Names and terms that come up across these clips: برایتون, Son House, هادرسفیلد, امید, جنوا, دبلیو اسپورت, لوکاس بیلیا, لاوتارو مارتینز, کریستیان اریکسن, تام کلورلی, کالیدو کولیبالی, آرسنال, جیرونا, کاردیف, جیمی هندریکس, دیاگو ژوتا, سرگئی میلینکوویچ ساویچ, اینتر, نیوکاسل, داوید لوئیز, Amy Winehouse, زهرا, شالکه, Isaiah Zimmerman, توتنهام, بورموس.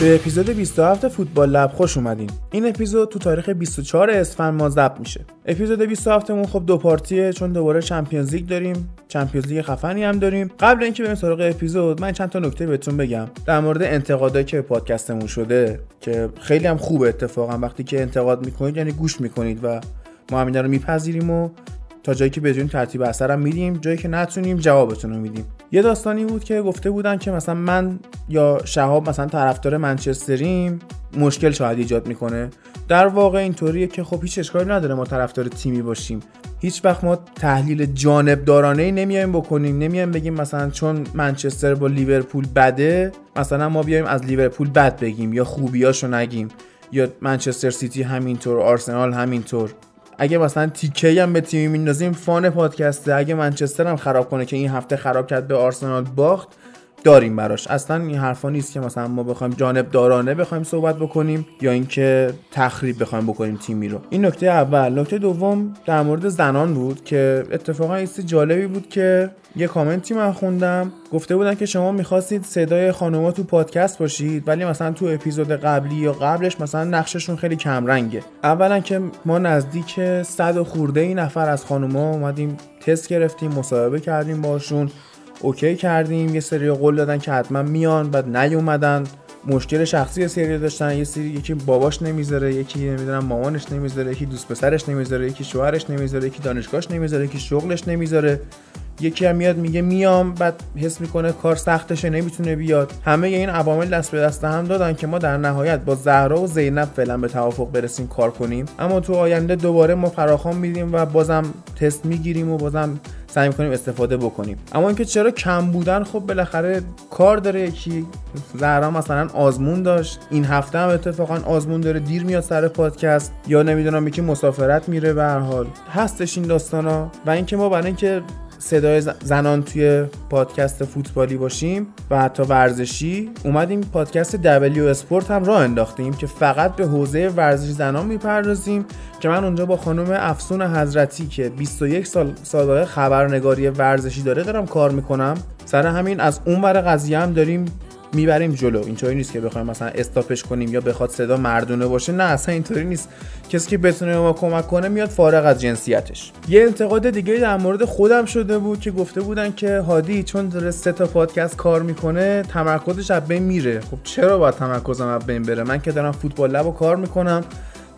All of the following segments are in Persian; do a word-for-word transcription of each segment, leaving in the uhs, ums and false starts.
به اپیزود بیست و هفت فوتبال لب خوش اومدین. این اپیزود تو تاریخ بیست و چهار اسفند ما ضبط میشه. اپیزود بیست و هفت مون خب دو پارتیه، چون دوباره چمپیونز لیگ داریم، چمپیونز لیگ خفنی هم داریم. قبل اینکه بریم سراغ اپیزود، من چند تا نکته بهتون بگم در مورد انتقادایی که پادکستمون شده، که خیلی هم خوبه اتفاقا. وقتی که انتقاد میکنید یعنی گوش میکنید و ما همینا رو میپذیریم و تا جایی که بتونیم ترتیب اثرم میدیم، جایی که نتونیم جوابتون رو میدیم. یه داستانی بود که گفته بودن که مثلا من یا شهاب مثلا طرفدار منچستریم، مشکل شاید ایجاد میکنه. در واقع اینطوریه که خب هیچ اشکالی نداره ما طرفدار تیمی باشیم. هیچ وقت ما تحلیل جانبدارانه ای نمیایم بکنیم، نمیایم بگیم مثلا چون منچستر با لیورپول بده مثلا ما بیایم از لیورپول بد بگیم یا خوبیاشو نگیم، یا منچستر سیتی همینطور، آرسنال همینطور. اگه مثلا تیکه‌ای هم به تیمی میندازیم فان پادکسته. اگه منچستر هم خراب کنه که این هفته خراب کرد به آرسنال باخت، داریم براش. اصلا این حرفا نیست که مثلا ما بخوایم جانبدارانه بخوایم صحبت بکنیم یا اینکه تخریب بخوایم بکنیم تیمی رو. این نکته اول. نکته دوم در مورد زنان بود که اتفاقا این چیز جالبی بود که یه کامنتی من خوندم، گفته بودن که شما می‌خواستید صدای خانم‌ها تو پادکست باشید، ولی مثلا تو اپیزود قبلی یا قبلش مثلا نقششون خیلی کم رنگه. اولا که ما نزدیک صد خورده این نفر از خانم‌ها اومدیم، تست گرفتیم، مصاحبه کردیم باشون، اوکی کردیم، یه سری قول دادن که حتما میان، بعد نیومدن، مشکل شخصی سری داشتن، یه سری یکی باباش نمیذاره، یکی نمیدونم مامانش نمیذاره، یکی دوست پسرش نمیذاره، یکی شوهرش نمیذاره، یکی دانشگاهش نمیذاره، یکی شغلش نمیذاره، یکی هم میاد میگه میام، بعد حس میکنه کار سختشه نمیتونه بیاد. همه این عوامل دست به دست هم دادن که ما در نهایت با زهرا و زینب فعلا به توافق برسیم کار کنیم، اما تو آینده دوباره ما فراخوان میدیم و بازم تست میگیریم و بازم سعی می‌کنیم استفاده بکنیم. اما اینکه چرا کم بودن، خب بالاخره کار داره. یکی زهرا مثلا آزمون داشت، این هفته هم اتفاقا آزمون داره، دیر میاد سر پادکست، یا نمیدونم یکی مسافرت میره. به هر حال هستش این داستانا. و اینکه ما برای اینکه صدای زنان توی پادکست فوتبالی باشیم و حتی ورزشی، اومدیم پادکست دبلیو اسپورت هم راه انداختیم که فقط به حوزه ورزش زنان میپردازیم، که من اونجا با خانم افسون حضرتی که بیست و یک سال سابقه خبرنگاری ورزشی داره دارم کار میکنم. سر همین از اونور قضیه هم داریم میبریم جلو. اینطوری نیست که بخوایم مثلا استاپش کنیم یا بخواد صدا مردونه باشه، نه اصلا اینطوری نیست. کسی که بتونه ما کمک کنه میاد فارغ از جنسیتش. یه انتقاد دیگه در مورد خودم شده بود که گفته بودن که هادی چون داره سه تا پادکست کار میکنه تمرکزش از بین میره. خب چرا باید تمرکزم از بین بره؟ من که دارم فوتبال لبو کار میکنم،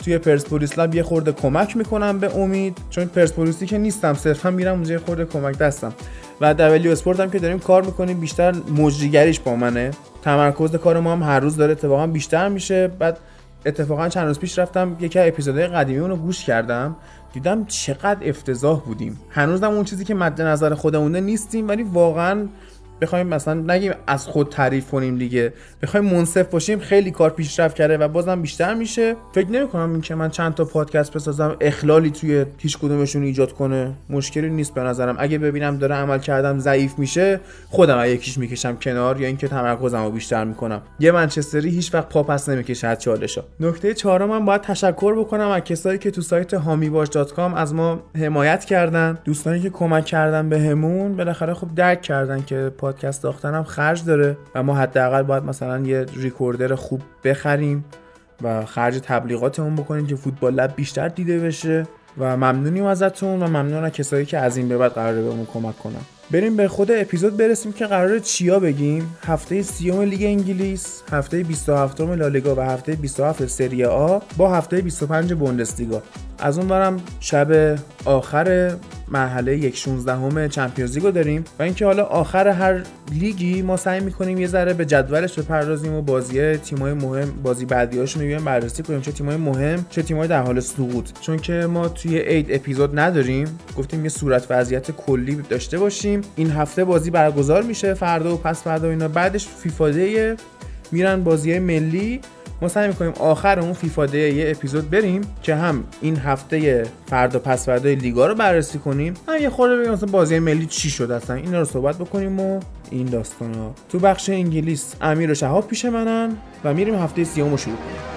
توی پرسپولیس لب یه خورده کمک میکنم به امید، چون پرسپولیسی که نیستم، صرفا میرم اونجا یه خورده کمک دستم. و دبلیو اسپورت هم که داریم کار میکنیم بیشتر مجریگریش با منه، تمرکز کار ما هم هر روز داره اتفاقا بیشتر میشه. بعد اتفاقا چند روز پیش رفتم یکی از اپیزودهای قدیمی اون رو گوش کردم، دیدم چقدر افتضاح بودیم. هنوزم اون چیزی که مد نظر خودمونه نیستیم، ولی واقعا بخوایم مثلا نگیم از خود تعریف کنیم دیگه، بخوایم منصف باشیم خیلی کار پیشرفت کرده و بازم بیشتر میشه. فکر نمی‌کنم اینکه من چند تا پادکست بسازم اخلالی توی هیچ کدومشون ایجاد کنه، مشکلی نیست به نظرم. اگه ببینم داره عمل کردم ضعیف میشه، خودم یکیش میکشم کنار یا اینکه تمرکزمو بیشتر میکنم. یه منچستری هیچ وقت پا پس نمیکشه از چالشا. نکته چهارم، من باید تشکر بکنم از کسایی که تو سایت هامیباش دات کام از ما حمایت کردن، دوستانی که کمک کردن بهمون. بالاخره خب درک کردن که پادکست داختن هم خرج داره و ما حداقل باید مثلا یه ریکوردر خوب بخریم و خرج تبلیغاتمون بکنیم که فوتبال لب بیشتر دیده بشه. و ممنونیم ازتون و ممنون از کسایی که از این به بعد قراره بهمون کمک کنن. بریم به خود اپیزود برسیم که قراره چیا بگیم. هفته سیوم لیگ انگلیس، هفته بیست و هفتم لالیگا و هفته بیست و هفتم سری آ با هفته بیست و پنجم بوندسلیگا. از اونورم شب آخر مرحله یک شانزدهم چمپیونز لیگو داریم و اینکه حالا آخر هر لیگی ما سعی می‌کنیم یه ذره به جدولش بپردازیم و بازی تیم‌های مهم، بازی بعدی‌هاشون رو بیایم بررسی کنیم، چه تیم‌های مهم چه تیم‌های در حال سقوط، چون که ما توی عید اپیزود نداریم، گفتیم یه صورت وضعیت کلی داشته باشیم. این هفته بازی برگزار میشه، فردا و پس فردا اینا، بعدش فیفا دی میرن بازی‌های ملی. ما سعی می‌کنیم آخر اون فیفا دی یه اپیزود بریم که هم این هفته فردا پس فردای لیگا رو بررسی کنیم، هم یه خورده ببینیم مثلا بازی ملی چی شد، اصلا اینا رو صحبت بکنیم و این داستانا. تو بخش انگلیس امیر و شهاب پیش منن و میریم هفته سیوم رو شروع کنیم.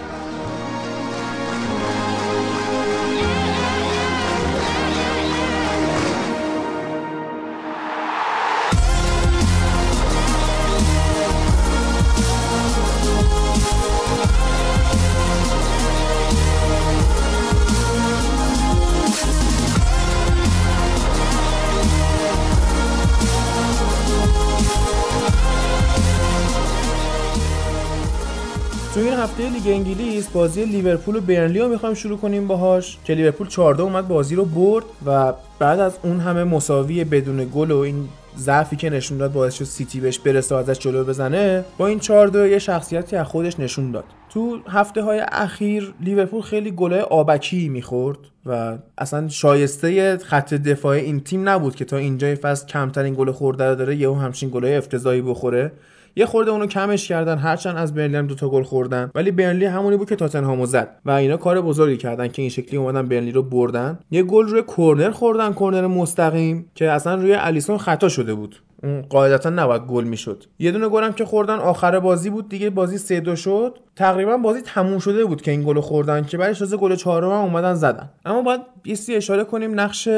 هفته لیگ انگلیس بازی لیورپول و برنلی رو میخوایم شروع کنیم باهاش که لیورپول چهارده اومد بازی رو برد و بعد از اون همه مساوی بدون گل و این ضعفی که نشون داد باعث شد سیتی بهش برسه و ازش جلو بزنه. با این چهار دو یه شخصیتی از خودش نشون داد. تو هفته های اخیر لیورپول خیلی گلای آبکی میخورد و اصلا شایسته خط دفاع این تیم نبود که تا اینجای فصل کمترین گل خورده رو داره یهو همچین گلای افتضاحی بخوره. یه خورده اونو کمش کردن، هرچند از برنلی هم دو تا گل خوردن، ولی برنلی همونی بود که تاتنهامو زد و اینا کار بزرگی کردن که این شکلی اومدن برنلی رو بردن. یه گل روی کورنر خوردن، کورنر مستقیم که اصلا روی الیسون خطا شده بود، اون قاعدتا نباید گل میشد. یه دونه گل هم که خوردن آخر بازی بود دیگه، بازی سه دو شد، تقریبا بازی تموم شده بود که این گل خوردن که بعدش از گل چهارم اومدن زدن. اما باید یه سی اشاره کنیم نقش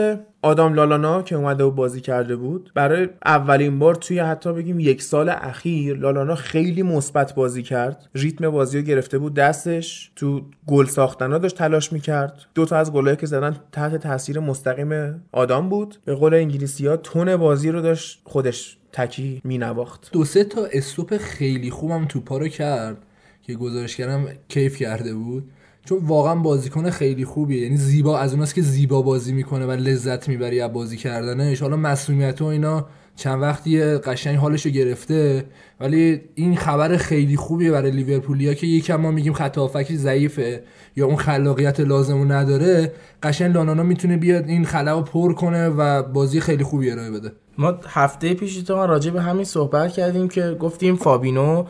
آدام لالانا که اومده و بازی کرده بود. برای اولین بار توی حتی بگیم یک سال اخیر لالانا خیلی مثبت بازی کرد، ریتم بازی رو گرفته بود دستش، تو گل ساختنا داشت تلاش می‌کرد. دو تا از گلایی که زدن تحت تاثیر مستقیم آدام بود. به قول انگلیسی‌ها تون بازی رو داشت خودش تکی می‌نواخت. دو سه تا استوپ خیلی خوبم توپا رو کرد که گزارشگرم کیف کرده بود، چون واقعا بازیکن خیلی خوبیه، یعنی زیبا، از اوناست که زیبا بازی میکنه و لذت میبری از بازی کردنش. حالا مسئولیت و اینا چند وقتی قشنگ حالشو گرفته، ولی این خبر خیلی خوبیه برای لیورپولیا که یکم ما میگیم خط هافکی ضعیفه یا اون خلاقیت لازمو نداره، قشنگ لانانا میتونه بیاد این خلا رو پر کنه و بازی خیلی خوبی ارائه بده. ما هفته پیش تو راجع به همین صحبت کردیم که گفتیم فابینو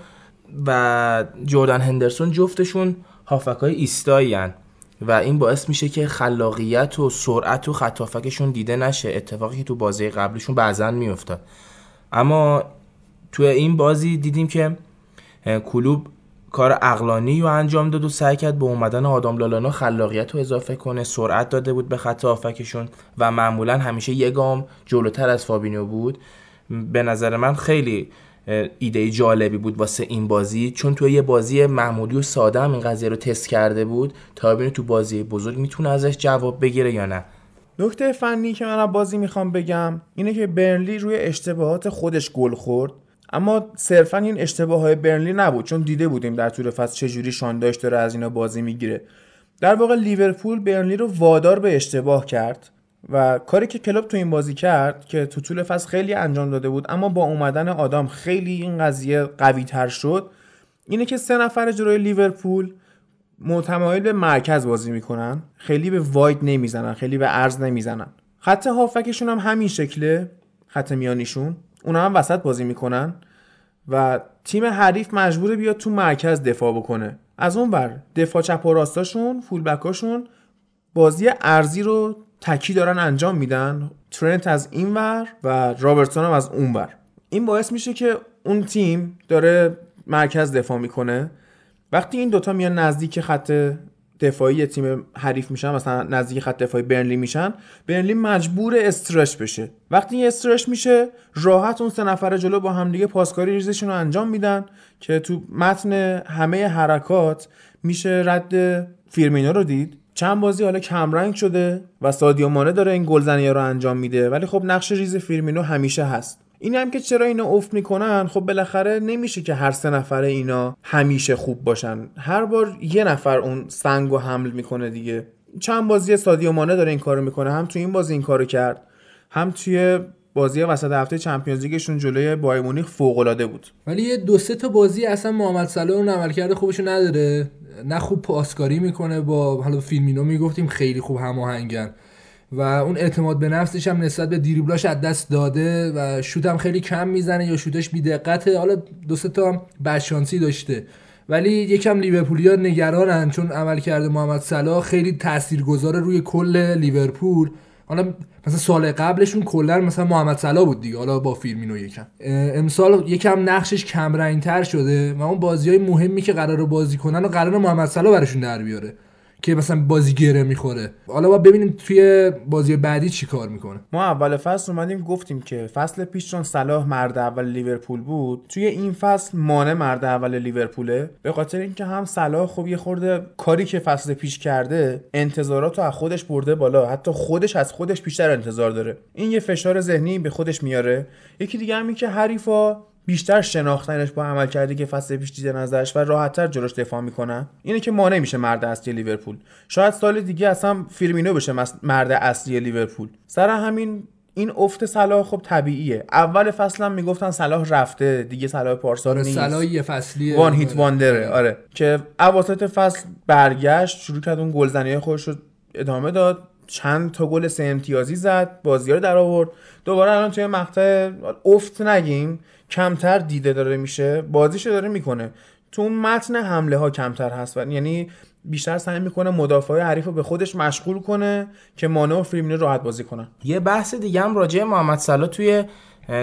و جردن هندرسون جفتشون هافکای ایستایی هن و این باعث میشه که خلاقیت و سرعت و خط هافکشون دیده نشه، اتفاقی که تو بازی قبلشون بعضن میافتاد. اما تو این بازی دیدیم که کلوب کار عقلانی رو انجام داد و سعی کرد با اومدن آدام لالانا خلاقیت رو اضافه کنه، سرعت داده بود به خط هافکشون و معمولا همیشه یه گام جلوتر از فابینو بود. به نظر من خیلی ایده جالبی بود واسه این بازی، چون توی یه بازی معمولی و ساده هم این قضیه رو تست کرده بود تا ببینه تو بازی بزرگ میتونه ازش جواب بگیره یا نه. نکته فنی که من از بازی میخوام بگم اینه که برنلی روی اشتباهات خودش گل خورد، اما صرفا این اشتباهات برنلی نبود، چون دیده بودیم در طول فصل چه جوری شانداش داره از اینا بازی میگیره. در واقع لیورپول برنلی رو وادار به اشتباه کرد و کاری که کلوب تو این بازی کرد که تو طول فصل خیلی انجام داده بود اما با اومدن آدام خیلی این قضیه قوی تر شد، اینه که سه نفر جلوی لیورپول متمایل به مرکز بازی میکنن، خیلی به واید نمیزنن، خیلی به عرض نمیزنن. خط هافکشون هم همین شکله، خط میانیشون، اونا هم وسط بازی میکنن و تیم حریف مجبوره بیاد تو مرکز دفاع بکنه. از اون ور دفاع چپ و راستاشون، فول بکاشون بازی عرضی رو تکی دارن انجام میدن، ترنت از این ور و رابرتسون هم از اون ور. این باعث میشه که اون تیم داره مرکز دفاع میکنه، وقتی این دوتا میان نزدیک خط دفاعی تیم حریف میشن، مثلا نزدیک خط دفاعی برنلی میشن، برنلی مجبور استرچ بشه. وقتی این استرچ میشه راحت اون سه نفر جلو با هم دیگه پاسکاری ریزشون رو انجام میدن که تو متن همه حرکات میشه رد فیرمینو رو دید. چند بازی حالا کمرنگ شده و سادیو مانه داره این گلزنی‌ها رو انجام میده، ولی خب نقش ریز فیرمینو همیشه هست. این هم که چرا اینا افت میکنن، خب بالاخره نمیشه که هر سه نفر اینا همیشه خوب باشن، هر بار یه نفر اون سنگو حمل میکنه دیگه. چند بازی سادیو مانه داره این کارو میکنه، هم تو این بازی این کارو کرد، هم توی بازی وسط هفته چمپیونز لیگشون جلوی بایر مونیخ فوق‌العاده بود. ولی یه دو سه تا بازی اصلا محمد صلاح اون عملکرد خوبشو نداره، نه خوب پاسکاری میکنه، با حالا فیلمینو میگفتیم خیلی خوب هماهنگن و اون اعتماد به نفسش هم نسبت به دریبلاش از دست داده و شوت هم خیلی کم میزنه یا شوتش بی‌دقته. حالا دو سه تا هم بدشانسی داشته، ولی یکم لیورپولیا نگرانن چون عملکرد محمد صلاح خیلی تاثیرگذاره روی کل لیورپول. حالا مثلا سال قبلشون کلا مثلا محمد صلاح بود دیگه، حالا با فیرمینو یکم امسال یکم نقشش کم رنگ‌تر شده و اون بازی‌های مهمی که قراره بازی کنن و قراره محمد صلاح براشون در بیاره که مثلا بازی گره میخوره. حالا باید ببینیم توی بازی بعدی چی کار میکنه. ما اول فصل اومدیم گفتیم که فصل پیش چون صلاح مرد اول لیورپول بود، توی این فصل مانه مرد اول لیورپوله، به خاطر اینکه هم صلاح خب یه خورده کاری که فصل پیش کرده انتظاراتو از خودش برده بالا، حتی خودش از خودش بیشتر انتظار داره، این یه فشار ذهنی به خودش میاره. یکی دیگه همین که حریفا بیشتر شناختنش با عمل کرده که فصل پیش دیدن ازش و راحت‌تر جلوش دفاع میکنن، اینه که مانع میشه مرد اصلی لیورپول. شاید سال دیگه اصلا فیرمینو بشه مرد اصلی لیورپول. سر همین این افت صلاح خب طبیعیه. اول فصل هم میگفتن صلاح رفته دیگه، صلاح پارسال نیست، صلاح یه فصلیه، وان هیت واندره. آره که اواسط فصل برگشت، شروع کرد اون گلزنی‌های خودش رو ادامه داد، چند تا گل سه امتیازی زد، بازی‌ها رو در آورد. دوباره الان توی مقطع افت نگیم، کمتر دیده داره میشه، بازیشو داره میکنه، تو اون متن حمله ها کمتر هست و یعنی بیشتر سعی میکنه مدافع حریف رو به خودش مشغول کنه که مانو و فیرمینو راحت بازی کنن. یه بحث دیگه هم راجع محمد صلاح توی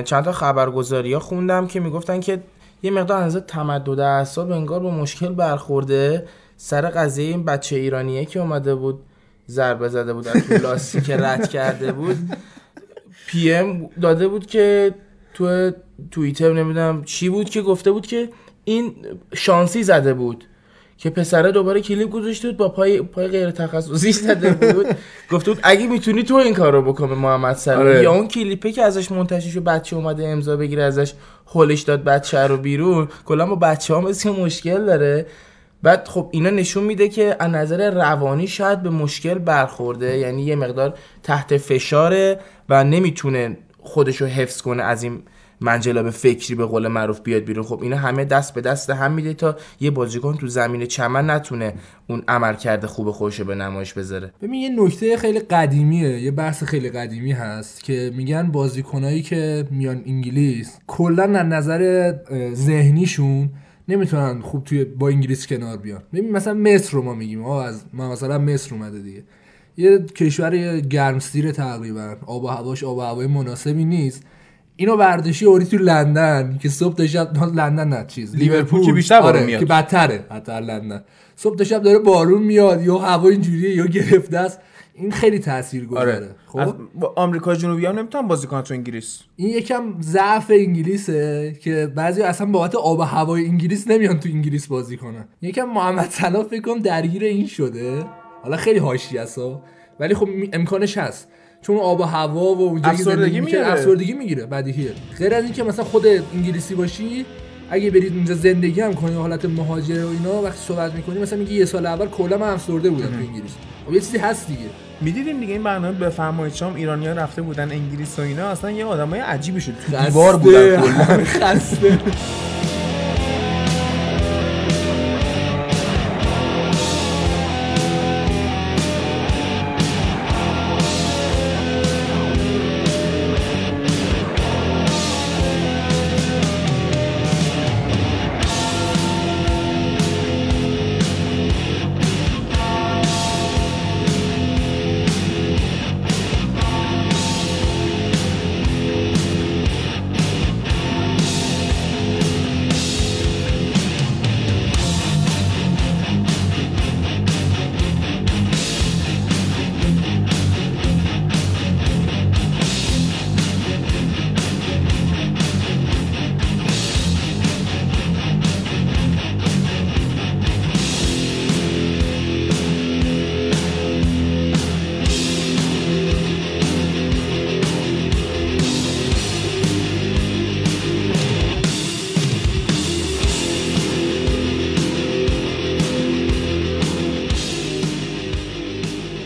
چند تا خبرگزاری‌ها خوندم که میگفتن که یه مقدار از تمدد اعصاب انگار با مشکل برخورده سر قضیه این بچه ایرانیه که اومده بود ضربه زده بود از تو لاستیک رد کرده بود. پی ام داده بود که تو توییتر نمیدونم چی بود که گفته بود که این شانسی زده بود که پسره دوباره کلیپ گذاشته بود با پای پای غیر تخصصی زده بود. گفته بود اگه میتونی تو این کارو بکنه محمد صلاح. آره. یا اون کلیپی که ازش منتشر شد بچه اومده امضا بگیره ازش، هولش داد بچه رو بیرون. کلا با بچه‌ها مثل مشکل داره. بعد خب اینا نشون میده که از نظر روانی شاید به مشکل برخورده، یعنی یه مقدار تحت فشاره و نمیتونه خودشو حفظ کنه از این منجلاب فکری به قول معروف بیاد بیرون. خب اینا همه دست به دست هم میده تا یه بازیکن تو زمین چمن نتونه اون عملکرد خوب خودشو به نمایش بذاره. ببین یه نکته خیلی قدیمیه، یه بحث خیلی قدیمی هست که میگن بازیکنایی که میان انگلیس کلا از نظر ذهنیشون نمیتونن خوب توی با انگلیس کنار بیان. ببین مثلا مصر رو ما میگیم، آ از ما مثلا مصر اومده دیگه، یه کشور گرمسیر تقریبا، آب و هواش آب و هوای مناسبی نیست. اینو برداشتی اوری تو لندن که صبح تا شب، لندن نه چیز لیورپول که بیشتر بارون آره، میاد که بدتره حتی لندن، صبح تا شب داره بارون میاد یا هوا اینجوریه یا گرفته است، این خیلی تاثیرگذاره. آره. خب آمریکای جنوبی هم نمیتونن بازی کنن تو انگلیس، این یکم ضعف انگلیسه که بعضی اصلا بابت آب و هوای انگلیس نمیان تو انگلیس بازی کنن. یکم محمد صلاح فکر کنم درگیر این شده، حالا خیلی حاشیه است ولی خب امکانش هست، چون آب و هوا و اونجا افسردگی میگیره، افسردگی میگیره بدیهیه. غیر از اینکه مثلا خود انگلیسی باشی، اگه برید اونجا زندگی هم کنی حالت مهاجر و اینا، وقتی صحبت میکنی مثلا میگی یه سال اول کلا من افسرده بودم تو انگلیس. خب یه چیزی هست دیگه، میدیدیم دیگه. این برنامه بفرمایید شام ایرانی‌ها رفته بودن انگلیس و اینا، اصلا یه آدمای عجیبی شد، دیوار بودن کلا، خسته.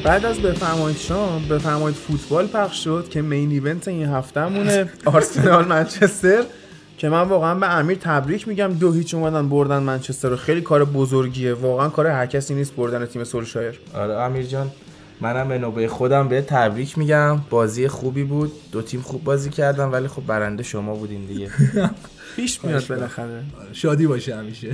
بعد از بفرمایید شام بفرمایید فوتبال پخش شد که مین ایونت این هفتهمونه آرسنال منچستر که من واقعا به امیر تبریک میگم، دو هیچ اومدن بردن منچستر رو، خیلی کار بزرگیه، واقعا کار هر کسی نیست بردن تیم سولشایر. آره امیر جان، منم به نوبه خودم به تبریک میگم، بازی خوبی بود، دو تیم خوب بازی کردن ولی خب برنده شما بودین دیگه. پیش میاد بالاخره، شادی باشه همیشه.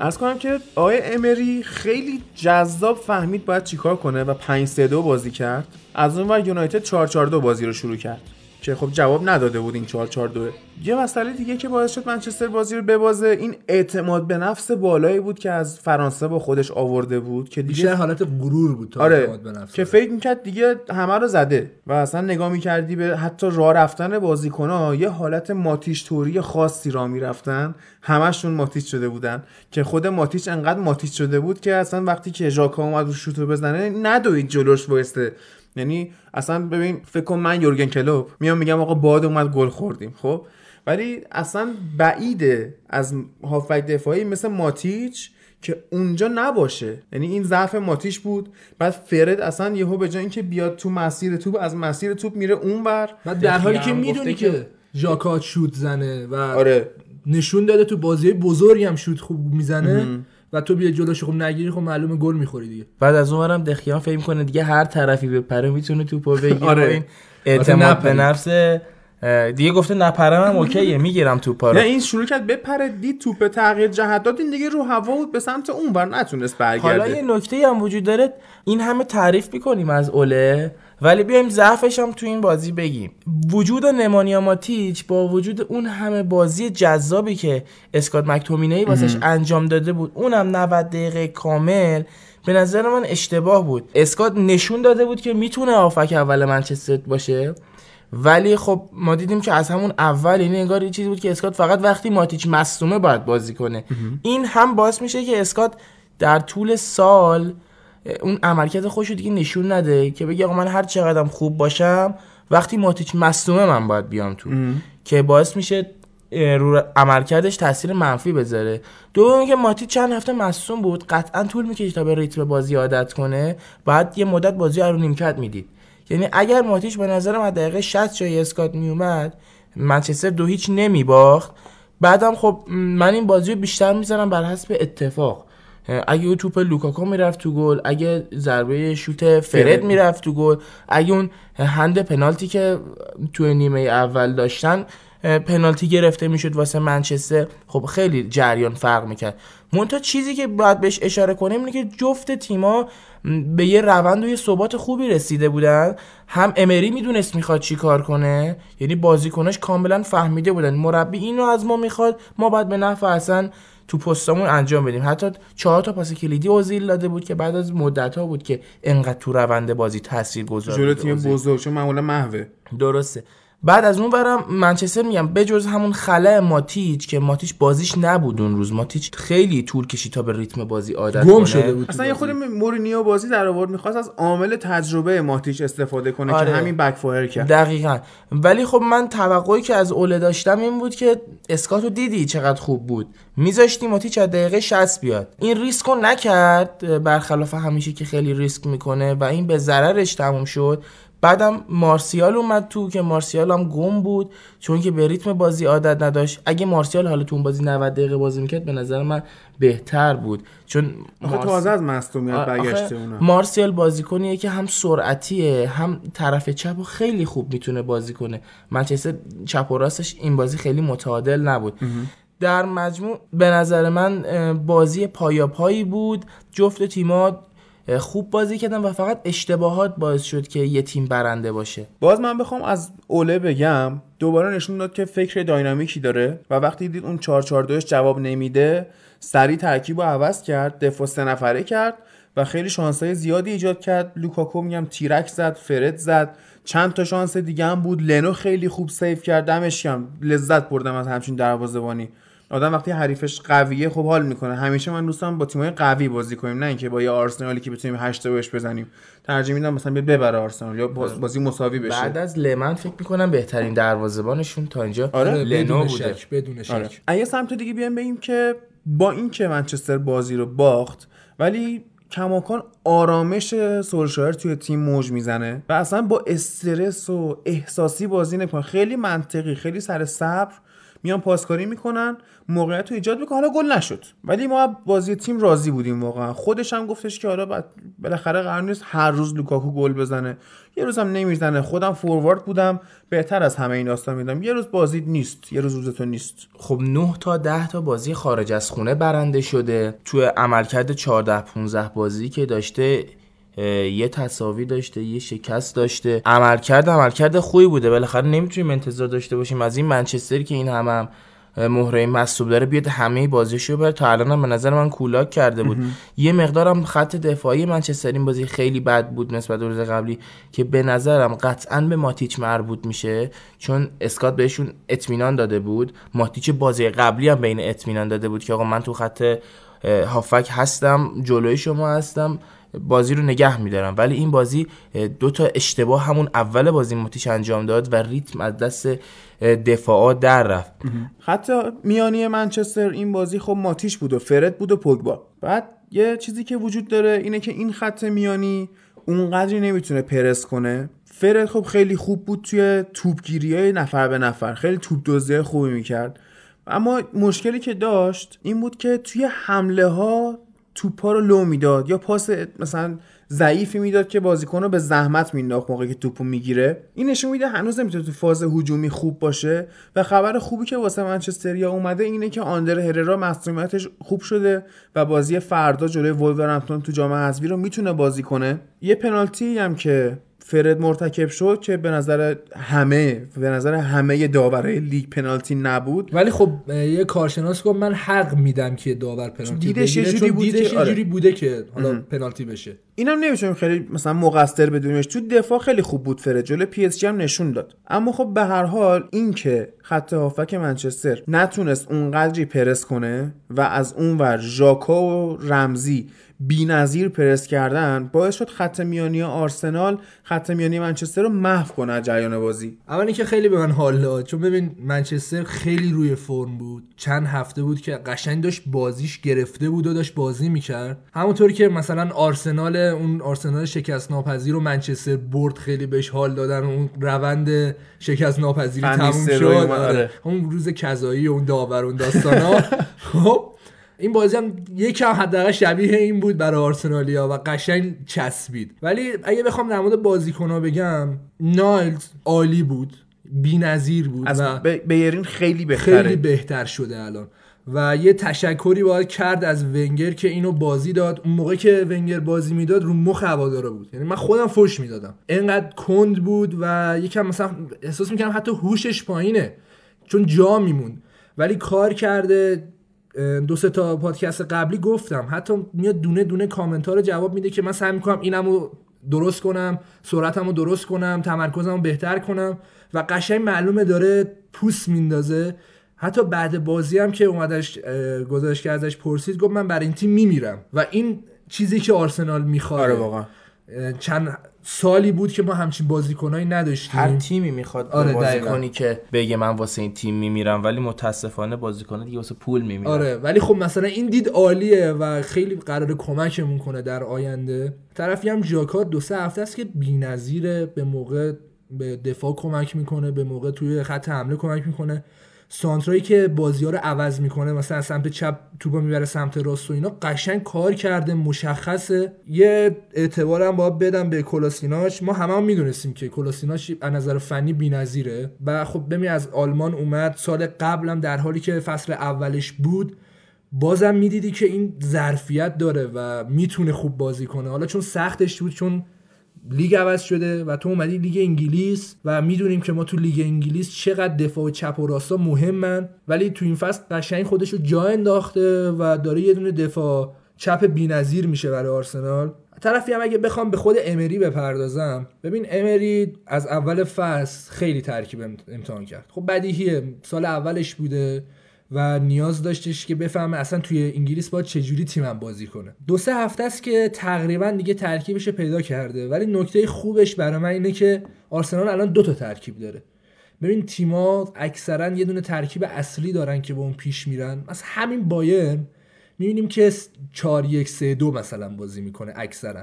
عرض کنم که آقای امری خیلی جذاب فهمید باید چیکار کنه و پنج سه دو بازی کرد. از اون ور یونایتد چهار چهار دو بازی رو شروع کرد که خب جواب نداده بود این چهار چهار دو. یه مسئله دیگه که باعث شد منچستر بازی رو ببازه این اعتماد به نفس بالایی بود که از فرانسه با خودش آورده بود که دیگه بیشتر حالت غرور بود تا آره، اعتماد به نفس که فکر می‌کرد دیگه همه رو زده و اصلا نگاه می‌کردی به حتی راه رفتن بازیکن‌ها یه حالت ماتیش توری خاصی را می‌رفتن، همشون ماتیش شده بودن که خود ماتیش انقدر ماتیش شده بود که اصلا وقتی که ژاکا اومد رو شوتو بزنه ندوید جلوش وایسته. یعنی اصلا ببین فکر کنم من یورگن کلوپ میام میگم آقا باد اومد گل خوردیم، خب ولی اصلا بعیده از هافبک دفاعی مثل ماتیچ که اونجا نباشه، یعنی این ضعف ماتیچ بود. بعد فرد اصلا یهو به جای اینکه بیاد تو مسیر توپ از مسیر توپ میره اونور، بعد در حالی که میدونی که ژاکا شوت زنه و آره. نشون داده تو بازی بزرگی هم شوت خوب میزنه ام. و تو بیا جلوش خب نگیری خب معلومه گل میخوری دیگه. بعد از اونورم دخیان فکر میکنه دیگه هر طرفی بپره میتونه توپو بگیره. آره. این اعتماد به نفس دیگه گفته نپرم هم اوکیه میگیرم توپا رو. نه این شروع کرد بپره، دید توپ تغییر جهت داد، این دیگه رو هوا بود به سمت اونور نتونست برگرده. حالا یه نکته هم وجود داره، این همه تعریف میکنیم از اوله ولی بیایم ضعفش هم تو این بازی بگیم. وجود نمانیا ماتیچ با وجود اون همه بازی جذابی که اسکات مک‌تومینی واسش انجام داده بود، اونم نود دقیقه کامل، به نظر من اشتباه بود. اسکات نشون داده بود که میتونه هافک اول منچستر باشه ولی خب ما دیدیم که از همون اول این انگار یه چیزی بود که اسکات فقط وقتی ماتیچ مصدومه باید بازی کنه. این هم باعث میشه که اسکات در طول سال اون عملکرد خوشو دیگه نشون نده که بگه آقا من هر چقدرم خوب باشم وقتی ماتیچ مصدومه من باید بیام تو ام. که باعث میشه رو عملکردش تاثیر منفی بذاره. دوم که ماتیچ چند هفته مصدوم بود، قطعا طول میکشه تا به ریتم بازی عادت کنه، بعد یه مدت بازی رو نیمکت میدید. یعنی اگر ماتیچ به نظرم از دقیقه شصت جای اسکات میومد منچستر دو هیچ نمیباخت. بعدم خب من این بازی رو بیشتر میذارم بر حسب اتفاق، اگه اون توپ لوکاکو میرفت تو گل، اگه ضربه شوت فرد میرفت تو گل، اگه اون هند پنالتی که تو نیمه اول داشتن پنالتی گرفته میشد واسه منچستر، خب خیلی جریان فرق میکرد. منتها چیزی که باید بهش اشاره کنیم اینه که جفت تیما به یه روند و یه ثبات خوبی رسیده بودن. هم امری میدونست میخواد چی کار کنه، یعنی بازیکناش کاملا فهمیده بودن مربی اینو از ما میخواد، ما باید به نفع اصلا تو پستمون انجام بدیم. حتی چهار تا پاس کلیدی اوزیل داده بود که بعد از مدت‌ها بود که انقدر تو روند بازی تاثیرگذار بود. جلوی تیم بزرگ چون معمولا محوه. درسته. بعد از اون برم منچستر میگم بجز همون خلأ ماتیچ که ماتیچ بازیش نبود اون روز، ماتیچ خیلی طول کشید تا به ریتم بازی عادت گم کنه. شده بود اصلا یه خود مورینیو بازی در آورد، می‌خواست از عامل تجربه ماتیچ استفاده کنه. آره. که همین بک فایر کرد. دقیقاً. ولی خب من توقعی که از اوله داشتم این بود که اسکاتو دیدی چقدر خوب بود، میذاشتی ماتیچ از دقیقه شصت بیاد، این ریسکو نکرد برخلاف همیشه که خیلی ریسک میکنه و این به ضررش تموم شد. بعدم مارسیال اومد تو که مارسیال هم گم بود چون که به ریتم بازی عادت نداشت. اگه مارسیال حالا تو اون بازی نود دقیقه بازی میکرد به نظر من بهتر بود، چون مارس... تازه از مصدومیت برگشته. اونا مارسیال بازیکنیه که هم سرعتیه هم طرف چپو خیلی خوب میتونه بازی کنه. منچستر چپ و راستش این بازی خیلی متعادل نبود. امه. در مجموع به نظر من بازی پایاپایی بود، جفت تیم‌ها خوب بازی کردن و فقط اشتباهات باعث شد که یه تیم برنده باشه. باز من بخوام از اوله بگم، دوباره نشون داد که فکر داینامیکی داره و وقتی دید اون چهار چهار دوش جواب نمیده سریع ترکیبو عوض کرد، دفاع سه نفره کرد و خیلی شانس‌های زیادی ایجاد کرد. لوکاکو میگم تیرک زد، فرد زد، چند تا شانس دیگه هم بود، لنو خیلی خوب سیو کرد، دمش گرم. لذت بردم از همچین دروازه‌بانی. آدم وقتی حریفش قویه خب حال میکنه. همیشه من دوستم با تیمای قوی بازی کنیم، نه اینکه با یه آرسنالی که بتونیم هشت تا بهش بزنیم. ترجیح میدم مثلا ببره آرسنال یا بازی مساوی بشه. بعد از لمن فکر میکنم بهترین دروازه‌بانشون تا اینجا آره، لنو بوده بدون شک. آره. از یه سمت دیگه بیام بگیم که با اینکه منچستر بازی رو باخت ولی کماکان آرامش سولشایر توی تیم موج میزنه و اصلا با استرس و احساسی بازی نکنه، خیلی منطقی، خیلی سر صبر میان پاسکاری میکنن، موقعیت رو ایجاد میکنن. حالا گل نشد ولی ما بازی تیم راضی بودیم واقعا. خودش هم گفتش که حالا بالاخره قرار نیست هر روز لوکاکو گل بزنه، یه روز هم نمیزنه، خودم فوروارد بودم بهتر از همه این داستان میدم، یه روز بازی نیست، یه روز روزتون نیست. خب نه تا ده تا بازی خارج از خونه برنده شده، تو عملکرد چهارده پانزده بازی که داشته یه تساوی داشته، یه شکست داشته، عملکرد عملکرد خوبی بوده. بالاخره نمیتونیم انتظار داشته باشیم از این منچستری که این همه هم مهره مصلوب داره بیاد همه بازیشو بره. تا الان هم به نظر من کولاک کرده بود. یه مقدارم خط دفاعی منچستر این بازی خیلی بد بود نسبت به روز قبلی که به نظرم قطعاً به ماتیچ مربوط میشه، چون اسکات بهشون اطمینان داده بود، ماتیچ بازی قبلی هم به این اطمینان داده بود که آقا من تو خط هافک هستم، جلوی شما هستم، بازی رو نگه میدارم. ولی این بازی دو تا اشتباه همون اول بازی ماتیچ انجام داد و ریتم از دست دفاعا در رفت. حتی میانی منچستر این بازی خب ماتیچ بود و فرد بود و پوگبا. بعد یه چیزی که وجود داره اینه که این خط میانی اونقدری نمیتونه پرس کنه. فرد خب خیلی خوب بود توی توپگیری‌های نفر به نفر، خیلی توپ‌دزدی خوبی میکرد، اما مشکلی که داشت این بود که توی حمله‌ها توپا رو لو میداد یا پاس مثلا ضعیفی میداد که بازیکن رو به زحمت مینداخت موقعی که توپو میگیره. این نشون میده هنوز نمیتونه تو فاز هجومی خوب باشه. و خبر خوبی که واسه منچستریا اومده اینه که آندر هررا مسئولیتش خوب شده و بازی فردا جلوی وولورهمپتون تو جام حذفی رو میتونه بازی کنه. یه پنالتی هم که فرد مرتکب شد که به نظر همه به نظر همه داورای لیگ پنالتی نبود، ولی خب یه کارشناس گفت من حق میدم که داور پنالتی بده، چون دیدش یه جوری بوده که حالا ام. پنالتی بشه. اینم نمی‌شم خیلی مثلا مقصر بدونیمش، تو دفاع خیلی خوب بود فرد، جلوی پی اس جی هم نشون داد. اما خب به هر حال این که خط هافک منچستر نتونست اونقدری پرس کنه و از اونور ژاکا و رمزی بی‌نظیر پرس کردن باعث شد خط میانی آرسنال خط میانی منچستر رو محو کنه از جریان بازی. اما اینکه خیلی به من حال داد، چون ببین منچستر خیلی روی فرم بود، چند هفته بود که قشنگ داشت بازیش گرفته بود و داشت بازی می‌کرد، همونطوری که مثلا آرسنال اون آرسنال شکست ناپذیر رو منچستر برد، خیلی بهش حال دادن و اون روند شکست ناپذیری تموم شد. آره. اون روز قضایی و اون داور اون داستانا. خب این بازی هم یکم حداقل شبیه این بود برای آرسنالیا و قشنگ چسبید. ولی اگه بخوام در مورد بازیکن‌ها بگم، نایلز عالی بود، بی‌نظیر بود و ب... بیرین خیلی بهتره، خیلی بهتر شده الان. و یه تشکری باید کرد از ونگر که اینو بازی داد. اون موقع که ونگر بازی میداد رو مخ هوادارا بود، یعنی من خودم فوش میدادم، اینقدر کند بود و یکم مثلا احساس میکردم حتی هوشش پایینه چون جا میموند. ولی کار کرده. دو سه تا پادکست قبلی گفتم حتی میاد دونه دونه کامنتا رو جواب میده که من سعی میکنم اینمو درست کنم، سرعتمو درست کنم، تمرکزمو بهتر کنم و قشنگ معلومه داره پوست میندازه. حتی بعد بازی هم که اومدش گزارش که ازش پرسید گفت من برای این تیم میمیرم و این چیزی که آرسنال میخواد. آره واقعا چند سالی بود که ما همچین بازیکنایی نداشتیم. هر تیمی میخواد آره بازیکنی که بگه من واسه این تیم میمیرم، ولی متاسفانه بازیکن‌ها دیگه واسه پول میمیرن. آره ولی خب مثلا این دید عالیه و خیلی قراره کمکمون کنه در آینده. طرفی هم ژاکا دو سه هفته است که بی‌نظیره، به موقع به دفاع کمک میکنه، به موقع توی خط حمله کمک میکنه. سانترایی که بازی‌ها رو عوض میکنه، مثلا سمت چپ توپو میبره سمت راست و اینا، قشنگ کار کرده، مشخصه. یه اعتبارم باید بدم به کولاسیناچ. ما همه هم میدونستیم که کولاسیناچ از نظر فنی بی‌نظیره و خب ببین از آلمان اومد، سال قبلم در حالی که فصل اولش بود بازم میدیدی که این ظرفیت داره و میتونه خوب بازی کنه. حالا چون سختش بود، چون لیگ عوض شده و تو اومدی لیگ انگلیس و میدونیم که ما تو لیگ انگلیس چقدر دفاع و چپ و راستا مهمن، ولی تو این فصل قشنگ خودشو جا انداخته و داره یه دونه دفاع چپ بی‌نظیر میشه برای آرسنال. طرفی هم اگه بخوام به خود امری بپردازم، ببین امری از اول فصل خیلی ترکیب امتحان کرد. خب بدیهیه، سال اولش بوده و نیاز داشتش که بفهمه اصلا توی انگلیس باید چجوری تیمم بازی کنه. دو سه هفته است که تقریبا دیگه ترکیبش پیدا کرده، ولی نکته خوبش برای من اینه که آرسنال الان دو تا ترکیب داره. ببین تیما اکثرا یه دونه ترکیب اصلی دارن که با اون پیش میرن. از همین بایرن میبینیم که چهار یک سه دو مثلا بازی میکنه اکثرا،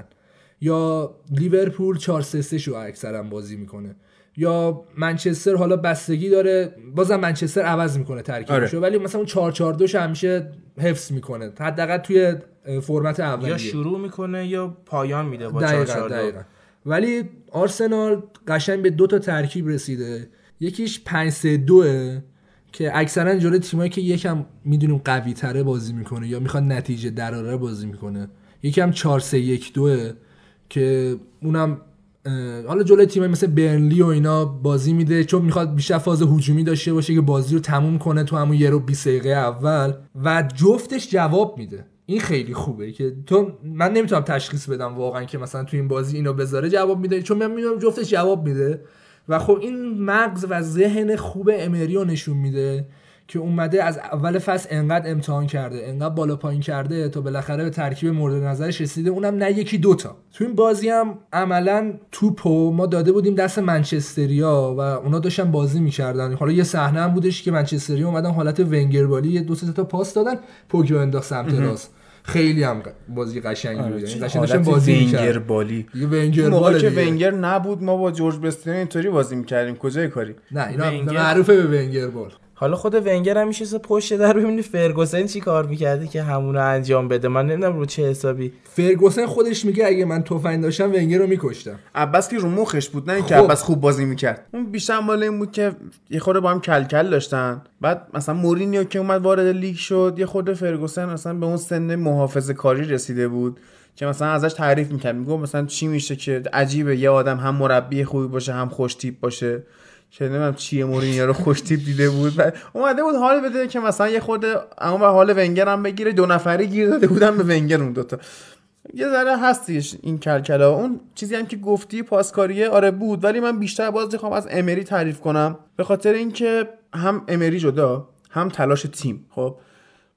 یا لیورپول چهار سه سه شو اکثرا بازی میکنه، یا منچستر حالا بستگی داره، بازم منچستر عوض میکنه ترکیبشو آره. ولی مثلا اون چهار چهار دو ش همیشه حفظ میکنه، حداقل توی فرمت اولیه یا شروع میکنه یا پایان میده با چهار چهار دو. ولی آرسنال قشنگ به دو تا ترکیب رسیده، یکیش پنج سه دو که اکثرا جلوی تیمایی که یکم میدونیم قوی تره بازی میکنه یا میخواد نتیجه دراره بازی میکنه، یکم چهار سه یک دو که اونم حالا جلوی تیمایی مثل برنلی و اینا بازی میده چون میخواد بیشتر فاز هجومی داشته باشه که بازی رو تموم کنه تو همون یه رو بیست دقیقه اول و جفتش جواب میده. این خیلی خوبه که تو من نمیتونم تشخیص بدم واقعا که مثلا تو این بازی اینو بذاره جواب میده، چون من میدونم جفتش جواب میده و خب این مغز و ذهن خوب امریو نشون میده که اومده از اول فصل انقدر امتحان کرده، انقدر بالا پایین کرده تا بالاخره به ترکیب مورد نظرش رسیده، اونم نه یکی دوتا. تو این بازی هم عملاً توپو ما داده بودیم دست منچستریا و اونا داشتن بازی می‌کردن. حالا یه صحنه هم بودش که منچستریا اومدن حالت ونگربالی یه دو سه تا پاس دادن، پوگبا انداخت سمت راست. خیلی هم بازی قشنگی بود. این قشنگ داشتن بازی ونگربالی. یه ونگربالی که ونگر نبود، ما با جورج بستین اینطوری بازی می‌کردیم. کجای کاری؟ نه اینا معروفه به ونگربال. حالا خود ونگر هم میشسته پشت در ببینید فرگوسن چی کار میکرده که همونو انجام بده. من نمیدونم رو چه حسابی فرگوسن خودش میگه اگه من تفنگ داشتم ونگر رو میکشتم. عباس که رو مخش بود، نه اینکه عباس خوب بازی میکرد، اون بیشتر مال این بود که یه خورده با هم کلکل داشتن. بعد مثلا مورینیو که اومد وارد لیگ شد، یه خورده فرگوسن مثلا به اون سن محافظه‌کاری رسیده بود که مثلا ازش تعریف میکرد، میگفت مثلا چی میشه که عجیبه یه آدم هم مربی خوبی باشه هم خوش تیپ باشه، که نمیدونم چیه مورینیو رو خوش تیپ دیده بود و اومده بود حال بده که مثلا یه خورده اما حال ونگر هم بگیره. دو نفره گیر داده بودن به ونگر اون دوتا، یه ذره هستیش این کلکلا. اون چیزی هم که گفتی پاسکاریه آره بود، ولی من بیشتر باز می‌خوام از امری تعریف کنم به خاطر اینکه هم امری جدا هم تلاش تیم. خب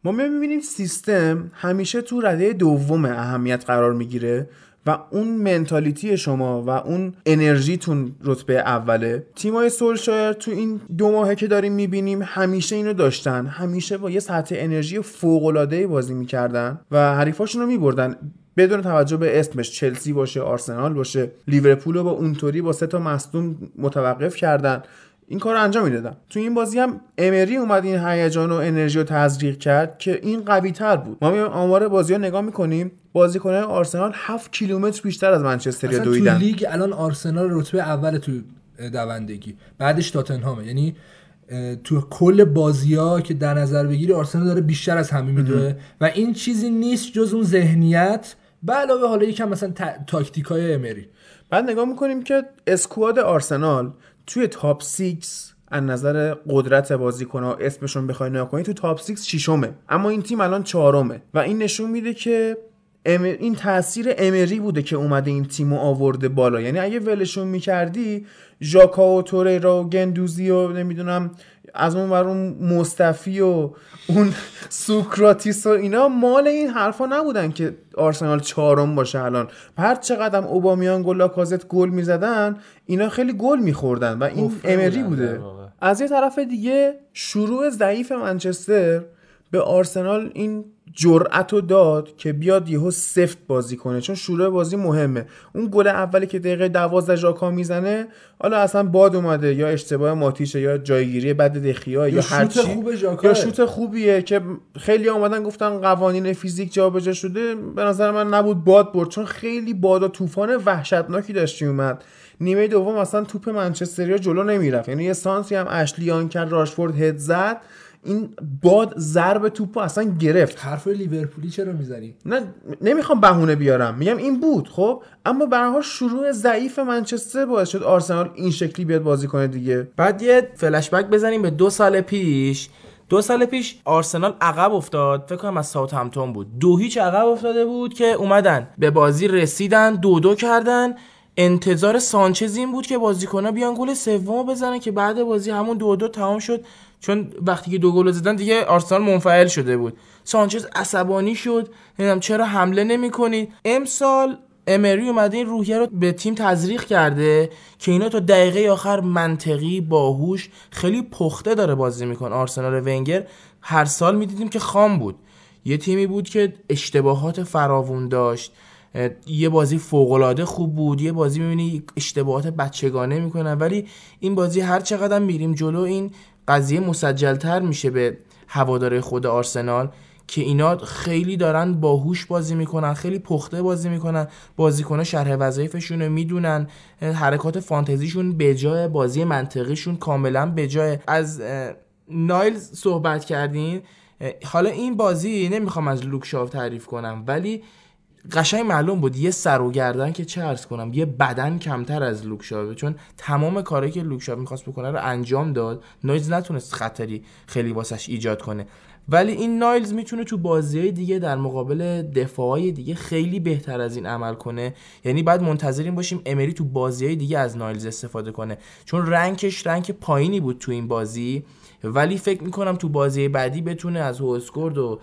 ما می‌بینیم سیستم همیشه تو رده دوم اهمیت قرار می‌گیره و اون منتالیتی شما و اون انرژیتون رتبه اوله. تیمای سولشایر تو این دو ماهه که داریم میبینیم همیشه اینو داشتن، همیشه با یه سطح انرژی فوق‌العاده‌ای بازی میکردن و حریفاشون رو میبردن بدون توجه به اسمش، چلسی باشه آرسنال باشه. لیورپول رو با اونطوری با سه تا مصدوم متوقف کردن، این کار رو انجام میدادن. تو این بازی هم امری اومد این هیجان و انرژی رو تزریق کرد که این قوی تر بود. ما میایم آمار بازی رو نگاه میکنیم، بازیکنان آرسنال هفت کیلومتر بیشتر از منچستر دویدن. تو لیگ الان آرسنال رتبه اول تو دوندگی، بعدش تاتنهامه. یعنی تو کل بازی‌ها که در نظر بگیری آرسنال داره بیشتر از همه میدوه و این چیزی نیست جز اون ذهنیت به علاوه حالا یکم مثلا تاکتیکای امری. بعد نگاه میکنیم که اسکواد آرسنال توی تاپ سیکس از نظر قدرت بازیکن‌ها اسمشون بخوای نکنی تو تاپ سیکس ششمه، اما این تیم الان چهارمه و این نشون میده که این تاثیر امری بوده که اومده این تیمو آورده بالا. یعنی اگه ولشون میکردی ژاکا و توریرا و گندوزی و نمیدونم از اون ور اون مصطفی و اون سوکراتیس و اینا مال این حرفا نبودن که آرسنال چهارم باشه. الان هر چقدر هم اوبامیان گل لاکازت گل میزدن اینا خیلی گل میخوردن و این امری بوده. از یه طرف دیگه شروع ضعیف منچستر به آرسنال این جرأتو داد که بیاد یهو سفت بازی کنه، چون شروع بازی مهمه. اون گل اولی که دقیقه دوازده ژاکا میزنه، حالا اصلا باد اومده یا اشتباه ماتیشه یا جایگیری بد دخیا یا هر چی، یا شوت خوبیه که خیلی اومدن گفتن قوانین فیزیک جابجا شده. به نظر من نبود، باد برد، چون خیلی باد و طوفان وحشتناکی داشت میومد. نیمه دوم اصلا توپ منچستریا جلو نمیرفت، یعنی یه سانسی هم اشلیان کرد، راشفورد هد زد، این باد ضرب توپو اصلا گرفت. حرف لیورپولی چرا میزنی؟ نه نمیخوام بهونه بیارم، میگم این بود. خب اما به هر حال شروع ضعیف منچستر باعث شد آرسنال این شکلی بیاد بازی کنه دیگه. بعد یه فلش بک بزنیم به دو سال پیش. دو سال پیش آرسنال عقب افتاد، فکر کنم از ساوثهمپتون بود، دو هیچ عقب افتاده بود که اومدن به بازی رسیدن، دو دو کردن. انتظار سانچز این بود که بازیکن‌ها بیان گل سوم بزنن که بعد بازی همون دو دو تمام شد، چون وقتی که دو گل زدن دیگه آرسنال منفعل شده بود. سانچز عصبانی شد، نمیدونم چرا حمله نمی‌کنید. امسال امری اومده این روحیه رو به تیم تزریق کرده که اینا تا دقیقه آخر منطقی، باهوش، خیلی پخته داره بازی می‌کنه. آرسنال ونگر هر سال می‌دیدیم که خام بود، یه تیمی بود که اشتباهات فراوون داشت، یه بازی فوق‌العاده خوب بود، یه بازی می‌بینی اشتباهات بچگانه می‌کنن، ولی این بازی هر چقدر میریم جلو این قضیه مسجل‌تر میشه به هواداره خود آرسنال که اینا خیلی دارن باهوش بازی میکنن، خیلی پخته بازی میکنن، بازیکن‌ها شرح وظایفشون رو میدونن، حرکات فانتزیشون به جای، بازی منطقیشون کاملا به جای. از نایل صحبت کردین، حالا این بازی نمیخوام از لوکشاو تعریف کنم ولی قشنگ معلوم بود یه سر و گردن که چه عرض کنم یه بدن کمتر از لوکشاو، چون تمام کاری که لوکشاو میخواست بکنه رو انجام داد، نایلز نتونست خطری خیلی واسش ایجاد کنه. ولی این نایلز میتونه تو بازی‌های دیگه در مقابل دفاع‌های دیگه خیلی بهتر از این عمل کنه، یعنی بعد منتظریم باشیم امری تو بازی‌های دیگه از نایلز استفاده کنه، چون رنکش رنک پایینی بود تو این بازی، ولی فکر میکنم تو بازی بعدی بتونه از هوسکورد و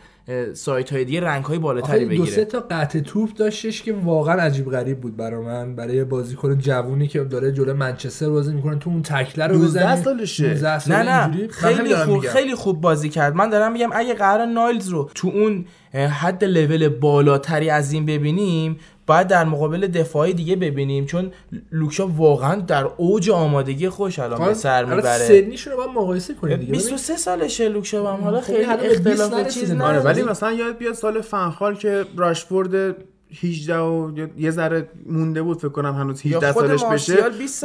سایت‌های دیگه رنک‌های بالاتری بگیره. دو سه تا قطع توپ داشتش که واقعا عجیب غریب بود برای من، برای بازیکن جوونی که داره جلوی منچستر بازی میکنه تو اون تکله رو بزنه. دوازده سالشه. نه نه خیلی خوب خیلی خوب بازی کرد. من دارم میگم اگه قرار نایلز رو تو اون حد لول بالاتری از این ببینیم، باید در مقابل دفاعی دیگه ببینیم، چون لوکشا واقعا در اوج آمادگی خوش الان به سر میبره. سنیشون رو با مقایسه کنیم دیگه. بیست و سه سالشه لوکشا با هم، حالا خیلی اختلاف چیز نداره. ولی مثلا یاد بیاد سال فنخال که راشفورد هجده و یه ذره مونده بود فکر کنم هنوز هجده سالش بشه،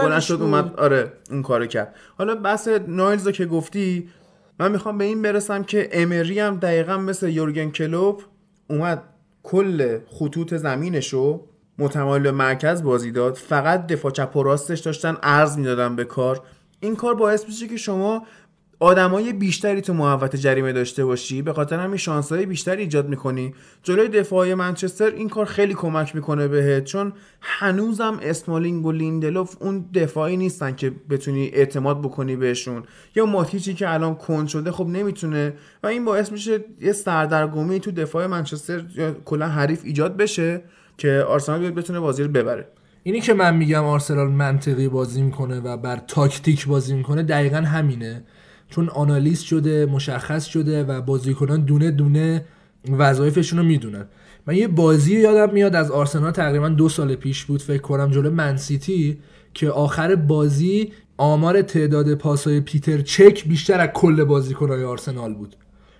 بلند شد اومد آره اون کارو کرد. حالا بحث نایلز که گفتی، من میخوام به این برسم که امری هم دقیقاً مثل یورگن کلوپ اومد کل خطوط زمینشو متمایل به مرکز بازی داد، فقط دفاع چپ و راستش داشتن عرض میدادن به کار. این کار باعث میشه که شما آدمای بیشتری تو محوطه جریمه داشته باشی، به خاطر همین شانس‌های بیشتری ایجاد میکنی. جلوی دفاعی منچستر این کار خیلی کمک میکنه بهت، چون هنوزم اسمالینگ و لیندلوف اون دفاعی نیستن که بتونی اعتماد بکنی بهشون، یا ماتیچی که الان کند شده خب نمیتونه، و این باعث میشه یه سردرگمی تو دفاع منچستر یا کلا حریف ایجاد بشه که آرسنال بتونه بازی رو ببره. اینی که من میگم آرسنال منطقی بازی میکنه و بر تاکتیک بازی میکنه دقیقاً همینه، چون آنالیز شده، مشخص شده و بازیکنان دونه دونه وظایفشون رو میدونن. من یه بازی یادم میاد از آرسنال تقریبا دو سال پیش بود فکر کنم جلوی من سیتی، که آخر بازی آمار تعداد پاس‌های پیتر چک بیشتر از کل بازیکن‌های آرسنال بود.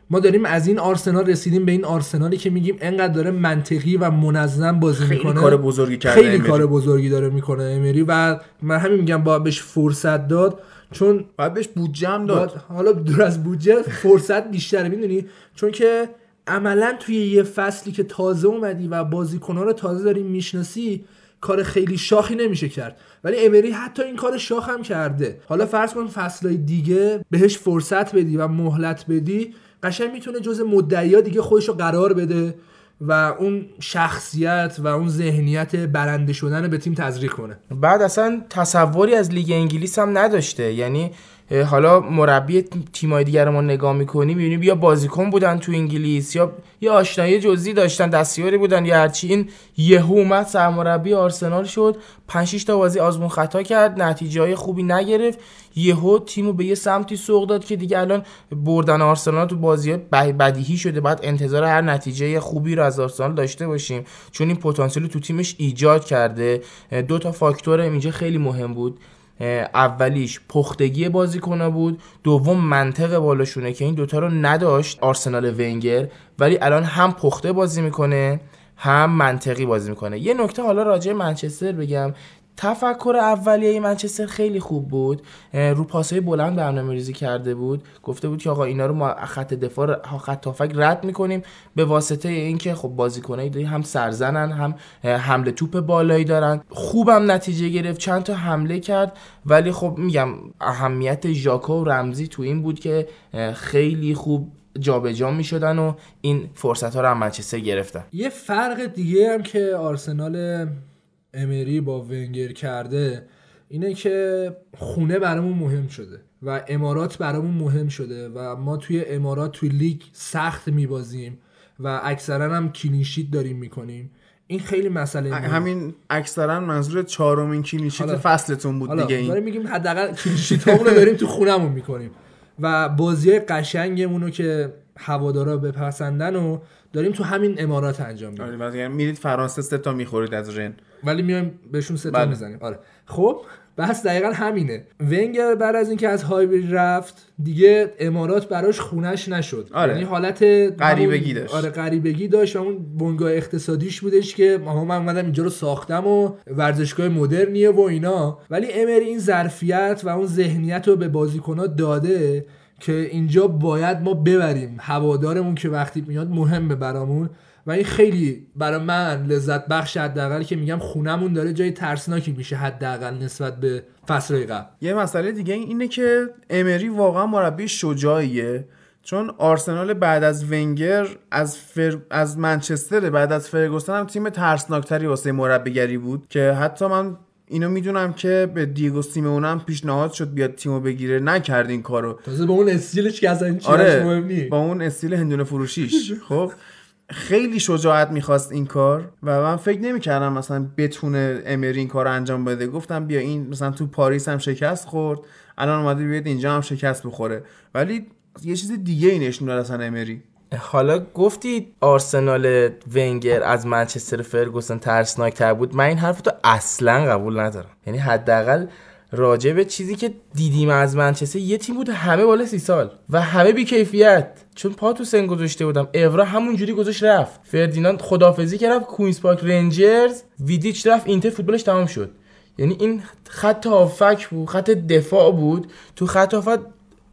ما داریم از این آرسنال رسیدیم به این آرسنالی که میگیم انقدر داره منطقی و منظم بازی میکنه، خیلی کار بزرگی کرده، خیلی کار بزرگی داره میکنه امری، و من همین میگم با بهش فرصت داد، چون باید بهش بودجه هم داد. حالا دور از بودجه فرصت بیشتره، میدونی، چون که عملا توی یه فصلی که تازه اومدی و بازیکن‌ها رو تازه داری میشناسی کار خیلی شاخی نمیشه کرد، ولی امری حتی این کار شاخ هم کرده. حالا فرض کن فصلای دیگه بهش فرصت بدی و مهلت بدی، قشنگ میتونه جز مدعیا دیگه خودش رو قرار بده و اون شخصیت و اون ذهنیت برنده شدن به تیم تزریق کنه. بعد اصلا تصوری از لیگ انگلیس هم نداشته، یعنی حالا مربی تیمای دیگر رو ما نگاه میکنیم میبینیم یا بازیکن بودن تو انگلیس یا یه آشنایی جزئی داشتن، دستیاری بودن یا هرچی، این یهو اومد سرمربی آرسنال شد، پنج شش تا بازی آزمون خطا کرد، نتیجه‌های خوبی نگرفت، یهو تیمو به یه سمتی سوق داد که دیگه الان بردن آرسنال تو بازی‌ها بدیهی شده، بعد انتظار هر نتیجه خوبی رو از آرسنال داشته باشیم چون این پتانسیل تو تیمش ایجاد کرده. دو تا فاکتور اینجا خیلی مهم بود، اولیش پختگی بازیکن‌ها بود، دوم منطق بالاشونه که این دوتا رو نداشت آرسنال ونگر، ولی الان هم پخته بازی میکنه هم منطقی بازی میکنه. یه نکته حالا راجع منچستر بگم، تفکر اولیه منچستر خیلی خوب بود، رو پاس‌های بلند برنامه‌ریزی کرده بود، گفته بود که آقا اینا رو ما خط دفاع خط تافک رد می‌کنیم به واسطه اینکه خب بازیکنایی هم سرزنن هم حمله توپ بالایی دارن. خوبم نتیجه گرفت، چند تا حمله کرد، ولی خب میگم اهمیت ژاکا و رمزی تو این بود که خیلی خوب جابجا می‌شدن و این فرصت‌ها رو هم منچستر گرفتن. یه فرق دیگه هم که آرسنال امری با ونگر کرده اینه که خونه برامون مهم شده و امارات برامون مهم شده و ما توی امارات توی لیگ سخت میبازیم و اکثرا هم کلین شیت داریم میکنیم. این خیلی مسئله، همین اکثرا منظور چهارمین کلین شیت فصلتون بود دیگه. این داریم میگیم حداقل کلین شیت رو داریم تو خونمون میکنیم و بازیای قشنگمون رو که هوادارا بپسندن و داریم تو همین امارات انجام میدیم. آره مثلا میرید فرانسه سه تا میخورید از رن ولی میایم بهشون سه تا میزنیم. آره خب بس دقیقا همینه. ونگر بعد از اینکه از هایبرید رفت دیگه امارات براش خونش نشد. آره. یعنی حالت غریبگی داشت. آره غریبگی داشت و اون بنگاه اقتصادیش بودش که ما من اومدم اینجا رو ساختم و ورزشگاه مدرنیه و اینا، ولی امری این ظرفیت و اون ذهنیت رو به بازیکن‌ها داده که اینجا باید ما ببریم، هوادارمون که وقتی میاد مهمه برامون و این خیلی برای من لذت بخش، حداقل که میگم خونمون داره جای ترسناکی میشه حداقل نسبت به فصل قبل. یه مسئله دیگه اینه که امری واقعا مربی شجاعیه، چون آرسنال بعد از ونگر از فر... از منچستر بعد از فرگوسن هم تیم ترسناکتری واسه مربیگری بود که حتی من اینو میدونم که به دیگو سیمئونه هم پیشنهاد شد بیاد تیمو بگیره، نکرد این کارو. تازه با اون استیلش که اصلا چیزش آره، مهم نی. با اون استیل هندونه فروشیش. خب خیلی شجاعت میخواست این کار و من فکر نمیکردم مثلا بتونه امری این کارو انجام بده. گفتم بیا این مثلا تو پاریس هم شکست خورد، الان اومده بیاد اینجا هم شکست بخوره، ولی یه چیز دیگه ای نشون داد اصلا امری. حالا گفتید آرسنال ونگر از منچستر فرگوسن ترسناک‌تر بود، من این حرفتو اصلا قبول ندارم. یعنی حداقل راجع به چیزی که دیدیم از منچستر، یه تیم بود همه بالا سی سال و همه بی‌کیفیت، چون پا تو سن گذاشته بودم، اورا همونجوری گذاشت رفت، فردیناند خدافظی کرد، کوینز پارک رنجرز، ویدیچ رفت اینتر، فوتبالش تمام شد. یعنی این خط هافک بود، خط دفاع بود، تو خط هافک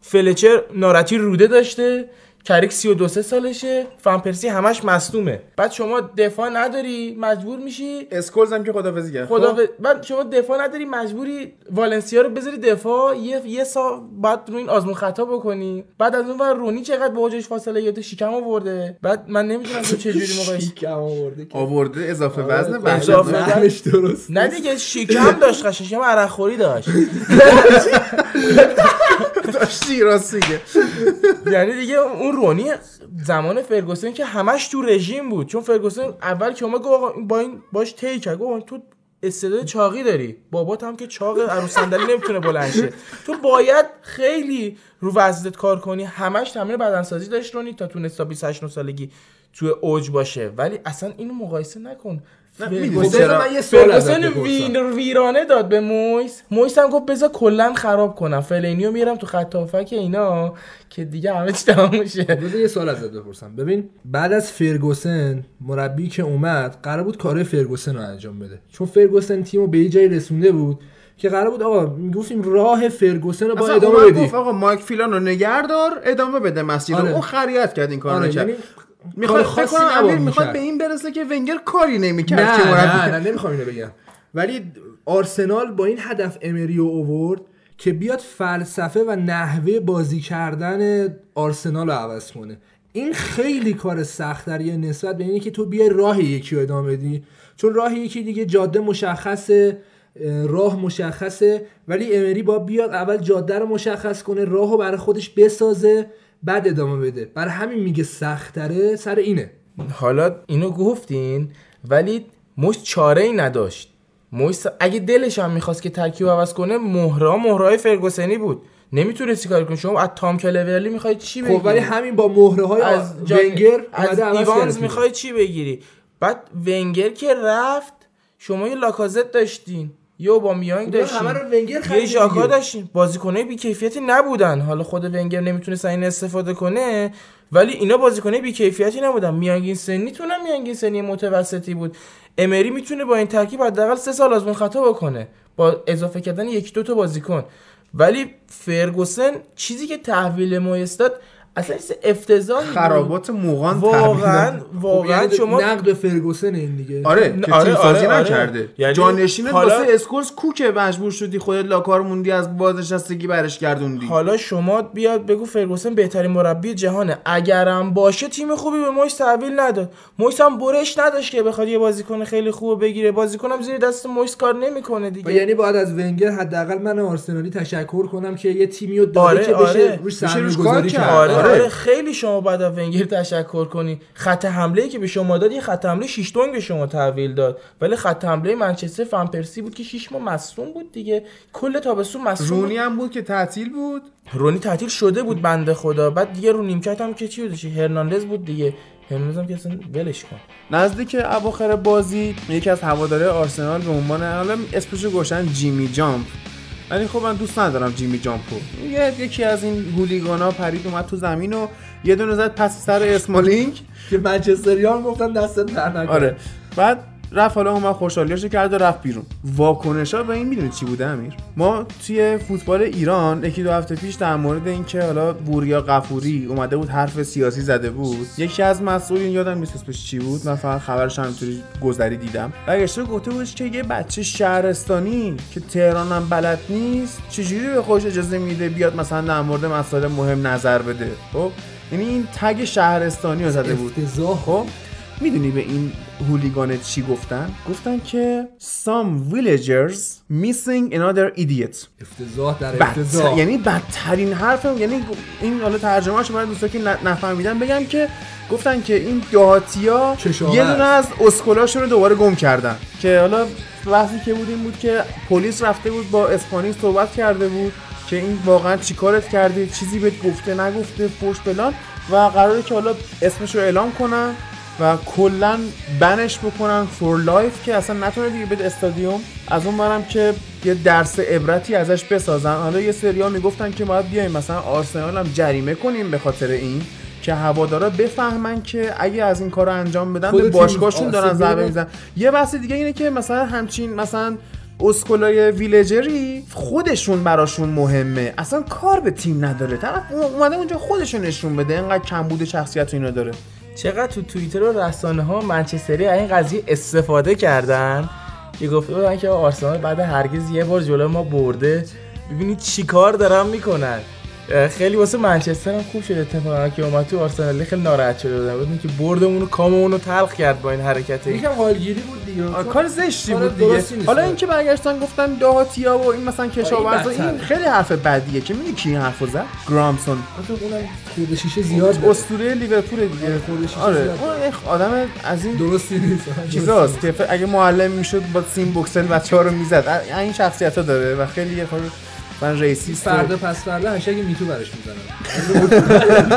فلچر ناراتی روده داشته، کریک سی و دو سالشه، فنپرسی همش مصدومه، بعد شما دفاع نداری مجبور میشی اسکولز هم که خدافظی کرد. خدافظ بعد شما دفاع نداری مجبوری والنسیا رو بذاری دفاع، یه یه سال بعد رو این آزمون خطا بکنی، بعد از اون ور رونی چقدر با وجهش فاصله یاد شیکم آورده، بعد من نمیدونم تو چه جوری مقایسه شیکم آورده آورده اضافه وزن و اضافهش درست نه دیگه، شیکم داشت قشنگ عرق خوری داشت داشتی راست میگه. یعنی دیگه اون رونی زمان فرگوسن که همش تو رژیم بود، چون فرگوسن اول که اومد گفت آقا با این باش تیک آقا تو استعداد چاقی داری، بابات هم که چاق عروس صندلی نمیتونه بلند شه، تو باید خیلی رو وزنت کار کنی. همش تمرین بدنسازی داشت رونی تا تونست تا بیست و هشت سالگی تو اوج باشه، ولی اصلا اینو مقایسه نکن. فرگوسن ویرانه داد به مویس، مویس هم گفت بذار کلا خراب کنم، فلینیو میارم تو خط هافک اینا که دیگه همه چی تمام میشه. بذار یه سوال ازت بپرسم، ببین بعد از فرگوسن مربی که اومد قرار بود کار فرگوسن رو انجام بده، چون فرگوسن تیمو به جای رسونده بود که قرار بود آقا میگفتیم راه فرگوسن رو با ادامه بدی. گفت آقا مایک فیلان رو نگهدار، ادامه بده مسیر رو. اون خیریت کرد این کارو کرد. میخواد فکر کنم امیر میخواد به این برسه که ونگر کاری نمی‌کرد. نه نه نه نمیخوام اینو بگم، ولی آرسنال با این هدف امری رو آورد که بیاد فلسفه و نحوه بازی کردن آرسنال رو عوض کنه. این خیلی کار سخت‌تریه نسبت به اینکه تو بیای راه یکی رو ادامه بدی، چون راه یکی دیگه جاده مشخصه، راه مشخصه، ولی امری با بیاد اول جاده رو مشخص کنه، راهو برای خودش بسازه بعد ادامه بده. برای همین میگه سختره سر اینه. حالا اینو گفتین ولی موش چاره ای نداشت. موش اگه دلش هم میخواست که ترکیب عوض کنه، مهرا مهرای فرگوسنی بود، نمیتونستی کاری کنی. شما از تام کلورلی میخوای چی بگیری؟ خب ولی همین با مهره های از ونگر از ایوانز میخوای چی بگیری؟ بعد ونگر که رفت شما یه لاکازت داشتین، یو با میانگ داشتیم، یه ژاکا داشتیم، بازیکنای بی‌کیفیتی نبودن. حالا خود ونگر نمیتونست این استفاده کنه، ولی اینا بازیکنای بی‌کیفیتی نبودن. میانگین سنی تونم میانگین سنی متوسطی بود. امری میتونه با این ترکیب حداقل سه سال از اون خطا بکنه با اضافه کردن یک دو تا بازیکن. ولی فرگوسن چیزی که تحویل مایستاد اصلا چیز افتضاحی، خرابات موقعان واقعا واقعا شما نقد فرگوسن این دیگه. آره که آره، سازی آره، نکرده آره. جانشینت حالا... واسه اسکولز کوکه مجبور شدی خودت لاکار موندی، از بازنشستگی برش گردوندی. حالا شما بیاد بگو فرگوسن بهترین مربی جهانه، اگرم باشه تیم خوبی به مویس تحویل نداد. مویس هم برش نداشت که بخواد یه بازیکن خیلی خوب بگیره، بازیکنم زیر دست مویس کار نمیکنه دیگه. یعنی باید از ونگر حداقل من آرسنالی تشکر کنم که یه تیمیو داره آره، که بشه آره. روش سرمایه‌گذاری کنه. آره خیلی شما باید از ونگر تشکر کنی. خط حمله‌ای که به شما داد یه خط حمله شش تونگ به شما تحویل داد، ولی خط حمله منچستر فن پرسی بود که شش ماه مصدوم بود دیگه، کل تابستون مصدوم. رونی هم بود که تعطیل بود، رونی تعطیل شده بود بنده خدا. بعد دیگه رو نیمکت هم که چی بودش، هرناندز بود دیگه، هرناندزم که اصلا ولش کن. نزدیک اواخر بازی یکی از هواداره آرسنال به عنوان علم اسپشو گوشن جیمی جامپ، ولی خب من دوست ندارم جیمی جامپو، یکی از این هولیگانا پرید اومد تو زمین و یه دونه زد پس سر اسمالینگ که منچستریان گفتن دست در نکنه. آره بعد رفت، حالا اومد خوشحالیاشو کرد و رفت بیرون. واکنشا به این میدونی چی بوده امیر؟ ما توی فوتبال ایران یکی دو هفته پیش در مورد این که حالا بوریا غفوری اومده بود حرف سیاسی زده بود، یکی از مسئولین یادم نیست اسمش چی بود، من فقط خبرش همینطوری گذری دیدم، برگشته گفته بودش که یه بچه شهرستانی که تهرانم بلد نیست چجوری به خودش اجازه میده بیاد مثلا در مورد مسائل مهم نظر بده. خب یعنی این تگ شهرستانی رو زده بود. خب میدونی به این هولیگان چی گفتن؟ گفتن که some villagers missing another idiot. افتضاح در افتضاح. یعنی بدترین حرفم، یعنی این حالا ترجمه‌اش برای دوستا که نفهمیدن بگم که گفتن که این دهاتیا یه دونه از اسکولاشون رو دوباره گم کردن. که حالا بحثی که بود این بود که پلیس رفته بود با اسپانیایی صحبت کرده بود که این واقعا چیکارت کرده، چیزی بهت گفته نگفته، فوش بلان، و قراره که حالا اسمش رو اعلام کنن و کلا بنش بکنن فور لایف که اصلا نتونه دیگه به استادیوم. از اون برم که یه درس عبرتی ازش بسازن. حالا یه سریا میگفتن که باید بیایم مثلا آرسنال هم جریمه کنیم به خاطر این که هوادارا بفهمن که اگه از این کارو انجام بدن به باشگاهشون دارن ضربه میزنن. یه بحث دیگه اینه که مثلا همچین مثلا اسکولای ویلجری خودشون براشون مهمه، اصلا کار به تیم نداره، طرف اومده اونجا خودشون نشون بده، اینقدر کمبود شخصیت اینا داره. چقدر تو توییتر و رسانه ها منچستری از این قضیه استفاده کردن که گفته بودن که آرسنال بعد هرگز یه بار جلو ما برده، ببینید چی کار دارن میکنن. خیلی واسه منچستر هم خوب شد اتفاقا که اومد تو آرسنال، خیلی ناراحت شده بودن که بردمون و کاممون رو تلخ کرد با این حرکت. این یکم حالگیری بود دیگه، کار زشتی بود دیگه. حالا اینکه برگشتن گفتن دهاتیا و این مثلا کشاورزا، این خیلی حرف بدیه که میگه کی این حرفو زد؟ گرامسون. البته اونم خورده شیشه زیاد، اسطوره لیورپول دیگه، خورده شیشه. آره اون آدم از این درستی نیست چیزاست که اگه معلم میشد با سیم بوکسل بچه‌ها رو میزد. این شخصیت‌ها داره و خیلی یه خورده من رئیسی فردا پس فردا هشتگ میتو برش میزنم.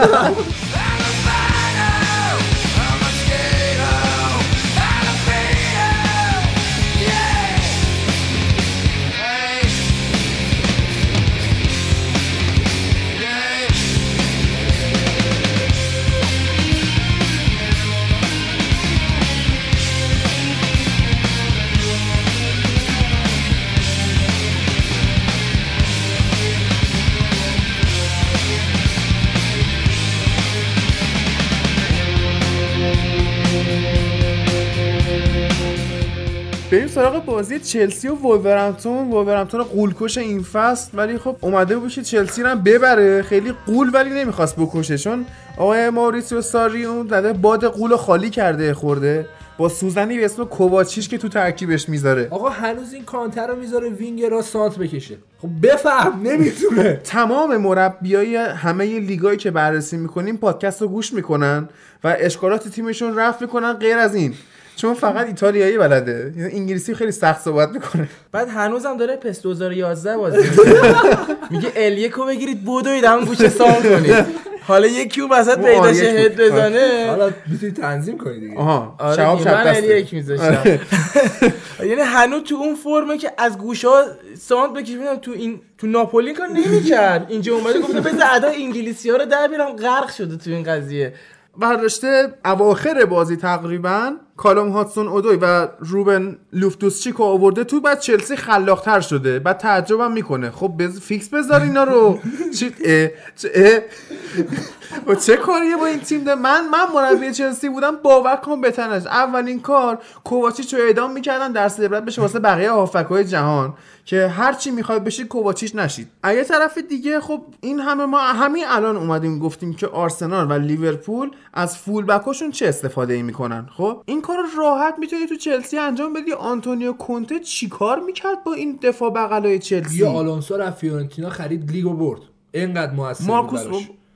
بریم سراغ بازی چلسی و وولورهمپتون. وولورهمپتون قولکش این فصل، ولی خب اومده بود که چلسی رو ببره، خیلی قول ولی نمیخواست بکشه، چون آقای ماریسیو ساری اون داده باد قولو خالی کرده خورده با سوزنی به اسم کوواچیش که تو ترکیبش میذاره. آقا هنوز این کانتر رو میذاره وینگرها سانت بکشه. خب بفهم نمیتونه. تمام مربیای همه لیگایی که بررسی میکنیم پادکست رو گوش میکنن و اشکالات تیمشون رفع میکنن، غیر از این چون فقط ایتالیایی بلده، انگلیسی خیلی سخت صحبت میکنه. بعد هنوزم داره پس دو هزار و یازده بازی میگه الیکو بگیرید بدوید هم گوشه سام کنید، حالا یکی اون وسط پیدا شه هد بزنه، حالا میتونید تنظیم کنید دیگه. آها شباب شب دست یک میذاشتم، یعنی هنوز تو اون فرمه که از گوشه ساند بکشیدم. تو این تو ناپولی کار نمیکرد، اینجا اومده گفته بذار ادا انگلیسی‌ها رو در بیارم، غرق شده تو این قضیه. برداشته اواخر بازی تقریبا کالوم هاتسون اودوی و روبن لوفتوسچیک رو آورده تو، بعد چلسی خلاق‌تر شده. بعد تعجبم میکنه خب بز... فیکس بذار اینا رو چی اه چه اه چه کاریه با این تیم ده. من من مربی چلسی بودم باور کن به تنش اولین کار کوواچیچو اعدام میکردن، درس عبرت بشه واسه بقیه هافک‌های جهان که هر چی میخواید بشید کوواچیچ نشید. از طرف دیگه خب این همه ما همین الان اومدیم گفتیم که آرسنال و لیورپول از فول بکاشون چه استفاده ای میکنن. خب این کار راحت میتونی تو چلسی انجام بدی. آنتونیو کونته چیکار میکرد با این دفاع بغلای چلسی؟ یا آلونسو را فیورنتینا خرید لیگو برد، اینقدر موثر بود. مارکوس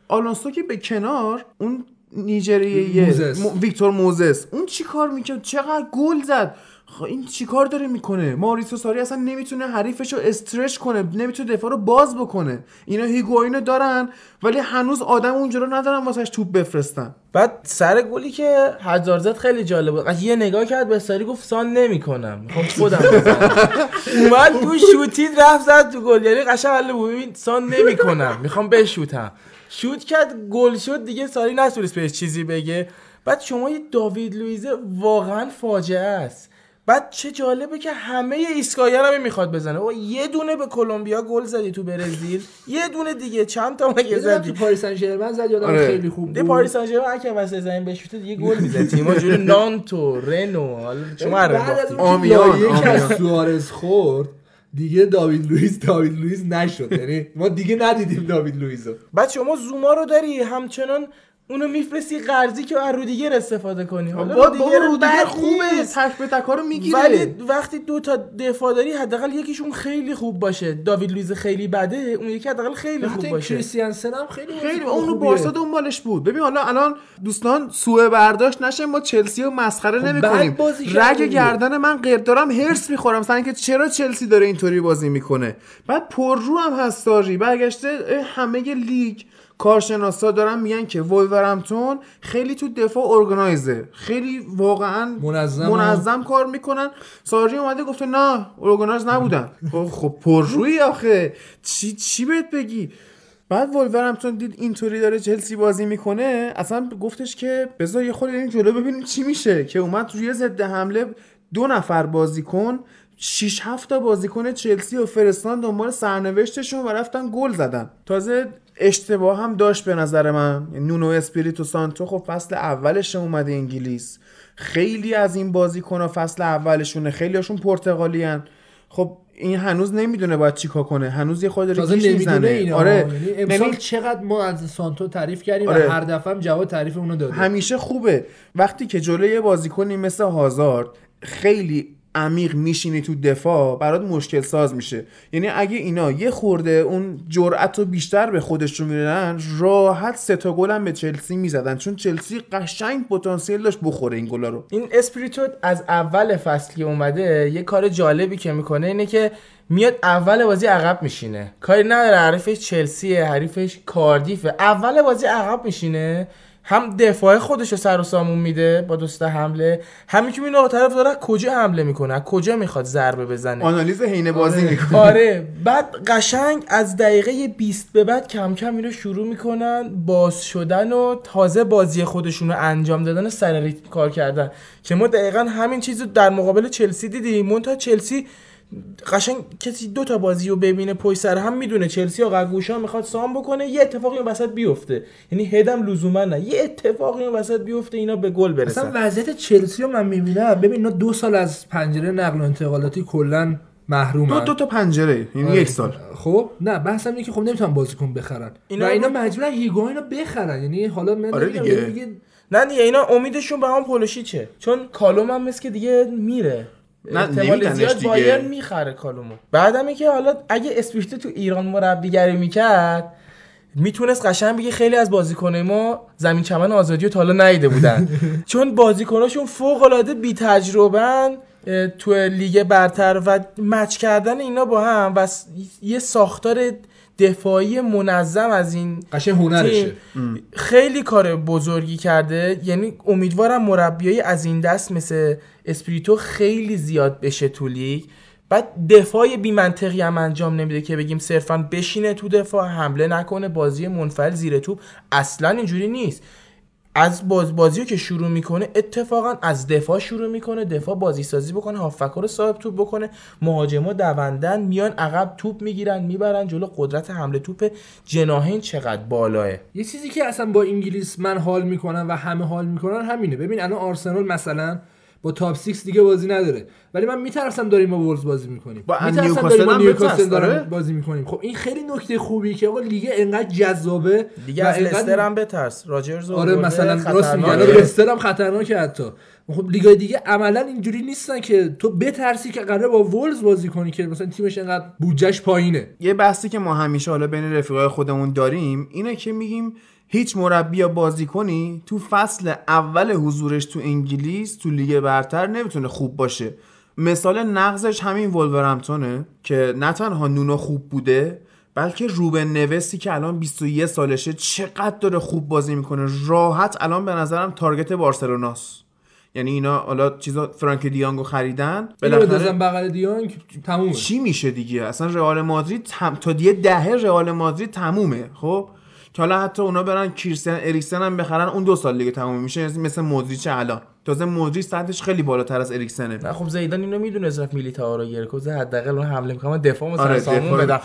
آلونسو که به کنار، اون نیجریه م... ویکتور موزس، اون چی کار میکنه؟ چقدر گل زد. خب این چی کار داره میکنه؟ ماریسو ساری اصلا نمیتونه حریفش رو استرچ کنه، نمیتونه دفاع رو باز بکنه. اینا هیگواینو دارن ولی هنوز آدم اونجا رو ندارن واسش توپ بفرستن. بعد سر گلی که هزارزت خیلی جالب بود، یه نگاه کرد به ساری گفت سان نمیکنم، میخوام خودم بزنم. اومد تو شوتید رفت زد تو گل. یعنی قشنگ ببین سان نمیکنم، میخوام بشوتم. شوت کرد گل شد دیگه، ساری نتونست بهش چیزی بگه. بعد شما یه داوید لوئیز واقعا فاجعه است. بعد چه جالبه که همه ایسکایا رو هم میخواد بزنه. او یه دونه به کلمبیا گل زدی تو برزیل، یه دونه دیگه چند تا مگه زدی تو پاری سن ژرمن زد، یادم آره. خیلی خوب بود. پاری سن ژرمن اگه واسه زمین بشوته دیگه گل میزد. تیم‌ها جوری نانتو، رنو، شما رو آمیان یکی از سوارز خورد دیگه، داوید لوئیز داوید لوئیز نشد. یعنی ما دیگه ندیدیم داوید لوئیزو. بعد شما زوما رو داری همچنان اونو میفرستی قرضی که از رودیگر استفاده کنی. حالا رودیگر رودیگر خوبه، تک به تکارو میگیره، ولی وقتی دو تا دفاع داری حداقل یکیشون خیلی خوب باشه. داوید لوئیز خیلی بده، اون یکی حداقل خیلی خوب باشه. کریستیانسن هم خیلی خیلی اونو بارسا دنبالش بود. ببین حالا الان دوستان سوء برداشت نشه، ما چلسی رو مسخره نمی‌کنیم. رگ گردن من قرد دارم، هرس می‌خورم سن که چرا چلسی داره اینطوری بازی میکنه. بعد پررو هم هستاری برگشته، همه لیگ کارشناسا دارن میگن که وولورهمپتون خیلی تو دفاع ارگانایزه، خیلی واقعا منظم منظم کار میکنن. ساری اومده گفته نه ارگانایز نبودن. خب پررویی آخه، چی چی بهت بگی؟ بعد وولورهمپتون دید اینطوری داره چلسی بازی میکنه، اصلا گفتش که بذار یه خورده این جلو ببینیم چی میشه، که اومد روی ضد حمله دو نفر بازیکن، شش هفت تا بازیکن چلسی و فرستان دنبال سرنوشتشون و رفتن گل زدن. تازه اشتباه هم داشت به نظر من، نونو اسپیریتو سانتو خب فصل اولش اومده انگلیس، خیلی از این بازیکن‌ها فصل اولشونه، خیلی هاشون پرتغالی هن. خب این هنوز نمیدونه باید چیکار کنه، هنوز یه خود داره کیش میزنه. آره امسال چقدر ما از سانتو تعریف کردیم، آره. و هر دفعه هم جواب تعریف اونو داده، همیشه خوبه. وقتی که جلوی یه بازیکنی مثل هازارد خیلی عمیق میشینی تو دفاع، برات مشکل ساز میشه. یعنی اگه اینا یه خورده اون جرأت رو بیشتر به خودشون میدادن، راحت سه تا گل هم به چلسی میزدن، چون چلسی قشنگ پتانسیل داشت بخوره این گلا رو. این اسپریتو از اول فصلی اومده، یه کار جالبی که میکنه اینه که میاد اول بازی عقب میشینه، کاری نداره حریفش چلسیه، حریفش کاردیفه، اول بازی عقب میشینه، هم دفاع خودش رو سر و سامون میده با دوست حمله، همین که میونه طرف داره کجا حمله میکنه، کجا میخواد ضربه بزنه، آنالیز حین بازی آره. میکنه آره. بعد قشنگ از دقیقه بیست به بعد کم کم اینو شروع میکنن باز شدن و تازه بازی خودشون رو انجام دادن و سر ریتم کار کردن، که ما دقیقاً همین چیزو در مقابل چلسی دیدیم. منتها چلسی قشنگ کسی دو تا بازی رو ببینه پشت سر هم میدونه چلسی آقا گوشا میخواد سام بکنه، یه اتفاقی اون وسط بیفته، یعنی هدم لزوما نه، یه اتفاقی اون وسط بیفته اینا به گل برسن. اصلا وضعیت چلسی رو من میبینم، ببین اینا دو سال از پنجره نقل و انتقالاتی کلا محرومن، دو دو تا پنجره، یعنی یک سال. خب نه بحثم اینه که خب نمیتونن بازیکن بخرن اینا و اینا مجبورن هیگوینو بخرن. یعنی حالا من آره دیگه نه دیگه، اینا امیدشون به هم پولوشیچه، چون کالوم هم مسک دیگه میره، احتمال زیاد بایرن میخره کالومو. بعدم اینکه حالا اگه اسپیشته تو ایران مربیگری میکرد، میتونست قشنگ بگه خیلی از بازیکنای ما زمین چمن آزادیو تا حالا ندیده بودن، چون بازیکناشون فوق العاده بی تجربهن تو لیگ برتر، و مچ کردن اینا با هم و یه ساختار دفاعی منظم از این قشنگ هنرشه، خیلی کار بزرگی کرده. یعنی امیدوارم مربیای از این دست مثل اسپریتو خیلی زیاد بشه تو لیگ. بعد دفاع بی منطقی هم انجام نمیده که بگیم صرفا بشینه تو دفاع، حمله نکنه، بازی منفعل زیر توپ، اصلا اینجوری نیست. از باز بازیو که شروع میکنه اتفاقا از دفاع شروع میکنه، دفاع بازی سازی بکنه، هافبک‌ها رو صاحب توپ بکنه، مهاجما دوندن میان عقب توپ میگیرن میبرن جلو، قدرت حمله توپ جناحین چقدر بالاه. یه چیزی که اصلا با انگلیس من حال میکنم و همه حال میکنن همینه. ببین الان آرسنال مثلا با تاپ سیکس دیگه بازی نداره، ولی من میترسم داریم با وولز بازی میکنیم، میترسم داریم با نیوکاسل داریم بازی میکنیم. خب این خیلی نکته خوبیه که آقا لیگ انقدر جذابه دیگه، از لستر هم بترس، راجرز آره مثلا راست میگه، لستر هم خطرناکه حتی. خب لیگای دیگه عملا اینجوری نیستن که تو بترسی که قراره با وولز بازی کنی که مثلا تیمش انقدر بودجش پایینه. یه بحثی که ما همیشه حالا بین رفیقای خودمون داریم اینه که میگیم هیچ مربی یا بازیکنی تو فصل اول حضورش تو انگلیس تو لیگ برتر نمیتونه خوب باشه. مثال نقضش همین وولورهمپتونه که نه تنها نونو خوب بوده بلکه روبن نوسی که الان بیست و یک سالشه چقدر داره خوب بازی میکنه. راحت الان به نظرم تارگت بارسلوناست. یعنی اینا حالا چیزا فرانک دیانگو خریدن بالاخره بغل دیانگ تمومه. چی میشه دیگه؟ اصلا رئال مادرید تم... تا دیگه دهه رئال مادرید تمومه. خب که حالا حتی اونا برن کریستیان اریکسن هم بخرن اون دو سال دیگه تموم میشه. مثل مودریچ الان، تازه مودریچ سطحش خیلی بالاتر از اریکسنه. نه خب زیدان اینو میدونه اصرف میلیتائو رو گرکوزه حداقل اون حمله میکنه دفاع مثلا آره سامون بدم.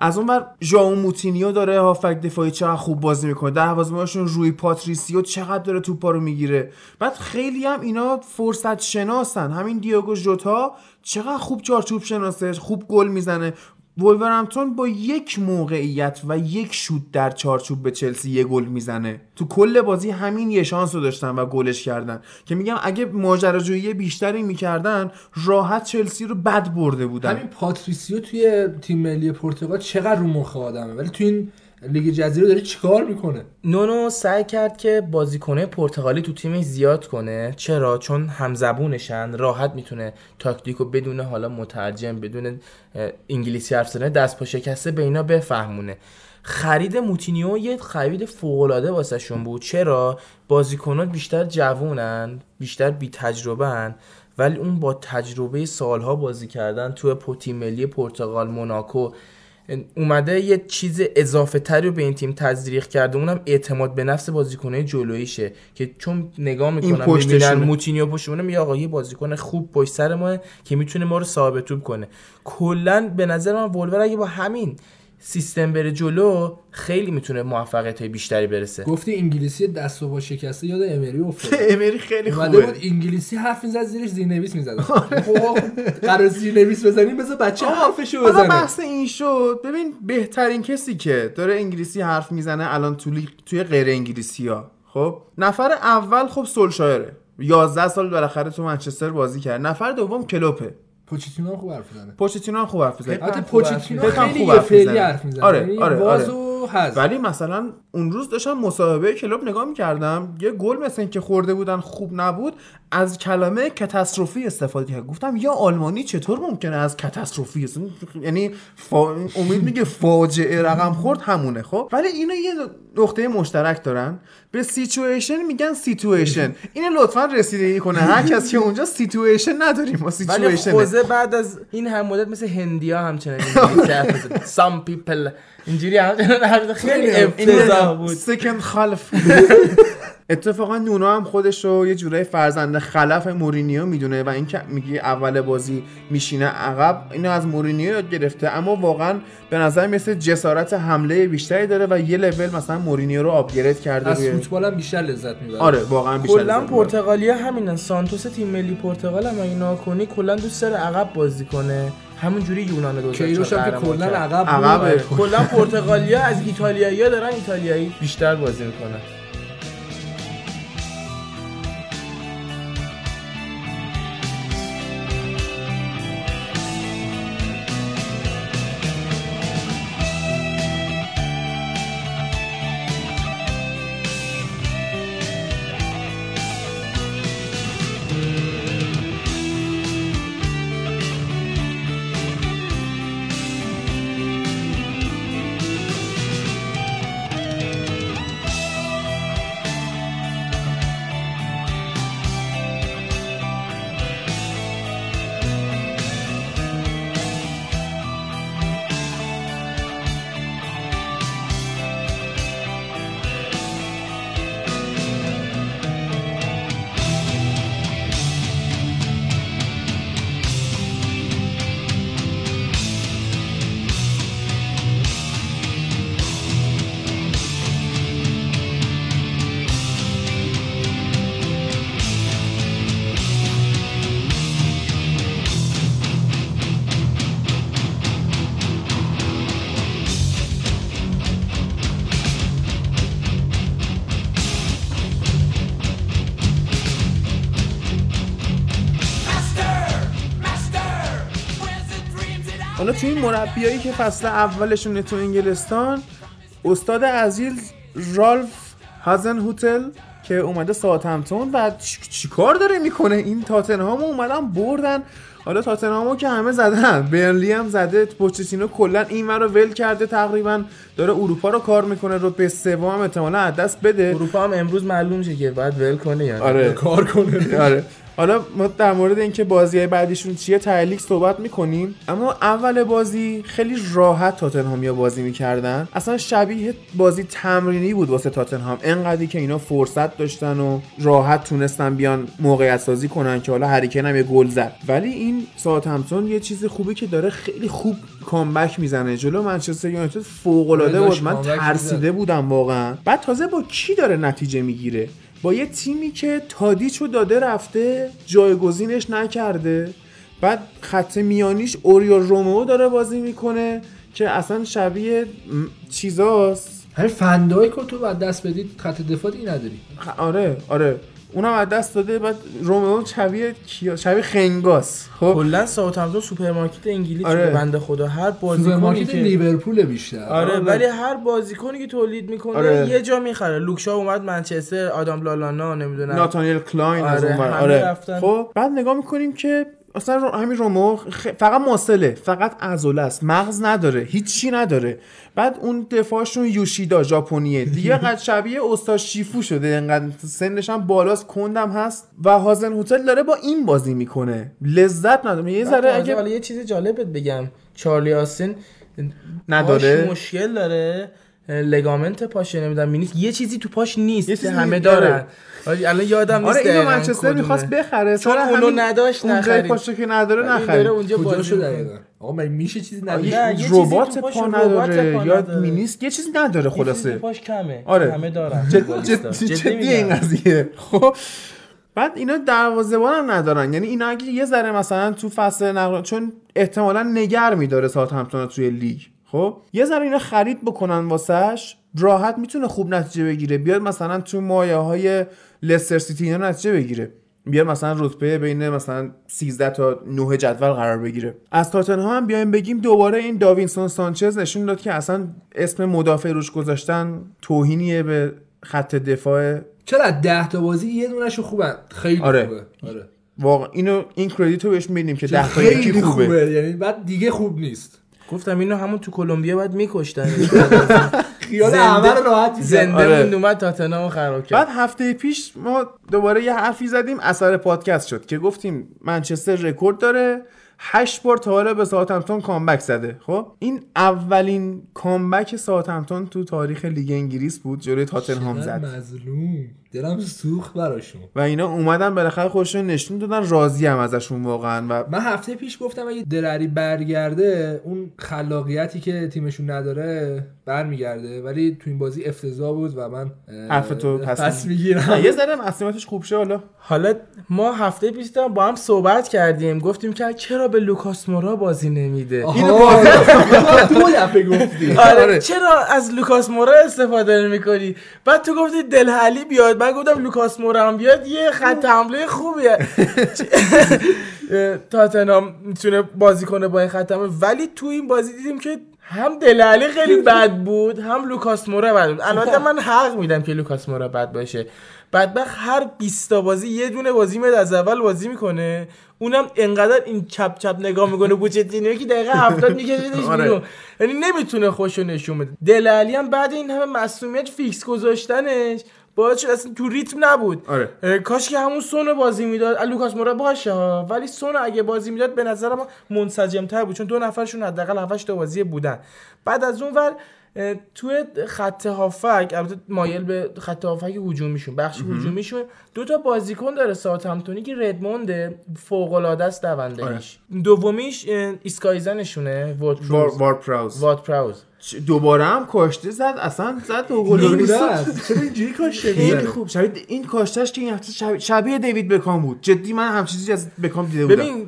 از اون بر ژائو موتینیو داره هافک دفاعی چقدر خوب بازی میکنه، دروازه‌بانشون روی پاتریسیو چقدر داره توپا رو میگیره. بعد خیلی هم اینا فرصت شناسن، همین دیاگو ژوتا چقدر خوب چارچوب شناسه، خوب گل میزنه. وولورهمپتون با یک موقعیت و یک شوت در چارچوب به چلسی یه گل میزنه. تو کل بازی همین یه شانس رو داشتن و گلش کردن که میگم اگه ماجراجویی بیشتری میکردن راحت چلسی رو بد برده بودن. همین پاتریسیو توی تیم ملی پرتغال چقدر رو مخ آدمه، ولی تو این لیگ جزیره داره چیکار میکنه؟ نونو سعی کرد که بازیکنه پرتغالی تو تیمش زیاد کنه. چرا؟ چون همزبونشن، راحت میتونه تاکتیکو بدون حالا مترجم، بدون انگلیسی حرف زدن دست پا شکسته به اینا بفهمونه. خرید موتینیو یه خرید فوق‌العاده واسه شون بود. چرا؟ بازیکن‌ها بیشتر جوونن، بیشتر بی تجربه‌ان، ولی اون با تجربه سالها بازی کردن تو پوتی ملی پرتغال، موناکو، اومده یه چیز اضافه تری رو به این تیم تزریق کرده. اونم اعتماد به نفس بازیکن‌های جلویشه که چون نگاه میکنم میبینن موتینیو پشتمونه میگه آقا یه بازیکن خوب پشت سر ما که میتونه ما رو صاحب توپ کنه. کلا به نظر من وولور اگه با همین سیستم بره جلو خیلی میتونه موفقیت‌های بیشتری برسه. گفتی انگلیسی دست و پا شکسته، یاد امری افتاد. امری خیلی خوبه. بعد انگلیسی حرف می‌زد زیرش زیرنویس می‌زد. خب قرار زیرنویس بزنیم بذار بچه حرفشو بزنه. حالا بحث این شد ببین بهترین کسی که داره انگلیسی حرف میزنه الان توی توی غیر انگلیسی‌ها، خب نفر اول خب سولشایره، یازده سال بالاخره تو منچستر بازی کرد. نفر دوم کلوپه. پوچتینو خوب حرف میزنه. پوچتینو خوب حرف میزنه. البته پوچتینو خیلی فعلی حرف میزنه. آره آره آره. ولی مثلا اون روز داشتم مصاحبه کلوب نگاه می‌کردم، یه گل مثلا که خورده بودن خوب نبود، از کلمه کاتاستروفی استفاده کرد. گفتم یا آلمانی چطور ممکنه از کاتاستروفی است؟ یعنی فا... امید میگه فاجعه رقم خورد همونه. خب ولی اینا یه نقطه مشترک دارن، به سیچویشن میگن سیچویشن. اینو لطفا رسیدگی کنه هر کس که اونجا سیچویشن نداریم ما سیچویشن. ولی بعد از این هم مدت مثل هندیا همچنین some people اینجوری همچنین خیلی افتضاح بود. سکند خلف. اتفاقا نونا هم خودش رو یه جورای فرزند خلف مورینیو میدونه و این که میگه اول بازی میشینه عقب اینو از مورینیو یاد گرفته، اما واقعا به نظر مثل جسارت حمله بیشتری داره و یه لول مثلا مورینیو رو آپگرید کرده. از فوتبال هم بیشتر لذت میبره. آره واقعا بیشتر. کلا پرتغالیا همینن. سانتوس تیم ملی پرتغال هم اینا کنی کلا دوست داره عقب بازی کنه، همونجوری یونان دو تا که کلا عقب. کلا پرتغالیا از ایتالیایی‌ها دارن ایتالیایی بیشتر بازی میکنن. توی مربیایی که فصل اولشونه تو انگلستان، استاد عزیز رالف هازنهوتل که اومده ساوثهمپتون و چیکار داره میکنه؟ این تاتنهامو اومدن بردن، حالا تاتنهامو که همه زدن، برنلی هم زده، پوچتینو کلا اینور رو ول کرده، تقریبا داره اروپا رو کار میکنه، رو به سوم احتمالاً از دست بده. اروپا هم امروز معلوم شه که باید ول کنه، یعنی آره. کار کنه. آره. حالا ما در مورد اینکه بازی‌های بعدیشون چیه تعلیق صحبت می‌کنیم، اما اول بازی خیلی راحت تاتنهامیا بازی می‌کردن، اصلا شبیه بازی تمرینی بود واسه تاتنهام، انقدری که اینا فرصت داشتن و راحت تونستن بیان موقعیت سازی کنن که حالا هریکن هم یه گل زد. ولی این ساوثهمپتون یه چیز خوبی که داره، خیلی خوب کامبک میزنه جلو منچستر یونایتد، فوق‌العاده بود، من ترسیده بودم واقعا. بعد تازه با کی داره نتیجه میگیره؟ با یه تیمی که تادیچو داده رفته، جایگزینش نکرده، بعد خط میانیش اوریو رومو داره بازی میکنه که اصلا شبیه چیزاست، هر فندایی که تو بعد دست بدید خط دفاعی نداری. آره آره اونم از دست داده. بعد رومئو شبیه کیا؟ شبیه خنگاس. خب کلا ساوثهمپتون سوپرمارکت انگلیس آره. بنده خدا هر بازیکنی که لیورپول بیشتر آره, آره ولی هر بازیکنی که تولید میکنه آره. یه جا میخره. لوکشا اومد منچستر، آدام لالانا، نمیدونم ناتانیل کلاین آره. از اونور آره. خب بعد نگاه میکنیم که اصلا همین رومو فقط ماسله، فقط عضله است، مغز نداره، هیچی نداره. بعد اون دفاعشون یوشیدا ژاپنیه دیگه، قد شبیه استاد شیفو شده، انقدر سنش هم بالاست، کندم هست و هازنهوتل داره با این بازی میکنه، لذت نداره یه ذره. اگه حالا یه چیز جالبت بگم، چارلی آستین نداره، مشکل داره، لگامنت پاشه، نمیدونم مینیس، یه چیزی تو پاش نیست، چیزی همه دارن. الان یادم نیست آره اینو منچستر می‌خواست بخره، چون اونو نداشت نخرید، اون پاشو که نداره نخرید، اونجا بازیشو دقیقاً. آقا من میشه چیزی نداره، ربات پا نداره، یاد مینیس، یه چیزی نداره، خلاصه پاش کمه، همه دارن. جدی این قضیه. خب بعد اینا دروازه‌بان هم ندارن، یعنی اینا اگه یه ذره مثلا تو فصل نقل، چون احتمالاً نگر می‌داره ساوثهمپتون توی لیگ، خب یه ذره اینا خرید بکنن واسش، راحت میتونه خوب نتیجه بگیره، بیاد مثلا تو مایه های لستر سیتی اینا نتیجه بگیره، بیاد مثلا رتبه بین مثلا سیزده تا نه جدول قرار بگیره. از تاتنهام هم بیایم بگیم دوباره این داوینسون سانچز نشون داد که اصلا اسم مدافع روش گذاشتن توهینیه به خط دفاع. چرا ده تا بازی یه دونهشو خوبه، خیلی آره. خوبه آره واقعا اینو این کردیتو بهش میدیم که ده تا یکی خوبه. خوبه یعنی بعد دیگه خوب نیست. گفتم اینو همون تو کلمبیا بعد می‌کشتن. خیال عمر راحت زنده موند اومد تاتنهامو خراب کرد. بعد هفته پیش ما دوباره یه حرفی زدیم، اثر پادکست شد که گفتیم منچستر رکورد داره، هشت بار تا حالا به ساوثهمپتون کامبک زده. خب این اولین کامبک ساوثهمپتون تو تاریخ لیگ انگلیس بود، جلوی تاتنهام زد. مظلوم، دلم سوخت براشون و اینا اومدن بالاخره خودشون نشون دادن، راضی ام ازشون واقعا. و من هفته پیش گفتم اگه درعلی برگرده، اون خلاقیتی که تیمشون نداره برمیگرده، ولی تو این بازی افتضاح بود و من حرف تو پس میگیرم. یه ذره مسئولیتش خوب شه. حالا حالا ما هفته پیش با هم صحبت کردیم، گفتیم که چرا به لوکاس مورا بازی نمیده؟ اینو تو دفعه گفتی آره، چرا از لوکاس مورا استفاده نمی‌کنی؟ بعد تو گفتی دلعلی بیاد، من گفتم لوکاس مورا هم بیاد، یه خط حمله خوبیه تاتنهام میتونه بازی کنه با این خط حمله. ولی تو این بازی دیدیم که هم دلعلی خیلی بد بود، هم لوکاس مورا بد بود. البته من حق میدم که لوکاس مورا بد باشه، بدبخت هر بیست تا بازی یه دونه بازی میاد از اول بازی میکنه، اونم انقدر این چپ چپ نگاه میکنه پوچتینو که دقیقه هفتاد میکشیدش بیرون، یعنی نمیتونه خوشو نشون بده. دلعلی هم بعد این همه معصومیت فیکس گذاشتنش باعث شد اصلا تو ریتم نبود آره. کاش که همون سونو بازی میداد، لوکاس مورا باشه ها، ولی سونو اگه بازی میداد به نظر من منسجم‌تر بود، چون دو نفرشون حداقل هفت تا بازی بودن. بعد از اونور توی خط هافک، البته مایل به خط هافک هجومیشون، بخش هجومیشون دو تا بازیکن داره ساوثهمپتونی که ردموند فوق‌العاده است دوندهش آره. دومیش اسکایزنشونه واتفورد واتپراوز واتپراوز دوباره هم کاشته زد، اصلا زد دو گل زد. چرا اینجوری کاشته می‌زنه؟ خیلی خوب شبیه این کاشتش که این هفته شبیه دیوید بکام بود. جدی من هم چیزی از بکام دیده بودم. ببین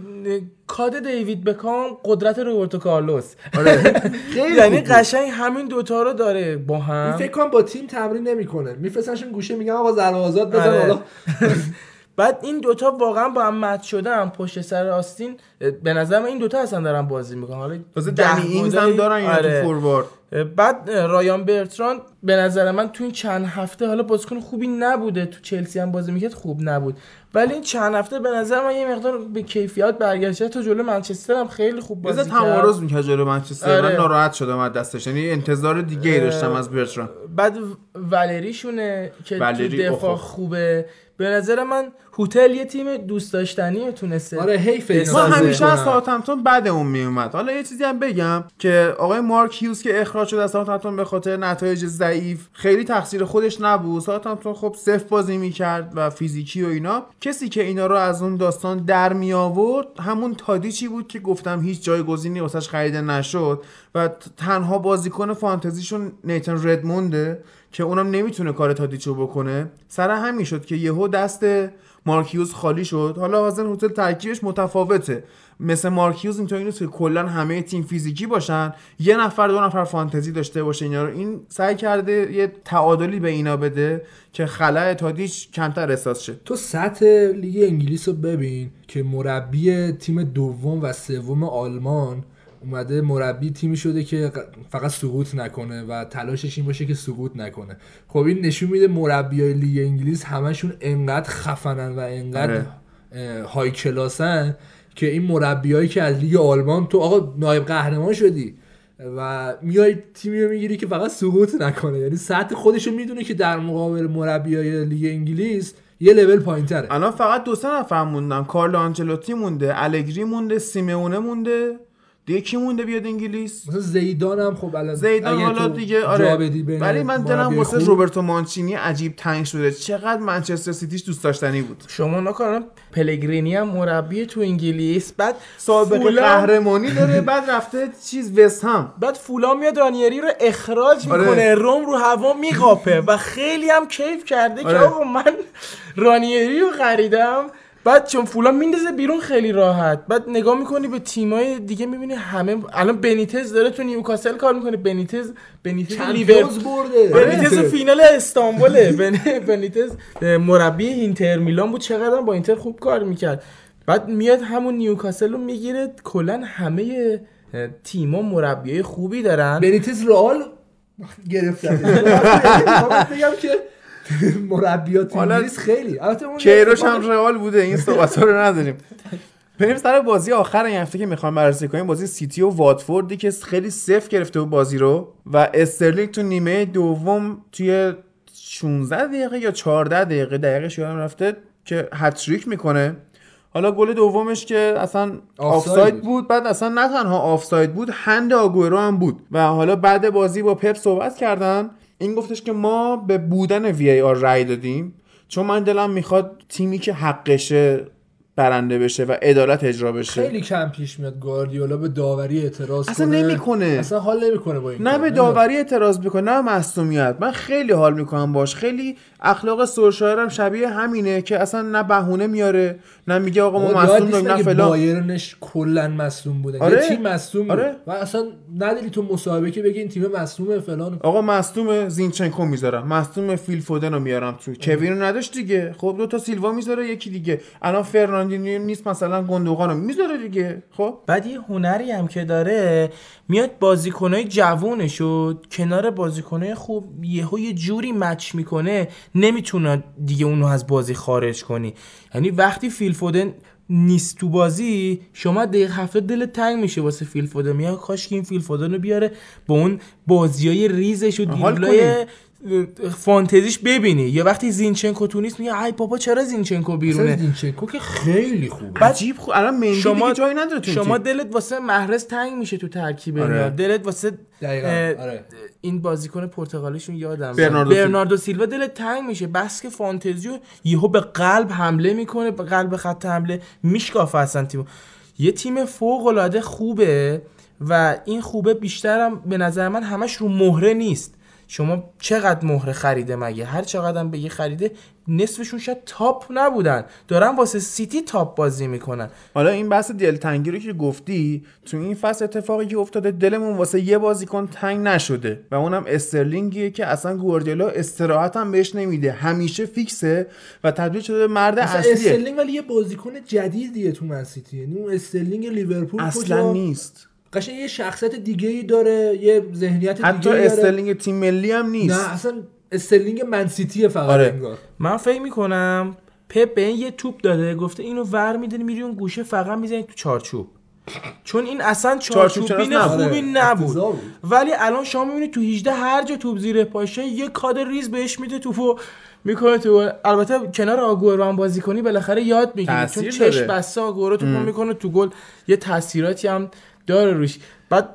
کاد دیوید بکام، قدرت روبرتو کارلوس آره خیلی، یعنی قشنگ همین دوتا رو داره با هم. فکر کنم با تیم تمرین نمی‌کنه، میفرستنشون گوشه میگم آقا زربازات بزن حالا. بعد این دوتا واقعا با هم مات شدن پشت سر آستین، به نظر من این دوتا اصلا دارن بازی میکنن. حالا واسه دنیینگز هم دارن اینا آره. تو فوروارد. بعد رایان برتراند به نظر من تو این چند هفته، حالا بازیکن خوبی نبوده، تو چلسی هم بازی میکرد خوب نبود، ولی این چند هفته به نظر من یه مقدار به کیفیت برگشته. تو جلو منچستر هم خیلی خوب بازی کرد، تمارض میکرد جلو منچستر آره. من ناراحت شدم از دستش، یعنی انتظار دیگه ای داشتم از برتراند. بعد ولریشونه که ولری تو دفاع خوبه، به نظر من هتل یه تیم دوست داشتنیه، تونسته آره حیف ما همیشه از ساوثهامپتون بعدمون میومد. حالا یه چیزی هم بگم که آقای مارک هیوز که اخراج شد از ساوثهامپتون به خاطر نتایج ضعیف، خیلی تقصیر خودش نبود. ساوثهامپتون خب صفر بازی میکرد و فیزیکی و اینا، کسی که اینا رو از اون داستان در می آورد همون تادیچی بود که گفتم هیچ جایگزینی واسش خریده نشد و تنها بازیکن فانتزیشون نیتان ردمونده که اونم نمیتونه کار تادیچو بکنه. سر همین شد که یهو دست مارکیوز خالی شد. حالا حاضر هتل ترکیبش متفاوته، مثل مارکیوز اینطوری نیست که کلا همه تیم فیزیکی باشن، یه نفر دو نفر فانتزی داشته باشه اینا رو. این سعی کرده یه تعادلی به اینا بده که خلأ تادیچ کمتر احساس شه. تو سطح لیگ انگلیس رو ببین که مربی تیم دوم و سوم آلمان اومده مربی تیمی شده که فقط سقوط نکنه و تلاشش این باشه که سقوط نکنه. خب این نشون میده مربیای لیگ انگلیس همشون انقدر خفنن و انقدر آره. های کلاسن که این مربیایی که از لیگ آلمان تو آقا نایب قهرمان شدی و میای تیمی رو میگیری که فقط سقوط نکنه، یعنی سطح خودشو میدونه که در مقابل مربیای لیگ انگلیس یه لول پایین‌تره. الان فقط دو سه نفر موندن، کارلو آنچلوتی مونده، الگری مونده، سیمونه مونده، دیگه کی مونده بیاد انگلیس؟ مثلا زیدان هم خب الان زیدان حالا دیگه آره، ولی من دلم واسه روبرتو مانچینی عجیب تنگ شده، چقدر منچستر سیتیش دوست داشتنی بود. شما نکنم پلگرینی هم مربی تو انگلیس، بعد سابقه قهرمانی داره، بعد رفته چیز وست هم، بعد فولام میاد رانیری رو اخراج میکنه آره. روم رو هوا میقاپه و خیلی هم کیف کرده آره. که آقا من رانیری رو خریدم، بعد چون فولام میندازه بیرون خیلی راحت. بعد نگاه میکنی به تیمای دیگه میبینی همه الان بنیتز داره تو نیوکاسل کار میکنه، بنیتز بنیتز لیورپول برده، بنیتز فینال استانبوله بنیتز مربی اینتر میلان بود، چقدر با اینتر خوب کار میکرد. بعد میاد همون نیوکاسل رو میگیره. کلا همه تیما مربیای خوبی دارن. بنیتز رئال گرفتن. میگم که مربیات انگلیس خیلی کیروش هم رئال بوده. این صحبت‌ها رو نداریم. بریم سر بازی آخر این هفته که میخوام بررسی کنیم، بازی سیتی و واتفوردی که خیلی صفر گرفته بود بازی رو و استرلینگ تو نیمه دوم توی شانزده دقیقه یا چهارده دقیقه دقیقش یادم رفته که هتریک میکنه. حالا گل دومش که اصلا آفساید بود. بود بعد اصلا نه تنها آفساید بود، هند آگورو هم بود. و حالا بعد بازی با پپ صحبت کردن، این گفتش که ما به بودن وی ای آر رای دادیم چون من دلم میخواد تیمی که حقشه برنده بشه و عدالت اجرا بشه. خیلی کم پیش میاد گاردیولا به داوری اعتراض اصلا کنه. اصلا نمیکنه. اصلا حال نمیکنه با این. نه به داوری اعتراض میکنه نه معصومیت. من خیلی حال میکنم باش. خیلی اخلاق سرشاعرم شبیه همینه که اصلا نه بهونه میاره، نه میگه آقا ما معصوم داریم نه فلان. بایرنش کلا معصوم بوده. آره؟ یه تیم معصوم آره؟ و اصلا نداری تو مسابقه که بگی این تیم معصومه فلان. آقا معصومه زینچنکو میذارم، معصومه فیل فودن رو میارم تو. کوینو نداشت دیگه. خب دو تا سیلوا میذاره یکی دیگه. الان فرناندو نیست مثلا گندوقانو میذاره دیگه. خب بعد یه هنری هم که داره، میاد بازیکنای جوونشو کنار بازیکنای خوب یهو یه جوری مچ میکنه نمیتونه دیگه اونو از بازی خارج کنی. یعنی وقتی فیل فودن نیست تو بازی، شما دقیقه هفته دل تنگ میشه واسه فیل فودن. میگه کاش که این فیل فودن رو بیاره با اون بازیای ریزش و دیبلای فانتزیش ببینی. یا وقتی زینچنکو تو نیست میگه ای بابا چرا زینچنکو بیرونه. زینچنکو که خیلی خوبه، عجیب خوب. الان مندی دیگه جایی نداره تو. شما دلت واسه محرز تنگ میشه تو ترکیب اینا. دلت واسه دقیقاً آره این بازیکن پرتغالیشون یادم برناردو, برناردو سیلوا دلت تنگ میشه، بس که فانتزیو یهو به قلب حمله میکنه، به قلب خط حمله میشکافه اصلا تیمو. یه تیم فوق العاده خوبه و این خوبه بیشترم به نظر من همش رو مهره نیست. شما چقدر مهره خریده مگه؟ هر چقدر هم بگی خریده، نصفشون شاید تاپ نبودن، دارن واسه سیتی تاپ بازی میکنن. حالا این بحث دل تنگی رو که گفتی، تو این فصل اتفاقی که افتاده دلمون واسه یه بازیکن تنگ نشده و اونم استرلینگیه که اصلا گواردیولا استراحت هم بهش نمیده، همیشه فیکسه و تبدیل شده مرد اصلیه. استرلینگ ولی یه بازیکن جدیدیه تو من سیتی، یعنی اون استرلینگ لیورپول اصلا نیست. قشنگ یه شخصیت دیگه‌ای داره، یه ذهنیت دیگه‌ای داره. حتی استرلینگ تیم ملی هم نیست. نه اصلا استرلینگ من سیتیه فقط. آره. انگار من فکر می‌کنم پپ به این یه توپ داده، گفته اینو ور می‌دین میری اون گوشه فقط می‌زنید تو چارچوب. چون این اصلا چارچوبین خوبی نبود. ولی الان شما می‌بینید تو هجده هر جا توپ زیر پاشه یه کادر ریز بهش میده، توپو میکنه تو. البته کنار آگورو هم بازی کنی بالاخره یاد می‌گیری، چون چش بسا آگورو توپو می‌کنه تو گل، یه تاثیراتی هم داره روش. بعد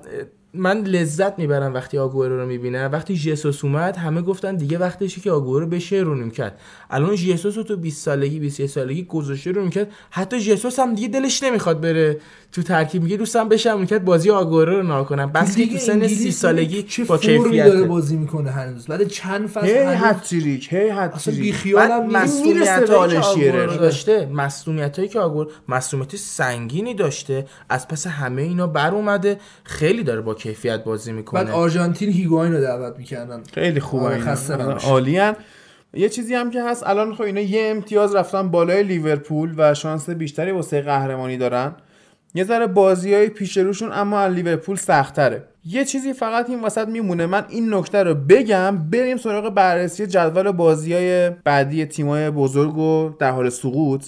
من لذت میبرم وقتی آگورو رو میبینم. وقتی ژیسوس اومد همه گفتن دیگه وقتشه که آگورو بشه رو نیمکت. الان ژیسوس رو تو بیست سالگی بیست و یک سالگی گذاشته رو نیمکت. حتی ژیسوس هم دیگه دلش نمیخواد بره تو ترکیب، میگه دوستم بشم نیمکت بازی آگورو رو ناکنم. بس که تو سن سی سالگی با کیفیت داره بازی میکنه هنوز. بعد چند فصل هتریک هی هتریک بی خیالم مسئولیت آگورو داشته، مسئولیتایی که آگورو مسئولیت سنگینی داشته، از پس همه اینا بر اومده، خیلی داره با کیفیت بازی میکنه. بعد آرژانتین هیگواین رو دعوت میکردن، خیلی خوبه، عالیان. یه چیزی هم که هست الان، خب اینا یه امتیاز رفتن بالای لیورپول و شانس بیشتری واسه قهرمانی دارن، یه ذره بازیای پیش روشون اما از لیورپول سخت‌تره. یه چیزی فقط این وسط میمونه، من این نکته رو بگم بریم سراغ بررسی جدول بازیای بعدی تیمای بزرگ و در حال سقوط.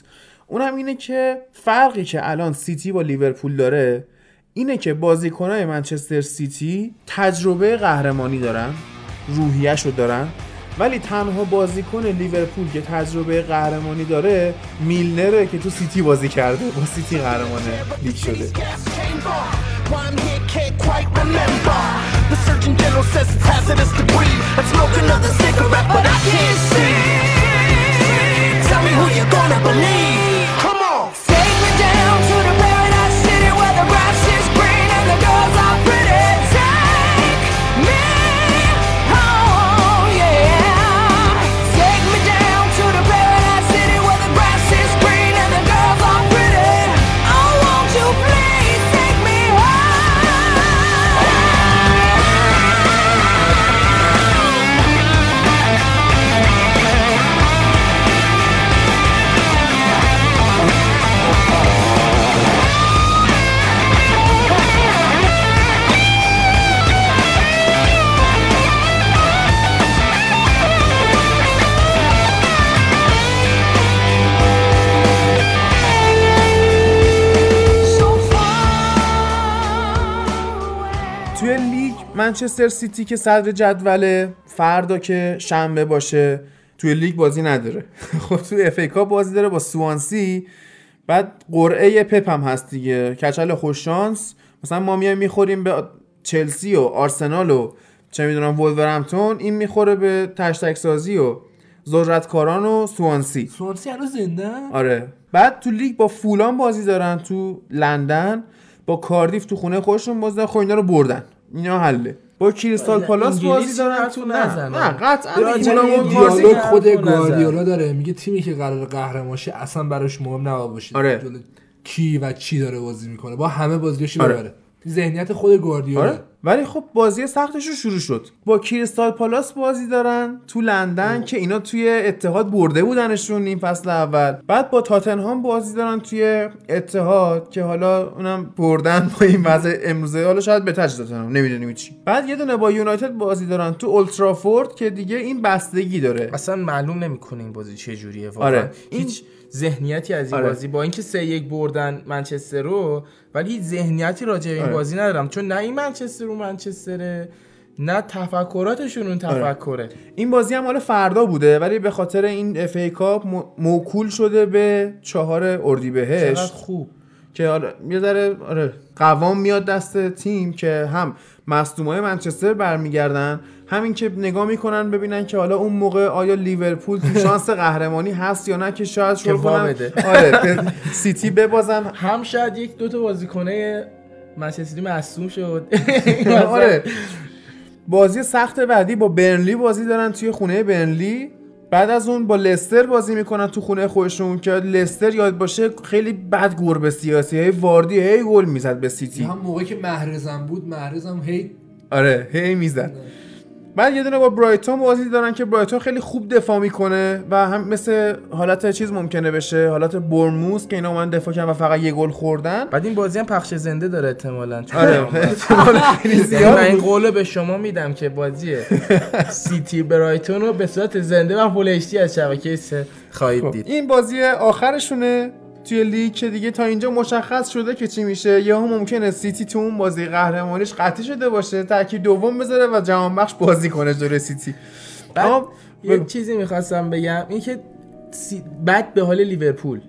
اونم اینه که فرقی که الان سیتی با لیورپول داره اینه که بازیکنای منچستر سیتی تجربه قهرمانی دارن، روحیه‌شو دارن، ولی تنها بازیکن لیورپول که تجربه قهرمانی داره میلنره که تو سیتی بازی کرده، با سیتی قهرمان لیگ شده. منچستر سیتی که صدر جدوله، فردا که شنبه باشه توی لیگ بازی نداره. خب توی اف ای کاپ بازی داره با سوانسی، بعد قرعه پپ هم هست دیگه، کچل خوش شانس. مثلا ما میایم میخوریم به چلسی و آرسنال و چه میدونم وولورهمپتون، این میخوره به تشتک سازی و ذرتکاران و سوانسی. سوانسی هنوز زنده؟ آره. بعد تو لیگ با فولام بازی دارن تو لندن، با کاردیف تو خونه خودشون بازی دارن، خب اینا رو بردن، اینا حله. با کریستال پالاس بازی دارن تو نزن. نه قطعا اون دیالوگ خود گواردیولا داره، میگه تیمی که قرار قهرمانشه اصلا براش مهم نباید باشه. آره. کی و چی داره بازی میکنه، با همه بازیاشو ببره. آره. ذهنیت خود گواردیولا. آره. ولی خب بازی سختشون شروع شد. با کریستال پالاس بازی دارن تو لندن که اینا توی اتحاد برده بودنشون این فصل اول. بعد با تاتنهام بازی دارن توی اتحاد که حالا اونم بردن با این وضع امروزه، حالا شاید به تاج تاتنهام نمیدونیم چی. بعد یه دونه با یونایتد بازی دارن تو اولترافورد که دیگه این بستگی داره، اصلا معلوم نمیکنه این بازی چه جوریه واقعا. آره. هیچ ذهنیتی از این آره. بازی با اینکه سه یک بردن منچستر رو، ولی ذهنیتی راجع به این آره. بازی ندارم، چون نه این منچستر رو منچستره نه تفکراتشون اون تفکره. آره. این بازی هم حالا فردا بوده ولی به خاطر این اف ای کاپ موکول شده به چهارم اردیبهشت. چقدر خوب که آره یه ذره آره قوام میاد دست تیم، که هم مصدومای منچستر برمیگردن، همین که نگاه میکنن ببینن که حالا اون موقع آیا لیورپول تو شانس قهرمانی هست یا نه، که شاید شروع کنن آره سیتی ببازن، هم شاید یک دو تا بازیکنه منچستر سیتی معصوم شد. آره بازی سخت بعدی با برنلی بازی دارن توی خونه برنلی، بعد از اون با لستر بازی میکنن تو خونه خودشون که لستر یاد باشه خیلی بد گور به سیاسی های واردی هی گل میزد به سیتی، هم موقعی که محرزم بود محرزم هی آره هی میزد. بعد یه دونه با برایتون بازی دارن که برایتون خیلی خوب دفاع میکنه و هم مثل حالت چیز ممکنه بشه، حالت برموز که اینا اومدن دفاع کردن و فقط یه گل خوردن. بعد این بازی هم پخش زنده داره احتمالاً. آره احتمال خیلی زیاد. من این قولو به شما میدم که بازی سیتی برایتون رو به صورت زنده و فول اچ دی از شبکه سه خواهید دید. این بازی آخرشونه توی لیگ که دیگه تا اینجا مشخص شده که چی میشه، یا هم ممکنه سیتی تو اون بازی قهرمانیش قطعی شده باشه، ترکیب دوم بذاره و جهان بخش بازی کنه جلوی سیتی. بعد یه چیزی میخواستم بگم این که سی... بعد به حال لیورپول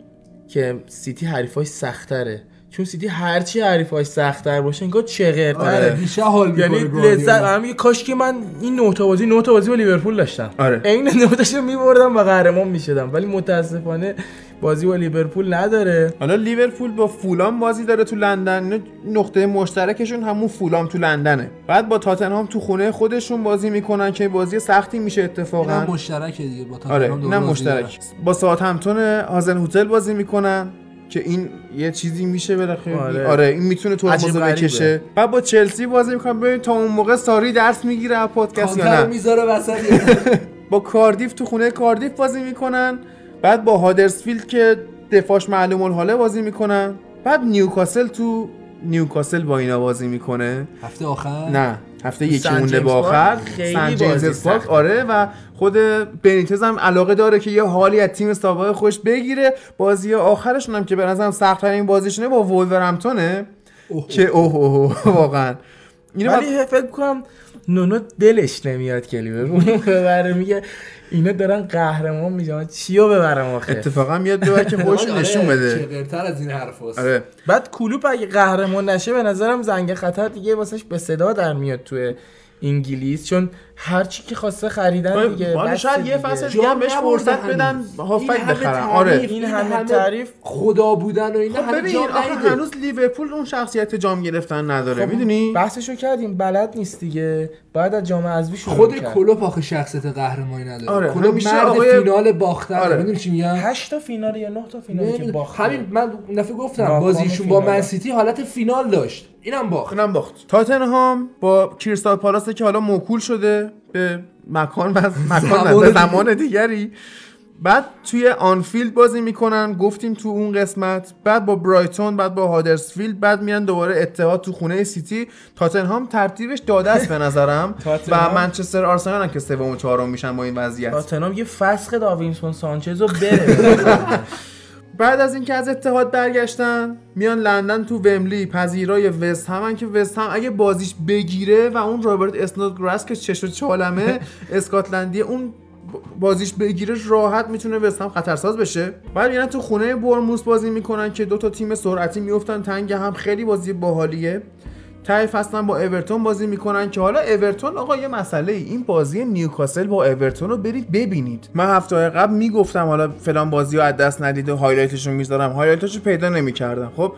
که سیتی حریفاش سخت‌تره، چون سیتی هرچی حریفاش سخت‌تر باشه انگار چغرتره، بیشتر حال می‌کنه. یعنی لذت همین کاش که من این نه تا بازی نه تا بازی با لیورپول داشتم، عین نه تاشو می‌بردم و قهرمان می‌شدم، ولی متأسفانه بازی با لیورپول نداره. حالا لیورپول با فولام بازی داره تو لندن، نقطه مشترکشون همون فولام تو لندنه. بعد با تاتنهام تو خونه خودشون بازی میکنن که بازی سختی میشه اتفاقا. اینا مشترکه دیگه با تاتنهام. آره نه مشترک. با ساوثهمپتون هازن هتل بازی میکنن که این یه چیزی میشه بالاخره. آره. آره این میتونه تو بازی بکشه. بعد با چلسی بازی میکنن، ببین تا اون موقع ساری درس میگیره از پادکست یا نه. میذاره وسط. با کاردیف تو خونه کاردیف بازی میکنن. بعد با هادرسفیلد که دفاعش معلوم الحاله بازی میکنن. بعد نیوکاسل تو نیوکاسل با اینا بازی میکنه هفته آخر، نه هفته یکی مونده با آخر سن جیمز اسپال. آره و خود بنیتز هم علاقه داره که یه حالی از تیم سابق خوش بگیره. بازی آخرشون هم که به نظرم سخت‌ترین بازیشونه با وولورهمپتونه که اوه اوه واقعا اینو ولی فکر کنم نونو دلش نمیاد که لیورپول ببره، میگه اینا دارن قهرمان میشن چیو ببرم آخه. اتفاقا میاد ببره که خوش نشون بده چقدرتر از این حرفاست. آره بعد کلوب اگه قهرمان نشه به نظرم زنگ خطر دیگه واسش به صدا در میاد توی انگلیس، چون هر چی که خواسته خریدن دیگه. باید شاید یه فصل دیگه بهش فرصت بدن هافک بخرن. آره این همه تعریف خدا بودن و اینا. خب ببین آخه هنوز لیورپول اون شخصیت جام گرفتن نداره. خب میدونی بحثشو کردیم بلد نیست دیگه، باید از جام حذفی شروع خود کلوپ آخه شخصیت قهرمانی نداره. آره. کلوپ میشه آقای فینال باختن. آره. میدونی چی میگم هشت تا فینال یا نه تا فینال که باختن. همین من دفعه گفتم بازیشون با من سیتی حالت فینال داشت، اینم باخت. اینم باخت. تاتنهام با کریستال پالاس که حالا موکول شده به مکان و مکان زمان دیگری. بعد توی آنفیلد بازی میکنن گفتیم تو اون قسمت. بعد با برایتون، بعد با هادرسفیلد، بعد میان دوباره اتحاد تو خونه سیتی. تاتنهام ترتیبش داده است به نظرم و منچستر آرسنال هم که سوم و چهارم میشن با این وضعیت. تاتنهام یه فسخ داوینسون سانچز رو بره. بعد از اینکه از اتحاد برگشتن میان لندن تو وملی پذیرای وست همن که وست هم اگه بازیش بگیره و اون رابرت اسنودگراس که چش و چالمه اسکاتلندی اون بازیش بگیره راحت میتونه وست هم خطرساز بشه. بعد اینا تو خونه بورنموث بازی میکنن که دوتا تیم سرعتی میافتن تنگ هم، خیلی بازی باحالیه. تای فصلن با ایورتون بازی میکنن که حالا ایورتون آقا یه مسئله ای این بازی نیوکاسل با ایورتون رو برید ببینید. من هفته قبل میگفتم حالا فلان بازی رو از دست ندید و هایلایتش رو میذارم، هایلایتش رو پیدا نمیکردم. خب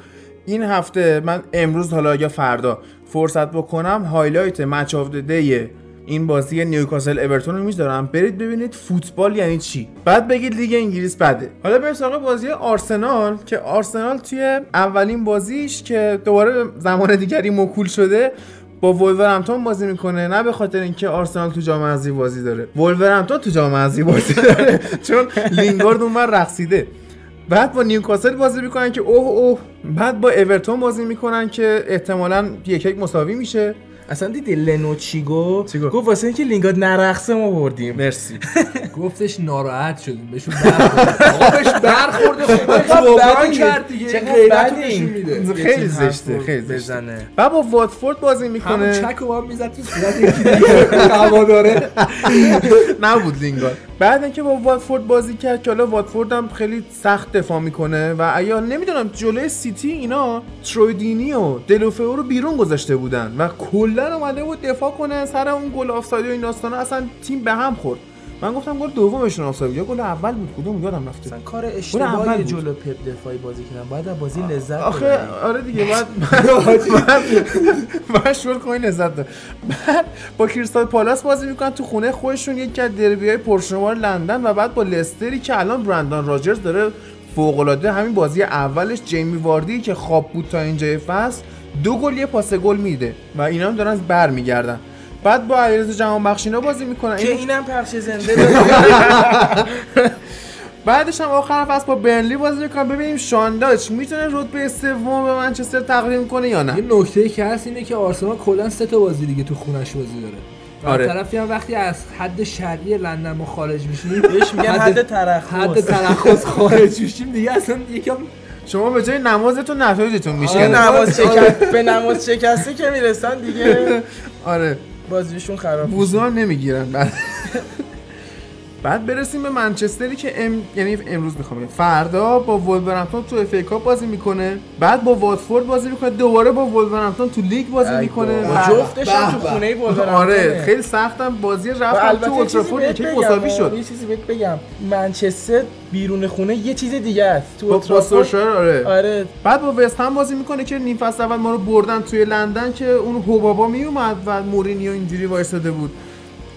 این هفته من امروز حالا یا فردا فرصت بکنم هایلایت مچ آف دی این بازی نیوکاسل ایورتون رو میذارم، برید ببینید فوتبال یعنی چی، بعد بگید لیگ انگلیس بده. حالا بریم سراغ بازی آرسنال که آرسنال توی اولین بازیش که دوباره زمان دیگری موکول شده با وولورهمپتون بازی میکنه. نه به خاطر اینکه آرسنال تو جام حذفی بازی داره، وولورهمپتون تو جام حذفی بازی داره چون لینگارد اون بر رقصیده. بعد با نیوکاسل بازی میکنن که اوه اوه. بعد با ایورتون بازی میکنن که احتمالاً یک یک مساوی میشه. اصلا دیدی لنو چی گفت؟ گفت واسه اینکه لینگارد نرقصه ما بردیم. مرسی. گفتش ناراحت شدیم بهشون برخورد. بهش برخورد خوبه کرد دیگه. چه غیرتی میده. خیلی زشته، خیلی بزنه. بعد با واتفورد بازی میکنه. چکو با هم میزد تو صورت یکی دیگه. هواداره. نبود لینگارد. بعد اینکه با واتفورد بازی کرد که حالا واتفورد هم خیلی سخت دفاع میکنه و عیال نمیدونم جلوی سیتی اینا ترویدینی و دلوفئو رو بیرون گذاشته بودن و کلا اومده بود دفاع کنه سر اون گل آفساید و این داستانا، اصلا تیم به هم خورد. من گفتم گل دومشون آفساید یا گل اول بود کدوم یادم رفت. اصلا کار اشتباهی جلو پپ دفاعی بازی کردن. باید از بازی لذت ببرید. آخه آره دیگه بعد مشهور کوین لذت داره. بعد با کریستال پالاس بازی میکنن تو خونه خودشون، یک از دربی‌های پرشمار لندن، و بعد با لستری که الان برندان راجرز داره فوق‌العاده، همین بازی اولش جیمی واردی که خواب بود تا اینجای فصل دو گل یه پاس گل میده و اینا هم دارن برمیگردن. بعد با علیرضا جهانبخش اینا بازی میکنن که اینم پخش زنده. بعدش هم آخر فصل با برنلی بازی میکنن، ببینیم شانداچ میتونه رتبه سوم به منچستر تقدیم کنه یا نه. یه نکته که هست اینه که آرسنال کلا سه تا بازی دیگه تو خونش بازی داره. آره. طرفی هم وقتی از حد شرعی لندن ما خارج میشیم بهش میگن حد ترخص. حد ترخص خارج میشیم دیگه، اصلا یکم شما به جای نمازتون نتایجتون میشه. نماز شکست به نماز شکسته که میرسن دیگه. آره بازیشون خراب، بوزار نمیگیرن. بعد بعد برسیم به منچستری که ام... یعنی امروز میخوام فردا با وولورهمپتون تو اف ای کاپ بازی میکنه، بعد با واتفورد بازی میکنه، دوباره با وولورهمپتون تو لیگ بازی میکنه با جفتشون تو خونه وولورهمپتون. آره خیلی سختم بازی رفت تو اولترافورد که مساوی شد. یه چیزی بهت بگم، منچستر بیرون خونه یه چیز دیگه است تو اولترافورد. آره. آره بعد با وست هم بازی میکنه که نیم فصل اول ما رو بردن توی لندن که اون حبابا میومد و مورینیو اینجوری وایساده بود،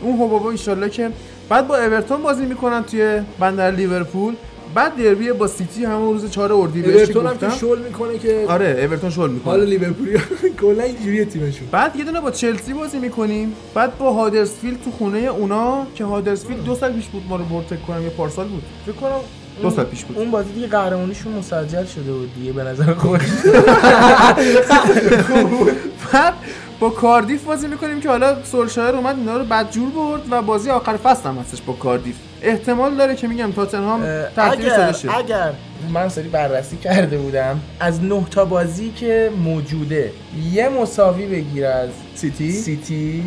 اون حبابا ان شاءالله که. بعد با ایورتون بازی میکنن توی بندر لیورپول، بعد دربی با سیتی همون روز چهار اردیبهشت. ایورتون هم که شل میکنه که آره ایورتون شل میکنه، حالا لیورپول کلا اینجوریه تیمشون. بعد یه دونه با چلسی بازی میکنیم، بعد با هادرسفیلد تو خونه اونا که هادرسفیلد دو سال پیش بود ما رو برد فکر کنم، یا پارسال بود فکر کنم، دو سال پیش بود. اون بازی دیگه قهرمانیشون مسجل شده بود دیگه به نظر خودم. بعد با کاردیف بازی میکنیم که حالا سولشایر اومد اینا رو بدجور برد و بازی آخر فصل هم هستش با کاردیف. احتمال داره که میگم تاتنهام تعطیل شده شه. اگر من سری بررسی کرده بودم از نه تا بازی که موجوده، یه مساوی بگیره از سیتی سیتی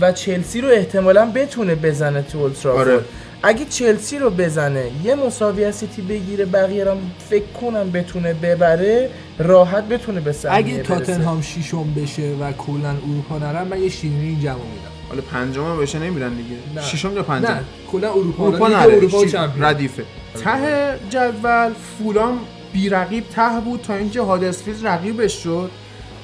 و چلسی رو احتمالاً بتونه بزنه تو اولترافورد. آره. اگه چلسی رو بزنه، یه مساوی از سیتی بگیره، بقیه هم فکر کنم بتونه ببره، راحت بتونه به سهمیه برسه. اگه تاتنهام ششم بشه و کلا اروپا نرن، من یه شیرینی جمع میدم. حالا پنجم بشه نمیرن دیگه. ششم یا پنجم؟ نه، کلا اروپا اروپا نره. اروپا چمپیون ردیفه. ته جدول فولام بی رقیب ته بود تا اینکه هادرسفیلد رقیبش شد.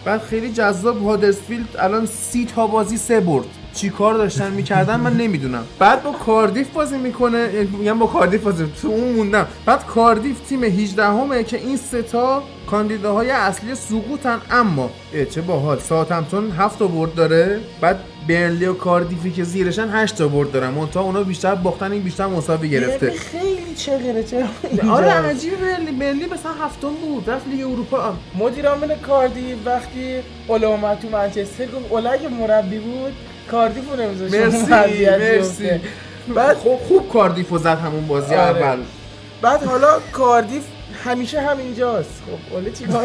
بعد خیلی جذاب، هادرسفیلد الان سی تا بازی سه برد. چی کار داشتن میکردن من نمیدونم. بعد با کاردیف بازی میکنه، میگم با کاردیف بازی تو اون موندم. بعد کاردیف تیم هجدهمه که این سه تا کاندیداهای اصلی سقوطن، اما چه باحال ساوثهمپتون هفت تا برد داره، بعد برنلی و کاردیفی که زیرشن هشت تا برد دارن، منتها اونا بیشتر باختن، این بیشتر مساوی گرفته. خیلی چغره چغره. آره عجیبه. برنلی برنلی مثلا هفتم بود رفت لیگ اروپا. مدیر عامل کاردیف وقتی اولام تو منچستر گفت اولگ مربی بود کاردیفو نمیذاشت. مرسی مرسی. بعد خوب خوب کاردیفو زد همون بازی آره. اول. بعد حالا کاردیف همیشه همینجاست. خب اول چیکار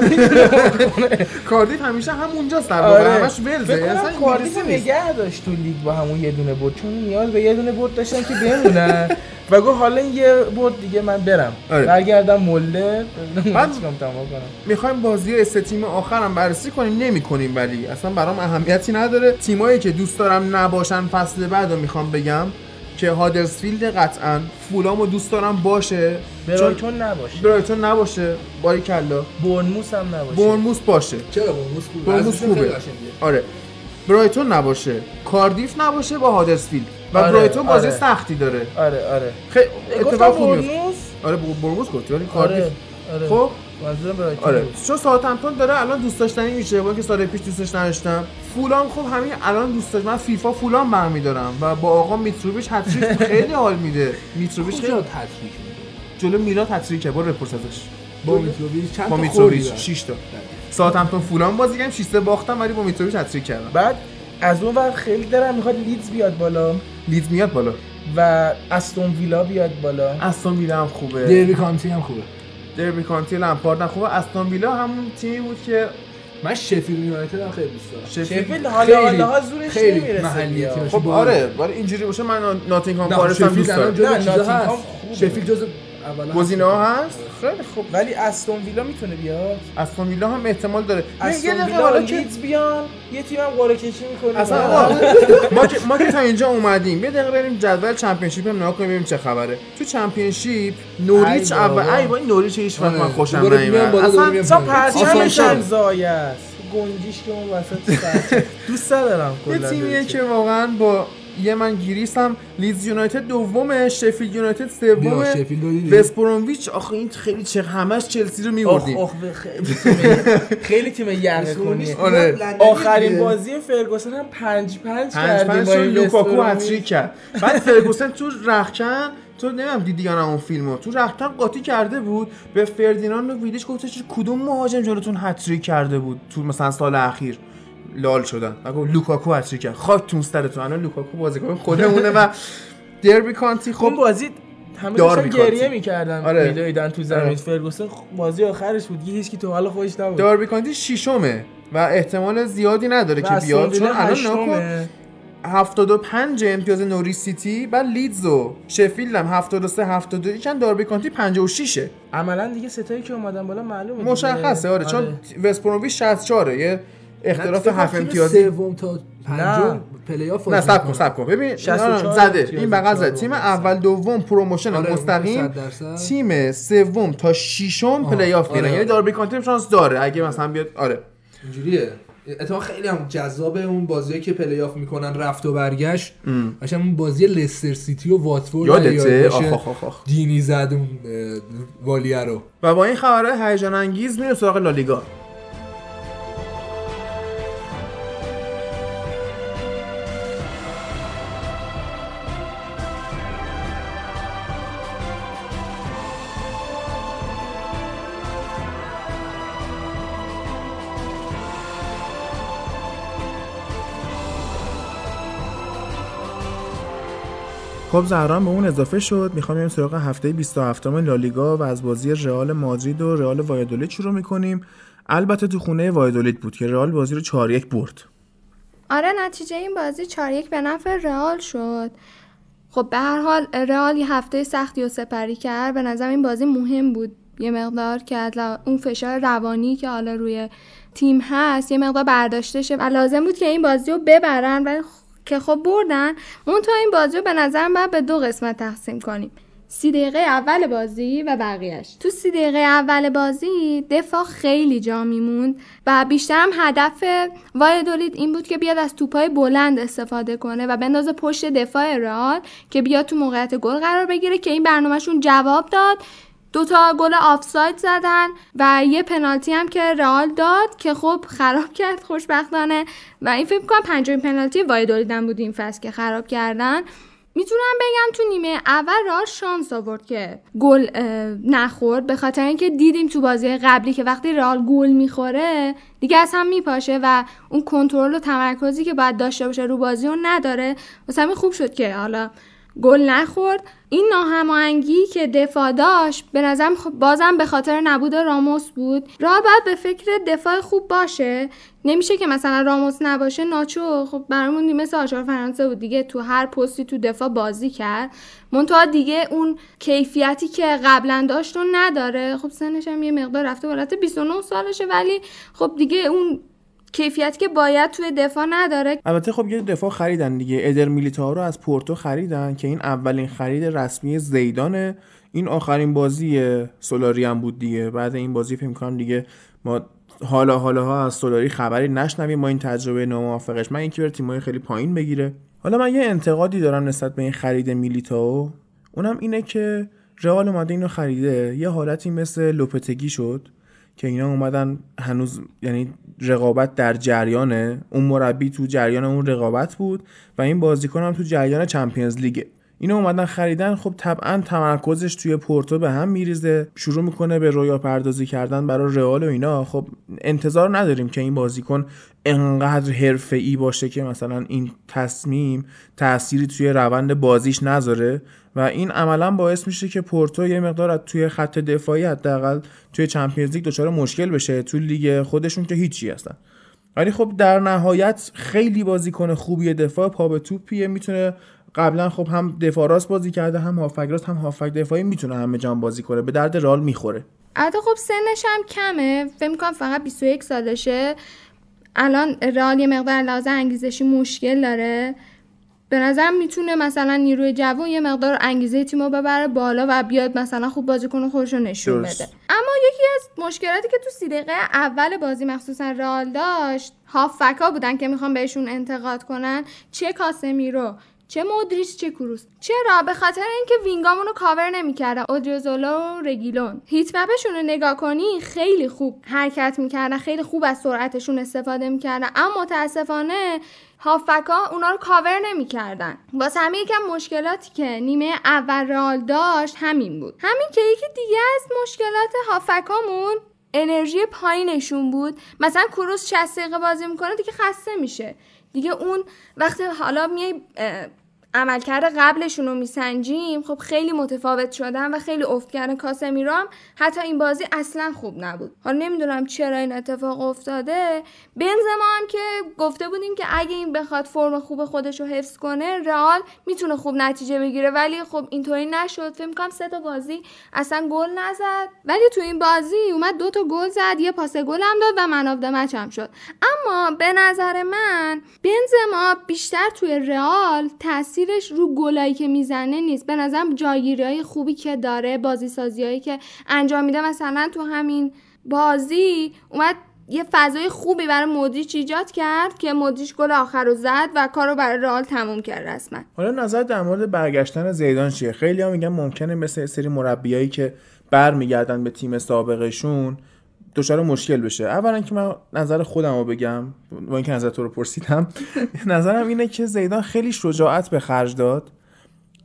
میکنه؟ کاردیف همیشه همونجاست در واقع، همش ولزه. اصلا کاردیف نگه داشت تو لیگ با همون یه دونه برد، چون نیاز به یه دونه برد داشتن که بمونن و گفت حالا یه برد دیگه من برم. برگردم مله بعد میخوام تمام کنم. میخوایم بازی سه تیم آخرام بررسی کنیم، نمی‌کنیم ولی اصلا برام اهمیتی نداره. تیمایی که دوست دارم نباشن فصل بعدو میخوام بگم که هادرسفیلد قطعاً، فولامو دوست دارم باشه، برایتون نباشه. برایتون نباشه، باری کلا. برنموس هم نباشه. برنموس باشه. چرا برنموس خوبه؟ برنموس خوبه. آره. برایتون نباشه، کاردیف نباشه با هادرسفیلد. و آره، برایتون بازی آره. سختی داره. آره آره. خیلی اتفاق خوبه. برنموس؟ آره برنموس گفت، ولی کاردیف. آره. آره. خب منظورم برایتون. آره. چون ساوثهمپتون داره الان دوست داشتنی میشه، با اینکه سال پیش دوستش نداشتم. فولام خب همین الان دوست داشتم، من فیفا فولام برمی‌دارم و با آقا میتروویچ هتریک خیلی حال میده. میتروویچ خیلی هتریک میده. جلو میلان هتریک با رپورت ازش. با میتروویچ چند تا میتروویچ شش تا. ساوثهمپتون فولام بازی کردم شش تا باختم، ولی با میتروویچ هتریک کردم. بعد از اون ور خیلی دارم میخواد لیدز بیاد بالا. لیدز میاد بالا و استون ویلا بیاد بالا. استون ویلا هم خوبه. دربی کانتی هم خوبه. دربی کانتی لامپارد هم خوبه. استون ویلا همون تیمی بود که من شفیلد یونایتد هم خیلی دوست دارم. شفیلد حالا حالا زورش نمیرسه. خب آره، ولی اینجوری باشه من ناتینگهام فارست هم دوست دارم. نه ناتینگهام خوبه. شفیلد جزو گزینه‌ها هست. خیلی خوب. ولی استون ویلا میتونه بیاد. استون ویلا هم احتمال داره. یه دفعه حالا لیدز بیان، یه تیم هم قرعه کشی می‌کنه. اصلا ما که ما که تا اینجا اومدیم، یه دقیقه بریم جدول چمپیونشیپ هم نگاه کنیم ببینیم چه خبره. تو چمپیونشیپ نوریچ اول، ای وای نوریچ هیچ وقت من خوشم نمیاد. اصلا پرچمش زایه است. گنجیش که اون وسط سر. دوست دارم کلا. یه تیمیه که واقعاً با یه من گریسم، لیدز یونایتد دومه، شفیلد یونایتد سومه، وست برومویچ. آخه این خیلی چه همش چلسی رو میوردیم. آخ آخ خیلی تیم یرکونی. آخرین بازی فرگوسن هم پنج پنج کردیم با لوکاکو هتریک کرد. بعد فرگوسن تو رخکن تو نمیدونم دیدی یا نه اون فیلمو، تو رختن قاطی کرده بود به فردیناند و ویدیچ گفته چه کدوم مهاجم جلوتون هتریک کرده بود تو مثلا سال اخیر لال شدن، بگو لوکاکو هتریک کرد. خاکتون سرتون، الان لوکاکو بازیکن خودمونه و دربی کانتی. خب اون بازی همه داشتن گریه می‌کردن، آره. میدویدن تو زمین. آره. فرگوسن بازی آخرش بود، هیچ کی تو حال خودش نبود. دربی کانتی ششمه و احتمال زیادی نداره که بیاد، چون الان ناکو هفتاد و پنج امتیاز نوریچ سیتی و لیدز و شفیلد هم هفتاد و سه هفتاد و دو چند داربی کانتی پنجاه و شش عملاً دیگه ستایی که اومدن بالا معلومه مشخصه. آره, آره. چون وست برومویچ شصت و چهار یه اختلاف هفت امتیازی سوم تا پنجم پلی‌آف. نه صبر کن صبر کن ببین زده این بغل زده تیم اول دوم پروموشن مستقیم، تیم سوم تا ششم پلی‌آف میرن، یعنی داربی کانتی شانس داره اگه مثلا بیاد. آره اینجوریه. اتفاقا خیلی هم جذابه اون بازیایی که پلی‌آف میکنن رفت و برگشت. مثلا اون بازی لستر سیتی و واتفورد یادته؟ آخ آخ آخ دینی زد اون والیه رو. و با این خبره هیجان انگیز میریم سراغ لالیگا. خب زهران به اون اضافه شد. میخوام بریم سراغ هفته بیست و هفتم لالیگا و از بازی رئال مادرید و رئال وایادولید شروع میکنیم. البته تو خونه وایادولید بود که رئال بازی رو چهار یک برد. آره نتیجه این بازی چهار یک به نفع رئال شد. خب به هر حال رئال یه هفته سختی و سپری کرد. به نظرم این بازی مهم بود یه مقدار که اون فشار روانی که حالا روی تیم هست یه مقدار برداشته شه. لازم بود که این بازی رو ببرن و که خب بردن. اون تو این بازی رو به نظر من به دو قسمت تقسیم کنیم، سی دقیقه اول بازی و بقیهش. تو سی دقیقه اول بازی دفاع خیلی جا میموند و بیشتر هم هدف وایادولید این بود که بیاد از توپای بلند استفاده کنه و بندازه پشت دفاع رئال که بیاد تو موقعیت گل قرار بگیره که این برنامهشون جواب داد. دوتا گل آفساید زدن و یه پنالتی هم که رئال داد که خب خراب کرد خوشبختانه و این فکر کنم پنجمین پنالتی وایادولیدن بود این فصل که خراب کردن. میتونم بگم تو نیمه اول رئال شانس آورد که گل نخورد، به خاطر اینکه دیدیم تو بازی قبلی که وقتی رئال گل میخوره دیگه از هم میپاشه و اون کنترل و تمرکزی که باید داشته باشه رو بازی اون نداره. واسه همین خوب شد که حالا گل نخورد. این ناهماهنگی که دفاع داشت به نظرم بازم به خاطر نبود راموس بود. راه باید به فکر دفاع خوب باشه، نمیشه که مثلا راموس نباشه. ناچو خب برامون مثل آچار فرانسه بود دیگه، تو هر پستی تو دفاع بازی کرد، منتها دیگه اون کیفیتی که قبلا داشت رو نداره. خب سنش هم یه مقدار رفته، بالاتر بیست و نه سالشه، ولی خب دیگه اون کیفیتی که باید توی دفاع نداره. البته خب یه دفاع خریدن دیگه، ادر میلیتائو رو از پورتو خریدن که این اولین خرید رسمی زیدانه. این آخرین بازی سولاری هم بود دیگه. بعد این بازی فکر می‌کنم دیگه ما حالا حالاها از سولاری خبری نشنویم با این تجربه ناموفقش. من اینکه بر تیم‌های خیلی پایین بگیره. حالا من یه انتقادی دارم نسبت به این خرید میلیتائو، اونم اینه که رئال اومده اینو خریده، یه حالتی مثل لوپتگی شد که اینا اومدن هنوز یعنی رقابت در جریانه، اون مربی تو جریان اون رقابت بود و این بازیکن هم تو جریان چمپیونز لیگه. اینا اومدن خریدن، خب طبعا تمرکزش توی پورتو به هم میریزه، شروع میکنه به رویا پردازی کردن برای رئال و اینا. خب انتظار نداریم که این بازیکن انقدر حرفه‌ای باشه که مثلا این تصمیم تأثیری توی روند بازیش نذاره و این عملا باعث میشه که پورتو یه مقدار توی خط دفاعی حداقل توی چمپیونز لیگ دچار مشکل بشه، توی لیگ خودشون که هیچی هستن. ولی خب در نهایت خیلی بازیکن خوبی، دفاع پا به توپیه، میتونه قبلا خب هم دفاع راست بازی کرده، هم هافبک راست، هم هافبک دفاعی، میتونه همه جا بازی کنه، به درد رئال میخوره. البته خب سنش هم کمه، فکر می‌کنم فقط بیست و یک سالشه. الان رئال یه مقدار لازم انگیزشی مشکل داره. به نظرم میتونه مثلا نیروی جوان یه مقدار انگیزه تیمو ببره بالا و بیاد مثلا خوب بازیکن خودش رو نشون بده. اما یکی از مشکلاتی که تو سی دقیقه اول بازی مخصوصا رئال داشت، هافکا بودن که میخوام بهشون انتقاد کنن، چه کاسمیرو، چه مودریچ، چه کروس. چرا؟ به خاطر اینکه وینگامونو کاور نمی‌کردن، اودریوزولا و رگیلون. هیت مپشون رو نگاه کنی خیلی خوب حرکت می‌کردن، خیلی خوب از سرعتشون استفاده می‌کردن، اما متأسفانه هافکا اونا رو کاور نمی‌کردن. واسه همین یکم مشکلاتی که نیمه اول رئال داشت همین بود. همین که یکی دیگه از مشکلات هافکامون انرژی پایینشون بود. مثلا کروس شصت دقیقه بازی می‌کنه دیگه خسته میشه. دیگه اون وقتی حالا میای عملکرد قبلشون رو میسنجیم، خب خیلی متفاوت شدن و خیلی افت کردن. کاسمیرو هم حتی این بازی اصلا خوب نبود. حالا نمیدونم چرا این اتفاق افتاده. بنزما هم که گفته بودیم که اگه این بخواد فرم خوب خودش رو حفظ کنه رئال میتونه خوب نتیجه بگیره، ولی خب اینطوری نشد. فکر می‌کنم سه تا بازی اصلا گل نزد، ولی تو این بازی اومد دو تا گل زد، یه پاس گل هم داد و من آف د میچ هم شد. اما به نظر من بنزما بیشتر توی رئال تاثیر زیرش رو گلایی که میزنه نیست. به نظرم جایگیری‌های خوبی که داره، بازیسازی‌هایی که انجام میده، مثلا تو همین بازی اومد یه فضای خوبی برای مودریچ ایجاد کرد که مودریچ گل آخر رو زد و کارو برای رئال تموم کرد رسما. حالا نظر در مورد برگشتن زیدان چیه؟ خیلی‌ها میگن ممکنه مثل سری مربیایی که برمیگردن به تیم سابقشون دچار مشکل بشه. اولا که من نظر خودم رو بگم، با اینکه نظر تو رو پرسیدم، نظرم اینه که زیدان خیلی شجاعت به خرج داد.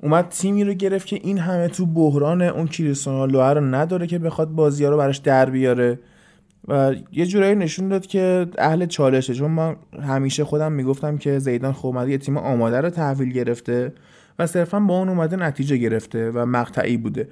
اومد تیمی رو گرفت که این همه تو بحران اون کریستیانو لوئر رو نداره که بخواد بازی‌ها رو براش در بیاره و یه جورایی نشون داد که اهل چالشه. چون من همیشه خودم میگفتم که زیدان خب اومده یه تیم آماده رو تحویل گرفته و صرفاً با اون اومده نتیجه گرفته و مقطعی بوده.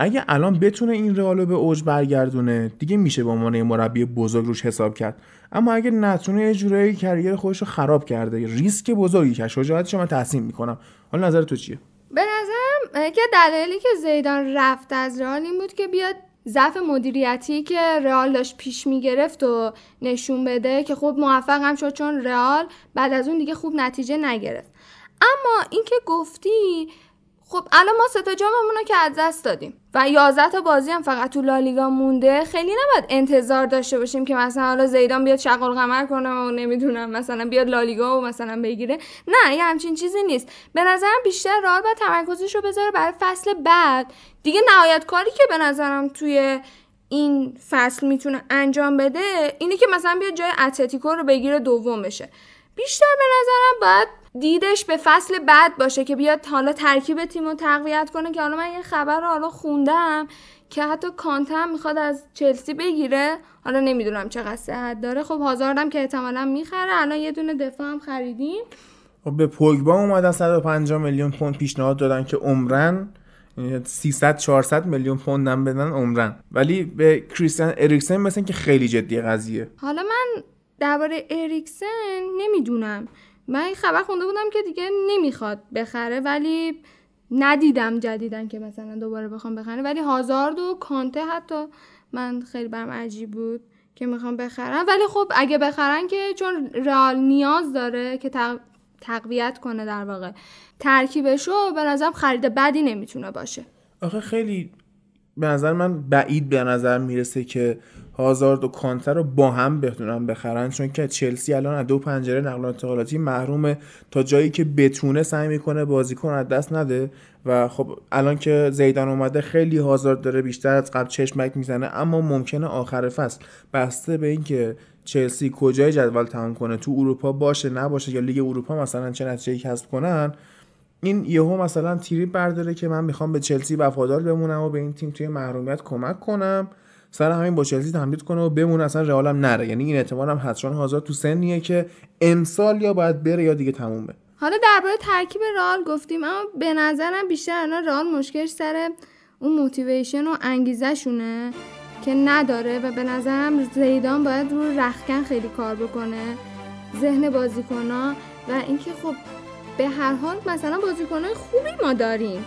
اگه الان بتونه این رئالو به اوج برگردونه دیگه میشه به عنوان مربی بزرگ روش حساب کرد، اما اگه نتونه یه جوری کریر خودش رو خراب کرده، ریسک بزرگی که شجاعتش من تحسین میکنم. حالا نظر تو چیه؟ به نظرم که دلیلی که زیدان رفت از رئال این بود که بیاد ضعف مدیریتی که رئال داشت پیش میگرفت و نشون بده، که خب موفق هم شد چون رئال بعد از اون دیگه خوب نتیجه نگرفت. اما اینکه گفتی خب الان ما سه تا جاممون رو که از دست دادیم و یازده تا بازی هم فقط تو لالیگا مونده، خیلی نباید انتظار داشته باشیم که مثلا حالا زیدان بیاد شغل قمر کنه و نمیدونم مثلا بیاد لالیگا و مثلا بگیره. نه، یه همچین چیزی نیست. به نظرم بیشتر رئال باید تمرکزش رو بذاره برای فصل بعد. دیگه نهایت کاری که به نظرم توی این فصل میتونه انجام بده اینه که مثلا بیاد جای اتلتیکو رو بگیره، دوم بشه. بیشتر به نظرم باید دیدش به فصل بعد باشه که بیاد حالا ترکیب تیمو تقویت کنه. که حالا من یه خبر رو حالا خوندم که حتی کانته هم میخواد از چلسی بگیره، حالا نمیدونم چقدر صحت داره. خب هازاردم که احتمالاً میخره، الان یه دونه دفاع هم خریدیم. خب به پوگبا اومدن صد و پنجاه میلیون پوند پیشنهاد دادن که عمرن سیصد چهارصد میلیون پوند هم بدن عمرن، ولی به کریستیان اریکسن مثلا که خیلی جدی قضیه. حالا من درباره اریکسن نمیدونم، من این خبر خونده بودم که دیگه نمیخواد بخره، ولی ندیدم جدیدن که مثلا دوباره بخوام بخره. ولی هازارد و کانته حتی من خیلی برام عجیب بود که میخوام بخرم، ولی خب اگه بخرن که چون رئال نیاز داره که تق... تقویت کنه در واقع ترکیبشو، به نظرم خرید بدی نمیتونه باشه. آخه خیلی به نظر من بعید به نظر میرسه که هازارد و کانتر رو با هم بتونن بخرن، چون که چلسی الان از دو پنجره نقل و انتقالاتی محرومه، تا جایی که بتونه سعی میکنه بازیکن از دست نده و خب الان که زیدان اومده خیلی هازارد داره بیشتر از قبل چشمک میزنه، اما ممکنه آخر فصل بسته به اینکه چلسی کجای جدول تمام کنه، تو اروپا باشه نباشه یا لیگ اروپا مثلا چه نتیجه‌ای کسب کنن، این یهو مثلا تریپ برداره که من میخوام به چلسی وفادار بمونم و به این تیم توی محرومیت کمک کنم، سر همین با چلسی تمدید کنه و بمونه، اصلا رئال هم نره. یعنی این احتمال هم هست، چون هازارد تو سنیه که امسال یا باید بره یا دیگه تمومه. حالا درباره ترکیب رئال گفتیم، اما به نظرم بیشتر الان رئال مشکلش سر اون موتیویشن و انگیزه شونه که نداره و به نظرم زیدان باید رو رختکن خیلی کار بکنه، ذهن بازیکن‌ها و اینکه خب به هر حال مثلا بازیکن‌های خوبی ما داریم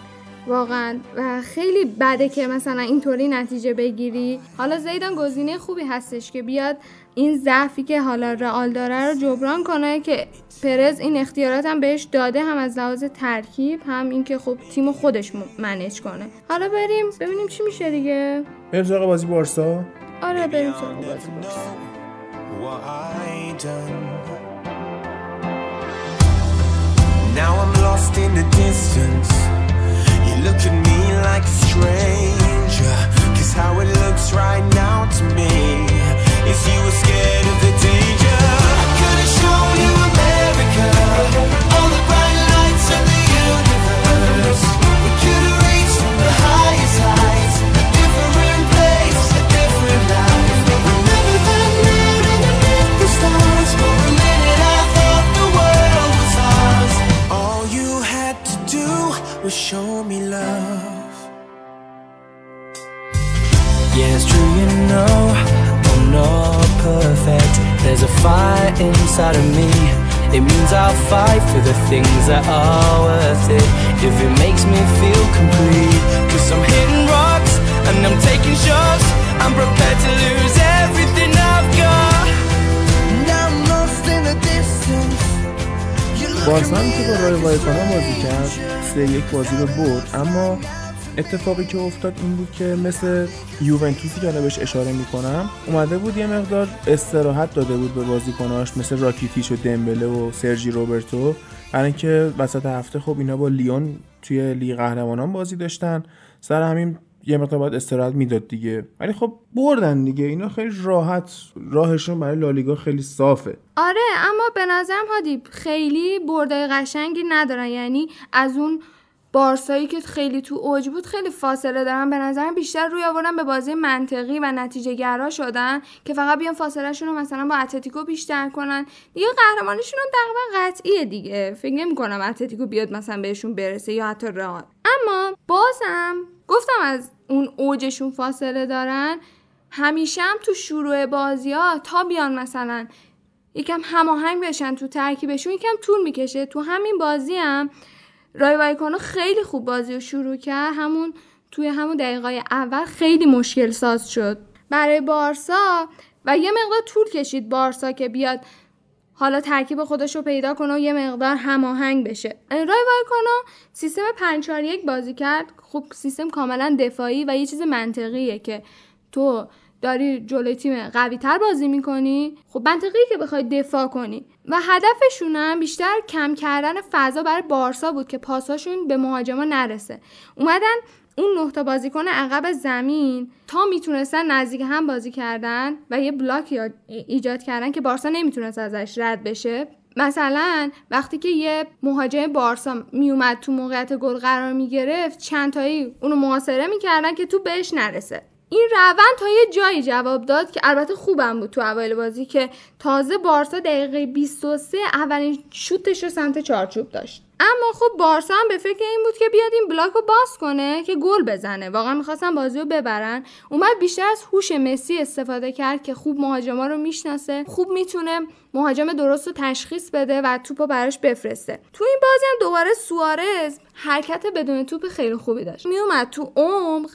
واقعا و خیلی بده که مثلا اینطوری نتیجه بگیری. حالا زیدان گزینه خوبی هستش که بیاد این ضعفی که حالا رئال داره رو جبران کنه، که پرز این اختیارات هم بهش داده، هم از لحاظ ترکیب هم اینکه خب تیم خودش منیج کنه. حالا بریم ببینیم چی میشه دیگه. بریم سراغ بازی بارسا. آره بریم سراغ بازی بارسا. Now I'm lost in the distance. You look at me like a stranger. Cause how it looks right now to me is you were scared of the danger. I could've shown you America, all the bright lights of the universe. We could've reached the highest heights, a different place, a different life. Remember that night underneath the stars, for a minute I thought the world was ours. All you had to do was show me love. Yeah, it's true, you know, I'm not perfect. There's a fire inside of me. It means I'll fight for the things that are worth it, if it makes me feel complete. Cause I'm hitting rocks and I'm taking shots. I'm prepared to lose everything I've got. Now I'm lost in the distance. بارسا هم که با رای وایکانا بازی کرد سه یک بازی رو برد، اما اتفاقی که افتاد این بود که مثل یوونتوسی که بهش اشاره میکنم اومده بود یه مقدار استراحت داده بود به بازیکناش مثل راکیتیچ و دمبله و سرژی روبرتو، برای اینکه وسط هفته خب اینا با لیون توی لیگ قهرمانان بازی داشتن، سر همین یه مقدار باید استراحت میداد دیگه. ولی خب بردن دیگه، اینا خیلی راحت راهشون برای لالیگا خیلی صافه. آره اما به نظرم هادی خیلی بردای قشنگی ندارن، یعنی از اون بارسایی که خیلی تو اوج بود خیلی فاصله دارن. به نظرم بیشتر روی آوردن به بازی منطقی و نتیجه گرا شدن که فقط بیان فاصله شون رو مثلا با اتلتیکو بیشتر کنن دیگه. قهرمانیشون هم تقریبا قطعیه دیگه، فکر نمی کنم اتلتیکو بیاد مثلا بهشون برسه یا حتی رئال. اما بازم گفتم از اون اوجشون فاصله دارن، همیشه هم تو شروع بازی‌ها تا بیان مثلا یکم هماهنگ بشن تو ترکیبشون یکم طول میکشه. تو همین بازی هم رای وایکانو خیلی خوب بازی رو شروع کرد، همون توی همون دقیقای اول خیلی مشکل ساز شد برای بارسا و یه مقدار طول کشید بارسا که بیاد حالا ترکیب خودش رو پیدا کنه و یه مقدار هماهنگ بشه. رای وایکانو سیستم پنج چهار یک بازی کرد. خب سیستم کاملا دفاعی و یه چیز منطقیه که تو داری جلوی تیم قوی تر بازی میکنی، خب منطقیه که بخوای دفاع کنی و هدفشون هم بیشتر کم کردن فضا برای بارسا بود که پاساشون به مهاجما نرسه. اومدن اون نه تا بازیکن عقب زمین تا میتونستن نزدیک هم بازی کردن و یه بلاک ایجاد کردن که بارسا نمیتونست ازش رد بشه. مثلا وقتی که یه مهاجم بارسا میومد تو موقعیت گل قرار میگرفت چند تایی اونو محاصره میکردن که تو بهش نرسه. این روند تا یه جایی جواب داد که البته خوبم بود تو اول بازی که تازه بارسا دقیقه بیست و سه اولین شوتش رو سمت چارچوب داشت، اما خب بارسا هم به فکر این بود که بیاد این بلاک رو باز کنه که گل بزنه. واقعا می‌خواستن بازی رو ببرن. اومد بیشتر از هوش مسی استفاده کرد که خوب مهاجما رو میشناسه، خوب میتونه مهاجم درست رو تشخیص بده و توپو براش بفرسته. تو این بازی هم دوباره سوارز حرکت بدون توپ خیلی خوبی داشت، میومد تو عمق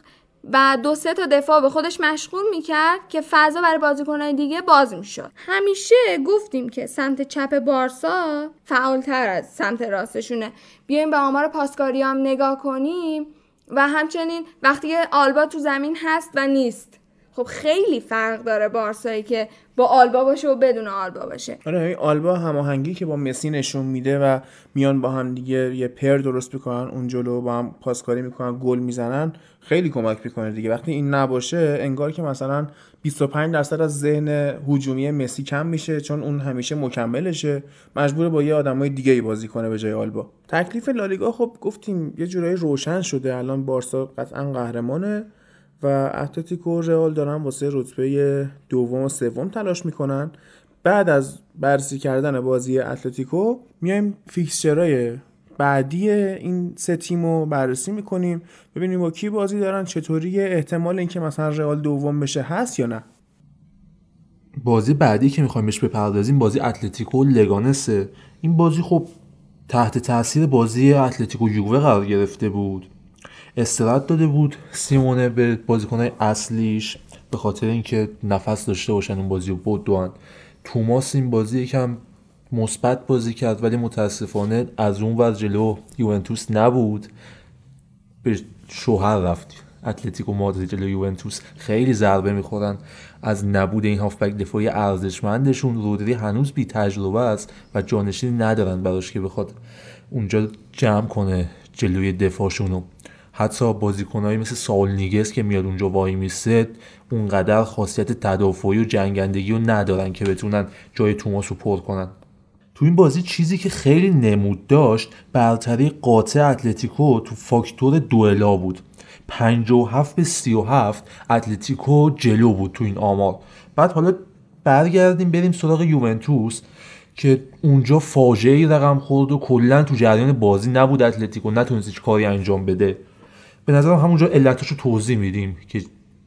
و دو سه تا دفاع به خودش مشغول میکرد که فضا برای بازیکن‌های دیگه باز میشد. همیشه گفتیم که سمت چپ بارسا فعالتر از سمت راستشونه. بیایم به آمار پاسکاری هم نگاه کنیم و همچنین وقتی که آلبا تو زمین هست و نیست. خب خیلی فرق داره بارسایی که با آلبا باشه و بدون آلبا باشه. آره آلبا هماهنگی که با مسی نشون میده و میان با هم دیگه یه پر درست میکنن اون جلو با هم پاسکاری میکنن گل میزنن خیلی کمک میکنه دیگه. وقتی این نباشه انگار که مثلا بیست و پنج درصد از ذهن هجومی مسی کم میشه چون اون همیشه مکملشه، مجبور با یه آدمای دیگه‌ای بازی کنه به جای آلبا. تکلیف لالیگا خب گفتیم یه جورایی روشن شده، الان بارسا قطعاً قهرمانه و اتلتیکو و رئال دارن واسه رتبه دوم و سوم تلاش میکنن. بعد از بررسی کردن بازی اتلتیکو میایم فیکسچرهای بعدی این سه تیمو بررسی میکنیم ببینیم با کی بازی دارن، چطوری احتمال اینکه مثلا رئال دوم بشه هست یا نه. بازی بعدی که میخوایم بهش بپردازیم بازی اتلتیکو و لگانسه. این بازی خب تحت تاثیر بازی اتلتیکو یووه قرار گرفته بود، استراحت داده بود سیمونه به بازیکن‌های اصلیش به خاطر اینکه نفس داشته باشن اون بازی رو بردن. توماس این بازی یکم مثبت بازی کرد ولی متاسفانه از اون ور جلو یوونتوس نبود، به شوهر رفت. اتلتیکو مادرید جلو یوونتوس خیلی ضربه میخورن از نبود این هافبک دفاعی ارزشمندشون. رودری هنوز بی تجربه است و جانشینی ندارن براش که بخواد اونجا جمع کنه جلوی دفاعشونو. حتی بازیکنایی مثل ساول نیگس که میاد اونجا وای میسه اونقدر خاصیت تدافعی و جنگندگی رو ندارن که بتونن جای توماس رو پر کنن. تو این بازی چیزی که خیلی نمود داشت برتری قاطع اتلتیکو تو فاکتور دوئلا بود. پنجاه و هفت به سی و هفت اتلتیکو جلو بود تو این آمار. بعد حالا برگردیم بریم سراغ یوونتوس که اونجا فاجعه‌ای رقم خورد و کلا تو جریان بازی نبود، اتلتیکو نتونست هیچ کاری انجام بده. به نظرم همونجا علتش رو توضیح میدیم که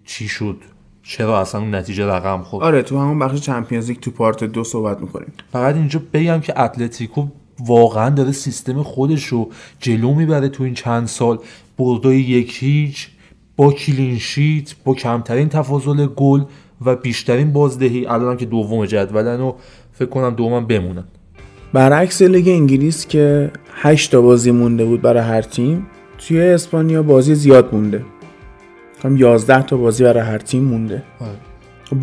چی شد، چرا اصلا اون نتیجه رقم خورد. آره تو همون بخش چمپیونز لیگ تو پارت دو صحبت میکنیم. فقط اینجا بگم که اتلتیکو واقعا داره سیستم خودش رو جلو میبره تو این چند سال. بردای یکیچ با کلین شیت، با کمترین تفاضل گل و بیشترین بازدهی، الان که دوم جدولن و فکر کنم دومم بمونن. برعکس لیگ انگلیس که هشت تا بازی مونده بود برای هر تیم، توی اسپانیا بازی زیاد مونده، کم یازده تا بازی برای هر تیم مونده.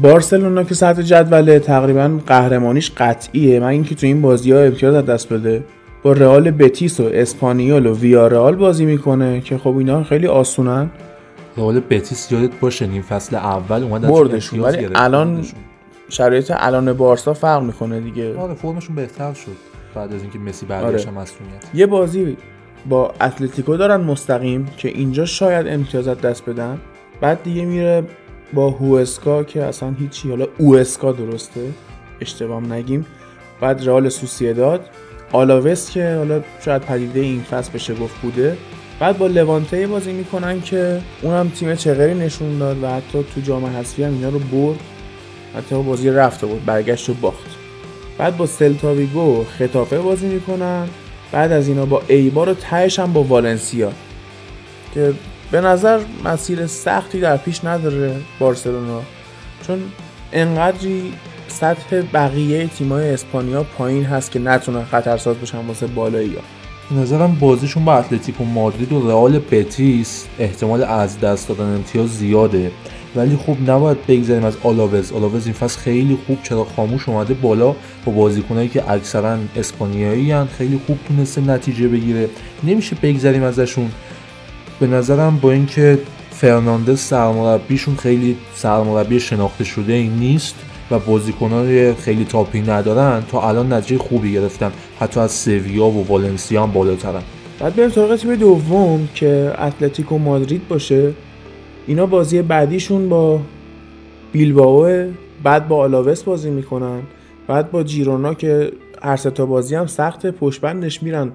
بارسلونا که سطح جدول تقریبا قهرمانیش قطعیه، من اینکه تو این بازی‌ها امتیاز از دست بده. با رئال بتیس و اسپانیول و ویارئال بازی میکنه که خب اینا خیلی آسونن. رئال بتیس یادت باشه نیم فصل اول اومد از بردشون، ولی الان شرایط الان بارسا فرق میکنه دیگه. آره فرمشون بهتر شد بعد از اینکه مسی برگشت از مسئولیت. یه بازی با اتلتیکو دارن مستقیم که اینجا شاید امتیاز از دست بدن، بعد دیگه میره با هوسکا که اصلا هیچی، حالا اوسکا درسته اشتباه نگیم، بعد رئال سوسییداد، آلاوس که حالا شاید پدیده این فصل بشه گفت بوده، بعد با لوانته بازی میکنن که اونم تیم چغری نشون داد و حتی تو جام حذفی هم اینا رو برد، حتی بازی رفته بود برگشت و باخت. بعد با سلتا ویگو خطافه بازی میکنن، بعد از اینا با ایبار و تهش هم با والنسیا که به نظر مسیر سختی در پیش نداره بارسلونا، چون انقدری سطح بقیه تیمای اسپانیا پایین هست که نتونن خطرساز بشن واسه بالایی‌ها. به نظرم بازیشون با اتلتیکو مادرید و رئال بتیس احتمال از دست دادن امتیاز زیاده، ولی خب نباید بگذاریم از آلاوز. آلاوز این فصل خیلی خوب چرا خاموش اومده بالا با بازیکنایی که اکثرا اسپانیایی ان، خیلی خوب تونسته نتیجه بگیره، نمیشه بگذاریم ازشون. به نظرم با اینکه فرناندز سرمربیشون خیلی سرمربی شناخته شده ای نیست و بازیکنان خیلی تاپی ندارن، تا الان نتیجه خوبی گرفتن، حتی از سویا و والنسیا هم بالاترن. بعد بریم سراغ تیم دوم که اتلتیکو مادرید باشه. اینا بازی بعدیشون با بیلبائو، بعد با آلاوس بازی میکنن، بعد با جیرونا که هر سه تا بازی هم سخت پشتبندش میرن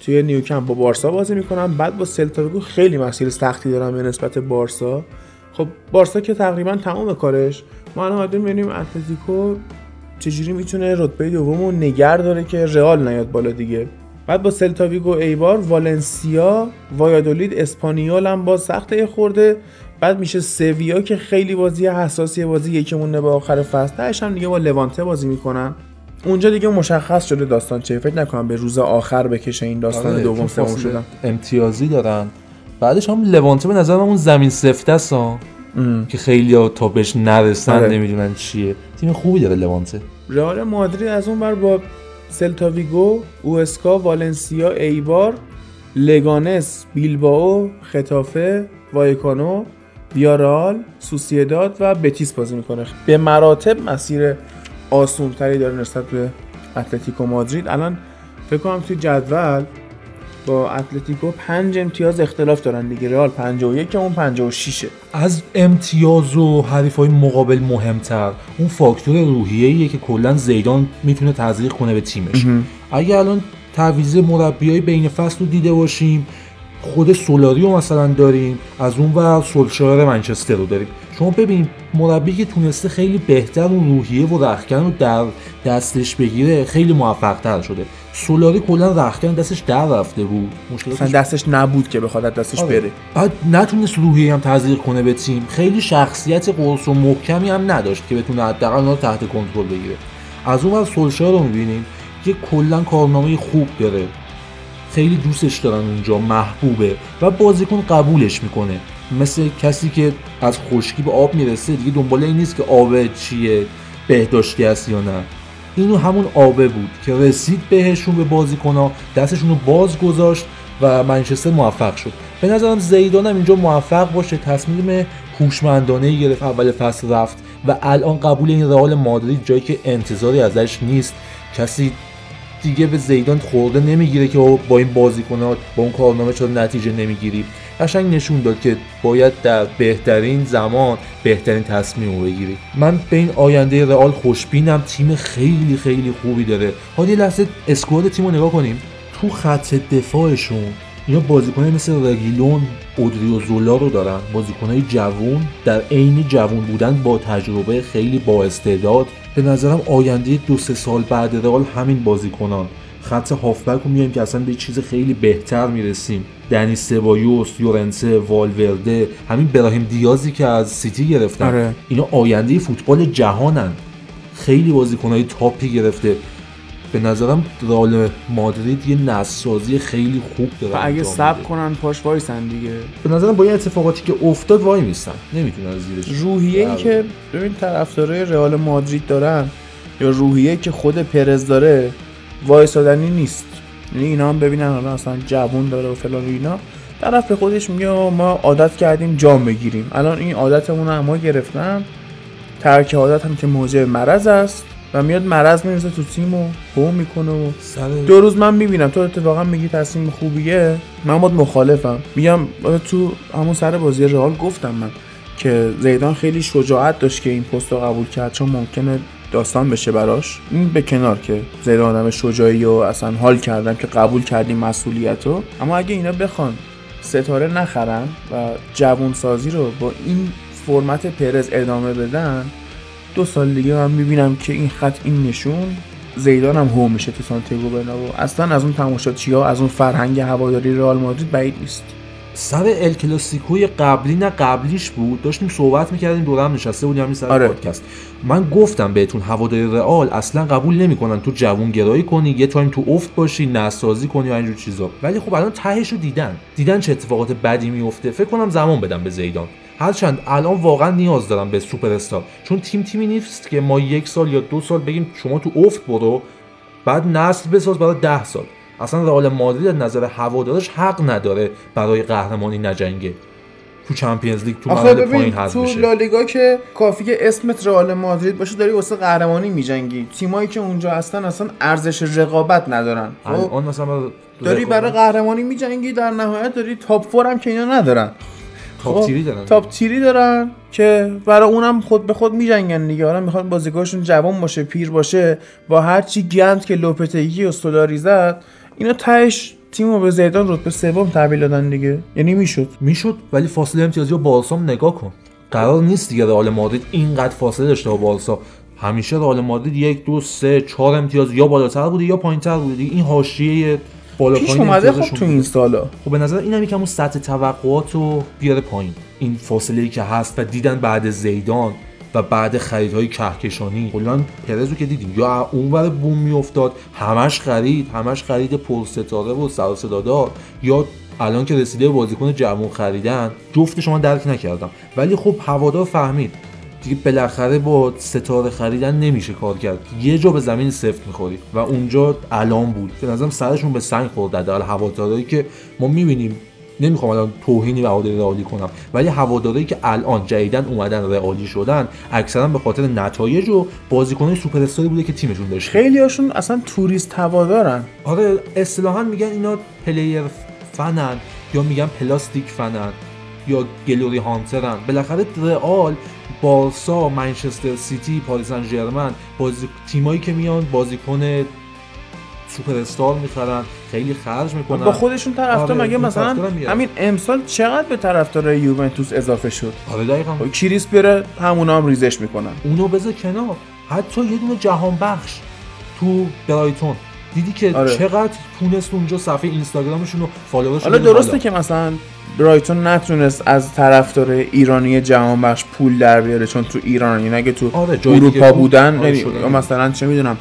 توی نیوکمپ، با بارسا بازی میکنن، بعد با سلتا ویگو. خیلی مسیر سختی دارن به نسبت بارسا. خب بارسا که تقریبا تمام کارش، ما الان حاضر می‌بینیم اتلتیکو چجوری میتونه رتبه دومو نگه داره که رئال نیاد بالا دیگه. بعد با سلتا ویگو، ایبار، والنسیا، وایادولید، اسپانیول هم باز سخته خورده، بعد میشه سویا که خیلی بازی حساسیه، بازی یکمونه با آخر فصل. تاش هم دیگه با لوانته بازی میکنن، اونجا دیگه مشخص شده داستان چه. فکر نکنم به روز آخر بکشه این داستان دوم سوم شدن. امتیازی دارن. بعدش هم لوانته به نظرم اون زمین سفته است که خیلی‌ها تا بهش نرسن نمیدونن چیه. تیم خوبی داره لوانته. رئال مادرید از اون بر با سلتا ویگو، اوسکا، والنسیا، ایبار، لگانس، بیلبائو، خطافه، وایکانو، ویارئال، سوسییداد و بتیس بازی میکنه. به مراتب مسیر آسون‌تری داره نسبت به اتلتیکو مادرید. الان فکر کنم توی جدول با اتلتیکو پنج امتیاز اختلاف دارن دیگه، رئال پنجاه و یک که اون پنجاه و شش. از امتیاز و حریفای مقابل مهمتر اون فاکتور روحیه‌ایه که کلا زیدان میتونه تزریق کنه به تیمش. اگه الان تعویض مربیای بین فصل رو دیده باشیم، خود سولاریو مثلا داریم، از اون ور سولشایر منچستر رو داریم، شما ببینید مربی که تونسته خیلی بهتر اون روحیه و رختکن رو در دستش بگیره خیلی موفق‌تر شده. سولاری کلا رختکن دستش در رفته بود، مشکلش دستش نبود که بخواد دستش آره. بره. بعد نتونست روحی هم تزریق کنه به تیم، خیلی شخصیت قرص و محکمی هم نداشت که بتونه حداقل اون رو تحت کنترل بگیره. از اون ور سولشار رو می‌بینیم که کلا کارنامه خوب داره، خیلی دوستش دارن اونجا، محبوبه و بازیکن قبولش میکنه. مثل کسی که از خشکی به آب میرسه دیگه دنبال این نیست که آب چیه، بهداشتی است یا نه. اینو همون آبه بود که رسید بهشون، به بازیکن‌ها دستشون رو باز گذاشت و منچستر موفق شد. به نظرم زیدان هم اینجا موفق باشه، تصمیم هوشمندانه گرفت، اول فصل رفت و الان قبول این رئال مادرید جایی که انتظاری ازش نیست. کسی دیگه به زیدان خورده نمیگیره که با این بازیکن‌ها با اون کارنامه چرا نتیجه نمیگیری. قشنگ نشون داد که باید در بهترین زمان بهترین تصمیم رو بگیری. من به این آینده رئال خوشبینم، تیم خیلی خیلی خوبی داره. حالا یه لحظه اسکواد تیم رو نگاه کنیم. تو خط دفاعشون اینا بازیکن‌های مثل رگیلون، اودریوزولا رو دارن، بازیکن‌های جوان در عین جوان بودن با تجربه خیلی با استعداد. به نظرم آینده دو سه سال بعد رئال همین بازیکنان. خط هافبک رو میایم که اصلا به چیز خیلی بهتر میرسیم. دنی سبایوس، یورنسه، والورده، همین براهیم دیازی که از سیتی گرفتن آره. اینا آینده فوتبال جهانن، خیلی بازیکن‌های تاپی گرفته. به نظرم رئال مادرید یه نسازی خیلی خوب داره و اگه صبر کنن پاش وایسن دیگه. به نظرم با این اتفاقاتی که افتاد وای میستن، نمیتونن از زیرش. روحیه‌ای که ببین طرفدارای رئال مادرید دارن یا روحیه‌ای که خود پرز داره وایسادنی نیست. یعنی اینا هم ببینن حالا اصلا جوون داره و فلان و اینا، طرف به خودش میگه ما عادت کردیم جام بگیریم، الان این عادتمون رو ما گرفتن، ترک عادت هم که موجب مرض است و میاد مرض میرسه تو تیم و قوم میکنه و سره. دو روز من میبینم تو اتفاقا میگی تصمیم خوبیه، من باید مخالفم. میگم تو همون سر بازی رئال گفتم من که زیدان خیلی شجاعت داشت که این پست رو قبول کرد، چون ممکنه داستان بشه براش. این به کنار که زیدان آدم شجاعی و اصلا حال کردم که قبول کردیم مسئولیتو. اما اگه اینا بخوان ستاره نخرن و جوانسازی رو با این فرمت پرز ادامه بدن، دو سال دیگه من میبینم که این خط این نشون زیدان هم هو میشه تو سانتیاگو برنابو. اصلا از اون تماشاچی‌ها، از اون فرهنگ هواداری رئال مادرید بعید نیست. سر ال کلاسیکوی قبلی نه قبلیش بود داشتیم صحبت میکردیم، دورم نشسته بودیم همین سر آره. پادکست من گفتم بهتون هواداری رئال اصلا قبول نمیکنن تو جوون گرایی کنی، یه تایم تو افت باشی، نسازی کنی و اینجور چیزا. ولی خب الان تهش رو دیدن دیدن چه اتفاقات بدی میفته. فکر کنم زمان بدم به زیدان، هرچند الان واقعا نیاز دارم به سوپر استار، چون تیم تیمی نیست که ما یک سال یا دو سال بگیم شما تو افت برو بعد نسل بساز برای ده سال. اصلا رئال مادرید از نظر هوادارش حق نداره برای قهرمانی نجنگه. تو چمپیونز لیگ تو مرحله پایین حذف میشه. تو لالیگا که کافیه اسمت رئال مادرید باشه داری واسه قهرمانی میجنگی. تیمایی که اونجا هستن اصلا ارزش رقابت ندارن. الان مثلا داری برای قهرمانی میجنگی، در نهایت داری تاپ چهار هم که اینا ندارن. تاپ تیری دارن. تاپ تیری دارن که برای اونم خود به خود میجنگن دیگه. حالا میخوان بازیکنشون جوان باشه، پیر باشه، با هر چی گند که لوپتگی و سولاری زد. اینا تهش تیمو به زیدان رتبه سوم تحویل دادن دیگه. یعنی میشد میشد ولی فاصله امتیازی رو بارسا نگاه کن، قرار نیست دیگه رئال مادرید اینقدر فاصله داشته با بارسا. همیشه رئال مادرید یک دو سه چهار امتیاز یا بالاتر بوده یا پایینتر بوده دیگه. این حاشیه بالا پایین اومده خب تو این سالا. خب به نظر اینم یکم اون سطح توقعاتو بیاره پایین، این فاصله‌ای که هست. و دیدن بعد زیدان و بعد خریدهای کهکشانی کلا پرزو که دیدیم یا اونور بوم میافتاد، همش خرید همش خرید پرستاره و سر و صدا دار، یا الان که رسیده بازیکن جوان خریدن. جفت شما درک نکردم ولی خب هوادار فهمید دیگه بالاخره با ستاره خریدن نمیشه کار کرد، یه جا به زمین سفت میخوری و اونجا الان بود. به نظرم سرشون به سنگ خورد حداقل هواداری که ما میبینیم. نمیخوام الان توهینی به هواداری رئالی کنم ولی هواداری که الان جدیدن اومدن رئالی شدن اکثرا به خاطر نتایج و بازیکنای سوپر استاری بوده که تیمشون داشت. خیلیاشون اصلا توریست هوادارن. آره اصطلاحا میگن اینا پلیر فنن یا میگن پلاستیک فنن یا گلوری هانترن. بالاخره رئال، بارسا، منچستر سیتی، پاری سن ژرمن بازی تیمایی که میان بازیکن سوپر استار میخرن، خیلی خرج میکنن با خودشون طرفدار. آره مگه مثلا همین امسال چقدر به طرفدارای یوونتوس اضافه شد. آره دقیقاً کریس بره همونا هم ریزش میکنن. اونو بذار کنار، حتی یه دونه جهان بخش تو برایتون دیدی که آره. چقدر تونست اونجا صفحه اینستاگرامشون رو فالوورشون. حالا درسته بالا. که مثلا برایتون نتونست از طرفدار ایرانی جهان بخش پول در بیاره چون تو ایران، اینا اگه تو آره اروپا بودن آره یا مثلا چه میدونم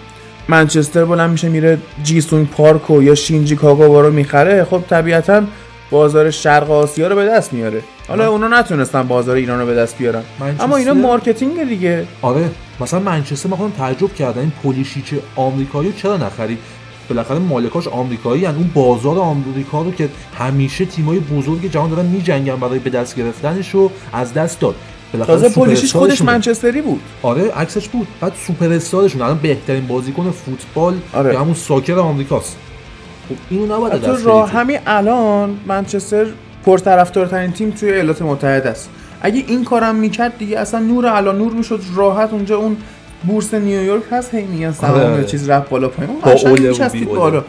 منچستر بلند میشه میره جیسون پارکو یا شینجی کاگاوا رو میخره، خب طبیعتاً بازار شرق آسیا رو به دست میاره. حالا اونا نتونستن بازار ایران رو به دست بیارن منچستر... اما اینا مارکتینگ دیگه. آره مثلا منچستر ما خودم تعجب کردن این پولیشیچه آمریکایی چرا نخرید، بالاخره مالکاش آمریکایی ان، اون بازار آمریکا رو که همیشه تیمای بزرگ جهان دارن میجنگن برای به دست گرفتنش رو از دست داد. تازه پولیشیچ خودش منچستری بود. آره عکسش بود. بعد سوپر استارشون الان بهترین بازیکن فوتبال آره. یا همون ساکر آمریکاست. خب اینو نباید از دست بدید. همین الان منچستر پرطرفدارترین تیم توی ایالات متحده است. اگه این کارم میکرد دیگه اصلا نور علی نور میشد، راحت اونجا اون بورس نیویورک هست هی میگن سلام چیز رفت بالا پایین. اون مشخصه بالا.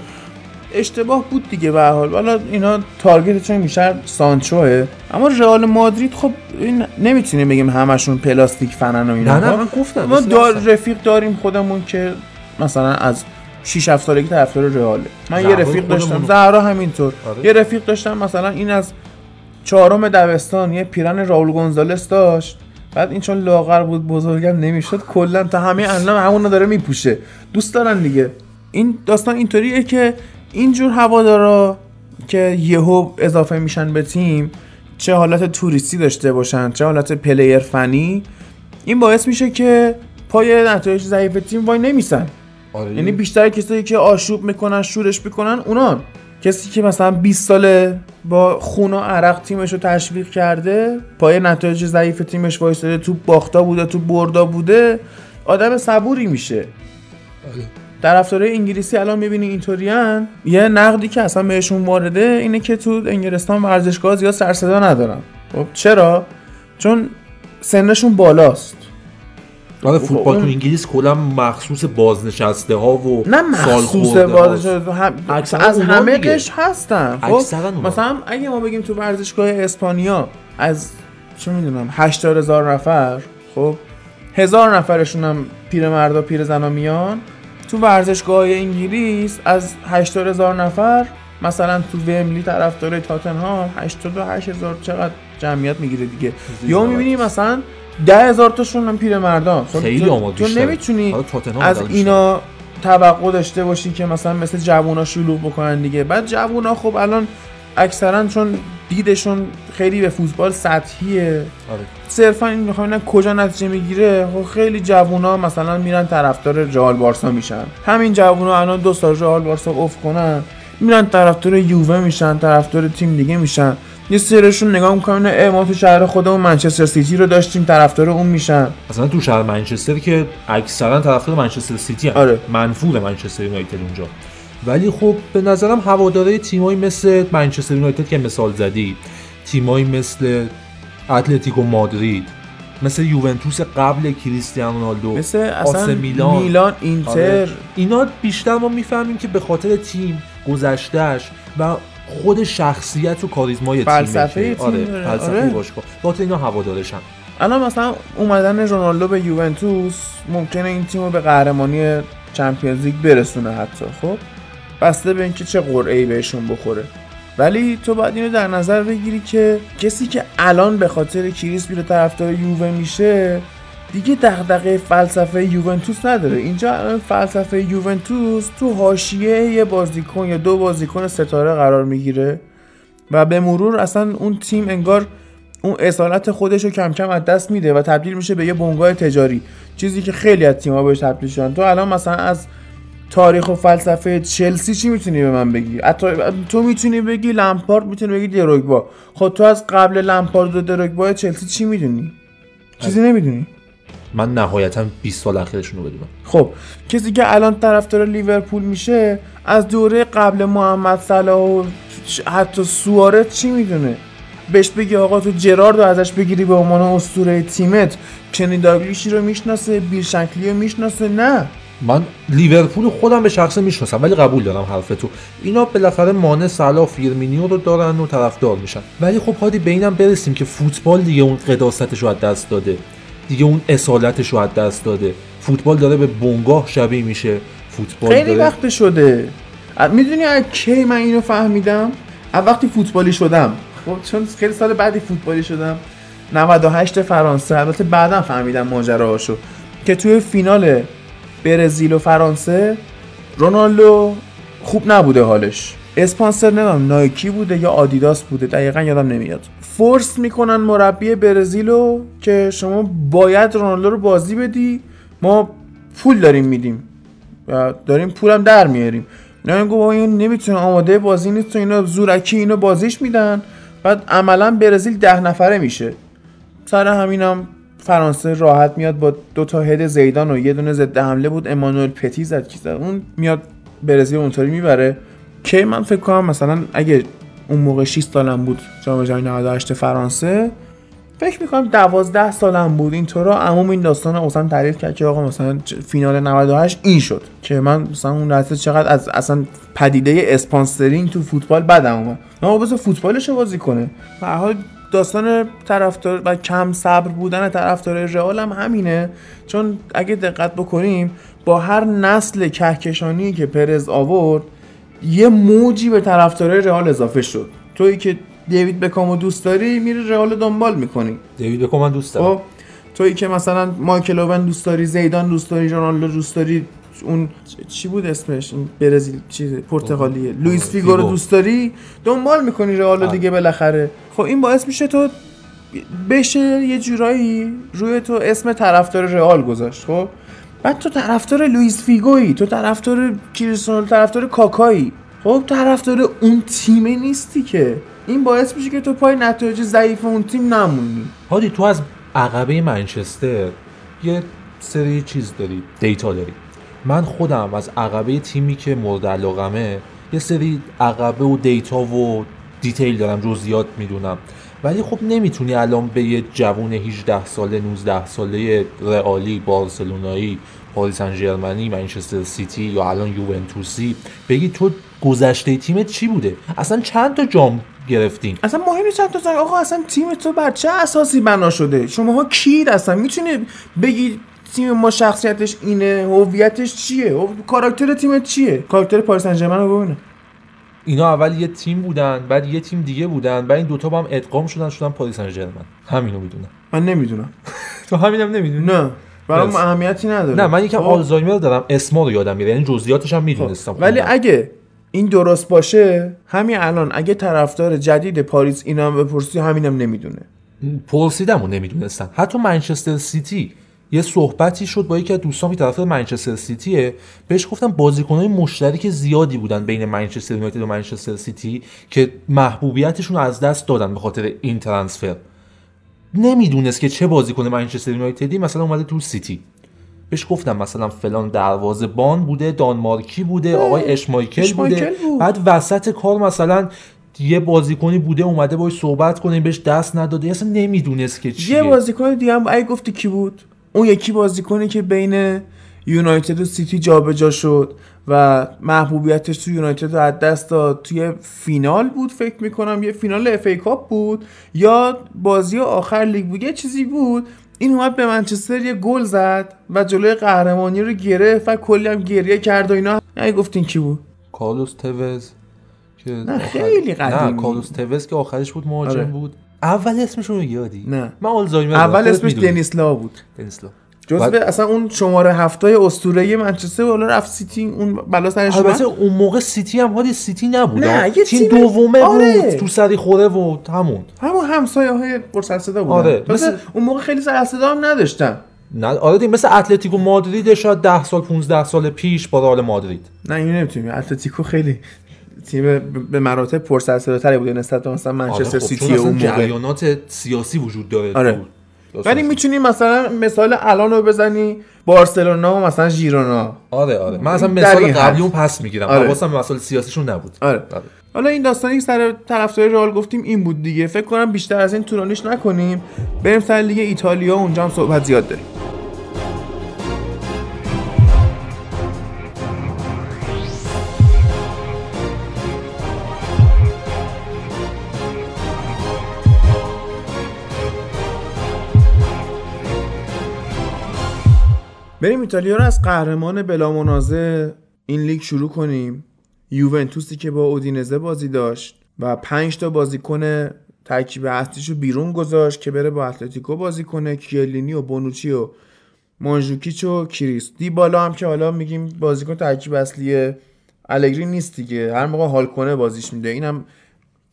اشتباه بود دیگه به هر حال. والا اینا تارگتشون میشه سانچوه. اما رئال مادرید خب این نمیتونیم بگیم همشون پلاستیک فنن و اینا. نه نه من گفتم ما دار رفیق داریم خودمون که مثلا از شش هفت سالگی طرفدار رئاله. من یه رفیق داشتم زهرا همینطور. آره. یه رفیق داشتم مثلا این از چهارم دبستان یه پیرن راول گونزالس داشت. بعد این چون لاغر بود بزرگم نمیشد کلا تا همه الان همونو داره میپوشه. دوست دارن دیگه. این داستان اینطوریه که اینجور هوادارا که یهو اضافه میشن به تیم، چه حالت توریستی داشته باشن چه حالت پلیر فنی، این باعث میشه که پای نتایج ضعیف تیم وای نمیسن. آره یعنی بیشتر کسایی که آشوب میکنن شورش میکنن اونان، کسی که مثلا بیست ساله با خون و عرق تیمش رو تشویق کرده، پای نتایج ضعیف تیمش وایساده، تو باختا بوده تو بردا بوده، آدم صبوری میشه. آره طرفدارای انگلیسی الان می‌بینی اینطورین. یه نقدی که اصلا بهشون وارده اینه که تو انگلستان ورزشگاه زیاد سر صدا ندارن. خب چرا؟ چون سنشون بالاست. آره فوتبال تو انگلیس کلا مخصوص بازنشسته‌ها و سالخورده ها از همه قش هستن. خب مثلا اگه ما بگیم تو ورزشگاه اسپانیا از چه می‌دونم هشتاد هزار نفر، خب هزار نفرشون هم پیرمردا پیرزنا میان. تو ورزشگاه انگلیس از هشتاد هزار نفر مثلا تو ویملی طرفدار تاتنهام هشتاد و هشت هزار چقدر جمعیت میگیره دیگه، یا میبینی مثلا ده هزار تاشون هم پیرمردان. خیلی آماده شدن. تو نمیتونی از اینا توقع داشته باشی که مثلا مثل جوونا شلوغ بکنن دیگه. بعد جوونا خب الان اکثرا چون دیدشون خیلی به فوتبال سطحیه، آره صرفا این میخوام اینا کجا نتیجه میگیره. خب خیلی جوونا مثلا میرن طرفدار رئال بارسا میشن، همین جوونا الان دو سال رئال بارسا اوف کنن میرن طرفدار یووه میشن، طرفدار تیم دیگه میشن. یه سرشون نگاه میکنن اه ما تو شهر خودمون منچستر سیتی رو داشتیم طرفدار اون میشن. مثلا تو شهر منچستر که اکثرا طرفدار منچستر سیتی ان، آره منفور منچستر یونایتد اونجا. ولی خب به نظرم هواداره تیمایی مثل منچستر یونایتد که مثال زدی، تیمایی مثل اتلتیکو مادرید، مثل یوونتوس قبل کریستیانو رونالدو، مثل اصلا میلان, میلان اینتر، آره اینا بیشتر ما میفهمیم که به خاطر تیم گذشتهش و خود شخصیت و کاریزمای تیم، فلسفه تیم، آره فلسفه باشگاه باعث اینا هوادارشن. الان مثلا اومدن رونالدو به یوونتوس ممکنه این تیمو به قهرمانی چمپیونز لیگ برسونه حتی، خب بسته به اینکه چه قرعه‌ای بهشون بخوره. ولی تو باید اینو در نظر بگیری که کسی که الان به خاطر کریس میره طرفدار یووه میشه دیگه دغدغه فلسفه یوونتوس نداره. اینجا الان فلسفه یوونتوس تو حاشیه یه بازیکن یا دو بازیکن ستاره قرار میگیره و به مرور اصلا اون تیم انگار اون اصالت خودش رو کم کم از دست میده و تبدیل میشه به یه بنگاه تجاری، چیزی که خیلی از تیم‌ها بهش تبدیل شدن. تو الان مثلا از تاریخ و فلسفه چلسی چی میتونی به من بگی؟ تو میتونی بگی لمپارد، میتونی بگی دروگبا. خب تو از قبل لمپارد و دروگبا چلسی چی میدونی؟ چیزی نمیدونی. من نهایتاً بیست سال اخیرشون رو بدونم. خب کسی که الان طرفدار لیورپول میشه از دوره قبل محمد صلاح و حتی سوارز چی میدونه؟ بهش بگی آقا تو جراردو ازش بگیری به عنوان اسطوره تیمت، کنی داگلیشی رو میشناسه، بیل شنکلی رو میشناسه؟ نه. من لیورپول خودم به شخصه میشناسم ولی قبول دارم حرفتو. اینا بالاخره مانع صلاح فیرمینیو رو دارن و طرفدار میشن. ولی خب هادی به اینم برسیم که فوتبال دیگه اون قداستش رو از دست داده، دیگه اون اصالتش رو از دست داده. فوتبال داره به بنگاه شبیه میشه. فوتبال خیلی داره. وقت شده. میدونی از کی من اینو فهمیدم؟ از وقتی فوتبالی شدم. خب چون خیلی سال بعدی فوتبالی شدم، نود و هشت فرانسه، البته بعدم فهمیدم ماجراهاشو، که توی فینال برزیل و فرانسه رونالدو خوب نبوده حالش، اسپانسر نمیدونم نایکی بوده یا آدیداس بوده، دقیقا یادم نمیاد، فورس میکنن مربی برزیلو که شما باید رونالدو رو بازی بدی، ما پول داریم میدیم، داریم پولم در میاریم، نه گفت این نمیتونه، آماده بازی نیست، تو اینا زورکی اینو بازیش میدن، بعد عملا برزیل ده نفره میشه. سر همینم فرانسه راحت میاد با دو تا هد زیدان و یه دونه ضد حمله بود، امانوئل پتی زد که اون میاد برزیل اونطوری میبره. که من فکر کنم مثلا اگه اون موقع شش سالم بود جام جهانی نود و هشت فرانسه، فکر میکنم دوازده سالم بود اینطورا، عموم این داستان اصلا تعریف کرد که آقا مثلا فینال نود و هشت این شد، که من مثلا اون لحظه چقدر از اصلا پدیده اسپانسرینگ تو فوتبال بدم اومد، نه بس فوتبالش بازی کنه. به هر حال داستان طرفدار و کم صبر بودن طرفدار رئال هم همینه، چون اگه دقت بکنیم با هر نسل کهکشانی که پرز آورد یه موجی به طرفدارای رئال اضافه شد. تویی که دیوید بکامو دوست داری میری رئال دنبال میکنی، دیوید بکام من دوست دارم، تویی که مثلا مایکل اوون دوست داری، زیدان دوست داری، رونالدو دوست داری، اون چی بود اسمش این برزیل چیز پرتغالیه، لوئیس فیگو رو دوست داری، دنبال میکنی رئال دیگه بالاخره. خب این باعث میشه تو بشه یه جورایی روی تو اسم طرفدار رئال گذاشت. خب بعد تو طرفدار لوئیس فیگویی، تو طرفدار کریستیانو، طرفدار کاکایی، خب طرفدار اون تیمه نیستی که، این باعث میشه که تو پای نتایج ضعیف اون تیم نمونی. هادی تو از عقبه منچستر یه سری چیز داری، دیتا داری. من خودم از عقبه تیمی که مورد علاقمه یه سری عقبه و دیتا و دیتیل دارم، جزئیات میدونم، ولی خب نمیتونی الان به یه جوون هجده ساله نوزده ساله رئالی، بارسلونایی، پاری سن ژرمنی، منچستر سیتی یا الان یوونتوسی بگی تو گذشته تیمت چی بوده، اصلا چند تا جام گرفتین، اصلا مهم نیست چند تا سال، آقا اصلا تیم تو بر چه اساسی بنا شده، شماها کید اصلا، میتونی بگی تیم ما شخصیتش اینه، هویتش چیه، کاراکتر تیمت چیه؟ کاراکتر پاری سن ژرمن رو ببینید، اینا اول یه تیم بودن، بعد یه تیم دیگه بودن، بعد این دوتا با هم ادغام شدن شدن پاری سن ژرمن. همینو میدونم. من نمیدونم. تو همینم نمیدونی؟ نه. برام اهمیتی نداره. نه من یکم آلزایمر دارم، اسما رو یادم میره، یعنی جزئیاتش هم میدونستم. ولی اگه این درست باشه، همین الان اگه طرفدار جدید پاریس اینا هم بپرسی همینم نمیدونه. پرسیدمون نمیدونستن. حتی منچستر سیتی یه صحبتی شد با یکی از دوستام که طرفدار منچستر سیتیه، بهش گفتم بازیکن‌های مشترک زیادی بودن بین منچستر یونایتد و منچستر سیتی که محبوبیتشون رو از دست دادن به خاطر این ترانسفر. نمیدونست که چه بازیکن منچستر یونایتدی مثلا اومده تو سیتی. بهش گفتم مثلا فلان دروازه‌بان بوده، دانمارکی بوده، آقای اشمایکل بوده، بود. بعد وسط کار مثلا یه بازیکنی بوده اومده باهاش صحبت کنه، بهش دست نداده، اصلا نمیدونست که چیه. یه بازیکن دیگه هم اگه گفتی کی بود؟ اون یکی بازیکنی که بین یونایتد و سیتی جابجا شد و محبوبیتش تو یونایتد رو از دست داد، توی فینال بود فکر میکنم، یه فینال اف ای کاپ بود یا بازی آخر لیگ بود، یه چیزی بود، این اومد به منچستر یه گل زد و جلوی قهرمانی رو گرفت و کلی هم گریه کرد و اینا. نه گفتین کی بود؟ کارلوس توز که نه خیلی قدیمی، نه کارلوس توز که آخرش بود مهاجم بود. اول اسمش رو یادی؟ نه من آلزایمر. اول اسمش دنیسلا بود. دنیسلا جزو بل... اصلا اون شماره هفتای اسطوره‌ای منچستر بالا رفت سیتی، اون بالا سرش بود. البته اون موقع سیتی هم هادی سیتی نبود، نه تیم, تیم دومه آره. بود تو سری خوره و همون همون همسایه‌های قرص صدا بود. آره مثل... اون موقع خیلی سر صدا هم نداشتن. نه آره مثل اتلتیکو مادرید شاید ده سال پانزده سال پیش با رئال مادرید. نه اینو نمیتونیم، اتلتیکو خیلی تیم به مراتب پرسرصداتری بود نسبت به مثلا منچستر سیتی. اون موقع جریانات سیاسی وجود داره. آره. ولی میتونی مثلا مثال الان رو بزنی، بارسلونا و مثلا ژیرونا. آره آره من مثلا مثال قبلی اون پس میگیرم، حواسم به مسائل سیاسیشون نبود. آره. آره. حالا این داستانی که سر طرفدار رئال گفتیم این بود دیگه، فکر کنم بیشتر از این طولانیش نکنیم، بریم سر لیگ ایتالیا، اونجا هم صحبت زیاد داریم. بریم ایتالیا رو از قهرمان بلا منازع این لیگ شروع کنیم. یوونتوسی که با اودینزه بازی داشت و پنج تا بازیکن ترکیب اصلیشو بیرون گذاشت که بره با اتلتیکو بازی کنه، کیلینی و بونوچی و مانجوکیچ و کریس. دیبالا هم که حالا میگیم بازیکن ترکیب اصلی الگری نیست دیگه، هر موقع حال کنه بازیش میده، اینم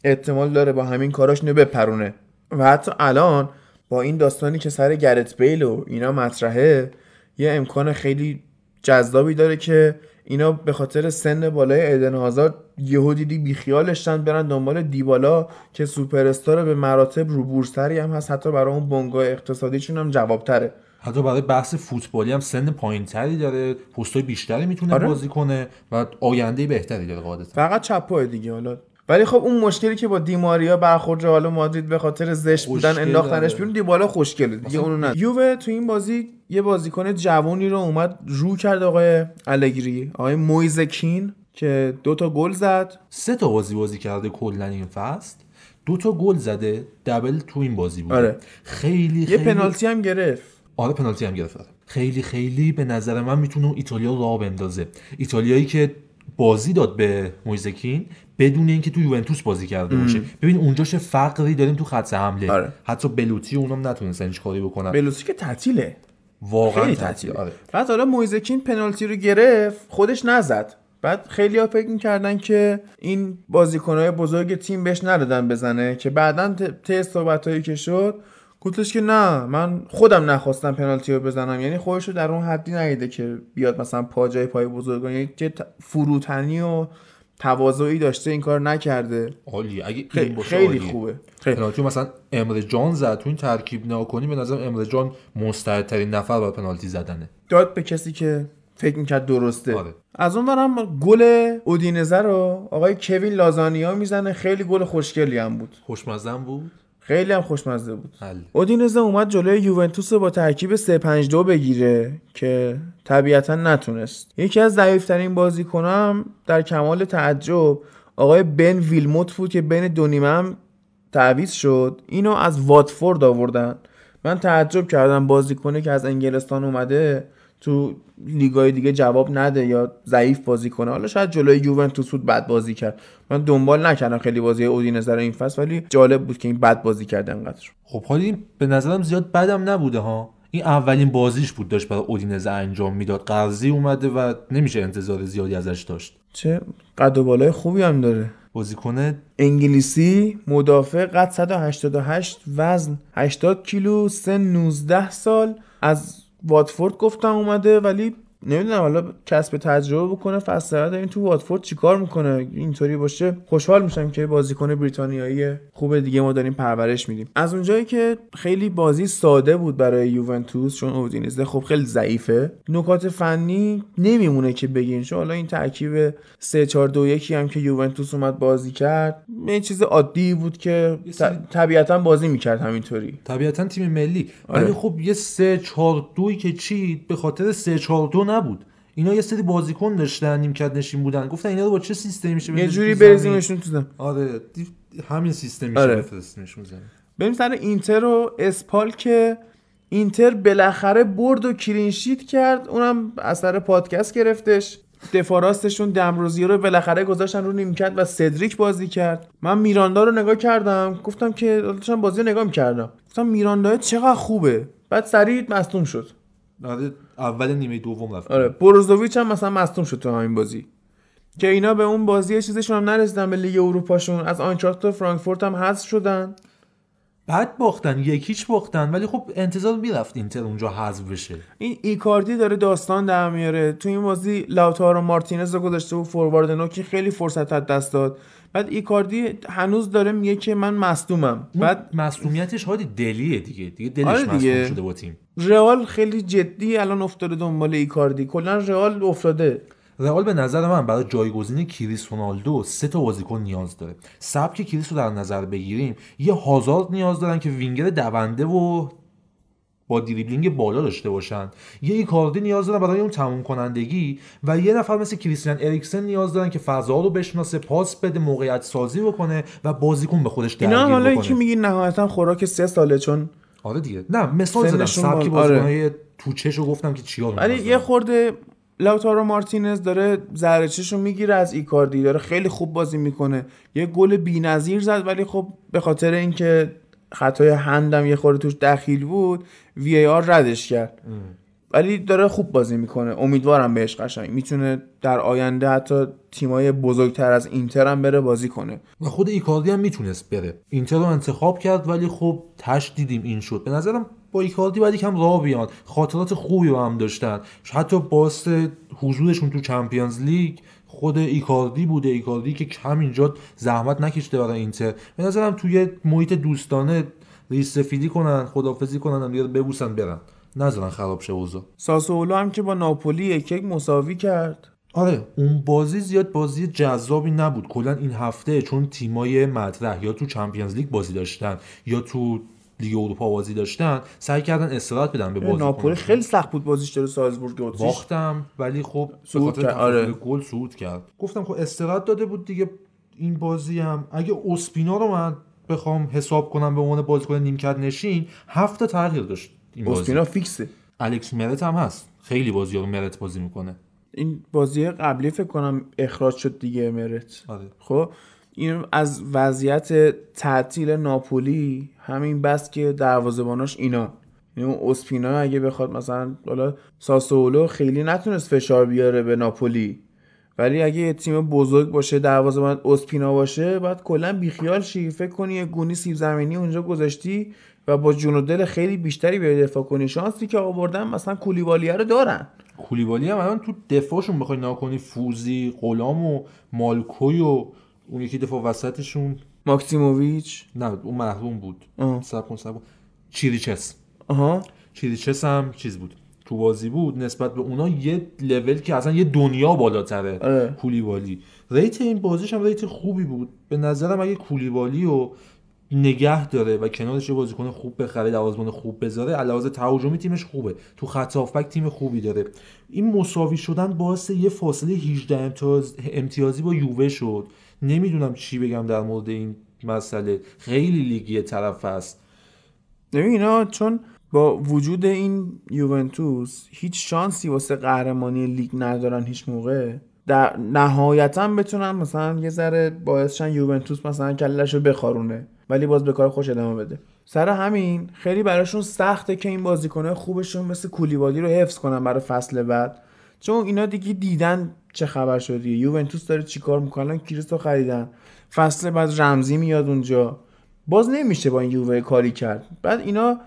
احتمال داره با همین کاراش اینو بپرونه. و حتی الان با این داستانی که سر گرت بیل و اینا مطرحه، یه امکان خیلی جذابی داره که اینا به خاطر سن بالای ایدن هازارد یهو دیدی بیخیالشن برن دنبال دیبالا که سوپر استاره به مراتب رو بورسری هم هست، حتی برای اون بنگاه اقتصادیشون هم جوابتره، حتی برای بحث فوتبالی هم سن پایینتری داره، پستای بیشتری میتونه آره. بازی کنه و آینده بهتری داره قاعدتا، فقط چپ پای دیگه حالا. ولی خب اون مشکلی که با دیماریا برخورد رئال مادرید به خاطر زشت بودن انداختنش بیرون، دیبالا خوشگله دیگه اونو نداره. یووه تو این بازی یه بازیکن جوانی رو اومد رو کرد، آقای الگری، آقای مویز کین که دو تا گل زد، سه تا بازی بازی کرده کلا این فصل، دو تا گل زده، دبل تو این بازی بود. آره. خیلی یه خیلی... پنالتی هم گرفت. آره پنالتی هم گرفت. خیلی خیلی به نظر من میتونه ایتالیا رو بندازه. ایتالیایی که بازی داد به مویز کین بدون اینکه تو یوونتوس بازی کرده باشه. ببین اونجاش فقری داریم تو خط حمله. آره. حتی بلوتی اونم نتونسن هیچ کاری بکنن. بلوتی که تعطیله. واقعا تعطیله. آره. بعد حالا مویز کین پنالتی رو گرفت، خودش نزد. بعد خیلی‌ها فکر می‌کردن که این بازیکن‌های بزرگ تیم بهش ندادن بزنه، که بعداً ته صحبتایی که شد گفتش که نه من خودم نخواستم پنالتی رو بزنم، یعنی خودش رو در اون حدی ندیده که بیاد مثلا پا جای پای بزرگان، یعنی که فروتنی و تواضعی داشته این کار نکرده. عالی، اگه این باشه خیلی عالی. خوبه. پنالتی مثلا امره جان زد تو این ترکیب ناکنی، به نظرم امره جان مستعدترین نفر برای پنالتی زدنه، داد به کسی که فکر میکرد درسته. آره. از اون برم گل اودینزه رو آقای کوین لازانیا میزنه، خیلی گل خوشگلی هم بود، خوشمزه هم بود، خیلی هم خوشمزه بود. اودینزه اومد جلوی یوونتوس رو با ترکیب سه پنج دو بگیره که طبیعتا نتونست. یکی از ضعیف‌ترین بازیکنام در کمال تعجب آقای بن ویلموت بود که بین دو نیمه هم تعویض شد، اینو از واتفورد آوردن. من تعجب کردم بازیکنی که از انگلستان اومده تو لیگای دیگه جواب نده یا ضعیف بازی کنه، حالا شاید جلوی یوونتوس بود بد بازی کرد، من دنبال نکردم خیلی بازی اودینزه رو این فصل، ولی جالب بود که این بد بازی کرد انقدر. خب حالا این به نظرم زیاد بدم نبوده ها، این اولین بازیش بود داشت برای اودینزه انجام میداد، قرضی اومده و نمیشه انتظار زیادی ازش داشت. چه قد و بالای خوبی هم داره، بازیکن انگلیسی، مدافع، قد صد و هشتاد و هشت وزن، هشتاد کیلو، سن نوزده سال، از واتفورد گفتم اومده، ولی نمیدونم حالا کسب تجربه بکنه، فصل بعد این تو واتفورد چیکار میکنه. اینطوری باشه خوشحال میشم که بازیکن بریتانیایی خوب دیگه ما داریم پرورش میدیم. از اونجایی که خیلی بازی ساده بود برای یوونتوس، چون اودینزه خب خیلی ضعیفه، نکات فنی نمیمونه که بگین، چون حالا این ترکیب سه چهار دو یک هم که یوونتوس اومد بازی کرد یه چیز عادی بود که ت... طبیعتا بازی میکرد همینطوری، طبیعتا تیم ملی. ولی خب یه سه چهار دو که چی به خاطر سه چهار دو نبود، اینا یه سری بازیکن داشتن نیمکت نشین بودن، گفتن اینا رو با چه سیستمی میشه یه جوری بریزیمشون تو زمین. آره همین سیستم میشه. آره. بفرستیمشون زمین. بریم سر اینتر و اسپال که اینتر بالاخره برد و کلین شیت کرد، اونم اثر پادکست گرفتش. دفاع راستشون دمروزی رو بالاخره گذاشتن رو نیمکت و سدریک بازی کرد. من میراندا رو نگاه کردم، گفتم که داشتم بازی رو نگاه می‌کردم، گفتم میراندا چقدر خوبه، بعد سریع مصدوم شد. آره اول نیمه دوم رفت. آره بروزوویچ هم مثلا مصدوم شد تو همین بازی، که اینا به اون بازی چیزشون هم نرسیدن، به لیگ اروپاشون از آینتراخت فرانکفورت هم حذف شدن، بعد باختن یکیچ باختن، ولی خب انتظار میرفت اینتر اونجا حذف بشه. این ایکاردی داره داستان در میاره، تو این بازی لاوتارو مارتینز رو گذاشته و فوروارد نو که خیلی فرصت از دست داد، بعد ایکاردی هنوز داره میگه که من مصدومم، بعد مصدومیتش هادی دلیه دیگه دیگه دلش آره مصدوم شده با تیم. رئال خیلی جدی الان افتاده دنبال ایکاردی، کلا رئال افتاده. رئال به نظر من برای جایگزین کریس رونالدو سه تا بازیکن نیاز داره. سبک کریس رو در نظر بگیریم، یه هازارد نیاز دارن که وینگر دونده و با دریبلینگ بالا داشته باشن، یه ایکاردی نیاز دارن برای اون تموم کنندگی، و یه نفر مثل کریستیان اریکسن نیاز دارن که فضا رو بشناسه، پاس بده، موقعیت سازی بکنه و بازیکن به خودش درگیر بکنه. اینا حالا یکی میگه نهایتا خوراک سه ساله، چون آره دیگه نه مثال زدم سبک بازیکن‌های آره. توچشو گفتم که چیار. ولی یه خورده لاوتارو مارتینز داره زهرچشو میگیره از ایکاردی، داره خیلی خوب بازی میکنه، یه گل بی‌نظیر زد ولی خب به خاطر اینکه خطای هندم یه خورده توش دخیل بود وی ای آر ردش کرد. ام. ولی داره خوب بازی میکنه، امیدوارم بهش، قشنگ میتونه در آینده حتی تیمای بزرگتر از اینتر هم بره بازی کنه و خود ایکاردی هم میتونست بره. اینتر رو انتخاب کرد ولی خب تاش دیدیم این شد. به نظرم با ایکاردی بعد یکم راه بیان، خاطرات خوبی با هم داشتن، حتی باعث حضورشون تو چمپیونز لیگ خود ایکاردی بوده، ایکاردی که کم اینجا زحمت نکشیده برای اینتر. به نظرم توی محیط دوستانه ریس رفیقی کنن، خداحافظی کنن، دیگه ببوسن برن، نذارن خراب شه اوضاع. ساسولو هم که با ناپولی یک یک مساوی کرد. آره اون بازی زیاد بازی جذابی نبود کلا این هفته، چون تیمای مطرح یا تو چمپیونز لیگ بازی داشتن یا تو لیگ اروپا بازی داشتن، سعی کردن استراحت بدن به بازی. ناپولی خیلی سخت بود بازیش، در سالزبورگ اتریش باختم ولی خب سقوط کرد. آره گل سقوط کرد. گفتم خب استراحت داده بود دیگه. این بازی هم اگه اوسپینا رو من بخوام حساب کنم به عنوان بازیکن نیمکت نشین، هفت تا تغییر داشت. اوسپینا فیکسه. الکس مرت هم هست، خیلی بازی‌ها رو مرت بازی میکنه. این بازی قبلی فکر کنم اخراج شد دیگه مرت. آره. خب این از وضعیت تعطیل ناپولی همین بس که دروازه‌باناش اینا، یعنی اوسپینا اگه بخواد مثلا حالا ساسولو خیلی نتونست فشار بیاره به ناپولی، ولی اگه یه تیم بزرگ باشه دروازه‌بان اوسپینا باشه بعد کلا بیخیال شی، فکر کنی یه گونی سیب زمینی اونجا گذاشتی و با جون و دل خیلی بیشتری بیای دفاع کنی. شانسی که آوردن مثلا کولیبالی رو دارن، کولیبالی هم الان تو دفاعشون بخوای ناکنی فوزی، غلام و مالکوی و اون یکی دفاع وسطشون ماکسیموویچ، نه اون محروم بود، سرپون سرپون چیریچس، آها چیریچس هم چیز بود تو بازی بود، نسبت به اونا یه لول که اصلا یه دنیا بالاتره. اه. کولیبالی ریت این بازیش هم ریت خوبی بود به نظرم. اگه کولیبالی رو نگه داره و کنارش یه بازیکن خوب بخره، دروازه‌بان خوب بذاره، علاوه تهاجمی تیمش خوبه، تو خط هافبک تیم خوبی داره. این مساوی شدن باعث یه فاصله هجده امتیاز امتیازی با یووه شد. نمیدونم چی بگم در مورد این مسئله، خیلی لیگی طرف است. ببین اینا چون با وجود این یوونتوس هیچ شانسی واسه قهرمانی لیگ ندارن هیچ موقع، در نهایتا بتونن مثلا یه ذره باعثشن یوونتوس مثلا کلهشو بخارونه ولی باز به کار خوش ادامه بده. سر همین خیلی براشون سخته که این بازیکن‌های خوبشون مثل کولیبالی رو حفظ کنن برای فصل بعد، چون اینا دیگه دیدن چه خبر شده، یوونتوس داره چیکار میکنه، کریستو خریدن، فصل بعد رمزی میاد اونجا، باز نمیشه با این یووه کاری کرد. بعد اینا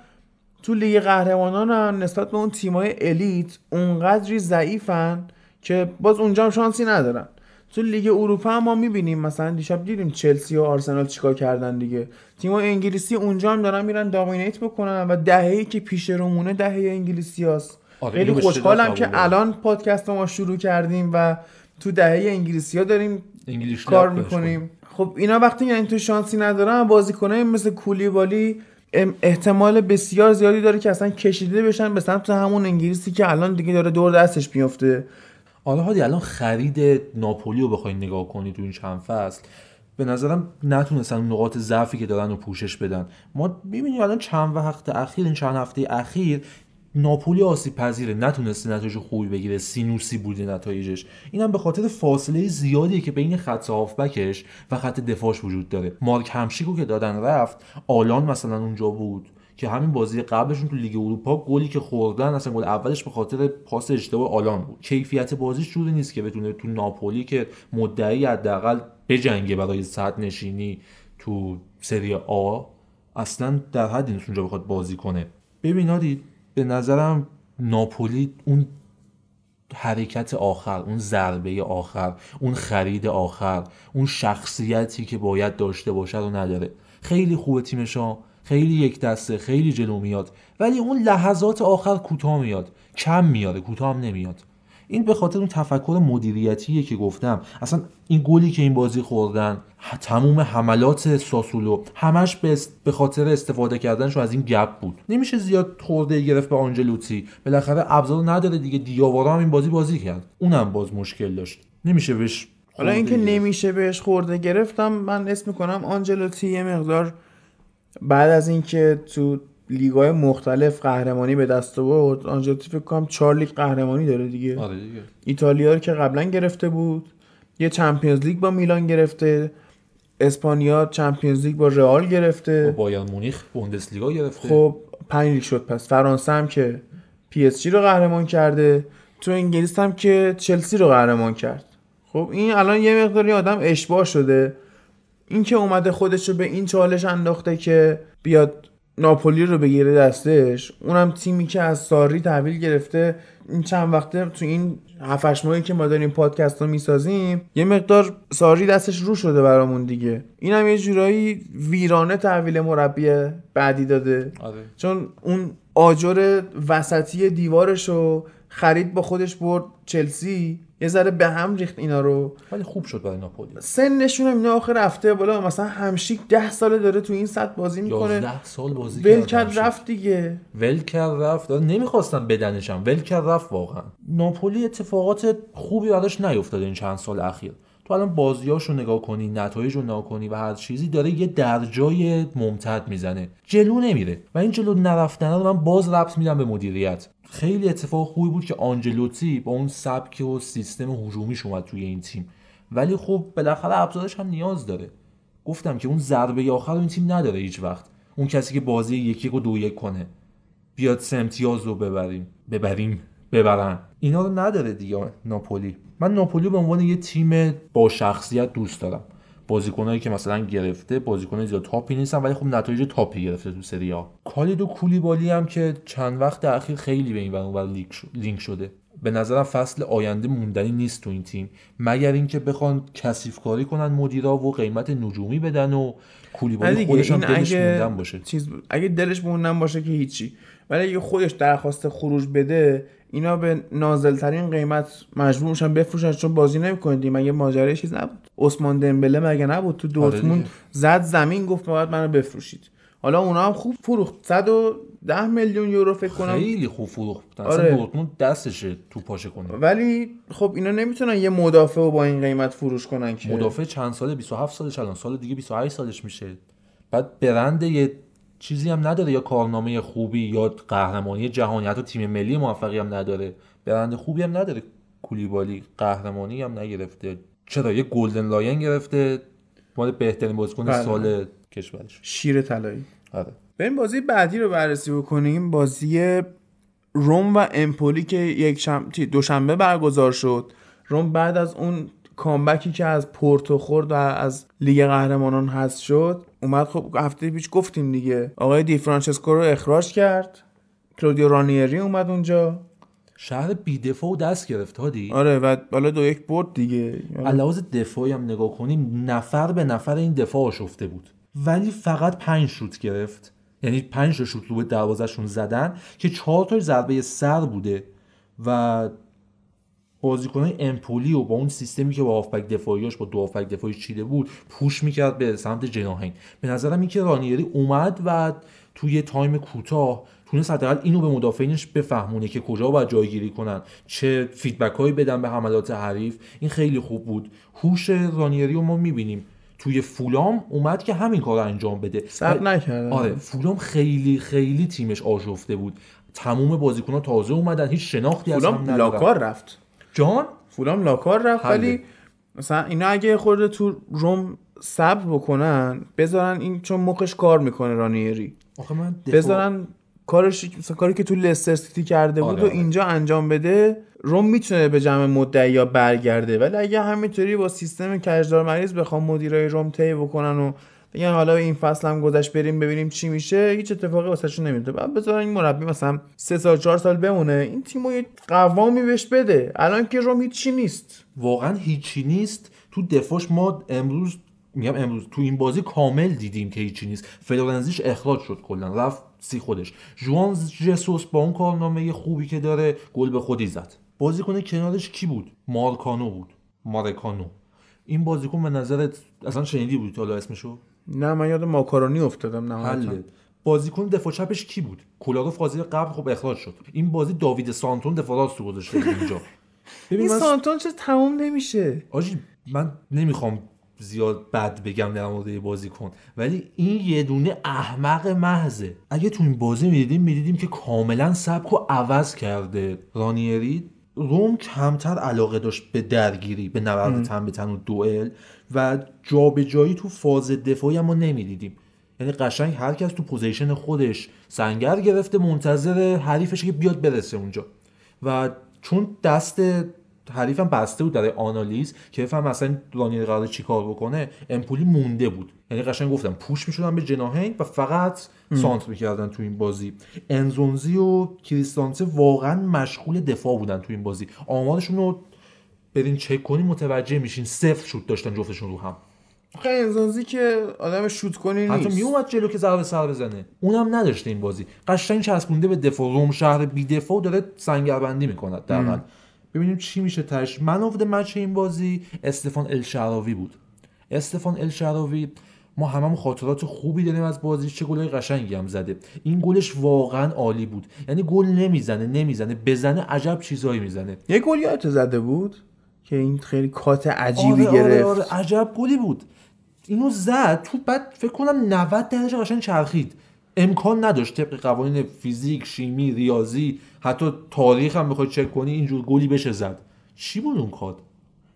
تو لیگ قهرمانان هم نسبت به اون تیمای الیت اونقدری ضعیفن که باز اونجا هم شانسی ندارن. تو لیگ اروپا هم ما میبینیم، مثلا دیشب دیدیم چلسی و آرسنال چیکار کردن دیگه، تیم‌های انگلیسی اونجا هم دارن میرن دامینیت بکنن و دهه‌ای که پیش رومونه دهه انگلیسیاست. خیلی خوشحالم که الان پادکست ما شروع کردیم و تو دهه انگلیسیا داریم کار میکنیم. خب اینا وقتی یعنی تو شانسی ندارن، بازیکنای مثل کولیبالی احتمال بسیار زیادی داره که اصلا کشیده بشن به سمت همون انگلیسی که الان دیگه داره دور دستش میفته. حالا هادی الان خرید ناپولی رو بخواید نگاه کنید تو این چند فصل، به نظرم نتونستن نقاط ضعفی که دارن رو پوشش بدن. ما می‌بینیم الان چند وقت اخیر، این چند هفته اخیر ناپولی آسیب پذیره، نتونسته نتایج خوبی بگیره، سینوسی بوده نتایجش. اینم به خاطر فاصله زیادی که بین خط هافبکش و خط دفاعش وجود داره. مارک همشیکو که دادن رفت، آلان مثلا اونجا بود که همین بازی قبلشون تو لیگ اروپا گلی که خوردن اصلا گل اولش به خاطر پاس اشتباه آلان بود. کیفیت بازیش جوری نیست که بتونه تو ناپولی که مدعی حداقل بجنگه برای صدر نشینی تو سری آ، اصلا در حد نیست اونجا بخواد بازی کنه. ببینید به نظرم ناپولی اون حرکت آخر، اون ضربه آخر، اون خرید آخر، اون شخصیتی که باید داشته باشه رو نداره. خیلی خوبه تیمشا، خیلی یک دسته، خیلی جلو میاد، ولی اون لحظات آخر کوتاه میاد، کم میاره، کوتاه هم نمیاد. این به خاطر اون تفکر مدیریتیه که گفتم. اصلا این گلی که این بازی خوردن، تموم حملات ساسولو همش به خاطر استفاده کردنش از این گپ بود. نمیشه زیاد خورده گرفت به آنجلوتی، بالاخره ابزار نداره دیگه. دیاوارا هم این بازی بازی کرد، اونم باز مشکل داشت، نمیشه بهش. حالا اینکه نمیشه بهش خورده گرفتم، من اسم میکنم آنجلوتی یه مقدار بعد از اینکه تو لیگ‌های مختلف قهرمانی به دست آورد. آنجلوتی فکر کنم چهار لیگ قهرمانی داره دیگه. آره دیگه. ایتالیا رو که قبلا گرفته بود، یه چمپیونز لیگ با میلان گرفته، اسپانیا چمپیونز لیگ با رئال گرفته، با بایرن مونیخ بوندسلیگا گرفته. خب پنج لیگ شد. پس فرانسه هم که پی اس جی رو قهرمان کرده، تو انگلیس هم که چلسی رو قهرمان کرد. خب این الان یه مقداری آدم اشتباه شده، این که اومده خودش رو به این چالش انداخته که بیاد ناپولی رو بگیره دستش، اونم تیمی که از ساری تحویل گرفته. این چند وقته تو این هفت هشت ماهی که ما داریم پادکست رو میسازیم، یه مقدار ساری دستش رو شده برامون دیگه. اینم یه جورایی ویرانه تحویل مربی بعدی داده. آره. چون اون آجر وسطی دیوارشو خرید با خودش برد چلسی، یه ذره به هم ریخت اینا رو، ولی خوب شد برای ناپولی. سنشون هم اینا آخر رفته بالا، مثلا همشیک ده ساله داره تو این سطح بازی میکنه. یازده سال بازی کرد. ولکر رفت دیگه. ولکر رفت، نمیخواستن بدنش هم. ولکر رفت واقعا. ناپولی اتفاقات خوبی براش نیفتاده این چند سال اخیر. تو الان بازیاشو نگاه کنی، نتایجو نگاه کنی و هر چیزی، داره یه درجای ممتد میزنه، جلو نمیره. و این جلو نرفتن رو من باز ربط میدم به مدیریت. خیلی اتفاق خوبی بود که آنجلوتی با اون سبک و سیستم هجومیش اومد توی این تیم، ولی خب بالاخره ابزارش هم نیاز داره. گفتم که اون ضربه آخر این تیم نداره هیچ وقت، اون کسی که بازی یکی رو دو یک کنه بیاد سه امتیاز رو ببریم ببریم ببرن، اینا رو نداره دیگه ناپولی. من ناپولی به عنوان یه تیم با شخصیت دوست دارم، بازیکنایی که مثلا گرفته، بازیکنای زیاد تاپی نیستن ولی خب نتایج تاپی گرفته تو سری آ. کالیدو کولیبالی هم که چند وقت اخیر خیلی به این ور اونور لینک شده، به نظرم فصل آینده موندنی نیست تو این تیم، مگر اینکه بخوان کثیف‌کاری کنن مدیرا و قیمت نجومی بدن و کولیبالی خودش هم دلش موندن باشه. چیز اگه دلش موندن باشه که هیچی، ولی اگه خودش درخواست خروج بده، اینا به نازلترین قیمت مجبور میشن بفروشن چون بازی نمی‌کنید. مگه ماجرای چیز نبود؟ عثمان دمبله مگه نبود تو دورتموند؟ زد زمین گفت باید منو بفروشید. حالا اونا هم خوب فروخت، صد و ده میلیون یورو فکر کنم. خیلی خوب فروختن. آره. دورتموند دستشه تو پاشه کنه. ولی خب اینا نمیتونن یه مدافع رو با این قیمت فروش کنن که مدافع چند ساله، بیست و هفت سالش الان، سال دیگه بیست و هشت سالش میشه. بعد برند یه چیزی هم نداره، یا کارنامه خوبی یا قهرمانی جهانی، حتی تیم ملی موفقی هم نداره، برند خوبی هم نداره. کولیبالی قهرمانی هم نگرفته، چرا یه گلدن لاین گرفته، مال بهترین بازیکن سال کشورش، شیر طلایی. آره. بریم بازی بعدی رو بررسی بکنیم، بازی روم و امپولی که یک شنبه دوشنبه برگزار شد. روم بعد از اون کامبکی که از پورتو خورد و از لیگ قهرمانان حذف شد، اومد. خب هفته پیش گفتیم دیگه، آقای دی فرانچسکو رو اخراج کرد، کلودیو رانیری اومد اونجا، شهر بی دفاع دست گرفت هادی. آره و بالا دو یک برد دیگه. علاوه دفاعی هم نگاه کنیم، نفر به نفر این دفاع آشفته بود، ولی فقط پنج شوت گرفت، یعنی پنج شوت رو به دروازه‌شون زدن که چهار تا ضربه سر بوده. و بازیکنان امپولی و با اون سیستمی که با هافبک دفاعیاش با دو هافبک دفاعی چیده بود پوش میکرد به سمت جناحین. به نظرم این که رانیری اومد و توی تایم کوتاه تونست حداقل اینو به مدافعینش بفهمونه که کجا باید جایگیری کنن، چه فیدبک‌هایی بدن به حملات حریف. این خیلی خوب بود. هوش رانیری رو ما می‌بینیم. توی فولام اومد که همین کارو انجام بده. صبر نکرد. آره، فولام خیلی خیلی تیمش آشفته بود. تمام بازیکن‌ها تازه اومدن، هیچ شناختی از هم نداشتن. فولام لاکار رفت. جان فولام لاکار رفت حلده. ولی مثلا اینا اگه خورده تو روم صبر بکنن، بذارن این چون مخش کار میکنه رانیری. آخه من بذارن کارش مثلا کاری که تو لستر سیتی کرده بود. آره آره. و اینجا انجام بده، روم میتونه به جمع مدعیا برگرده. ولی اگه همینطوری با سیستم کجدار مریض بخوام مدیرای روم طی بکنن و بگن حالا این فصل هم گذشت بریم ببینیم چی میشه، هیچ اتفاقی واسهشون نمیفته. بعد بذارن این مربی مثلا سه سال چهار سال بمونه، این تیمو یه قوامی بهش بده. الان که روم هیچی نیست، واقعا هیچی نیست تو دفاعش. ما امروز میگم امروز تو این بازی کامل دیدیم که هیچی نیست. فلورنزیش اخراج شد، کلا رفت سی خودش. ژوان ژسوس با اون کارنامه خوبی که داره گل به خودی زد. بازیکن کنارش کی بود؟ مارکانو بود. مارکانو این بازیکن به نظرت اصلا شنیدی بود حالا اسمشو؟ نه من یاد ماکارونی افتادم. نه حل. بازیکن دفاع چپش کی بود؟ کولاروف فازی قبل خب اخراج شد. این بازی داوید سانتون دفاع راست گذاشته اینجا. ببین من سانتون چه تموم نمیشه. آجی من نمیخوام زیاد بد بگم در مورد بازی کن، ولی این یه دونه احمق محضه. اگه تو این بازی میدیدیم میدیدیم که کاملا سبک رو عوض کرده رانیری. روم کمتر علاقه داشت به درگیری، به نبرد تن به تن و دوئل و جابجایی تو فاز دفاعی ما نمیدیدیم. یعنی قشنگ هر کس تو پوزیشن خودش سنگر گرفته منتظر حریفش که بیاد برسه اونجا، و چون دست حریفم بسته بود در آنالیز که بفهم مثلا رانیری قراره چیکار بکنه، امپولی مونده بود. یعنی قشنگ گفتم پوش میشدن به جناحین و فقط سانتر میکردن تو این بازی. انزونزی و کریستانسه واقعا مشغول دفاع بودن تو این بازی. آمارشون رو برین چک کنین متوجه میشین صفر شوت داشتن جفتشون رو هم. آخه انزونزی که آدم شوت کنی نیست، حتی میومد جلو که ضربه سر بزنه، اونم نداشته این بازی. قشنگ چسبونده به دفاع روم، شهر بی دفاع داره سنگربندی میکنه. در واقع ببینیم چی میشه تاش. من اف د میچ این بازی استفان الشراوی بود. استفان الشراوی ما هممون خاطرات خوبی داریم از بازیش، چه گلای قشنگی هم زده. این گلش واقعا عالی بود. یعنی گل نمیزنه نمیزنه بزنه عجب چیزایی میزنه. یه گل یادت زده بود که این خیلی کات عجیبی آره گرفت. آره آره عجب گلی بود. اینو زد تو بعد فکر کنم نود درجه قشنگ چرخید. امکان نداشت طبق قوانین فیزیک، شیمی، ریاضی، حتی تاریخ هم بخوای چک کنی اینجور گلی بشه زد. چی بود اون کاد؟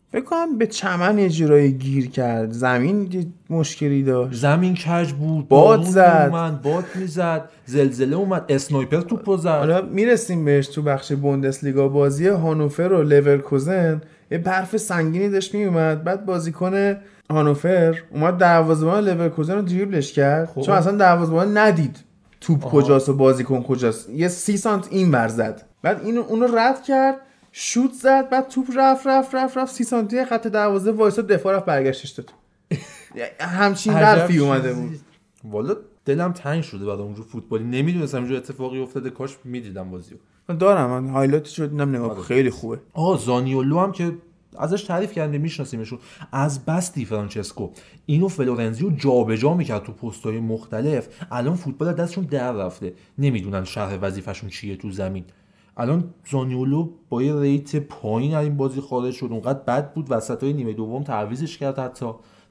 فکر کنم به چمن یه جورایی گیر کرد. زمین مشکلی داشت. زمین کج بود. باد زد. اومد. باد میزد. زلزله اومد. اسنایپر توپو زد. حالا میرسیم بهش. تو بخش بوندسلیگا بازی هانوفر و لورکوزن یه برف سنگینی داشت میومد، بعد بازیکن هانوفر اومد دروازه‌بان لورکوزن رو دریبلش کرد خوب. چون اصلا دروازه‌بان ندید توپ کجاست و بازیکن کجاست، یه سی سانت اینور زد، بعد اینو اونو رد کرد، شوت زد، بعد توپ رفت رفت رفت رفت سی سانتی خط دروازه وایساد، دفاع رفت برگشتش داد. همچین حرفی اومده بود. والا دلم تنگ شده بعد اونجور فوتبالی. نمیدونستم اینجور اتفاقی افتاده، کاش میدیدم بازیو. دارم من هایلایتش رو دیدم، نگاه خیلی خوبه. آها زانیولو هم که ازش تعریف کردن میشناسیمشون از بس دی فرانچسکو، اینو فلورنزیو جابجا میکرد تو پست‌های مختلف. الان فوتبال دستشون در رفته، نمیدونن شهر وظیفه‌شون چیه تو زمین. الان زانیولو با یه ریت پایین از این بازی خارج شد، اونقدر بد بود وسطای نیمه دوم تعویضش کرد. حتی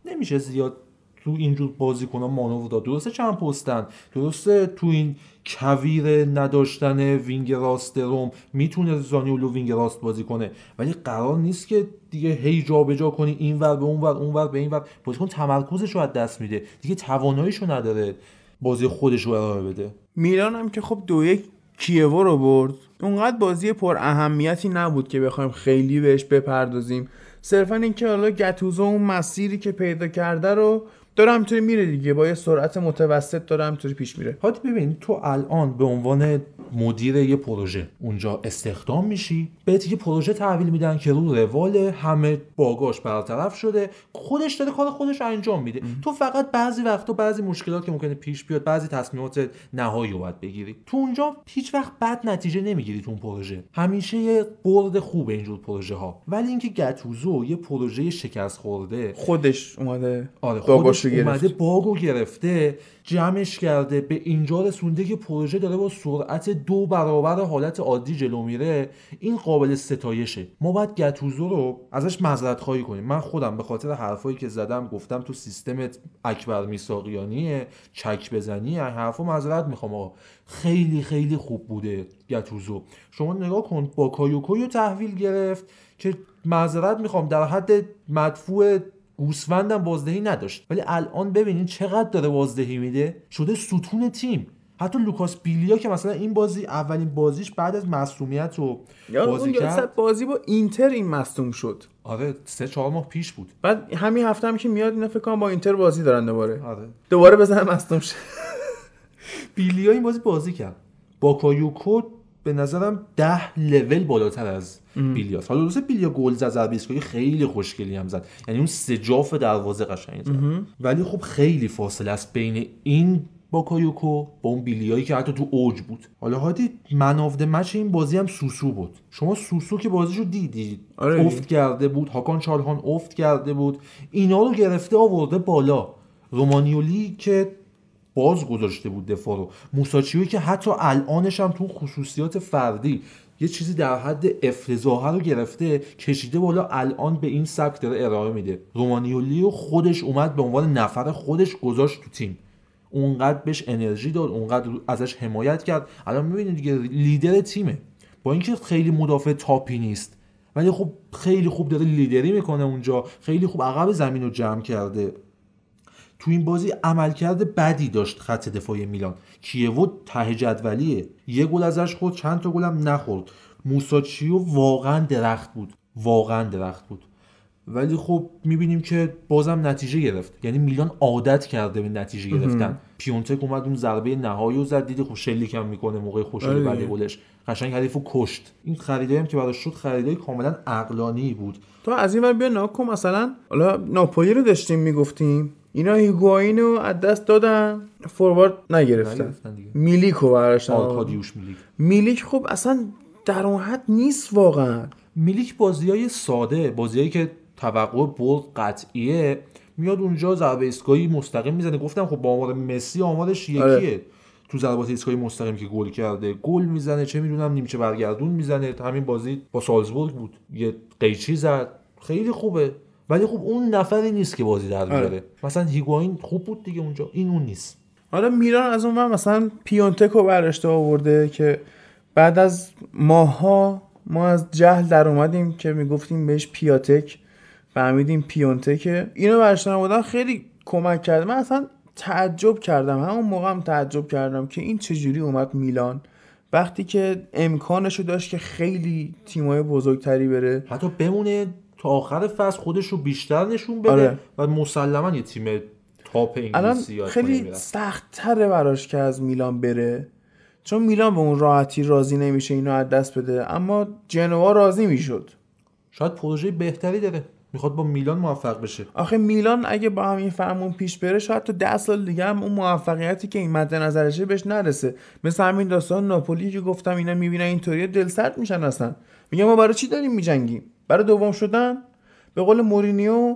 نمیشه زیاد تو اینجور بازیکن‌ها مانور داد. درسته چند پستن، درسته تو این کویر نداشتن وینگ راست روم میتونه زانیولو وینگ راست بازی کنه، ولی قرار نیست که دیگه هی جابجا کنی اینور به اونور اونور به اینور. بازیکن تمرکزش رو از دست میده دیگه، تواناییشو نداره بازی خودش رو ارائه بده. میلان هم که خب دو یک کیوو رو برد، اونقدر بازی پر اهمیتی نبود که بخوایم خیلی بهش بپردازیم. صرفا اینکه حالا گاتوزو اون مسیری که پیدا کرده رو داره همینطوری میره دیگه، با یه سرعت متوسط داره همینطوری پیش میره. هادی ببین تو الان به عنوان مدیر یه پروژه اونجا استخدام میشی، بهت یه پروژه تحویل میدن که رو روال همه باگاش برطرف شده، خودش داره کار خودش انجام میده. تو فقط بعضی وقتا بعضی مشکلات که ممکنه پیش بیاد، بعضی تصمیمات نهایی رو باید بگیری. تو اونجا هیچ وقت بد نتیجه نمیگیری تو اون پروژه، همیشه یه برد خوبه اینجور پروژه ها. ولی اینکه گاتوزو یه پروژه شکست خورده خودش اومده، آره خودش اومده باگو گرفته، جمعش کرده، به اینجا رسونده که پروژه داره با سرعت دو برابر حالت عادی جلو میره. این قابل ستایشه. ما باید گاتوزو رو ازش معذرت‌خواهی کنیم. من خودم به خاطر حرفایی که زدم گفتم تو سیستم اکبر میثاقیانیه، چک بزنیه، حرفو معذرت میخوام آقا. خیلی خیلی خوب بوده گاتوزو. شما نگاه کن با کایوکویو تحویل گرفت که معذرت میخوام در حد مدفوع گوسفندم بازدهی نداشت، ولی الان ببینین چقدر داره بازدهی میده، شده ستون تیم. حتی لوکاس بیلیا که مثلا این بازی اولین بازیش بعد از مصدومیت رو بازی کرد، بازی با اینتر این مصدوم شد. آره سه چهار ماه پیش بود. بعد همین هفته هم که میاد اینا فکر کنم با اینتر بازی دارن دوباره. آره دوباره بزنه مصدوم شد. بیلیا این بازی بازی کرد. با کایوکو به نظرم ده لول بالاتر از بیلیاس. حالا درسته بیلیا گل زد، ضربه ایستگاهی خیلی خوشگلی هم زد، یعنی اون سجاف دروازه قشنگ زد، ولی خب خیلی فاصله است بین این باکایوکو با اون بیلیایی که حتی تو اوج بود. حالا هادی من اف د میچ این بازی هم سوسو بود. شما سوسو که بازیشو دیدید آره. افت کرده بود، هاکان چالهان افت کرده بود، اینا رو گرفته آورده بالا. رومانیولی که باز گذاشته بود دفاع رو، موساچیوی که حتی الانش هم تو خصوصیات فردی یه چیزی در حد افتضاحه رو گرفته کشیده بالا، الان به این سبک داره ارائه میده. رومانیولی رو خودش اومد به عنوان نفر خودش گذاشت تو تیم، اونقدر بهش انرژی داد، اونقدر ازش حمایت کرد. الان میبینید دیگه لیدر تیمه، با اینکه خیلی مدافع تاپی نیست ولی خب خیلی خوب داره لیدری میکنه اونجا، خیلی خوب عقب زمین رو جمع کرده. تو این بازی عملکرد بدی داشت خط دفاعی میلان. کیوو ته جدولیه، یه گل ازش خورد، چند تا گلم نخورد. موساچیو واقعا درخت بود، واقعا درخت بود. ولی خب میبینیم که بازم نتیجه گرفت، یعنی میلان عادت کرده به نتیجه گرفتن. پیونتک اومد اون ضربه نهایی رو زد، دیدی خب شلیکم میکنه موقع خوشحال بعد گلش، قشنگ حریفو کشت. این خریدایی هم که براش شد خریدای کاملا عقلانی بود. تو از این ور بیا ناکو، مثلا حالا ناپولی رو داشتیم میگفتیم، اینا هیگواینو از دست دادن، فوروارد نگرفتن، میلیکو برداشتن، آرکادیوش میلیک. میلیک خب اصلا در اون حد نیست واقعا. میلیک بازیای ساده، بازیایی که توقع برد قطعیه، میاد اونجا ضربه ایستگاهی مستقیم میزنه. گفتم خب با آمار مسی آمارش یکیه. آره. تو ضربات ایستگاهی مستقیم که گل کرده گل میزنه، چه میدونم نیمچه برگردون میزنه. همین بازی با سالزبورگ بود، یه قیچی زد، خیلی خوبه. ولی خب اون نفری نیست که بازی در بیاره. آره. مثلا هیگواین خوب بود دیگه اونجا، این اون نیست. حالا آره میلان از اونم مثلا پیونتکو براشته آورده که بعد از ماها ما از جهل در اومدیم که میگفتیم بهش پیاتک، فهمیدیم پیونتکه. اینو برشتن بودن خیلی کمک کرد. من اصلا تعجب کردم، همون موقع هم تعجب کردم که این چجوری اومد میلان وقتی که امکانشو داشت که خیلی تیمای بزرگتری بره، حتی بمونه تا آخر فصل خودش رو بیشتر نشون بده. آره. و مسلماً یه تیم تاپ انگلیسی الان خیلی سخت‌تره براش که از میلان بره، چون میلان به اون راحتی راضی نمیشه اینو از دست بده، اما جنوا راضی میشد. شاید پروژه بهتری داره، میخواد با میلان موفق بشه. آخه میلان اگه با همین فرمون پیش بره شاید تا ده سال دیگه هم اون موفقیتی که این مد نظرشه بهش نرسه. مثل همین داستان ناپولی که گفتم، اینا میبینن اینطوریه دل سرد میشن، اصلا میگن ما برای چی داریم میجنگیم؟ برای دوم شدن؟ به قول مورینیو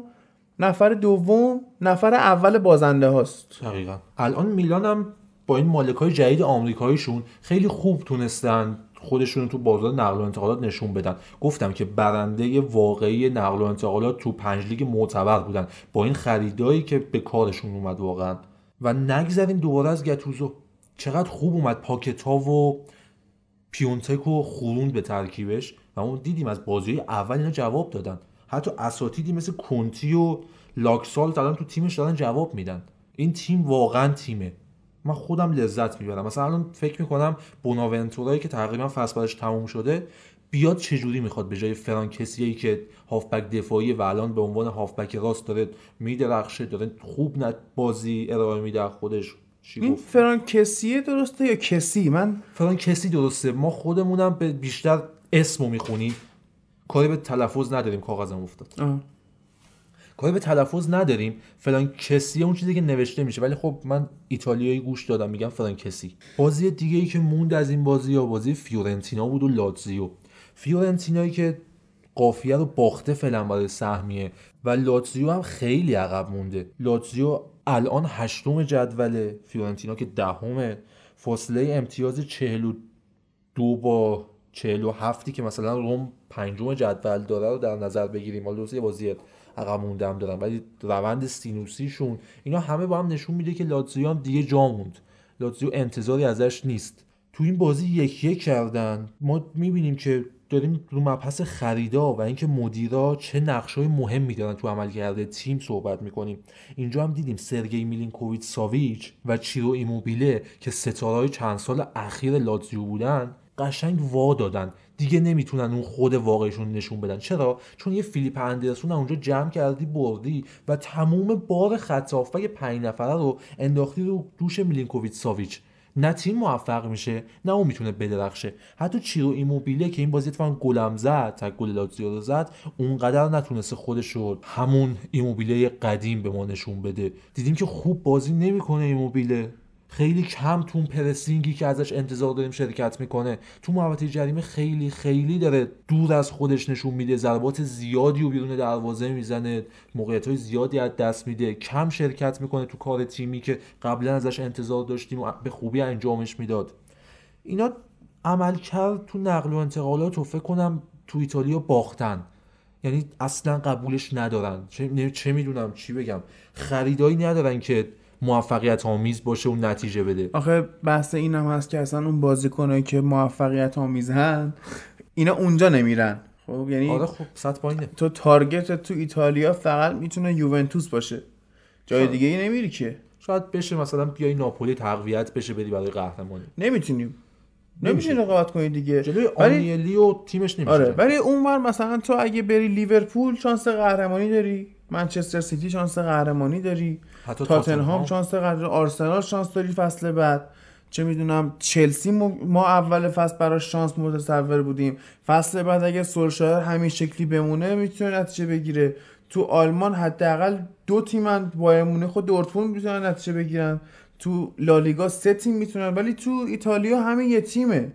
نفر دوم نفر اول بازنده هاست. دقیقاً. الان میلان هم با این مالکای جدید آمریکاییشون خیلی خوب تونستن خودشون تو بازار نقل و انتقالات نشون بدن. گفتم که برنده واقعی نقل و انتقالات تو پنج لیگ معتبر بودن با این خریدایی که به کارشون اومد واقعا. و نگذریم دوباره از گتوزو، چقدر خوب اومد پاکتا و پیونتکو خوروند به ترکیبش و اون دیدیم از بازی اول اینا جواب دادن. حتی اساتیدی مثل کنتی و لاکسال الان تو تیمش دارن جواب میدن. این تیم واقعا تیمه، من خودم لذت میبرم. مثلا الان فکر میکنم بوناونتورایی که تقریبا فصل بعدش تموم شده بیاد، چجوری میخواد به جای فرانکسیایی که هافبک دفاعی و الان به عنوان هافبک راست داره میدرخشه، داره خوب نت بازی ارائه میده خودش. این فرانکسیه درسته یا کسی؟ من فرانکسی درسته. ما خودمونم به بیشتر اسمو میخونیم، کاری به تلفظ نداریم. کاغذم افتاد. آه. کاری به تلفظ نداریم. فرانکسی اون چیزی که نوشته میشه، ولی خب من ایتالیایی گوش دادم میگم فرانکسی. بازی دیگه ای که موند از این بازی ها بازی فیورنتینا بود و لاتزیو. فیورنتینایی که قافیه رو باخته فعلا برای سهمیه و لاتزیو هم خیلی عقب مونده. لاتزیو الان هشتم جدوله، فیورنتینا که دهمه. فاصله امتیاز چهل و دو با چهل و هفت که مثلا روم پنجم جدول داره رو در نظر بگیریم، حالا لاتزیو بازیه عقب مونده هم دارن، ولی روند سینوسیشون اینا همه با هم نشون میده که لاتزیو هم دیگه جا موند. لاتزیو انتظاری ازش نیست. تو این بازی یکیه کردن. ما میبینیم که داریم رو مبحث خریدا و اینکه مدیرا چه نقشای مهمی دارن تو عملکرد تیم صحبت میکنیم. اینجا هم دیدیم سرگئی میلینکوویچ ساویچ و چیرو ایموبیله که ستارهای چند سال اخیر لاتزیو بودن قشنگ وا دادن، دیگه نمیتونن اون خود واقعیشون نشون بدن. چرا؟ چون یه فیلیپ اندرسون اونجا جمع کردی بردی و تموم بار خط هافبک پنج نفره رو انداختی رو دوش میلینکوویچ ساویچ. نه تیم موفق میشه نه اون میتونه بدرخشه. حتی چیرو ایموبیله که این بازی اتفاقا گلم زد، تا گل لاتزیو رو زد، اونقدر نتونسته خودش رو همون ایموبیله قدیم به ما نشون بده. دیدیم که خوب بازی نمیکنه ایموبیله، خیلی کم تو پرسینگی که ازش انتظار داریم شرکت میکنه، تو محوطه جریمه خیلی خیلی داره دور از خودش نشون میده، ضربات زیادی رو بیرون دروازه میزنه، موقعیت‌های زیادی از دست میده، کم شرکت میکنه تو کار تیمی که قبلا ازش انتظار داشتیم و به خوبی انجامش میداد. اینا عملکرد تو نقل و انتقالات رو فکر کنم تو ایتالیا باختن، یعنی اصلا قبولش ندارن، چه, چه میدونم چی بگم، خریدایی ندارن که موفقیت آمیز باشه و نتیجه بده. آخه بحث این هم هست که اصلا اون بازیکنایی که موفقیت آمیز هن اینا اونجا نمیرن. خب یعنی آره خب صد پایینه. تو تارگت تو ایتالیا فقط میتونه یوونتوس باشه، جای دیگه ای نمیری که. شاید بشه مثلا بیای ناپولی تقویت بشه بدی برای قهرمانی. نمیتونی نمیتونی رقابت کنی دیگه. جلوی آنیلی و تیمش نمیشه. آره ولی اونور مثلا تو اگه بری لیورپول شانس قهرمانی داری، منچستر سیتی شانس قهرمانی داری، تاتنهام شانس قهرمانی، آرسنال شانس داری فصل بعد، چه میدونم چلسی ما اول فصل براش شانس متصور بودیم، فصل بعد اگه سولشایر همین شکلی بمونه میتونه نتیجه بگیره. تو آلمان حداقل دو تیمن، بایرن مونیخ و دورتموند میتونن نتیجه بگیرن، تو لالیگا سه تیم میتونن، ولی تو ایتالیا همین یه تیمه.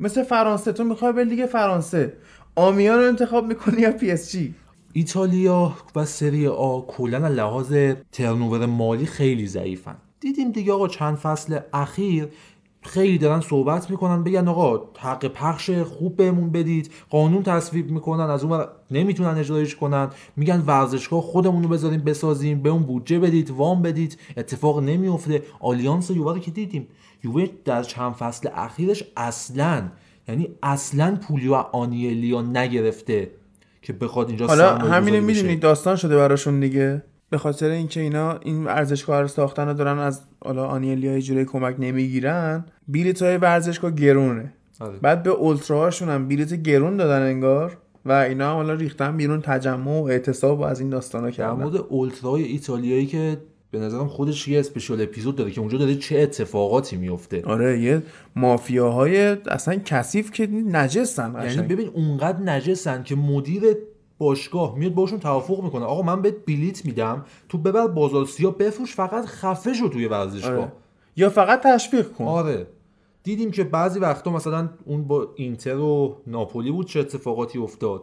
مثل فرانسه، تو میخوای به لیگ فرانسه آمیان رو انتخاب میکنی یا پی اس جی؟ ایتالیا و سری آ کلا لحاظ ترنوور مالی خیلی ضعیفن. دیدیم دیگه آقا چند فصل اخیر خیلی دارن صحبت میکنن، بگن آقا حق پخش خوب بهمون بدید، قانون تصویب میکنن، از اون نمیتونن اجرایش کنن، میگن ورزشگاه خودمونو بذاریم بسازیم، به اون بودجه بدید، وام بدید، اتفاق نمیفته. آلیانس یووه رو که دیدیم، یووه در چند فصل اخیرش اصلاً یعنی اصلاً پولیو آنیلیو نگرفته که بخواد اینجا حالا همین میدونید داستان شده براشون دیگه، به خاطر اینکه اینا این ورزشگاه رو ساختن و دارن از حالا آنیلیای جوری کمک نمیگیرن، بلیطای ورزشگاه گرونه. آره. بعد به اولتراهاشون هم بلیط گرون دادن انگار و اینا حالا ریختن بیرون تجمع و اعتصاب و از این داستانا کردن. در مورد اولتراهای ایتالیایی که به نظرم خودش یه اسپشیال اپیزود داره که اونجا داره چه اتفاقاتی میفته. آره یه مافیاهای اصلا کثیف که نجسن، یعنی ببین اونقدر نجسن که مدیر باشگاه میاد باشون توافق میکنه، آقا من بهت بلیت میدم تو ببر بازار سیا بفروش، فقط خفه شو توی ورزشگاه. آره. یا فقط تشویق کن. آره دیدیم که بعضی وقتا مثلا اون با اینتر و ناپولی بود چه اتفاقاتی افتاد،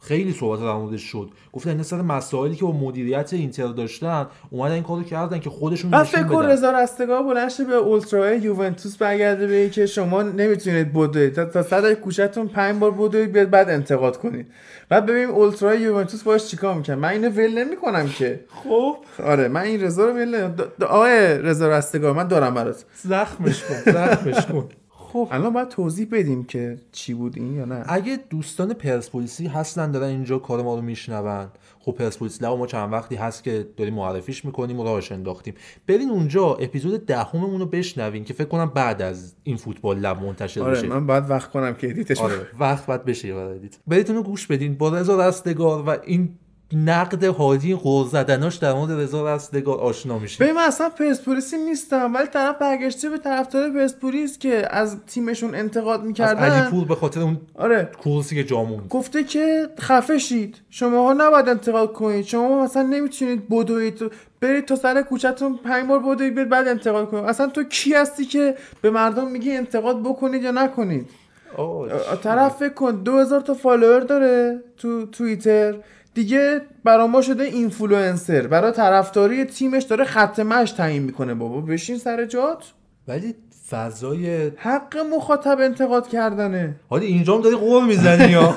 خیلی صحبت در موردش شد، گفتن اینا سر مسائلی که با مدیریت اینتر داشتن اومدن این کارو کردن که خودشون نشون بدن. رضا رستگار بلند به اولترا یوونتوس برگرده به اینکه شما نمیتونید بدوید تا صدای کوچتون پنج بار بدوید بیاد بعد انتقاد کنید. بعد ببینیم اولترا یوونتوس باش چیکار میکنه. من اینو ول نمیکنم که. خب آره من این رضا رو ول د... آره رضا رستگار من دارم برات. زخمش کن زخمش کن. خب الان باید توضیح بدیم که چی بود این یا نه. اگه دوستان پرسپولیسی هستن دارن اینجا کار ما رو میشنون، خب پرسپولیس لب ما چند وقتی هست که داریم معرفیش میکنیم و راهش انداختیم، برین اونجا اپیزود دهممون رو بشنوین که فکر کنم بعد از این فوتبال لب منتشر بشه. آره من بعد وقت کنم که ادیتش کنم. آره وقت بعد بشه برای ادیت. برید گوش بدین با رضا رستگار و این نقد هادی قرزدناش در مورد رضا رستگار آشنا میشه. ببین من اصلا پرسپولیسی نیستم ولی طرف برگشته به طرفدار پرسپولیس که از تیمشون انتقاد میکردن، از علیپور به خاطر اون آره کورسی که جامون گفته که خفه شید، شماها نباید انتقاد کنید، شما مثلا نمیتونید بدوید، برید تا سر کوچه‌تون پنج بار بدوید برید بعد انتقاد کنید. اصلا تو کی هستی که به مردم میگی انتقاد بکنید یا نکنید؟ آ طرف فکر کن دو هزار تا فالوور داره تو توییتر دیگه، برا ما شده اینفلوئنسر، برای طرفداری تیمش داره خط مشی تعیین میکنه. بابا بشین سر جات. ولی فضای حق مخاطب انتقاد کردنه. حالا اینجا هم داری قوه میزنی یا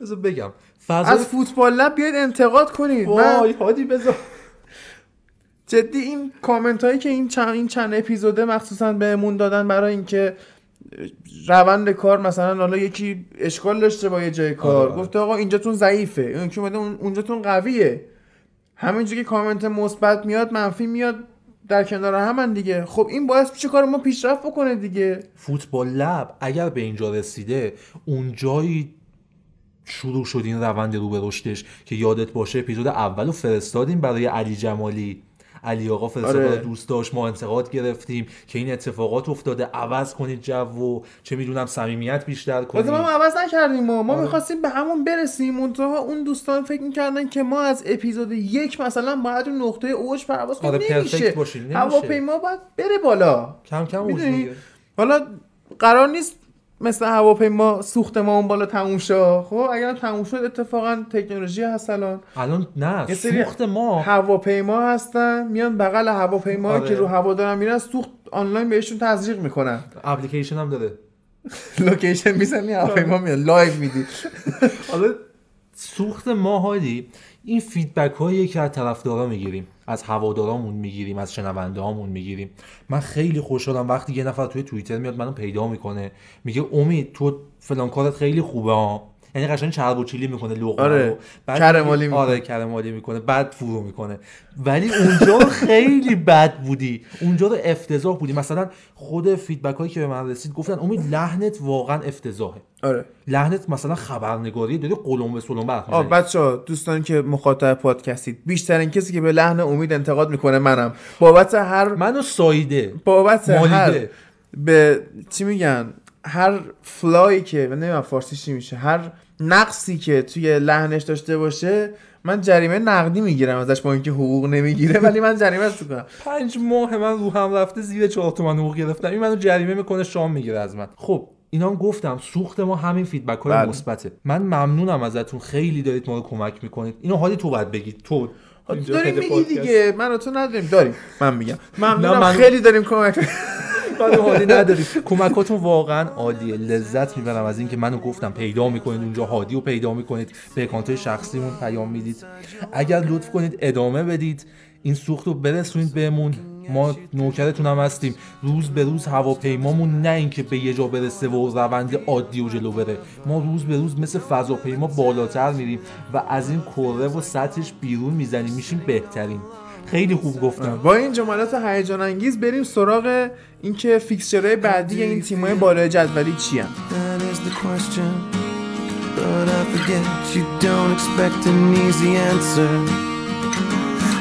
بذار بگم فضای از فوتبال لب بیاید انتقاد کنید. وای هادی بذار جدی این کامنت هایی که این چند این چند اپیزوده مخصوصا بهمون دادن برای اینکه روند کار مثلا حالا یکی اشکال داشته با یه جای کار گفته آقا اینجاتون ضعیفه، اون که اومده اونجاتون قویه، همینجوری که کامنت مثبت میاد منفی میاد در کنار همن دیگه. خب این باعث میشه کار ما پیشرفت بکنه دیگه. فوتبال لب اگر به اینجا رسیده اونجایی شروع شد این روند رو به رشدش که یادت باشه اپیزود اولو فرستادیم برای علی جمالی، علی آقا فرستاد. آره. دوستاش ما انتقاد گرفتیم که این اتفاقات افتاده، عوض کنید جو و چه میدونم صمیمیت بیشتر کنید. ما عوض نکردیم، ما ما آره. می‌خواستیم به همون برسیم، منتها اون دوستان فکر می‌کردن که ما از اپیزود یک مثلا باید اون نقطه اوج پرواز کنیم. آره پرفکت باشیم، نمیشه. هواپیما باید بره بالا کم کم اوج میگیره. حالا قرار نیست مثل هواپیما سوخت ما اون بالا تموم شه. خب اگر تموم شد اتفاقا تکنولوژی هست الان. الان نه سوخت ما هواپیما هستن میان بغل هواپیما. آره. که رو هوا دارن میرن سوخت آنلاین بهشون تزریق میکنن. اپلیکیشن هم داره. لوکیشن میزنی هواپیما میاد لایو میدی. حالا سوخت ما هادی این فیدبک هایی که از طرفدارا میگیریم، از هوادارامون میگیریم، از شنونده هامون میگیریم. من خیلی خوشحالم وقتی یه نفر توی توییتر میاد منو پیدا میکنه میگه امید تو فلان کارت خیلی خوبه ها، یعنی قشنگ چرب و چیلی میکنه لقمه آره. رو بعد کرمالی میکنه. آره کرمالی میکنه بعد فرو میکنه، ولی اونجا خیلی بد بودی، اونجا رو افتضاح بودی. مثلا خود فیدبک هایی که به من رسید گفتن امید لحنت واقعا افتضاحه. آره لحنت مثلا خبرنگاری داری قلم به سلم برخورد. آ بچا دوستان که مخاطب پادکستید، بیشترین کسی که به لحن امید انتقاد میکنه منم، بابت هر منو سایده، بابت مالیده. هر به چی میگن هر فلایی که نمیدونم فارسی چی میشه، هر نقصی که توی لحنش داشته باشه من جریمه نقدی میگیرم ازش، با اینکه حقوق نمیگیره ولی من جریمه ازش میگیرم. پنج ماه من روحم رفته زیر چهار تومن حقوق گرفتم، این منو جریمه میکنه شام میگیره از من. خب اینا هم گفتم سوخت ما همین فیدبک های مثبته. من ممنونم ازتون، خیلی دارید ما رو کمک میکنید. اینو حالی تو بعد بگید تو داریم میگی دیگه، من و تو نداریم داریم. من میگم ممنونم من... خیلی داریم کمک بابا حالی نداری. کمکاتون واقعا عالیه، لذت میبرم از اینکه منو گفتم پیدا میکنید، اونجا هادی رو پیدا میکنید، به اکانت شخصیمون پیام میدید. اگر لطف کنید ادامه بدید، این سوخت رو برسونید بهمون، ما نوکرتون هم هستیم. روز به روز هواپیمامون نه اینکه به یه جا برسه و روند عادی و جلو بره، ما روز به روز مثل فضاپیما بالاتر میریم و از این کره و سطحش بیرون میزنیم، میشیم بهترین. خیلی خوب گفتم. با این جملات هیجان انگیز بریم سراغ اینکه فیکسچرهای بعدی این تیم‌های بالای جدولی چی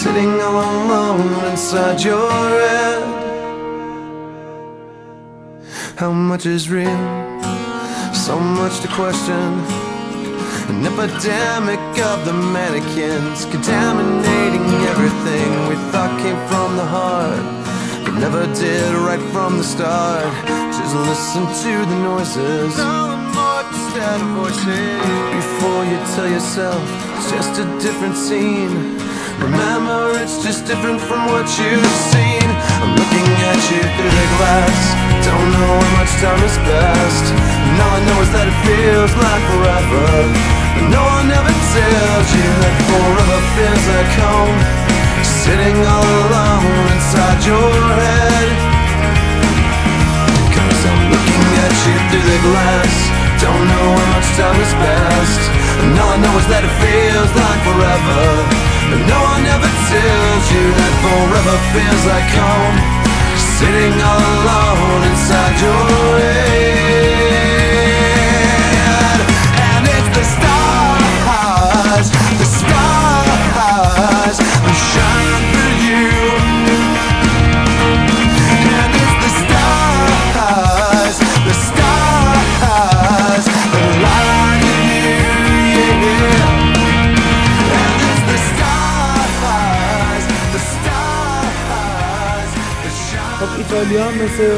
sitting all alone inside your head. How much is real? So much to question. An epidemic of the mannequins contaminating everything we thought came from the heart, but never did right from the start. Just listen to the noises, all the more instead of voices. Before you tell yourself it's just a different scene, remember it's just different from what you've seen. I'm looking at you through the glass, don't know how much time has passed, and all I know is that it feels like forever. No one ever tells you that forever feels like home, sitting all alone inside your head. Cause I'm looking at you through the glass, don't know how much time has passed, and all I know is that it feels like forever. But no one ever tells you that forever feels like home, sitting all alone inside your head. And it's the stars, the stars are shining for you, and it's the stars, the stars are lighting you, yeah. And it's the stars, the stars are shining. خب ایتالیا مثل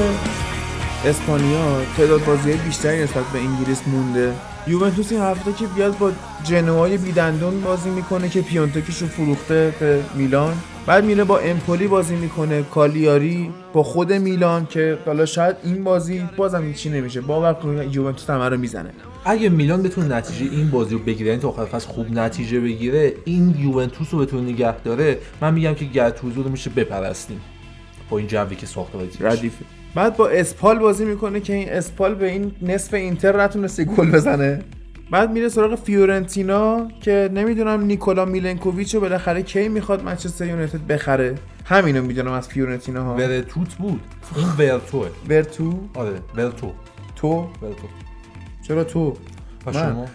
اسپانیا تعداد بازی بیشتری نسبت به انگلیس مونده. یوونتوس این هفته که بیاد با جنوای بیدندون بازی میکنه که پیونتکیشو فروخته به میلان، بعد میره با امپولی بازی میکنه، کالیاری با خود میلان که حالا شاید این بازی بازم چی نمیشه، باور کن یوونتوس هم رو میزنه. اگه میلان بتونه نتیجه این بازی رو بگیره، یعنی تا آخر فصل خوب نتیجه بگیره، این یوونتوس رو بتونه نگه داره، من میگم که گاتوزو رو میشه بپرستیم با این جوی که ساخته ردیف. بعد با اسپال بازی میکنه که این اسپال به این نصف اینتر نتونسته گل بزنه. بعد میره سراغ فیورنتینا که نمیدونم نیکولا میلنکوویچو بالاخره کی میخواد منچستر یونایتد بخره، همینو میدونم از فیورنتینا ها. برایتون بود اون برتوه برتو آره برتو تو برتو چرا تو شما.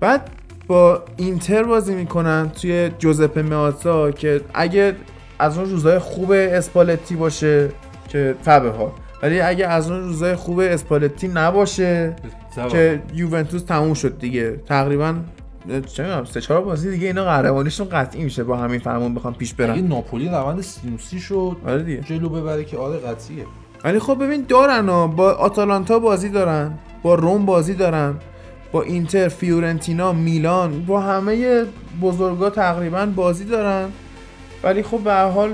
بعد با اینتر بازی میکنن توی جوزپه مئاتزا که اگه از اون روزهای خوب اسپالتی باشه که فبه ها ولی اگه از اون روزای خوب اسپالتی نباشه زبان. که یوونتوس تموم شد دیگه، تقریبا چه می‌دونم سه چهار بازی دیگه اینا قهرمانیشون قطعی میشه با همین فرمون بخوام پیش برن. اگه ناپولی روند سینوسی شد جلو ببره که آره قطعیه. ولی خب ببین دارن ها، با آتالانتا بازی دارن، با روم بازی دارن، با اینتر، فیورنتینا، میلان، با همه بزرگا تقریبا بازی دارن. ولی خب به هر حال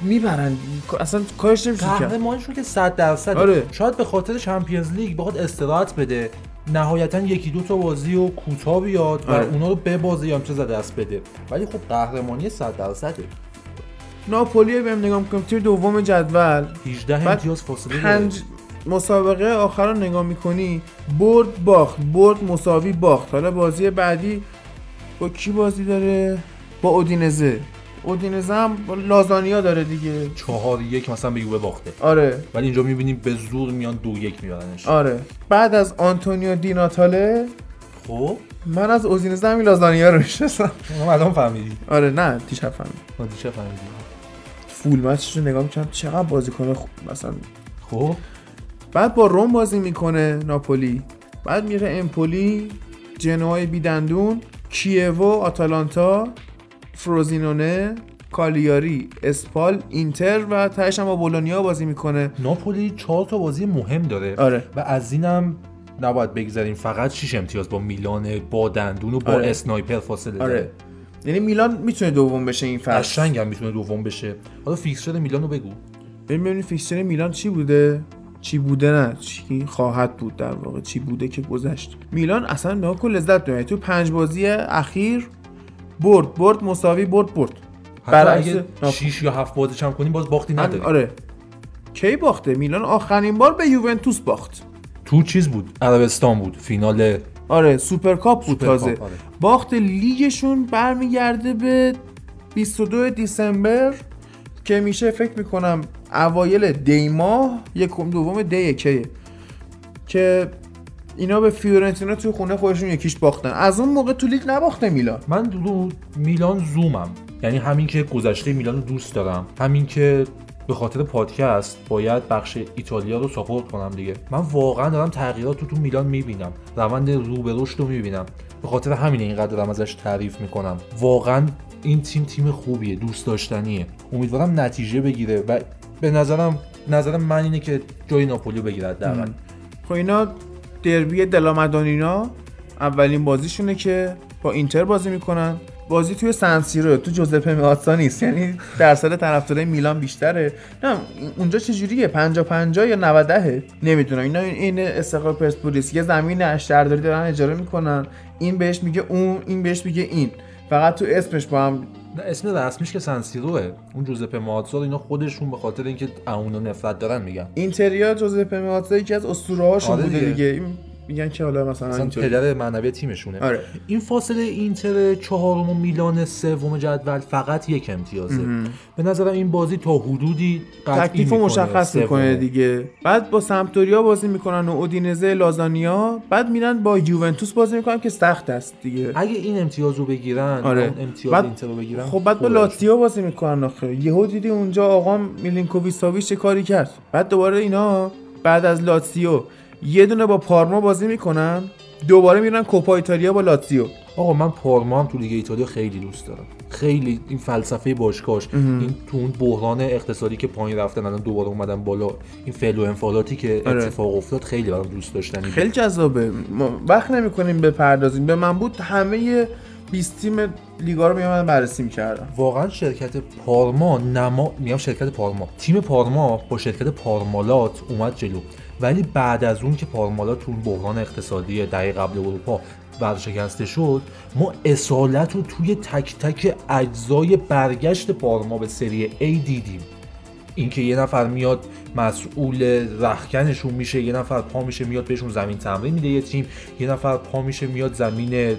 میبرن، اصلا کارش نمیشه کرد. قهرمانیشون که صد درصد آره. شاید به خاطر چمپیونز لیگ بخواد استراحت بده، نهایتا یکی دو تا بازی رو کوتاه بیاد و آره. اونا رو ببازه یا همچه زده دست بده، ولی خب قهرمانی صد درصده. ناپولی بهم نگاه میکنم تیم دوم جدول، هجده امتیاز فاصله داره. پنج مسابقه آخر رو نگاه میکنی، برد باخت، برد مساوی باخت. حالا بازی بعدی با کی بازی داره؟ با اودینزه. اودینزه هم لازانیا داره دیگه، چهار یک مثلا به یووه باخته آره، ولی اینجا میبینیم به زور میان دو یک میبرنش آره. بعد از آنتونیو دی ناتاله خب من از اودینزه همین لازانیا رو میشناسم. الان فهمیدی؟ آره نه دیشب فهمیدم. ما دیشب فهمیدیم فول ماتش رو نگاه میکنم چقدر بازیکن خوب مثلا خب. بعد با روم بازی میکنه ناپولی، بعد میره امپولی، جنوای بیدندون، کیوو، آتالانتا، فروزینونه، کالیاری، اسپال، اینتر و تهش هم با بولونیا بازی میکنه. ناپولی چهار تا بازی مهم داره آره. و از اینم نباید بگذاریم، فقط شش امتیاز با میلان با دندون و با آره. اسنایپر فاصله آره. داره. یعنی میلان میتونه دوم بشه این فصل. قشنگ هم میتونه دوم بشه. حالا فیکسچر میلان رو بگو. ببینید فیکسچر میلان چی بوده؟ چی بوده نه چی خواهد بود در واقع، چی بوده که گذشت. میلان اصلا نه کل لذت نمی‌بره تو پنج بازی اخیر، برد برد مساوی برد برد. برعکس شش یا هفت بازی چم کنیم باز باختی نداره. آره. کی باخته میلان؟ آخرین بار به یوونتوس باخت. تو چیز بود، عربستان بود، فینال آره سوپرکاپ بود. سوپر تازه آره. باخت لیگشون برمیگرده به بیست و دو دیسامبر که میشه فکر میکنم اوایل دی ماه، یکم دوم دی کی، که اینا به فیورنتینا تو خونه خودشون یکیش باختن. از اون موقع تو لیگ نباخته میلان. من دو میلان زومم، یعنی همین که گذشته میلان رو دوست دارم، همین که به خاطر پادکست باید بخش ایتالیا رو ساپورت کنم دیگه. من واقعا دارم تغییرات رو تو میلان میبینم، روند رو به رشد رو میبینم، به خاطر همین اینقدر دارم ازش تعریف میکنم. واقعا این تیم تیم خوبیه، دوست داشتنیه، امیدوارم نتیجه بگیره و به نظرم نظرم من اینه که جای ناپولی بگیره حداقل. خب اینا دربی دلا مادونینا اولین بازیشونه که با اینتر بازی میکنن. بازی توی سن سیرو، تو جوزپه میاتسا نیست، یعنی درصد طرفدارای میلان بیشتره. نه اونجا چه جوریه؟ پنجاه پنجاه یا نود ده نمیدونم. اینا این استقلال پرسپولیس یه زمین اشترداری دارن اجاره میکنن، این بهش میگه اون، این بهش میگه این، فقط تو اسمش با هم. نه اسم رسمیش که سن سیروه، اون جوزپه میاتسا اینا خودشون به خاطر اینکه اونا نفرت دارن میگن. اینتریا جوزپه میاتسا یکی از اسطوره‌هاشون آره بوده دیگه، میگن که حالا مثلا, مثلا پدر معنوی تیمشونه آره. این فاصله اینتر چهارم و میلان سوم جدول فقط یک امتیازه امه. به نظرم این بازی تا حدودی تکلیف مشخص میکنه دیگه. بعد با سمپدوریا بازی میکنن و اودینزه، لازانیا، بعد میرن با یوونتوس بازی میکنن که سخت است دیگه. اگه این امتیاز رو بگیرن آره. امتیاز بعد... اینتر رو بگیرن خب بعد با لاتزیو بازی میکنن. آخه یهو دیدی اونجا آقا میلینکوویچ ساویچ کاری کرد. بعد دوباره اینا بعد از لاتزیو یه دونه با پارما بازی میکنن، دوباره میرن کوپا ایتالیا با لاتزیو. آقا من پارما هم تو لیگ ایتالیا خیلی دوست دارم، خیلی این فلسفه باشگاهش، این تو اون بحران اقتصادی که پایین رفتن الان دوباره اومدن بالا، این فعل و انفعالاتی که آره. اتفاق افتاد خیلی برام دوست داشتنی، خیلی جذابه. ما وقت نمیکنیم بپردازیم به من بود. همه بیست تیم لیگا رو میام بررسی می‌کردم. واقعا شرکت پارما نما میام شرکت پارما تیم پارما با شرکت پارمالات اومد جلو، ولی بعد از اون که پارمالات تو بحران اقتصادی دهه قبل اروپا ورشکسته شد، ما اصالت رو توی تک تک اجزای برگشت پارما به سری A دیدیم. اینکه یه نفر میاد مسئول رختکنشون میشه، یه نفر پا میشه میاد بهشون زمین تمرین میده یه تیم، یه نفر پا میشه میاد زمین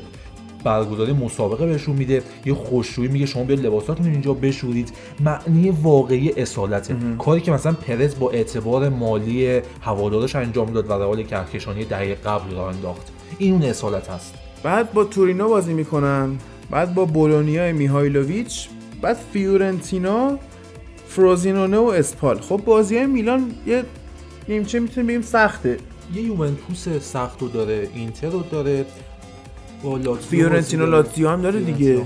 برگزاری مسابقه بهشون میده، یه خوشرویی میگه شما بیاید لباساتون اینجا بشورید. معنی واقعی اصالته امه. کاری که مثلا پرز با اعتبار مالی هوادارش انجام داد و رئال کهکشانی دهه قبل راه انداخت. این اون اصالت هست. بعد با تورینو بازی میکنن، بعد با بولونیا میهایلوویچ، بعد فیورنتینا، فروزینونه و اسپال. خب بازیای میلان یه نیمچه میتونیم بگیم سخته. یه یوونتوس سخت رو داره، اینتر رو داره، فیورنتینا لاتزیو هم داره دیگه.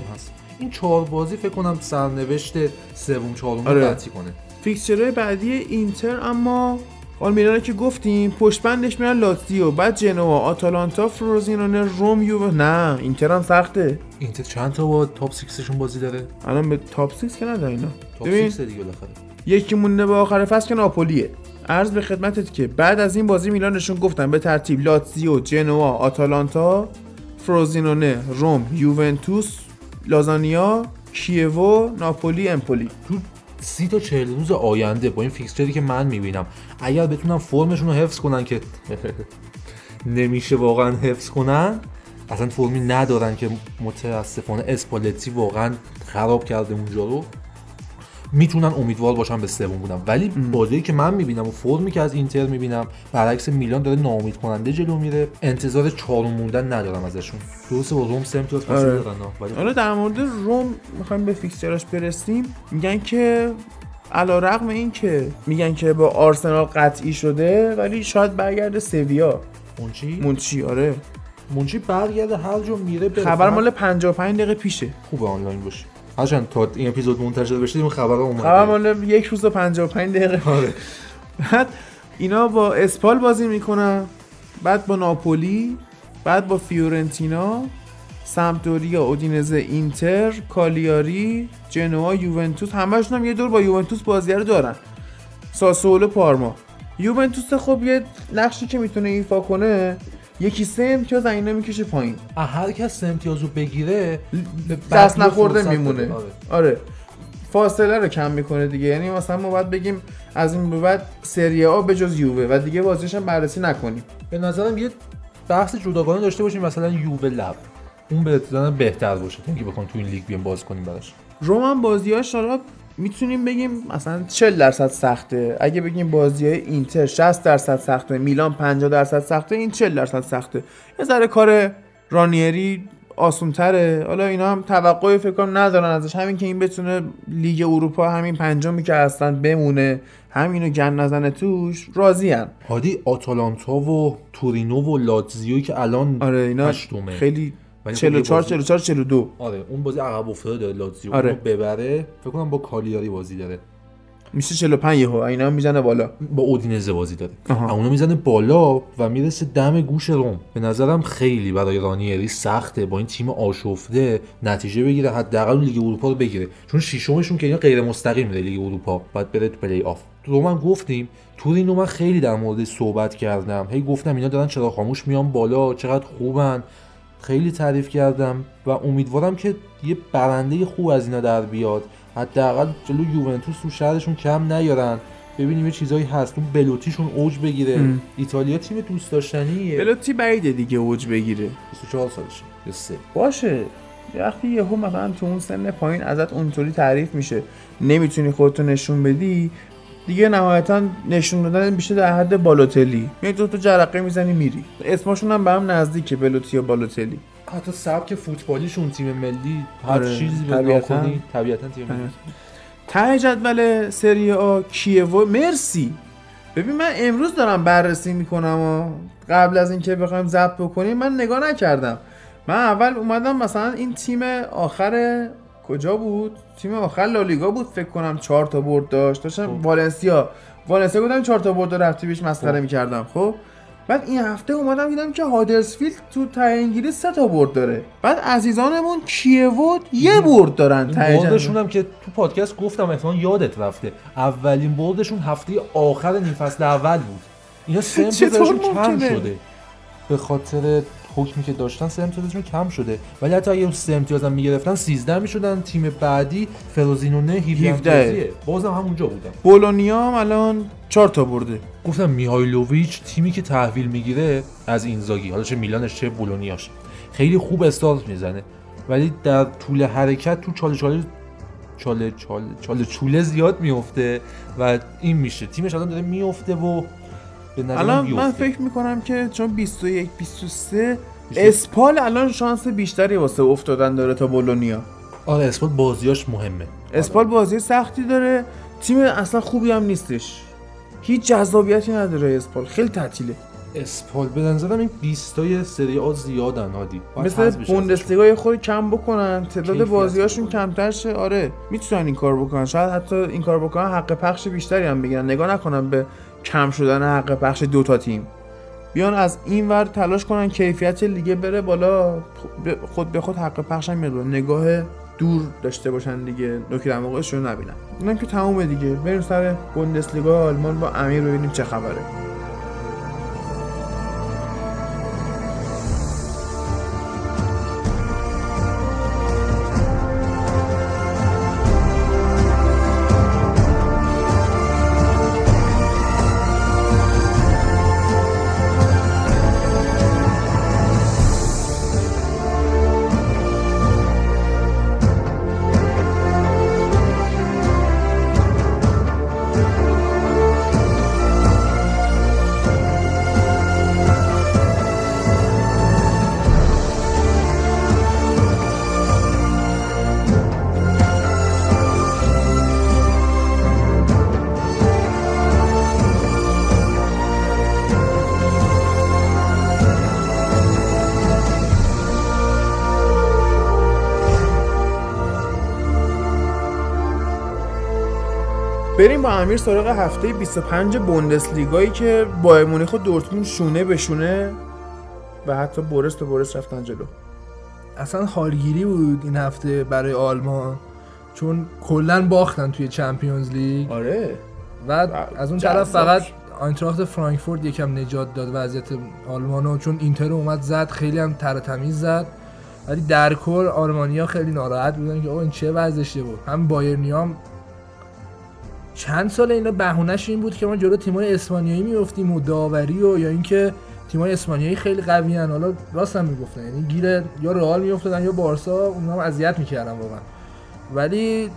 این چهار بازی فکر کنم سرنوشت سوم چهارم رو تعیین کنه. فیکسچرهای بعدی اینتر اما حال میلان که گفتیم پشت بندش میرن لاتزیو، بعد جنوا، آتالانتا، فروزینونه، روم، یووه. نه اینتر هم سخته. اینتر چند تا با تاپ شششون بازی داره؟ الان به تاپ شش که نداره، اینا تاپ شش دیگه بالاخره. یکی مونده به آخر فصل که ناپولیه. عرض به خدمتت که بعد از این بازی میلانشون گفتن به ترتیب لاتزیو، جنوا، آتالانتا، فروزینونه، روم، یوونتوس، لازانیا، کیوو، ناپولی، امپولی. تو سی تا چهل روز آینده با این فیکسچری که من میبینم اگر بتونن فرمشون رو حفظ کنن که نمیشه واقعا حفظ کنن، اصلا فرمی ندارن که متاسفانه اسپالتی واقعا خراب کرده اونجا رو، میتونن امیدوار باشن به سوم بودن. ولی بازی که من میبینم و فرمی که از اینتر میبینم برعکس میلان داره ناامید کننده جلو میره، انتظار چهارم موندن ندارم ازشون. درسته با روم سه امتیاز فاصله دارن. حالا در مورد روم میخوایم به فیکسچراش برسیم. میگن که علیرغم این که میگن که با آرسنال قطعی شده ولی شاید برگرده سویا. مونچی مونچی آره مونچی برگرده هر جا میره. خبر مال پنجاه و پنج دقیقه پیشه. خوبه آنلاین باشه. هاشان تا این اپیزود منتشر بشه این خبر اومده. خبر مال یک روز و پنجاه و پنج دقیقه. آره. بعد اینا با اسپال بازی میکنن، بعد با ناپولی، بعد با فیورنتینا، سامپدوریا، اودینزه، اینتر، کالیاری، جنوا، یوونتوس. همشون هم یه دور با یوونتوس بازی رو دارن. ساسئولو، پارما. یوونتوس خب یه نقشی که میتونه ایفا کنه، یکی سه امتیاز اینا میکشه پایین. هر کس سه امتیازو بگیره دست نخورده میمونه. آره. آره فاصله رو کم میکنه دیگه. یعنی مثلا ما باید بگیم از این به بعد سری آ به جز یووه و دیگه بازیش هم بررسی نکنیم. به نظرم یه بحث جداگانه داشته باشیم، مثلا یووه لب اون به اطلاع بهتر باشه اینکه بخون تو این لیگ بیام باز کنیم براش. روم هم بازیاش حالا میتونیم بگیم مثلا چهل درصد سخته. اگه بگیم بازی های اینتر شصت درصد سخته، میلان پنجاه درصد سخته، این چهل درصد سخته. یه ذره کار رانیری آسونتره. حالا اینا هم توقعی فکر کنم ندارن ازش، همین که این بتونه لیگ اروپا همین پنجمی که هستن بمونه، همینو گن نزنه توش، راضین. هادی آتالانتا و تورینو و لاتزیو که الان آره اینا هشتمه. خیلی چهل و چهار چهل و چهار چهل و دو. آره اون بازی عقب افتاده داره لاتزیو. آره. ببره فکر کنم با کالیاری بازی داره میشه چهل و پنج یهو. اینا میزنه بالا. با اودینزه بازی داره اونو میزنه بالا و میرسه دم گوش روم. به نظرم خیلی برای رانیری سخته با این تیم آشفته نتیجه بگیره، حداقل لیگ اروپا رو بگیره، چون ششمشون که اینا غیر مستقیم میره لیگ اروپا، بعد بره تو پلی آف. رو من گفتیم تورینو من خیلی در مورد صحبت کردم، هی گفتم اینا دارن چرا خاموش میان بالا، چقدر خوبن، خیلی تعریف کردم و امیدوارم که یه برنده خوب از اینا در بیاد، حداقل جلو یوونتوس تو شهرشون کم نیارن، ببینیم یه چیزایی هست. اون بلوتیشون اوج بگیره. ام. ایتالیا تیم دوست داشتنیه. بلوتی بعیده دیگه اوج بگیره. بیست و چهار سالشه. سه باشه. وقتی یهو مثلا تو اون سن پایین ازت اونطوری تعریف میشه، نمیتونی خودتو نشون بدی، دیگه نهایتا نشون دادن میشه در حد بالوتلی. یعنی تو تو جرقه میزنی میری. اسمشون هم به هم نزدیکه، بلوتی و بالوتلی. حتی سبک فوتبالیشون تیم ملی هر آره. چیزی بگو کنی طبیعتا تیم ملی. ته جدول سری آ کیوو مرسی. ببین من امروز دارم بررسی میکنم و قبل از اینکه بخوایم ضبط بکنیم من نگاه نکردم. من اول اومدم مثلا این تیم آخر کجا بود؟ تیم آخر لالیگا بود فکر کنم، چهار تا برد داشت. داشتم والنسیا والنسیا گفتم چهار تا برد رفتی بهش مسخره می‌کردم. خب بعد این هفته اومدم دیدم که هادرسفیلد تو ته انگلیس سه تا برد داره، بعد عزیزانمون کیوود یه برد دارن ته. بردشون هم که تو پادکست گفتم اصلا یادت رفته، اولین بردشون هفته آخر نیم فصل اول بود. اینا سه امتیازشون کم شده به خاطر حکمی که داشتن، سه امتیازشون کم شده. ولی حتی اگه اون سه امتیاز هم میگرفتن سیزده میشدن. تیم بعدی فروزینونه هفده امتیازیه، بازم همونجا بودن. بولونیا هم الان چهار تا برده. گفتم میهایلوویچ تیمی که تحویل میگیره از اینزاگی، حالا چه میلانش چه بولونیاش، خیلی خوب استارت میزنه ولی در طول حرکت تو چاله چاله چاله چاله چاله چوله زیاد میفته و این میشه تیمش الان داره میفته. و الان من فکر میکنم که چون بیست و یک بیست و سه اسپال الان شانس بیشتری واسه افتادن داره تا بولونیا. آره اسپال بازیاش مهمه. اسپال بازی سختی داره، تیم اصلا خوبی هم نیستش. هیچ جذابیتی نداره اسپال، خیلی تعطیله. اسپال بدن زدم این بیست تای سری آ زیادن هادی، مثلا بوندسلیگا یه خورده کم بکنن، تعداد بازیاشون کمتر شه. آره میتونن این کار بکنن، شاید حتی این کار بکنن حق پخش بیشتری هم بگیرن. نگاه نکنن به کم شدن حق پخش دو تا تیم، بیان از این ور تلاش کنن کیفیت لیگ بره بالا، خود به خود حق پخش هم میاد. نگاه دور داشته باشن دیگه، نوکی در موقعش رو نبینن. اینم که تمومه دیگه، بریم سر بوندسلیگا آلمان با امیر ببینیم چه خبره. بریم با امیر سراغ هفته بیست و پنج بوندسلیگایی که بایرن مونیخ و دورتموند شونه به شونه و حتی برست و برست رفتن جلو. اصلا حالگیری بود این هفته برای آلمان، چون کلن باختن توی چمپیونز لیگ. آره و از اون طرف فقط آینتراخت فرانکفورت یکم نجات داد وضعیت آلمانو، چون اینتر اومد زد، خیلی هم تر و تمیز زد. ولی در کل آلمانی‌ها خیلی ناراحت بودن که آقا این چه وضعشه بود. هم بایرنیام چند سال اینا بهونه‌ش این بود که ما جلو تیمای اسپانیایی میافتیم و داوری و یا اینکه تیمای اسپانیایی خیلی قوی ان. حالا راست هم میگفتن، یعنی گیر یا رئال میافتادن یا بارسا، اونام اذیت میکردن واقعا. ولی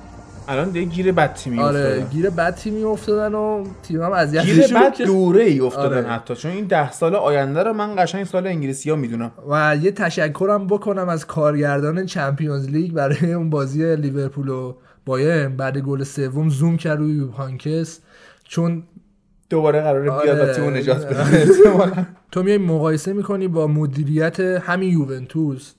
الان دیگه گیر بد تیمی افتادن. آره گیر بد تیمی افتادن و تیمام اذیت شد. گیر بد دوره ای افتادن. آره. حتی چون این ده سال آینده رو من قشنگ سال انگلیسی‌ها میدونم. و یه تشکرم بکنم از کارگردان چمپیونز لیگ برای اون بازی لیورپول و بایم بعد گل سوم زوم کرد روی هانکس، چون دوباره قراره بیاد با تیم نجات بده. تو میای مقایسه میکنی با مدیریت همین یوونتوس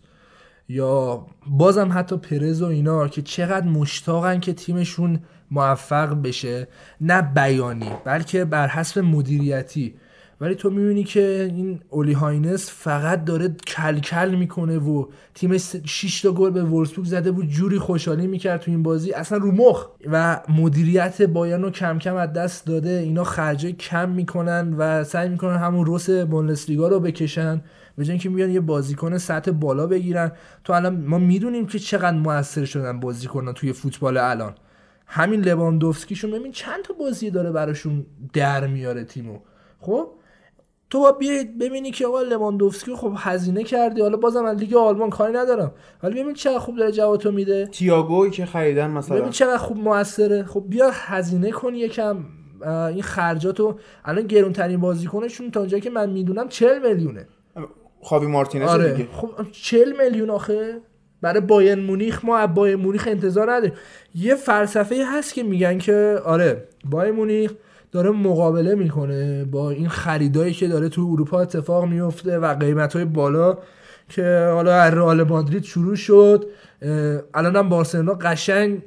یا بازم حتی پرز و اینا که چقدر مشتاقن که تیمشون موفق بشه، نه بیانی بلکه بر حسب مدیریتی. ولی تو میبینی که این اولی هاینس فقط داره کل کل میکنه و تیمش شش تا گل به وولسبورگ زده بود، جوری خوشحالی میکرد تو این بازی، اصلا رو مخ. و مدیریت بایرن رو کم کم از دست داده، اینا خرجای کم میکنن و سعی میکنن همون رس بوندسلیگا رو بکشن به جای اینکه بیان یه بازیکن سطح بالا بگیرن. تو الان ما میدونیم که چقدر موثر شدن بازیکن‌ها توی فوتبال الان. همین لواندوفسکیشون ببین چند تا بازی داره براشون در میاره تیمو. خب تو با بیاید ببینی که آقا لواندوفسکی خب هزینه کردی، حالا بازم من لیگ آلمان کاری ندارم، ولی ببین چقدر خوب داره جوابتو میده. تییاگویی که خریدن مثلا ببین چقدر خوب موثره. خب بیا هزینه کن یکم این خرجاتو. الان گرونترین بازیکنشون تا اونجایی که من میدونم چهل میلیونه خاوی مارتینز. آره. دیگه خب چهل میلیون آخه برای بایرن مونیخ، ما از بایرن مونیخ انتظار نداریم. یه فلسفه هست که میگن که آره بایرن مونیخ داره مقابله میکنه با این خریدایی که داره تو اروپا اتفاق میفته و قیمت‌های بالا که حالا از رئال مادرید شروع شد، الانم بارسلونا قشنگ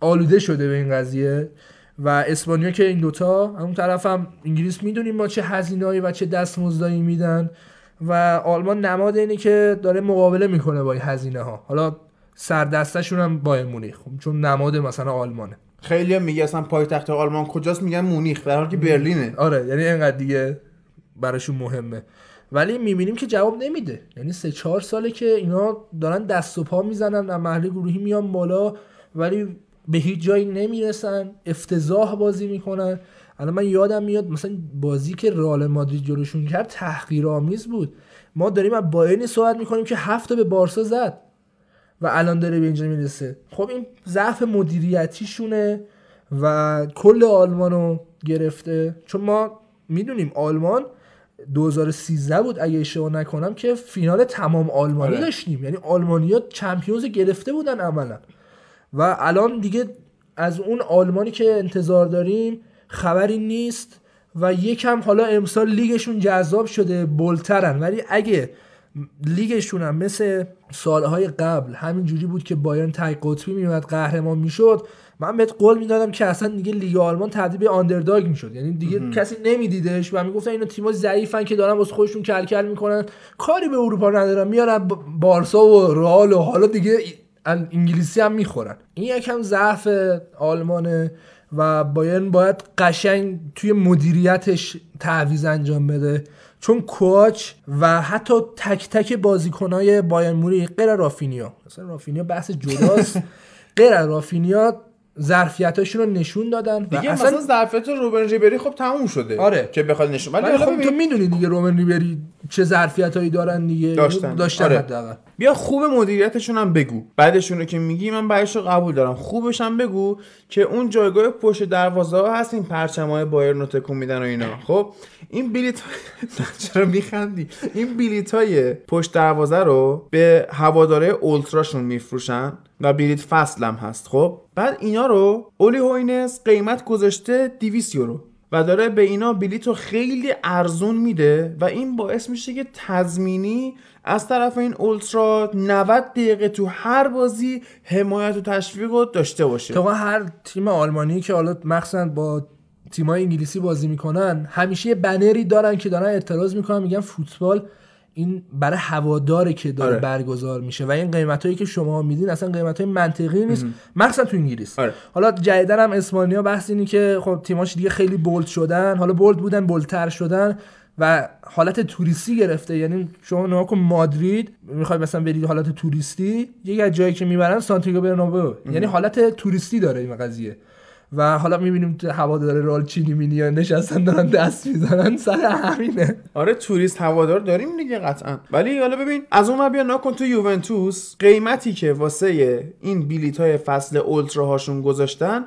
آلوده شده به این قضیه و اسپانیا که این دوتا، همون طرف هم انگلیس میدونیم ما چه هزینه‌ای و چه دستمزدایی میدن و آلمان نماد اینه که داره مقابله میکنه با این هزینه‌ها. حالا سردستشون هم بایرن مونیخ چون نماد مثلا آلمانه. خیلی هم میگه اصلا پایتخت آلمان کجاست، میگن مونیخ در حالی که برلینه. آره یعنی اینقدر دیگه براشون مهمه. ولی میبینیم که جواب نمیده، یعنی سه چهار ساله که اینا دارن دست و پا میزنن، از مرحله گروهی میان بالا ولی به هیچ جایی نمیرسن، افتضاح بازی میکنن. الان من یادم میاد مثلا بازی که رئال مادرید جلوشون کرد تحقیرآمیز بود. ما داریم از بایرن صحبت میکنیم که هفت تا به بارسا زد و الان داره به اینجا میرسه. خب این ضعف مدیریتیشونه و کل آلمانو گرفته، چون ما میدونیم آلمان دو هزار و سیزده بود اگه اشتباه نکنم که فینال تمام آلمانی آره. داشتیم، یعنی آلمانی‌ها چمپیونز گرفته بودن عملا و الان دیگه از اون آلمانی که انتظار داریم خبری نیست و یکم حالا امسال لیگشون جذاب شده، بولترن، ولی اگه لیگشون هم مثل سالهای قبل همین جوری بود که بایرن تک قطبی میومد قهرمان میشد، من بهت قول میدادم که اصلا دیگه لیگ آلمان تبدیل به آندرداگ میشد، یعنی دیگه ام. کسی نمیدیدش و میگفتن اینا تیم‌ها ضعیفن که دارن واسه خودشون کلکل میکنن، کاری به اروپا ندارن، میارن بارسا و رئال و حالا دیگه انگلیسی هم میخورن. این یکم ضعف آلمانه و بایرن باید قشنگ توی مدیریتش تعویض انجام بده، چون کوچ و حتی تک تک بازیکنای بایرن مونیخ غیر رافینیا، مثلا رافینیا بحث جداست، غیر رافینیا ظرفیتاشون رو نشون دادن و دیگه. مثلا ظرفیت روبن ریبری خب تموم شده، آره، که بخواد نشون، ولی خب ببین... تو میدونی دیگه روبن ریبری چه ظرفیتایی دارن دیگه، داشتن, داشتن آره. حداقل بیا خوب مدیریتشون هم بگو، بعدشون رو که میگی من بعدش رو قبول دارم، خوبش هم بگو که اون جایگاه پشت دروازه ها هست، این پرچمای بایرن رو تکون میدن و اینا. خب این بلیت چرا میخندی؟ این بلیتای پشت دروازه رو به هواداره اولتراشون میفروشن و بلیت فصلم هست. خب بعد اینا رو اولی هوینس قیمت گذاشته دویست یورو و داره به اینا بلیتو خیلی ارزون میده و این باعث میشه که تضمینی از طرف این اولترا نود دقیقه تو هر بازی حمایت و تشویقو داشته باشه. تو هر تیم آلمانی که حالا مخصوصا با تیمای انگلیسی بازی میکنن همیشه یه بنری دارن که دارن اعتراض میکنن، میگن فوتبال این برای هواداره که داره آره. برگزار میشه و این قیمتایی که شما میدین اصلا قیمتای منطقی نیست، مخصوصا تو انگلیس. آره. حالا جدیدن هم اسپانیا بحث اینه که خب تیماش دیگه خیلی بولد شدن، حالا بولد بودن بولدتر شدن و حالت توریستی گرفته، یعنی شما نگاه کن مادرید میخواید مثلا برید حالت توریستی، یکی از جایی که میبرن سانتیاگو برنابئو، یعنی حالت توریستی داره این قضیه و حالا میبینیم هوادار رئال چینی مینیا نشستن دارن دست میزنن سر همینه. آره توریست هوادار داریم دیگه قطعا، ولی حالا ببین از اون بیا ناکن تو یوونتوس قیمتی که واسه این بلیت‌های فصل اولتراهاشون گذاشتن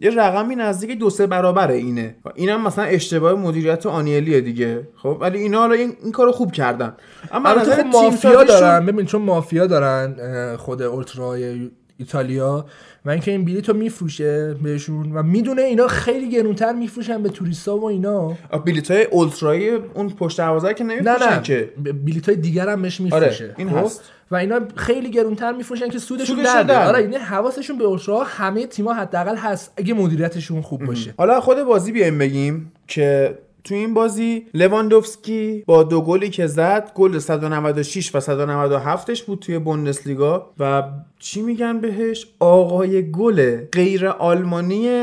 یه رقمی نزدیک دو سه برابر اینه و اینم مثلا اشتباه مدیریت آنیلیه دیگه. خب ولی اینا حالا این, این کارو خوب کردن، اما البته خب مافیا دارن، ببین چون مافیا دارن خود اولتراهای ایتالیا و اینکه این بلیتو میفروشه بهشون و میدونه اینا خیلی گرونتر میفروشن به توریستا و اینا. بلیتای اولترای اون پشت دروازه که نمیفروشن، نه نه. که بلیتای دیگر هم مش میفروشه. آره. این هست و اینا خیلی گرونتر میفروشن که سودشون درده. آره اینا حواسشون به اولترا همه تیم‌ها حداقل هست اگه مدیریتشون خوب باشه. حالا خود بازی بیایم بگیم که تو این بازی لواندوفسکی با دو گلی که زد، گل صد و نود و شش و صد و نود و هفتش بود توی بوندسلیگا و چی میگن بهش، آقای گل غیر آلمانی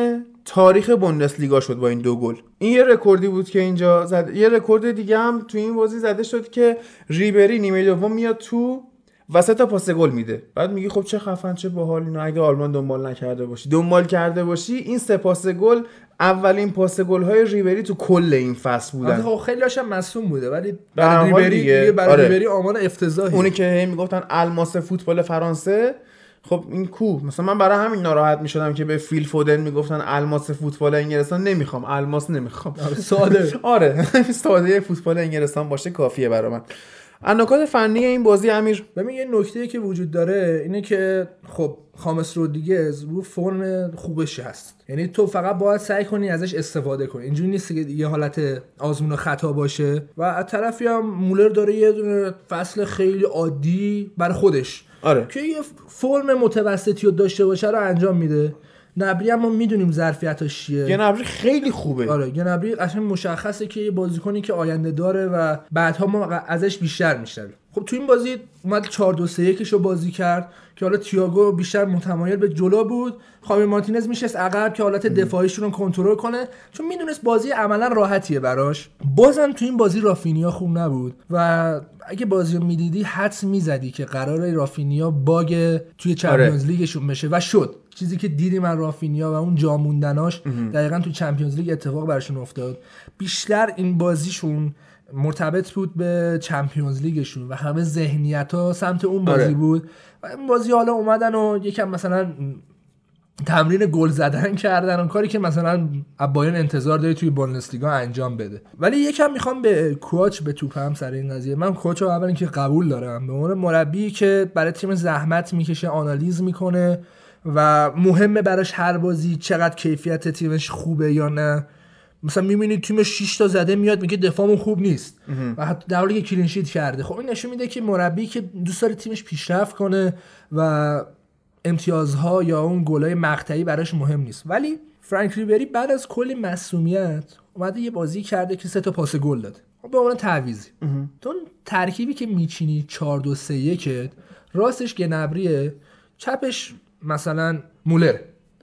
تاریخ بوندسلیگا شد با این دو گل. این یه رکوردی بود که اینجا زد. یه رکورد دیگه هم تو این بازی زده شد که ریبری نیمه دوم میاد تو وسط پاس گل میده، بعد میگی خب چه خفن چه باحال اینا، اگه آلمان دنبال نکرده باشی. دنبال کرده باشی این سه پاس گل اولین پاس گل‌های ریبری تو کل این فصل بودن. خب خیلی‌هاش هم معصوم بوده ولی برای ریبری دیگه برای آره. ریبری آمار افتضاحی، اونی که هی میگفتن الماس فوتبال فرانسه. خب این کو مثلا من برای همین ناراحت میشدم که به فیل فودن میگفتن الماس فوتبال انگلستان. نمیخوام الماس، نمیخوام ساده آره ساده فوتبال انگلستان باشه کافیه برای من. نکات فنی این بازی امیر ببین، یه نکته‌ای که وجود داره اینه که خب خامس رودریگز رو فرم خوبش هست، یعنی تو فقط باید سعی کنی ازش استفاده کنی، اینجوری نیست که یه حالت آزمون و خطا باشه و از طرفی هم مولر داره یه دونه فصل خیلی عادی برای خودش آره. که یه فرم متوسطی رو داشته باشه رو انجام میده. نبری هم ما میدونیم ظرفیتش چیه، یه نبری خیلی خوبه آره، یه نبری اصلا مشخصه که بازیکنی که آینده داره و بعدها ما ازش بیشتر میشنویم. خب تو این بازی اومد چهار دو سه یکش رو بازی کرد که حالا تییاگو بیشتر متمایل به جلو بود، خامی مارتینز میشست عقب که حالت دفاعیشون رو کنترل کنه چون میدونست بازی عملا راحتیه براش. بازم تو این بازی رافینیا خوب نبود و اگه بازی رو میدیدی حدس میزدی که قراره رافینیا باگ توی چمپیونز لیگشون بشه و شد، چیزی که دیدیم از رافینیا و اون جا موندناش دقیقاً تو چمپیونز لیگ اتفاق براشون افتاد. بیشتر این بازیشون مرتبط بود به چمپیونز لیگشون و همه ذهنیت‌ها سمت اون بازی آره. بود و این بازی حالا اومدن و یکم مثلا تمرین گل زدن کردن، اون کاری که مثلا بایرن انتظار داره توی بوندسلیگا انجام بده. ولی یکم میخوام به کوچ به توپم سر این قضیه. من کوچ رو اول اینکه قبول دارم به عنوان مربی که برای تیم زحمت میکشه، آنالیز میکنه و مهمه براش هر بازی چقدر کیفیت تیمش خوبه یا نه. مثلا می‌بینید تیم شش تا زده میاد میگه دفاعمون خوب نیست و حتی در حالی که کلین شیت کرده. خب این نشون میده که مربی که دوست داره تیمش پیشرفت کنه و امتیازها یا اون گلای مقطعی براش مهم نیست. ولی فرانک ریبری بعد از کلی معصومیت اومده یه بازی کرده که سه تا پاس گل داد به عنوان تعویضی. تو ترکیبی که میچینی چهار دو سه یک راستش گنبریه، چپش مثلا مولر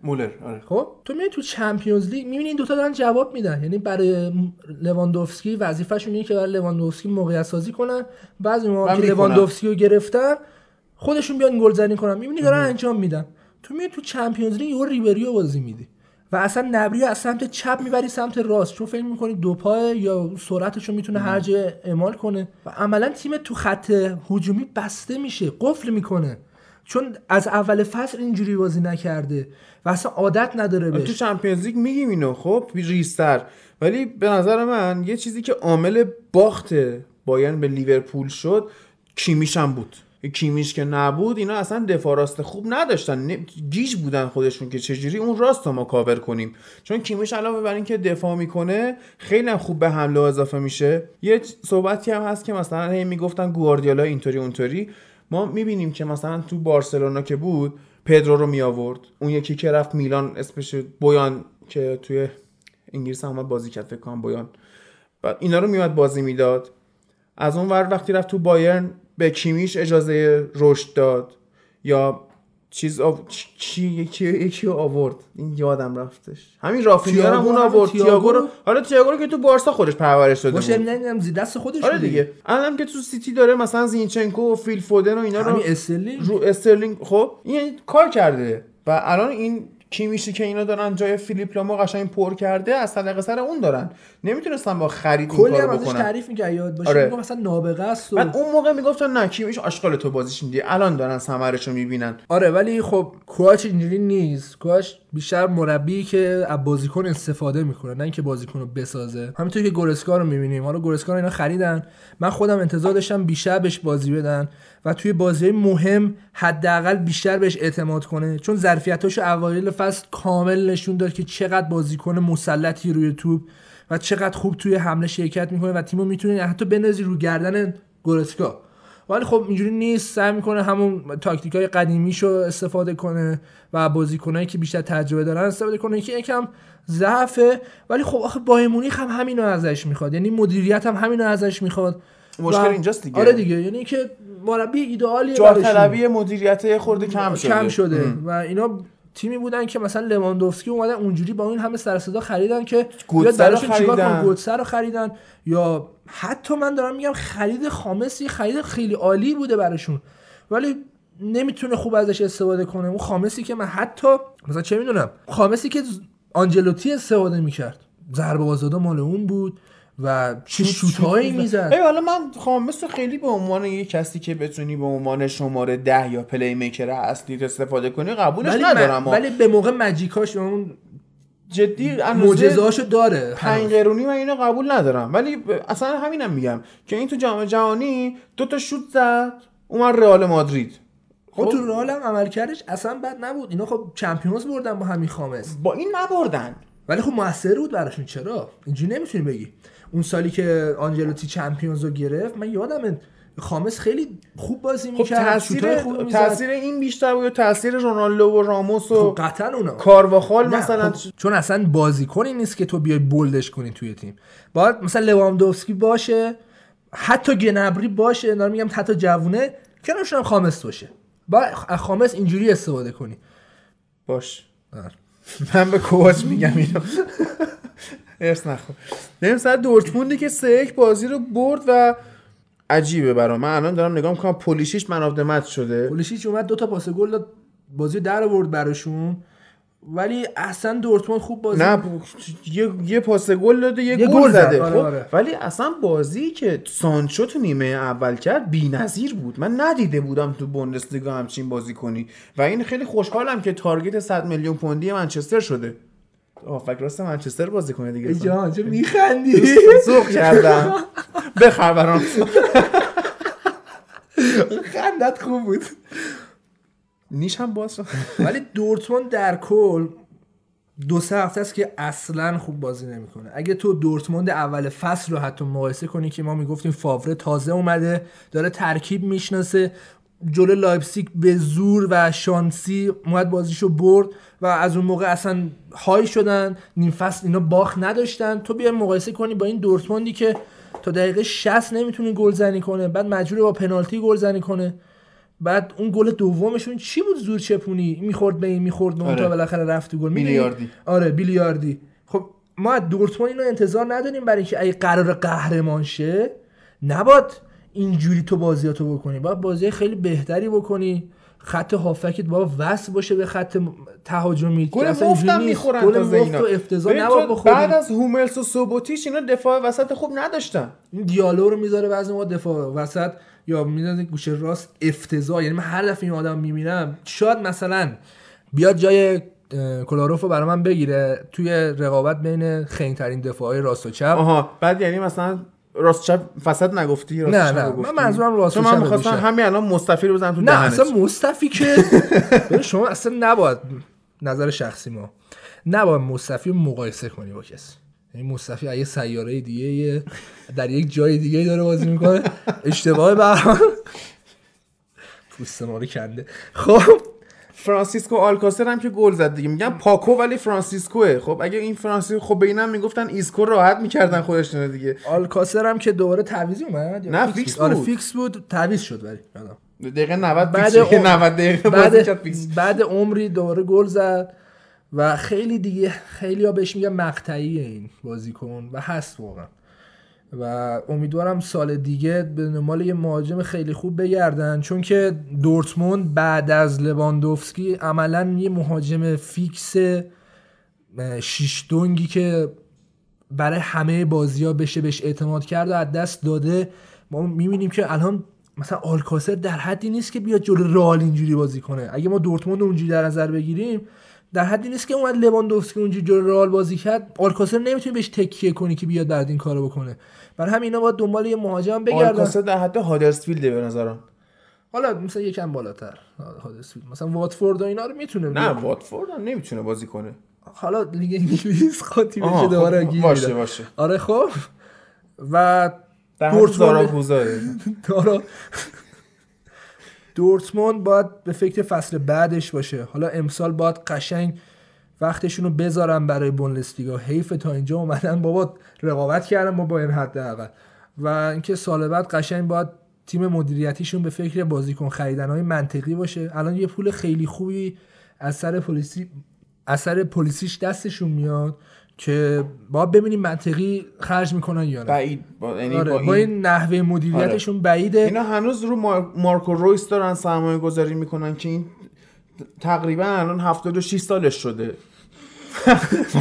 مولر آره. خب تو میبینی تو چمپیونز لیگ میبینی این دوتا دارن جواب میدن، یعنی برای لواندوفسکی وظیفه‌شون اینه که برای لواندوفسکی موقعیت سازی کنن، بعضی موقع که لواندوفسکی رو گرفتن خودشون بیان گلزنی کنن، میبینی دارن انجام میدن. تو میبینی تو چمپیونز لیگ یهو ریبریو بازی میدی و اصلا نبریو از سمت چپ میبری سمت راست، چون فکر میکنی دو پای یا سرعتشو میتونه هر جا اعمال کنه و عملا تیم تو خط هجومی بسته میشه، قفل میکنه، چون از اول فصل اینجوری بازی نکرده و اصلا عادت نداره بهش. تو چمپیونز لیگ میگیم اینو خب ریستر، ولی به نظر من یه چیزی که عامل باخت بایرن به لیورپول شد کیمیش هم بود. کیمیش که نبود اینا اصلا دفاع راست خوب نداشتن، گیج بودن خودشون که چجوری اون راست رو ما کاور کنیم، چون کیمیش علاوه بر این که دفاع میکنه خیلی خوب به حمله اضافه میشه. یه صحبتی هم هست که مثلا هی میگفتن گواردیولا اینطوری اونطوری، ما میبینیم که مثلا تو بارسلونا که بود پدرو رو میآورد، اون یکی که رفت میلان اسمش بویان که توی انگلیس هم بازی کرد فکر کنم بویان، بعد اینا رو میومد بازی میداد. از اون ور وقتی رفت تو بایرن به کیمیش اجازه رشد داد یا چیز آو... چی یکی یکی آورد، این یادم رفتش، همین رافینیا هم اون آورد، تییاگو رو، حالا تییاگو رو که تو بارسا خودش پرورش داده بود، باشه نمیدونم زی دست خودش آره دیگه. الانم که تو سیتی داره مثلا زینچنکو و فیل فودن و اینا رو، همین استرلینگ رو استرلینگ خب این کار کرده و الان این کیمیشی که اینا دارن جای فیلیپ لامو قشنگ پر کرده، از طریق سر اون دارن نمیتونستن با خرید این کارو بکنن. کلی ازش تعریف میگه یاد باشه آره. میگه مثلا نابغه است و بعد اون موقع میگفتن نه کیمیش آشغال تو بازیش میدی، الان دارن ثمرشو میبینن آره. ولی خب کوچ اینجوری نیست، کوچ بیشتر مربی که از بازیکن استفاده میکنه نه اینکه بازیکنو بسازه. همینطور که گورسکا رو میبینیم، حالا گورسکا رو اینا خریدن، من خودم انتظار داشتم بیشتر بهش بازی بدن و توی بازی‌های مهم حداقل بیشتر بهش اعتماد کنه، چون ظرفیتاشو اوایل فصل کامل نشون داد که چقدر بازیکن مسلطی روی توپ و چقدر خوب توی حمله شرکت میکنه و تیمو میتونه حتی بندازی رو گردن گورسکا. ولی خب اینجوری نیست، سعی میکنه همون تاکتیکای قدیمیشو استفاده کنه و بازیکنایی که بیشتر تجربه دارن استفاده کنه که یکم ضعفه. ولی خب آخه بایر مونیخ هم همینو ازش میخواد، یعنی مدیریت هم همینو ازش میخواد. مشکل اینجاست دیگه آره دیگه، یعنی که مربی ایدئالی جاه طلبی مدیریت خورده کم شده کم شده ام. و اینا تیمی بودن که مثلا لواندوفسکی اومدن اونجوری با این همه سر صدا خریدن که یا درشون چیکار کنن، گوتسر رو خریدن یا حتی من دارم میگم خرید خامسی، خرید خیلی عالی بوده براشون ولی نمیتونه خوب ازش استفاده کنه. اون خامسی که من حتی مثلا چه میدونم خامسی که آنجلوتی استفاده میکرد، ضربه آزاده مال اون بود و چه شوتایی میزد. ببین حالا من خامس خیلی به عنوان یک کسی که بتونی به عنوان شماره ده یا پلی میکر اصلی استفاده کنی قبولش ندارم، ولی به موقع ماجیکاش اون جدی معجزه‌اشو داره، پنگرونی من اینو قبول ندارم. ولی اصلا همینم میگم که این تو جام جهانی دو تا شوت زد اومد رئال مادرید، خب تو رئال هم عملکردش اصلا بد نبود، اینا خب چمپیونز بردن با همین خامس، با این نبردن ولی خب موثر بود براشون. چرا اینجوری نمیتونی بگی؟ اون سالی که آنجلوتی چمپیونز رو گرفت من یادمه خامس خیلی خوب بازی می‌کرد، تاثیر خوب تاثیر این بیشتر بود، تاثیر رونالدو و راموس و قطعاً اونا کارواخال مثلا خب. چون اصلا بازیکنی نیست که تو بیای بولدش کنی توی تیم، باید مثلا لواندوفسکی باشه، حتی گنبری باشه، دارم میگم حتی جوونه کنارش هم خامس باشه، با خامس اینجوری استفاده کنی باش آه. من به کوچ میگم اینو ارث نخور. بریم سر دورتموندی که سه یک بازی رو برد و عجیبه برام. من الان دارم نگاه میکنم پولیشیچ من آفت مت شده، پولیشیچ اومد دو تا پاس گل داد بازی در آورد براشون، ولی اصلا دورتموند خوب بازی نه ب... یه یه پاس گل داده یه, یه گل زده آره خب آره. ولی اصلا بازی که سانچو تو نیمه اول کرد بی‌نظیر بود، من ندیده بودم تو بوندسلیگا همچین بازی کنی و این خیلی خوشحالم که تارگت صد میلیون پوندی منچستر شده. آه فکر راست منچستر بازی کنه دیگه جان، چه میخندی؟ سوخ کردم بخبرم خندت خوب بود نیش هم باز. ولی دورتموند در کل دو سه هفته است که اصلا خوب بازی نمیکنه. اگه تو دورتموند اول فصل رو حتی مقایسه کنی که ما میگفتیم فاوره تازه اومده، داره ترکیب میشناسه، جلو لایپزیگ به زور و شانسی اومد بازیشو برد و از اون موقع اصلا های شدن، نیم فصل اینا باخت نداشتن، تو بیای مقایسه کنی با این دورتموندی که تا دقیقه شصت نمیتونه گلزنی کنه، بعد مجبور با پنالتی گلزنی کنه، بعد اون گل دومشون چی بود؟ زور چپونی میخورد به این میخورد نه آره. تا بالاخره رفت گل بیلیاردی. آره بیلیاردی. خب ما از دورتموند اینو انتظار نداریم، برای اینکه اگه قرار قهرمان شه نباید اینجوری تو بازیاتو بکنی، باید بازی خیلی بهتری بکنی، خط هافکت باید وصل باشه به خط تهاجمی. گل مفتم میخورن گل مفت و افتضاح نباید بخورن. بعد از هوملس و سوبوتیش اینا دفاع وسط خوب نداشتن، این دیالو رو میذاره بعضی موقع دفاع وسط یا میذاره گوشه راست افتضاح. یعنی من هر دفعه این آدم میبینم، شاید مثلا بیاد جای کلاروفو برای من بگیره توی رقابت بین خنگ‌ترین دفاع‌های راست و چپ. آها بعد یعنی مثلا راست چپ فساد نگفتی؟ راست نه نه من منظورم راست چپ، من می‌خواستم همین الان مصطفی رو بزنم تو دهنت. نه اصلا مصطفی که شما اصلا نباید، نظر شخصی ما، نباید مصطفی مقایسه کنی با کسی. یعنی مصطفی اگه سیاره دیگه در یک جای دیگه داره بازی میکنه اشتباه برام پوست ما رو کنده. خب فرانسیسکو آلکاسر هم که گل زد دیگه، میگن پاکو ولی فرانسیسکوه. خب اگه این فرانسیسکو، خب به اینم میگفتن ایسکو، راحت میکردن خودشون دیگه. آلکاسر هم که دوباره تعویض اومد، نه فیکس بود. آره فیکس بود، تعویض شد ولی دقیقه نود بعد نود دقیقه بازی کرد فیکس. بعد عمری دوباره گل زد و خیلی دیگه خیلی‌ها بهش میگن مقطعی این بازیکن و هست واقعا، و امیدوارم سال دیگه به دنبال یه مهاجم خیلی خوب بگردن، چون که دورتموند بعد از لواندوفسکی عملاً یه مهاجم فیکس شیش دونگی که برای همه بازی‌ها بشه بهش اعتماد کرد و از دست داده. ما می‌بینیم که الان مثلا آلکاسر در حدی نیست که بیاد جلوی رئال اینجوری بازی کنه. اگه ما دورتموند اونجوری در نظر بگیریم، در حدی نیست که اومد لواندوفسکی اونجوری جلوی رئال بازی کرد، آلکاسر نمیتونی بهش تکیه کنی که بیاد بعد این کارو بکنه. برای همین اینا باید دنبال یه مهاجم بگردن. آلکاسر در حد هادرسفیلد به نظرم، حالا مثلا یکم بالاتر هادرسفیلد، مثلا واتفورد و اینا رو میتونه. نه واتفورد هم نمیتونه بازی کنه، حالا لیگ انگلیس خاطی بشه دوباره گیر باشه باشه. آره خب و دورتموند دورتموند باید به فکر فصل بعدش باشه. حالا امسال باید قشنگ وقتشونو بذارن برای بوندسلیگا، حیف تا اینجا اومدن بابا رقابت کردن ما با این حد اول. و اینکه سال بعد قشنگ باید تیم مدیریتیشون به فکر بازیکن خریدن‌های منطقی باشه. الان یه پول خیلی خوبی از سر پلیسی از سر پلیسیش دستشون میاد که باید ببینیم منطقی خرج میکنن یا نه. بعید با, آره. با, این... با این نحوه مدیریتشون آره. بعیده. اینا هنوز رو مار... مارکو رویس دارن سرمایه گذاری میکنن که این تقریبا الان هفتاد و شش سالش شده.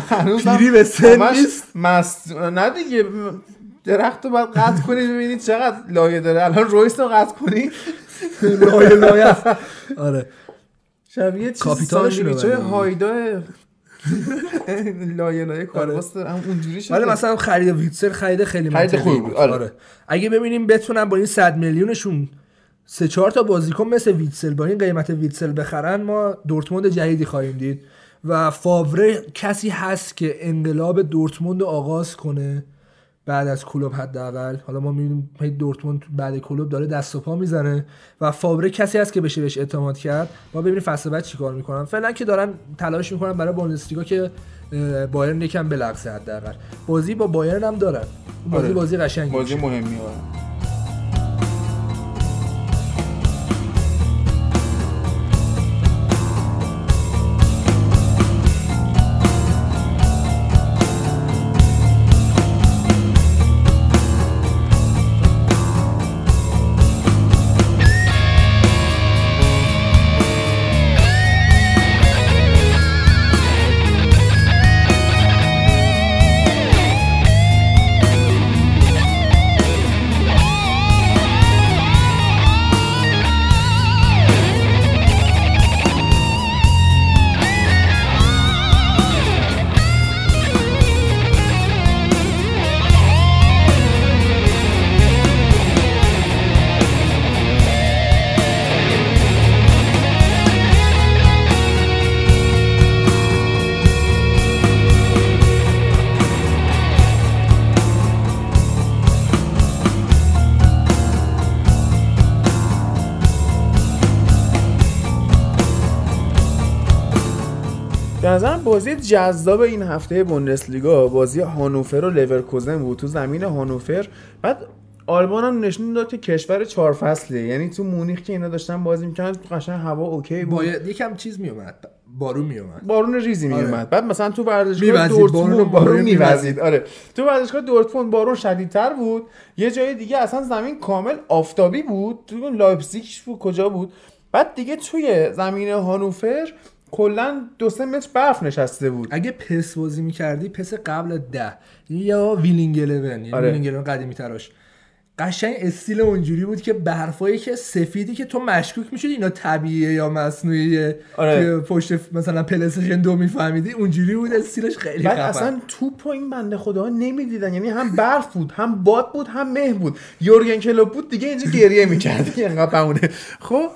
هنوز پیری به سن نیست. مست... نه دیگه، درخت رو باید قطع کنی ببینید چقدر لایه داره. الان رویس رو قطع کنی لایه لایه است. آره شبیه چیز ساندویچه هایداه لایه لایه کارواست هم اونجوری شده. ولی مثلا خرید ویتسل خرید خیلی منطقی بود. آره اگه ببینیم بتونن با این صد میلیونشون سه چهار تا بازیکن مثل ویتسل با این قیمت ویتسل بخرن، ما دورتموند جدیدی خواهیم دید. و فاوره کسی هست که انقلاب دورتموند رو آغاز کنه بعد از کلوب حداقل. حالا ما می‌بینیم دورتموند بعد کلوب داره دست و پا میزنه و فاوره کسی هست که بشه بهش اعتماد کرد. ما ببینیم فصل بعد چیکار میکنن. فعلا که دارن تلاش میکنن برای بوندسلیگا که بایرن یکم بلغزه، حداقل بازی با بایرن هم دارن. بازی آره. بازی قشنگه، بازی مهمیه. به نظرم بازی جذاب این هفته بوندسلیگا بازی هانوفر و لورکوزن بود تو زمین هانوفر. بعد آلمان هم نشون داد که کشور چهار فصله، یعنی تو مونیخ که اینا داشتن بازی می‌کردن قشنگ هوا اوکی بود، باید یکم چیز میومد، بارون میومد، بارون ریزی میومد. آره. بعد مثلا تو ورزشگاه دورتموند بارون میوزید. آره تو ورزشگاه دورتموند بارون شدیدتر بود، یه جای دیگه اصلا زمین کامل آفتابی بود، تو لایپزیگ بود کجا بود. بعد دیگه توی زمین هانوفر کلن دو سه متر برف نشسته بود. اگه پس بازی میکردی پس قبل ده یا ویلینگ الیون، یعنی آره. ویلینگ الیون قدیمی تراش قشنگ استیل اونجوری بود که برفایی که سفیدی که تو مشکوک میشدی اینا طبیعیه یا مصنوعیه. آره. پشت مثلا پلی‌استیشن دو میفهمیدی اونجوری بود استیلش، خیلی خفن. بعد اصلا توپ و این بنده خداها نمیدیدن، یعنی هم برف بود هم باد بود هم مه بود. یورگن کلوپ بود دیگه اینجا گریه میکرد اینقدر بمونه. خب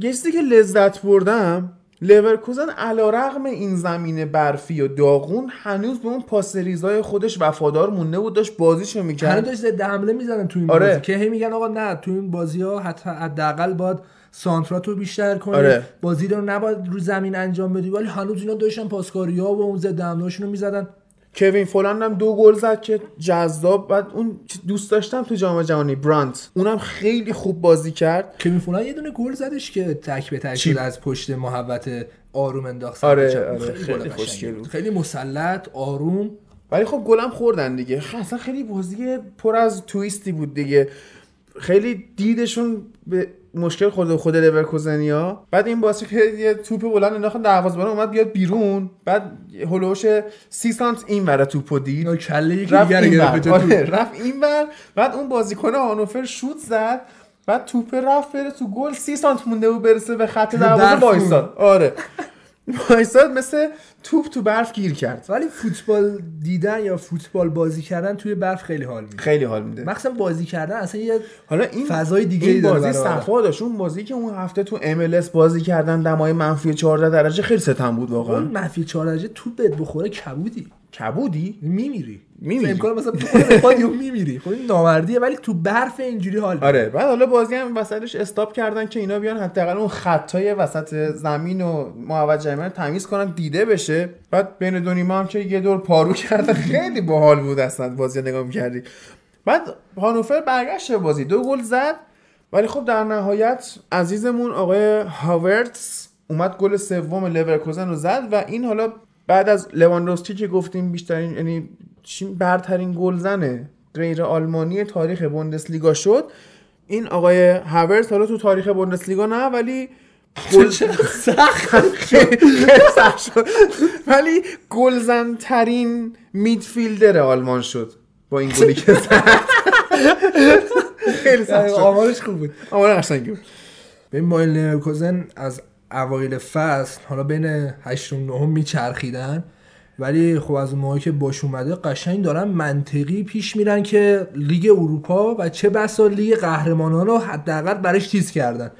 یه چیزی که لذت بردم لیورکوزن علیرغم این زمین برفی و داغون هنوز به اون پاس ریزای خودش وفادار مونده بود، داشت بازیشو میکرد، هنوز داشت ضد حمله میزدن تو این آره. بازی که هی میگن آقا نه تو این بازی‌ها حداقل باید سانتراتو بیشتر کنی. آره. بازی رو نباید رو زمین انجام بدی، ولی هنوز اینا داشتن پاسکاری‌ها و اون ضد حمله‌اشون رو میزدن. کوین فولام هم دو گل زد که جذاب. بعد اون دوست داشتم تو جام جهانی برانت، اونم خیلی خوب بازی کرد. کوین فولام یه دونه گل زدش که تک به تک شد از پشت محوطه آروم انداخت. آره، آره، خیلی خوشگل بود، خیلی مسلط آروم، ولی خب گلم خوردن دیگه. اصلا خیلی بازی پر از تویستی بود دیگه، خیلی دیدشون به مشکل خود خود لورکوزنیا. بعد این بازی که یه توپ بلند انداختن دروازه‌بان اومد بیاد بیرون، بعد هولوش سی سانت اینور توپو دید و کله یکی دیگه رو گرفت، رفت اینور. بعد اون بازیکن هانوفر شوت زد، بعد توپ رفت بره تو گل، سی سانت مونده بود برسه به خط دروازه وایساد. آره وایساد مثل توپ تو برف گیر کرد. ولی فوتبال دیدن یا فوتبال بازی کردن توی برف خیلی حال میده، خیلی حال میده، مخصوصا بازی کردن اصلا یه حالا این فضای دیگه این بازی صفا داشت. اون بازی که اون هفته تو ام ال اس بازی کردن دمای منفی چهارده درجه خیلی ستم بود واقعا. اون منفی چهارده درجه توپ بهت بخوره کبودی کبودی میمیری میمیری امکان مثلا بخوره پادیو میمیری. خب این نامردیه، ولی تو برف اینجوری حال میده. آره. بعد حالا بازی هم وسطش استاپ کردن که اینا بیان حداقل اون خطای وسط زمین و محوطه جریمه تمیز کنن دیده بشه. بعد بین دو نیمه هم که یه دور پارو کردن، خیلی باحال بود اصلا بازی نگاه می‌کردی. بعد هانوفر برگشت بازی دو گل زد، ولی خب در نهایت عزیزمون آقای هاورتس اومد گل سوم لورکوزن رو زد و این حالا بعد از لواندوفسکی که گفتیم بیشترین یعنی برترین گلزن غیر آلمانی تاریخ بوندسلیگا شد. این آقای هاورتس حالا تو تاریخ بوندسلیگا نه، ولی گل سخت شد، ولی گلزن ترین میدفیلدر آلمان شد با این گلی که زد. خیلی سخت شد، آمارش خوب بود، آمار قشنگی بود. ببین بایر لورکوزن از اوایل فصل حالا بین هشت و نهم میچرخیدن، ولی خب از اون موقعی که باش اومده قشنگ دارن منطقی پیش میرن که لیگ اروپا و چه بسا لیگ قهرمانان رو حداقل برش تیز کردن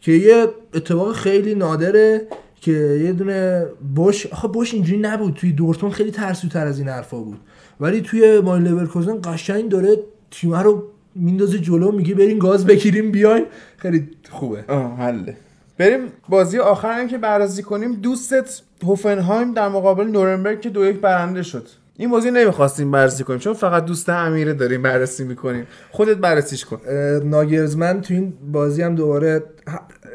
که یه اتفاق خیلی نادره که یه دونه بوش آخه بوش اینجوری نبود توی دورتموند، خیلی ترسوتر از این حرفا بود، ولی توی بایر لورکوزن قشنگ داره تیم رو میندازه جلو، میگه بریم گاز بگیریم بیاین. خیلی خوبه. آه حله. بریم بازی آخر هم که بررسی کنیم، دوست هوفنهایم در مقابل نورنبرگ که دو یک برنده شد. این بازی نمیخواستیم بررسی کنیم چون فقط دوست امیره داریم بررسی میکنیم، خودت بررسیش کن. ناگرزمن تو این بازی هم دوباره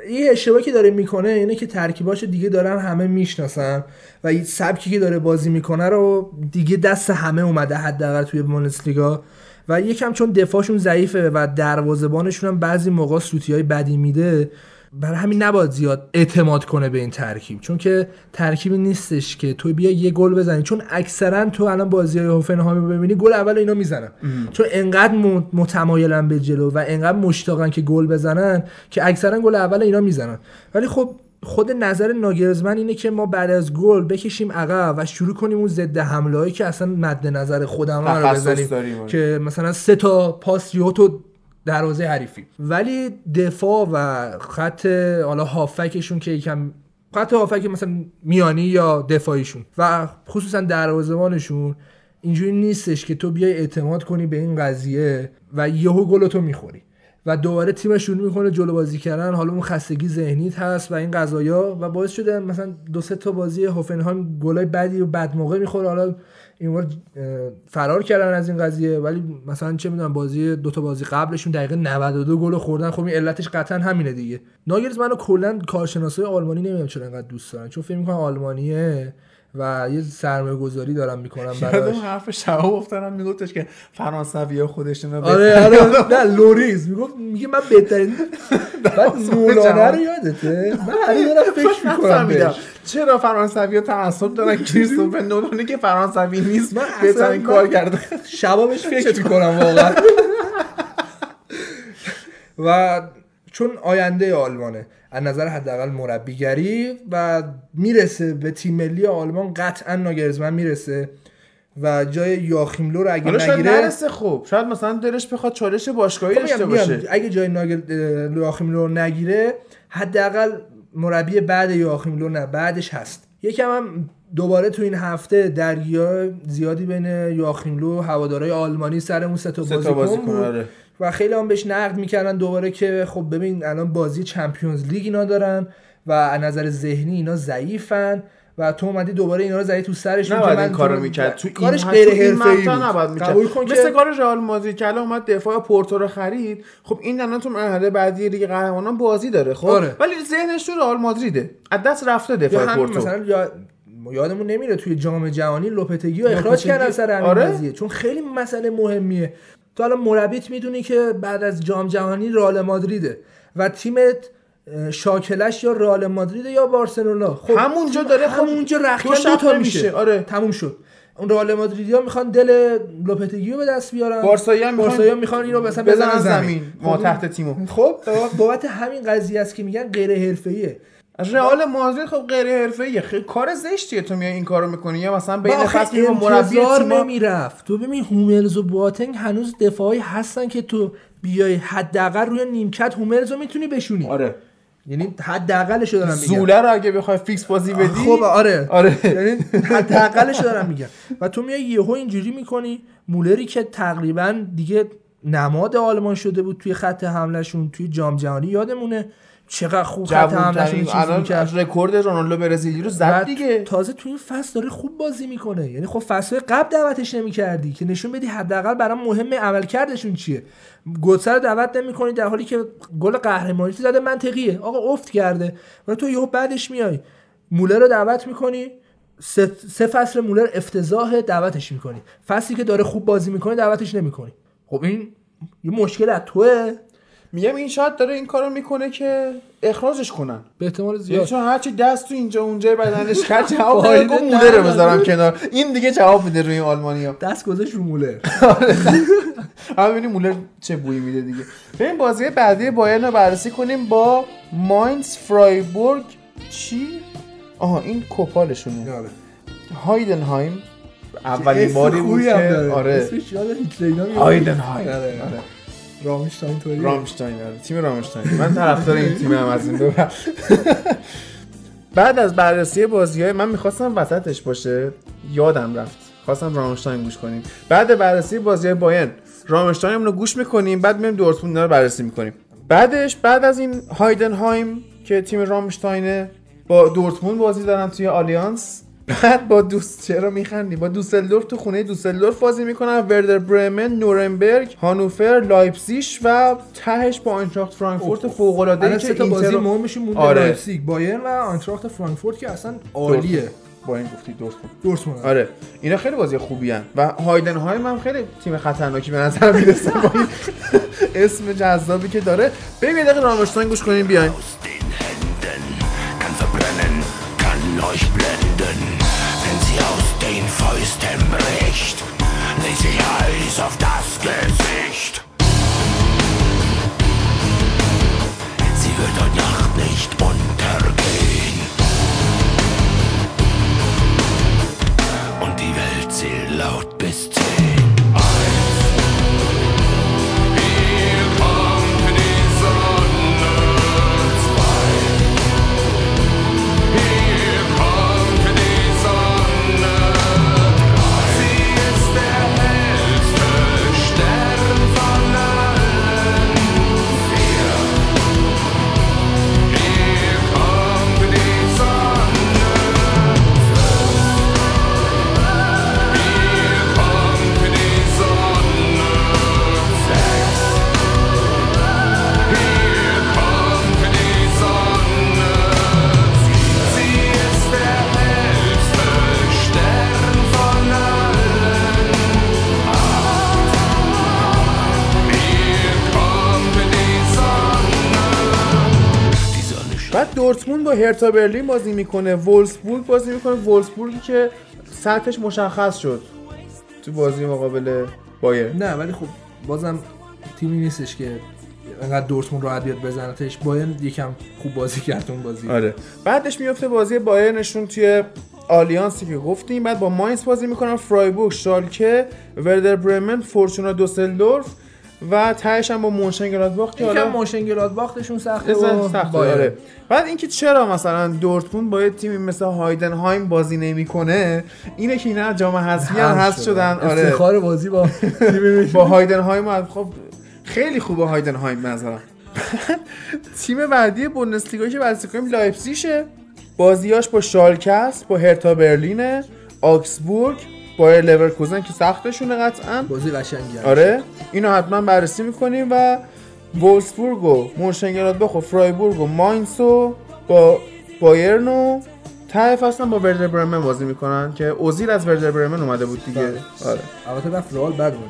این اشتباهی که داره میکنه اینه که ترکیباش دیگه دارن همه میشناسن و این سبکی که داره بازی میکنه رو دیگه دست همه اومده حداقل توی بوندسلیگا و یکم چون دفاعشون ضعیفه و دروازه‌بانشون هم بعضی موقع سوتیای بدی میده، برای همین نباید زیاد اعتماد کنه به این ترکیب، چون که ترکیبی نیستش که تو بیا یه گل بزنی، چون اکثرا تو الان بازی‌های هوفنهایم ببینی گل اول اینا میزنن ام. چون انقدر متمایلن به جلو و انقدر مشتاقن که گل بزنن که اکثرا گل اول اینا میزنن. ولی خب خود نظر ناگرزمن اینه که ما بعد از گل بکشیم عقب و شروع کنیم اون ضد حمله‌ای که اصلا مد نظر خودمون رو بزنیم که مثلا سه تا پاس یوتو دروازه حریفی، ولی دفاع و خط حالا هافکشون که یکم خط هافک مثلا میانی یا دفاعیشون و خصوصا دروازه‌بانشون اینجوری نیستش که تو بیای اعتماد کنی به این قضیه و یهو گل تو میخوری و دوباره تیمش شروع میکنه جلو بازی کردن. حالا اون خستگی ذهنیت هست و این قضایا و باعث شده مثلا دو سه تا بازی هوفنهایم گلای بدی و بد موقع میخوره، حالا اینور فرار کردن از این قضیه، ولی مثلا چه میدونم بازی دو تا بازی قبلشون دقیقه نود و دو گل خوردن. خب این علتش قطعا همینه دیگه. ناگلزمنو کلا کارشناسای آلمانی نمیدونم چرا انقدر دوست دارن، چون فکر میکنن آلمانیه و یه سرمایه‌گذاری دارم میکنم براش. یادم حرف شباب افتادم میگفتش که فرانسویا خودش نمی‌دونه. آره آره نه لوریز میگفت، میگه من بهترین. بعد مولانه رو یادته؟ من همیشه فکر می‌کنم بهش. چرا فرانسویا تعصب دارن کریستوفر نولانی که فرانسوی نیست من بهترین کارگردان شبابش فکر می‌کنم واقعا. و چون آینده آلمانه از نظر حداقل مربیگری و میرسه به تیم ملی آلمان، قطعا ناگلزمن میرسه و جای یاخیم لو رو اگه نگیره شاید نرسه. خب شاید مثلا دلش بخواد چالش باشگاهی داشته باشه. اگه جای ناگل یاخیم لو نگیره حداقل مربی بعد یاخیم لو نه بعدش هست. یکم هم دوباره تو این هفته درگیری زیادی بین یاخیم لو هوادارهای آلمانی سرمون سه تا بازیکن بود و خیلی هم بهش نقد میکردن دوباره که خب ببین الان بازی چمپیونز لیگ اینا دارن و از نظر ذهنی اینا ضعیفن و تو اومدی دوباره اینا رو زدی تو سرشون. که من کارو میکرد تو کارش غیر حرفه‌ای بود، قبول کن. مثل کار رئال مادرید که الان اومد دفاع پورتو رو خرید، خب این الان تو مرحله بعدی لیگ قهرمانان بازی داره خب آره. ولی ذهنش تو رئال مادریده، از دست رفته دفاع پورتو. مثلا یا یادمون نمیره توی جام جهانی لوپتگی رو اخراج کردن سر همین قضیه، چون خیلی مسئله مهمیه. تو الان مربیت میدونی که بعد از جام جهانی رئال مادریده و تیمت شاکلش یا رئال مادریده یا بارسلونا. خب همونجا داره همونجا رخکن دوتا میشه. آره تموم شد. اون رئال مادریدیا میخوان دل لوپتگی رو به دست بیارن، بارسایا میخوان میخوان اینو مثلا بزنن زمین ما تحت تیمو. خب بابت همین قضیه است که میگن غیر حرفه‌ایه. رئال مادرید خب غیر حرفه‌ایه، خیلی کار زشتیه تو میای این کارو میکنی. یا مثلا بین فصل و مربی تیم نمیرفت. تو ببین هوملز و بواتنگ هنوز دفاعی هستن که تو بیای حداقل روی نیمکت هوملز رو میتونی بشونی. آره یعنی حداقلش رو دارم میگم. زوله رو اگه بخوای فیکس بازی بدی خب آره آره یعنی حداقلش رو دارم میگم. و تو میای یهو اینجوری میکنی. مولری که تقریبا دیگه نماد آلمان شده بود توی خط حملهشون توی جام جهانی یادمونه چقدر خوب خط حمله‌شون چیزی که از رکورد رونالدو برزیلی رو زد دیگه. تازه تو این فصل داره خوب بازی میکنه، یعنی خب فصل‌های قبل دعوتش نمی‌کردی که نشون بدی حداقل برام مهم عملکردشون چیه. گلسر رو دعوت نمی‌کنی در حالی که گل قهرمانی زده منطقیه، آقا افت کرده. ولی تو یهو بعدش میای مولر رو دعوت می‌کنی، سه, سه فصل مولر افتضاحه دعوتش می‌کنی، فصلی که داره خوب بازی می‌کنه دعوتش نمی‌کنی. خب این یه مشکل از توئه. میگم این شاید داره این کارو میکنه که اخراجش کنن به احتمال زیاد، چون هرچی دست تو اینجا اونجا بدنش کرد جواب بده. گفت مولر بذارم کنار، این دیگه جواب میده روی این آلمانیا، دست گذاشت رو مولر. حالا ببینیم مولر چه بویی میده دیگه. ببین بازی بعدی بایرن رو بررسی کنیم با ماینز فرایبورگ. چی آها این کوپالشونه. آره هایدنهایم اولین باری بود که آره اسمش یاد هیتلرینا میاد. هایدنهایم آره رامشتاین توری رامشتاین آره تیم رامشتاین. من طرفدار این تیمم از این دو. بعد از بررسی بازی‌های من می‌خواستم وسطش باشه، یادم رفت خواستم رامشتاین گوش کنیم. بعد بررسی بازی‌های بایرن رامشتاین رو گوش می‌کنیم، بعد می‌ریم دورتموند رو بررسی می‌کنیم. بعدش بعد از این هایدنهایم که تیم رامشتاینه با دورتموند بازی دارن توی آلیانس، بعد با دوست چرا میخندی با دوسلدورف تو خونه دوسلدورف بازی میکنن، وردر برمن، نورنبرگ، هانوفر، لایپزیگ و تهش با آنتراخت فرانکفورت فوق العاده ای که این بازی رو... مهمشون مونده آره. لایپزیگ، بایرن و آنتراخت فرانکفورت که اصلا عالیه. با این گفتی دورتموند دورتموند آره اینا خیلی بازی خوبی ان و هایدنهایم هم خیلی تیم خطرناکی به نظر میرسه با این اسم جذابی که داره. ببین یه دقیقه رامشتاین گوش کنین بیاین. In Fäusten bricht, legt sich Eis auf das Gesicht. Sie wird heute Nacht nicht untergehen. Und die Welt zählt laut bis zehn. دورتموند با هرتا برلین بازی میکنه، وولفسبورگ بازی میکنه، وولفسبورگی که سطحش مشخص شد تو بازی مقابل بایرن. نه ولی خب بازم تیمی نیستش که انقدر دورتموند راحت بیاد بزنتش. بایرن یکم خوب بازی کرد اون بازی. آره. بعدش میفته بازی بایرنشون توی آلیانسی که گفتیم، بعد با ماینز بازی میکنن، فرایبورگ، شالکه، وردر برمن، فورتونا دوسلدورف و تهش هم با مونشنگلادباخ که حالا مونشنگلادباخشون سخته و سخته. آره. بعد اینکه چرا مثلا دورتموند با یه تیمی مثل هایدنهایم بازی نمیکنه اینه که اینا جام حذفی هم هست شدن. آره. افتخار بازی با تیم با هایدنهایم. خب خیلی خوبه هایدنهایم مثلا. تیم بعدی بوندسلیگا که بازیکن لایپزیشه، بازیاش با شالکه است، با هرتا برلینه، آکسبورگ، بایر لورکوزن که سختشونه قطعاً. بازی قشنگیه. آره، اینو حتما بررسی می‌کنیم و وولفسبورگ و مونشنگلادباخ و فرایبورگ و ماینز و با بایرن و ته فصل با وردر برمن بازی می‌کنن که اوزیل از وردر برمن اومده بود دیگه. بارد. آره. البته بعد رئال بعد بود.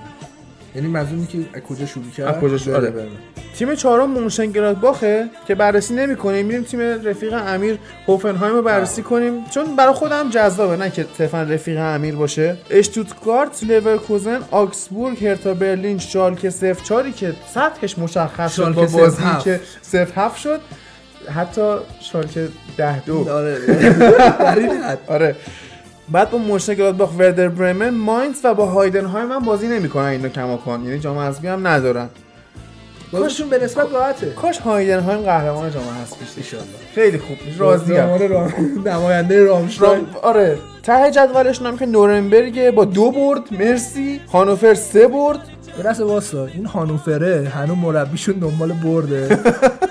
یعنی معلومه که از کجا شروع کرد؟ از کجا شروع آره. برمن. تیم چهارم مونشنگلادباخه که بررسی نمی‌کنیم، می‌ریم تیم رفیق امیر هوفنهایم رو بررسی کنیم چون برای خودم جذابه، نه که صرفاً رفیق امیر باشه. اشتوتگارت، لورکوزن، آکسبورگ، هرتا برلین، شالکه صفر چهار که سطحش مشخص شد با بازی که صفر هفت شد، حتی شالکه ده دو. آره. آره. بعد با مونشنگلادباخ، وردر برمن، ماینز و با هایدنهایم هم بازی نمی‌کنن اینا کماکان، یعنی جام حذفی هم ندارن. بازشون به نسبت راحته. کاش هایدنهایم قهرمان جام حذفی بشه ان شاء الله. خیلی خوب میشه. راضی‌ام. نماینده رامشتاین. آره. ته جدولشون هم که نورنبرگ با دو برد، مرسی، هانوفر سه برد. درست واسه این هانوفره هنوز مربیشون دنبال برده.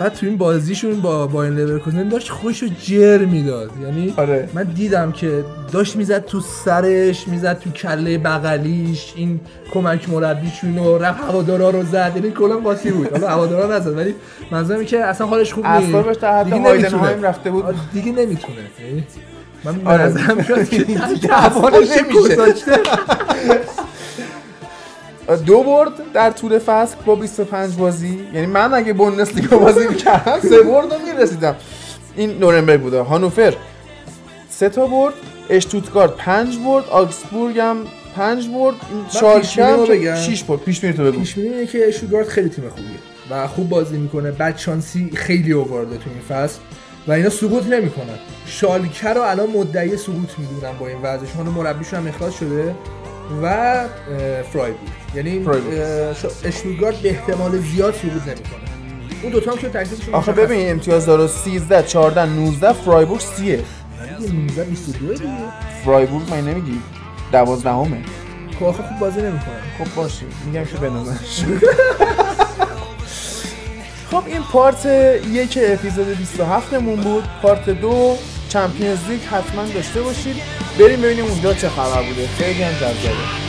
بعد تو این بازیشون با بایر لورکوزن داشت خوشو جر میداد. یعنی آره. من دیدم که داشت میزد تو سرش، میزد تو کله بغلیش، این کمک مربیشونو رفت هوادارا رو زد. یعنی کلا قاطی بود. حالا هوادارا نزد ولی منظورم اینه که اصلا حالش خوب نیست. اعصابش تحت هایدنهایم رفته بود. دیگه نمیتونه. من منظورم اینه که توانش نمیشه. دو برد در طول فصل با بیست و پنج بازی، یعنی من اگه بوندسلیگا بازی می‌کردم سه برد رو می‌رسیدم. این نورنبرگ بوده. هانوفر سه تا برد، اشتوتگارت پنج برد، آکسبورگ هم پنج برد، شالکه شش برد. پیش‌بینی تو بگو. پیش‌بینی اینه که اشتوتگارت خیلی تیم خوبیه و خوب بازی می‌کنه، بعد شانسی خیلی آورده تو این فصل و اینا سقوط نمی‌کنن. شالکه رو الان مدعی سقوط می‌دونن با این وضعشون، مربیشون هم اخراج شده و فرایبورگ، یعنی اشتوتگارت به احتمال زیاد سقوط نمیکنه. اون دو تا هم که تکلیفشون آخه ببین امتیاز داره سیزده چهارده نوزده، فرایبورگ سیه نوزده بیست و دو دیگه. فرایبورگ من نمیگی دوازدهمه که آخه خوب بازی نمیکنه. خب باشه میگم که بنازش. خب این پارت یک اپیزود بیست و هفت مون بود. پارت دو چمپیونز لیگ حتما داشته باشید، بریم ببینیم اونجا چه خبر بوده. خیلی هم جذابه.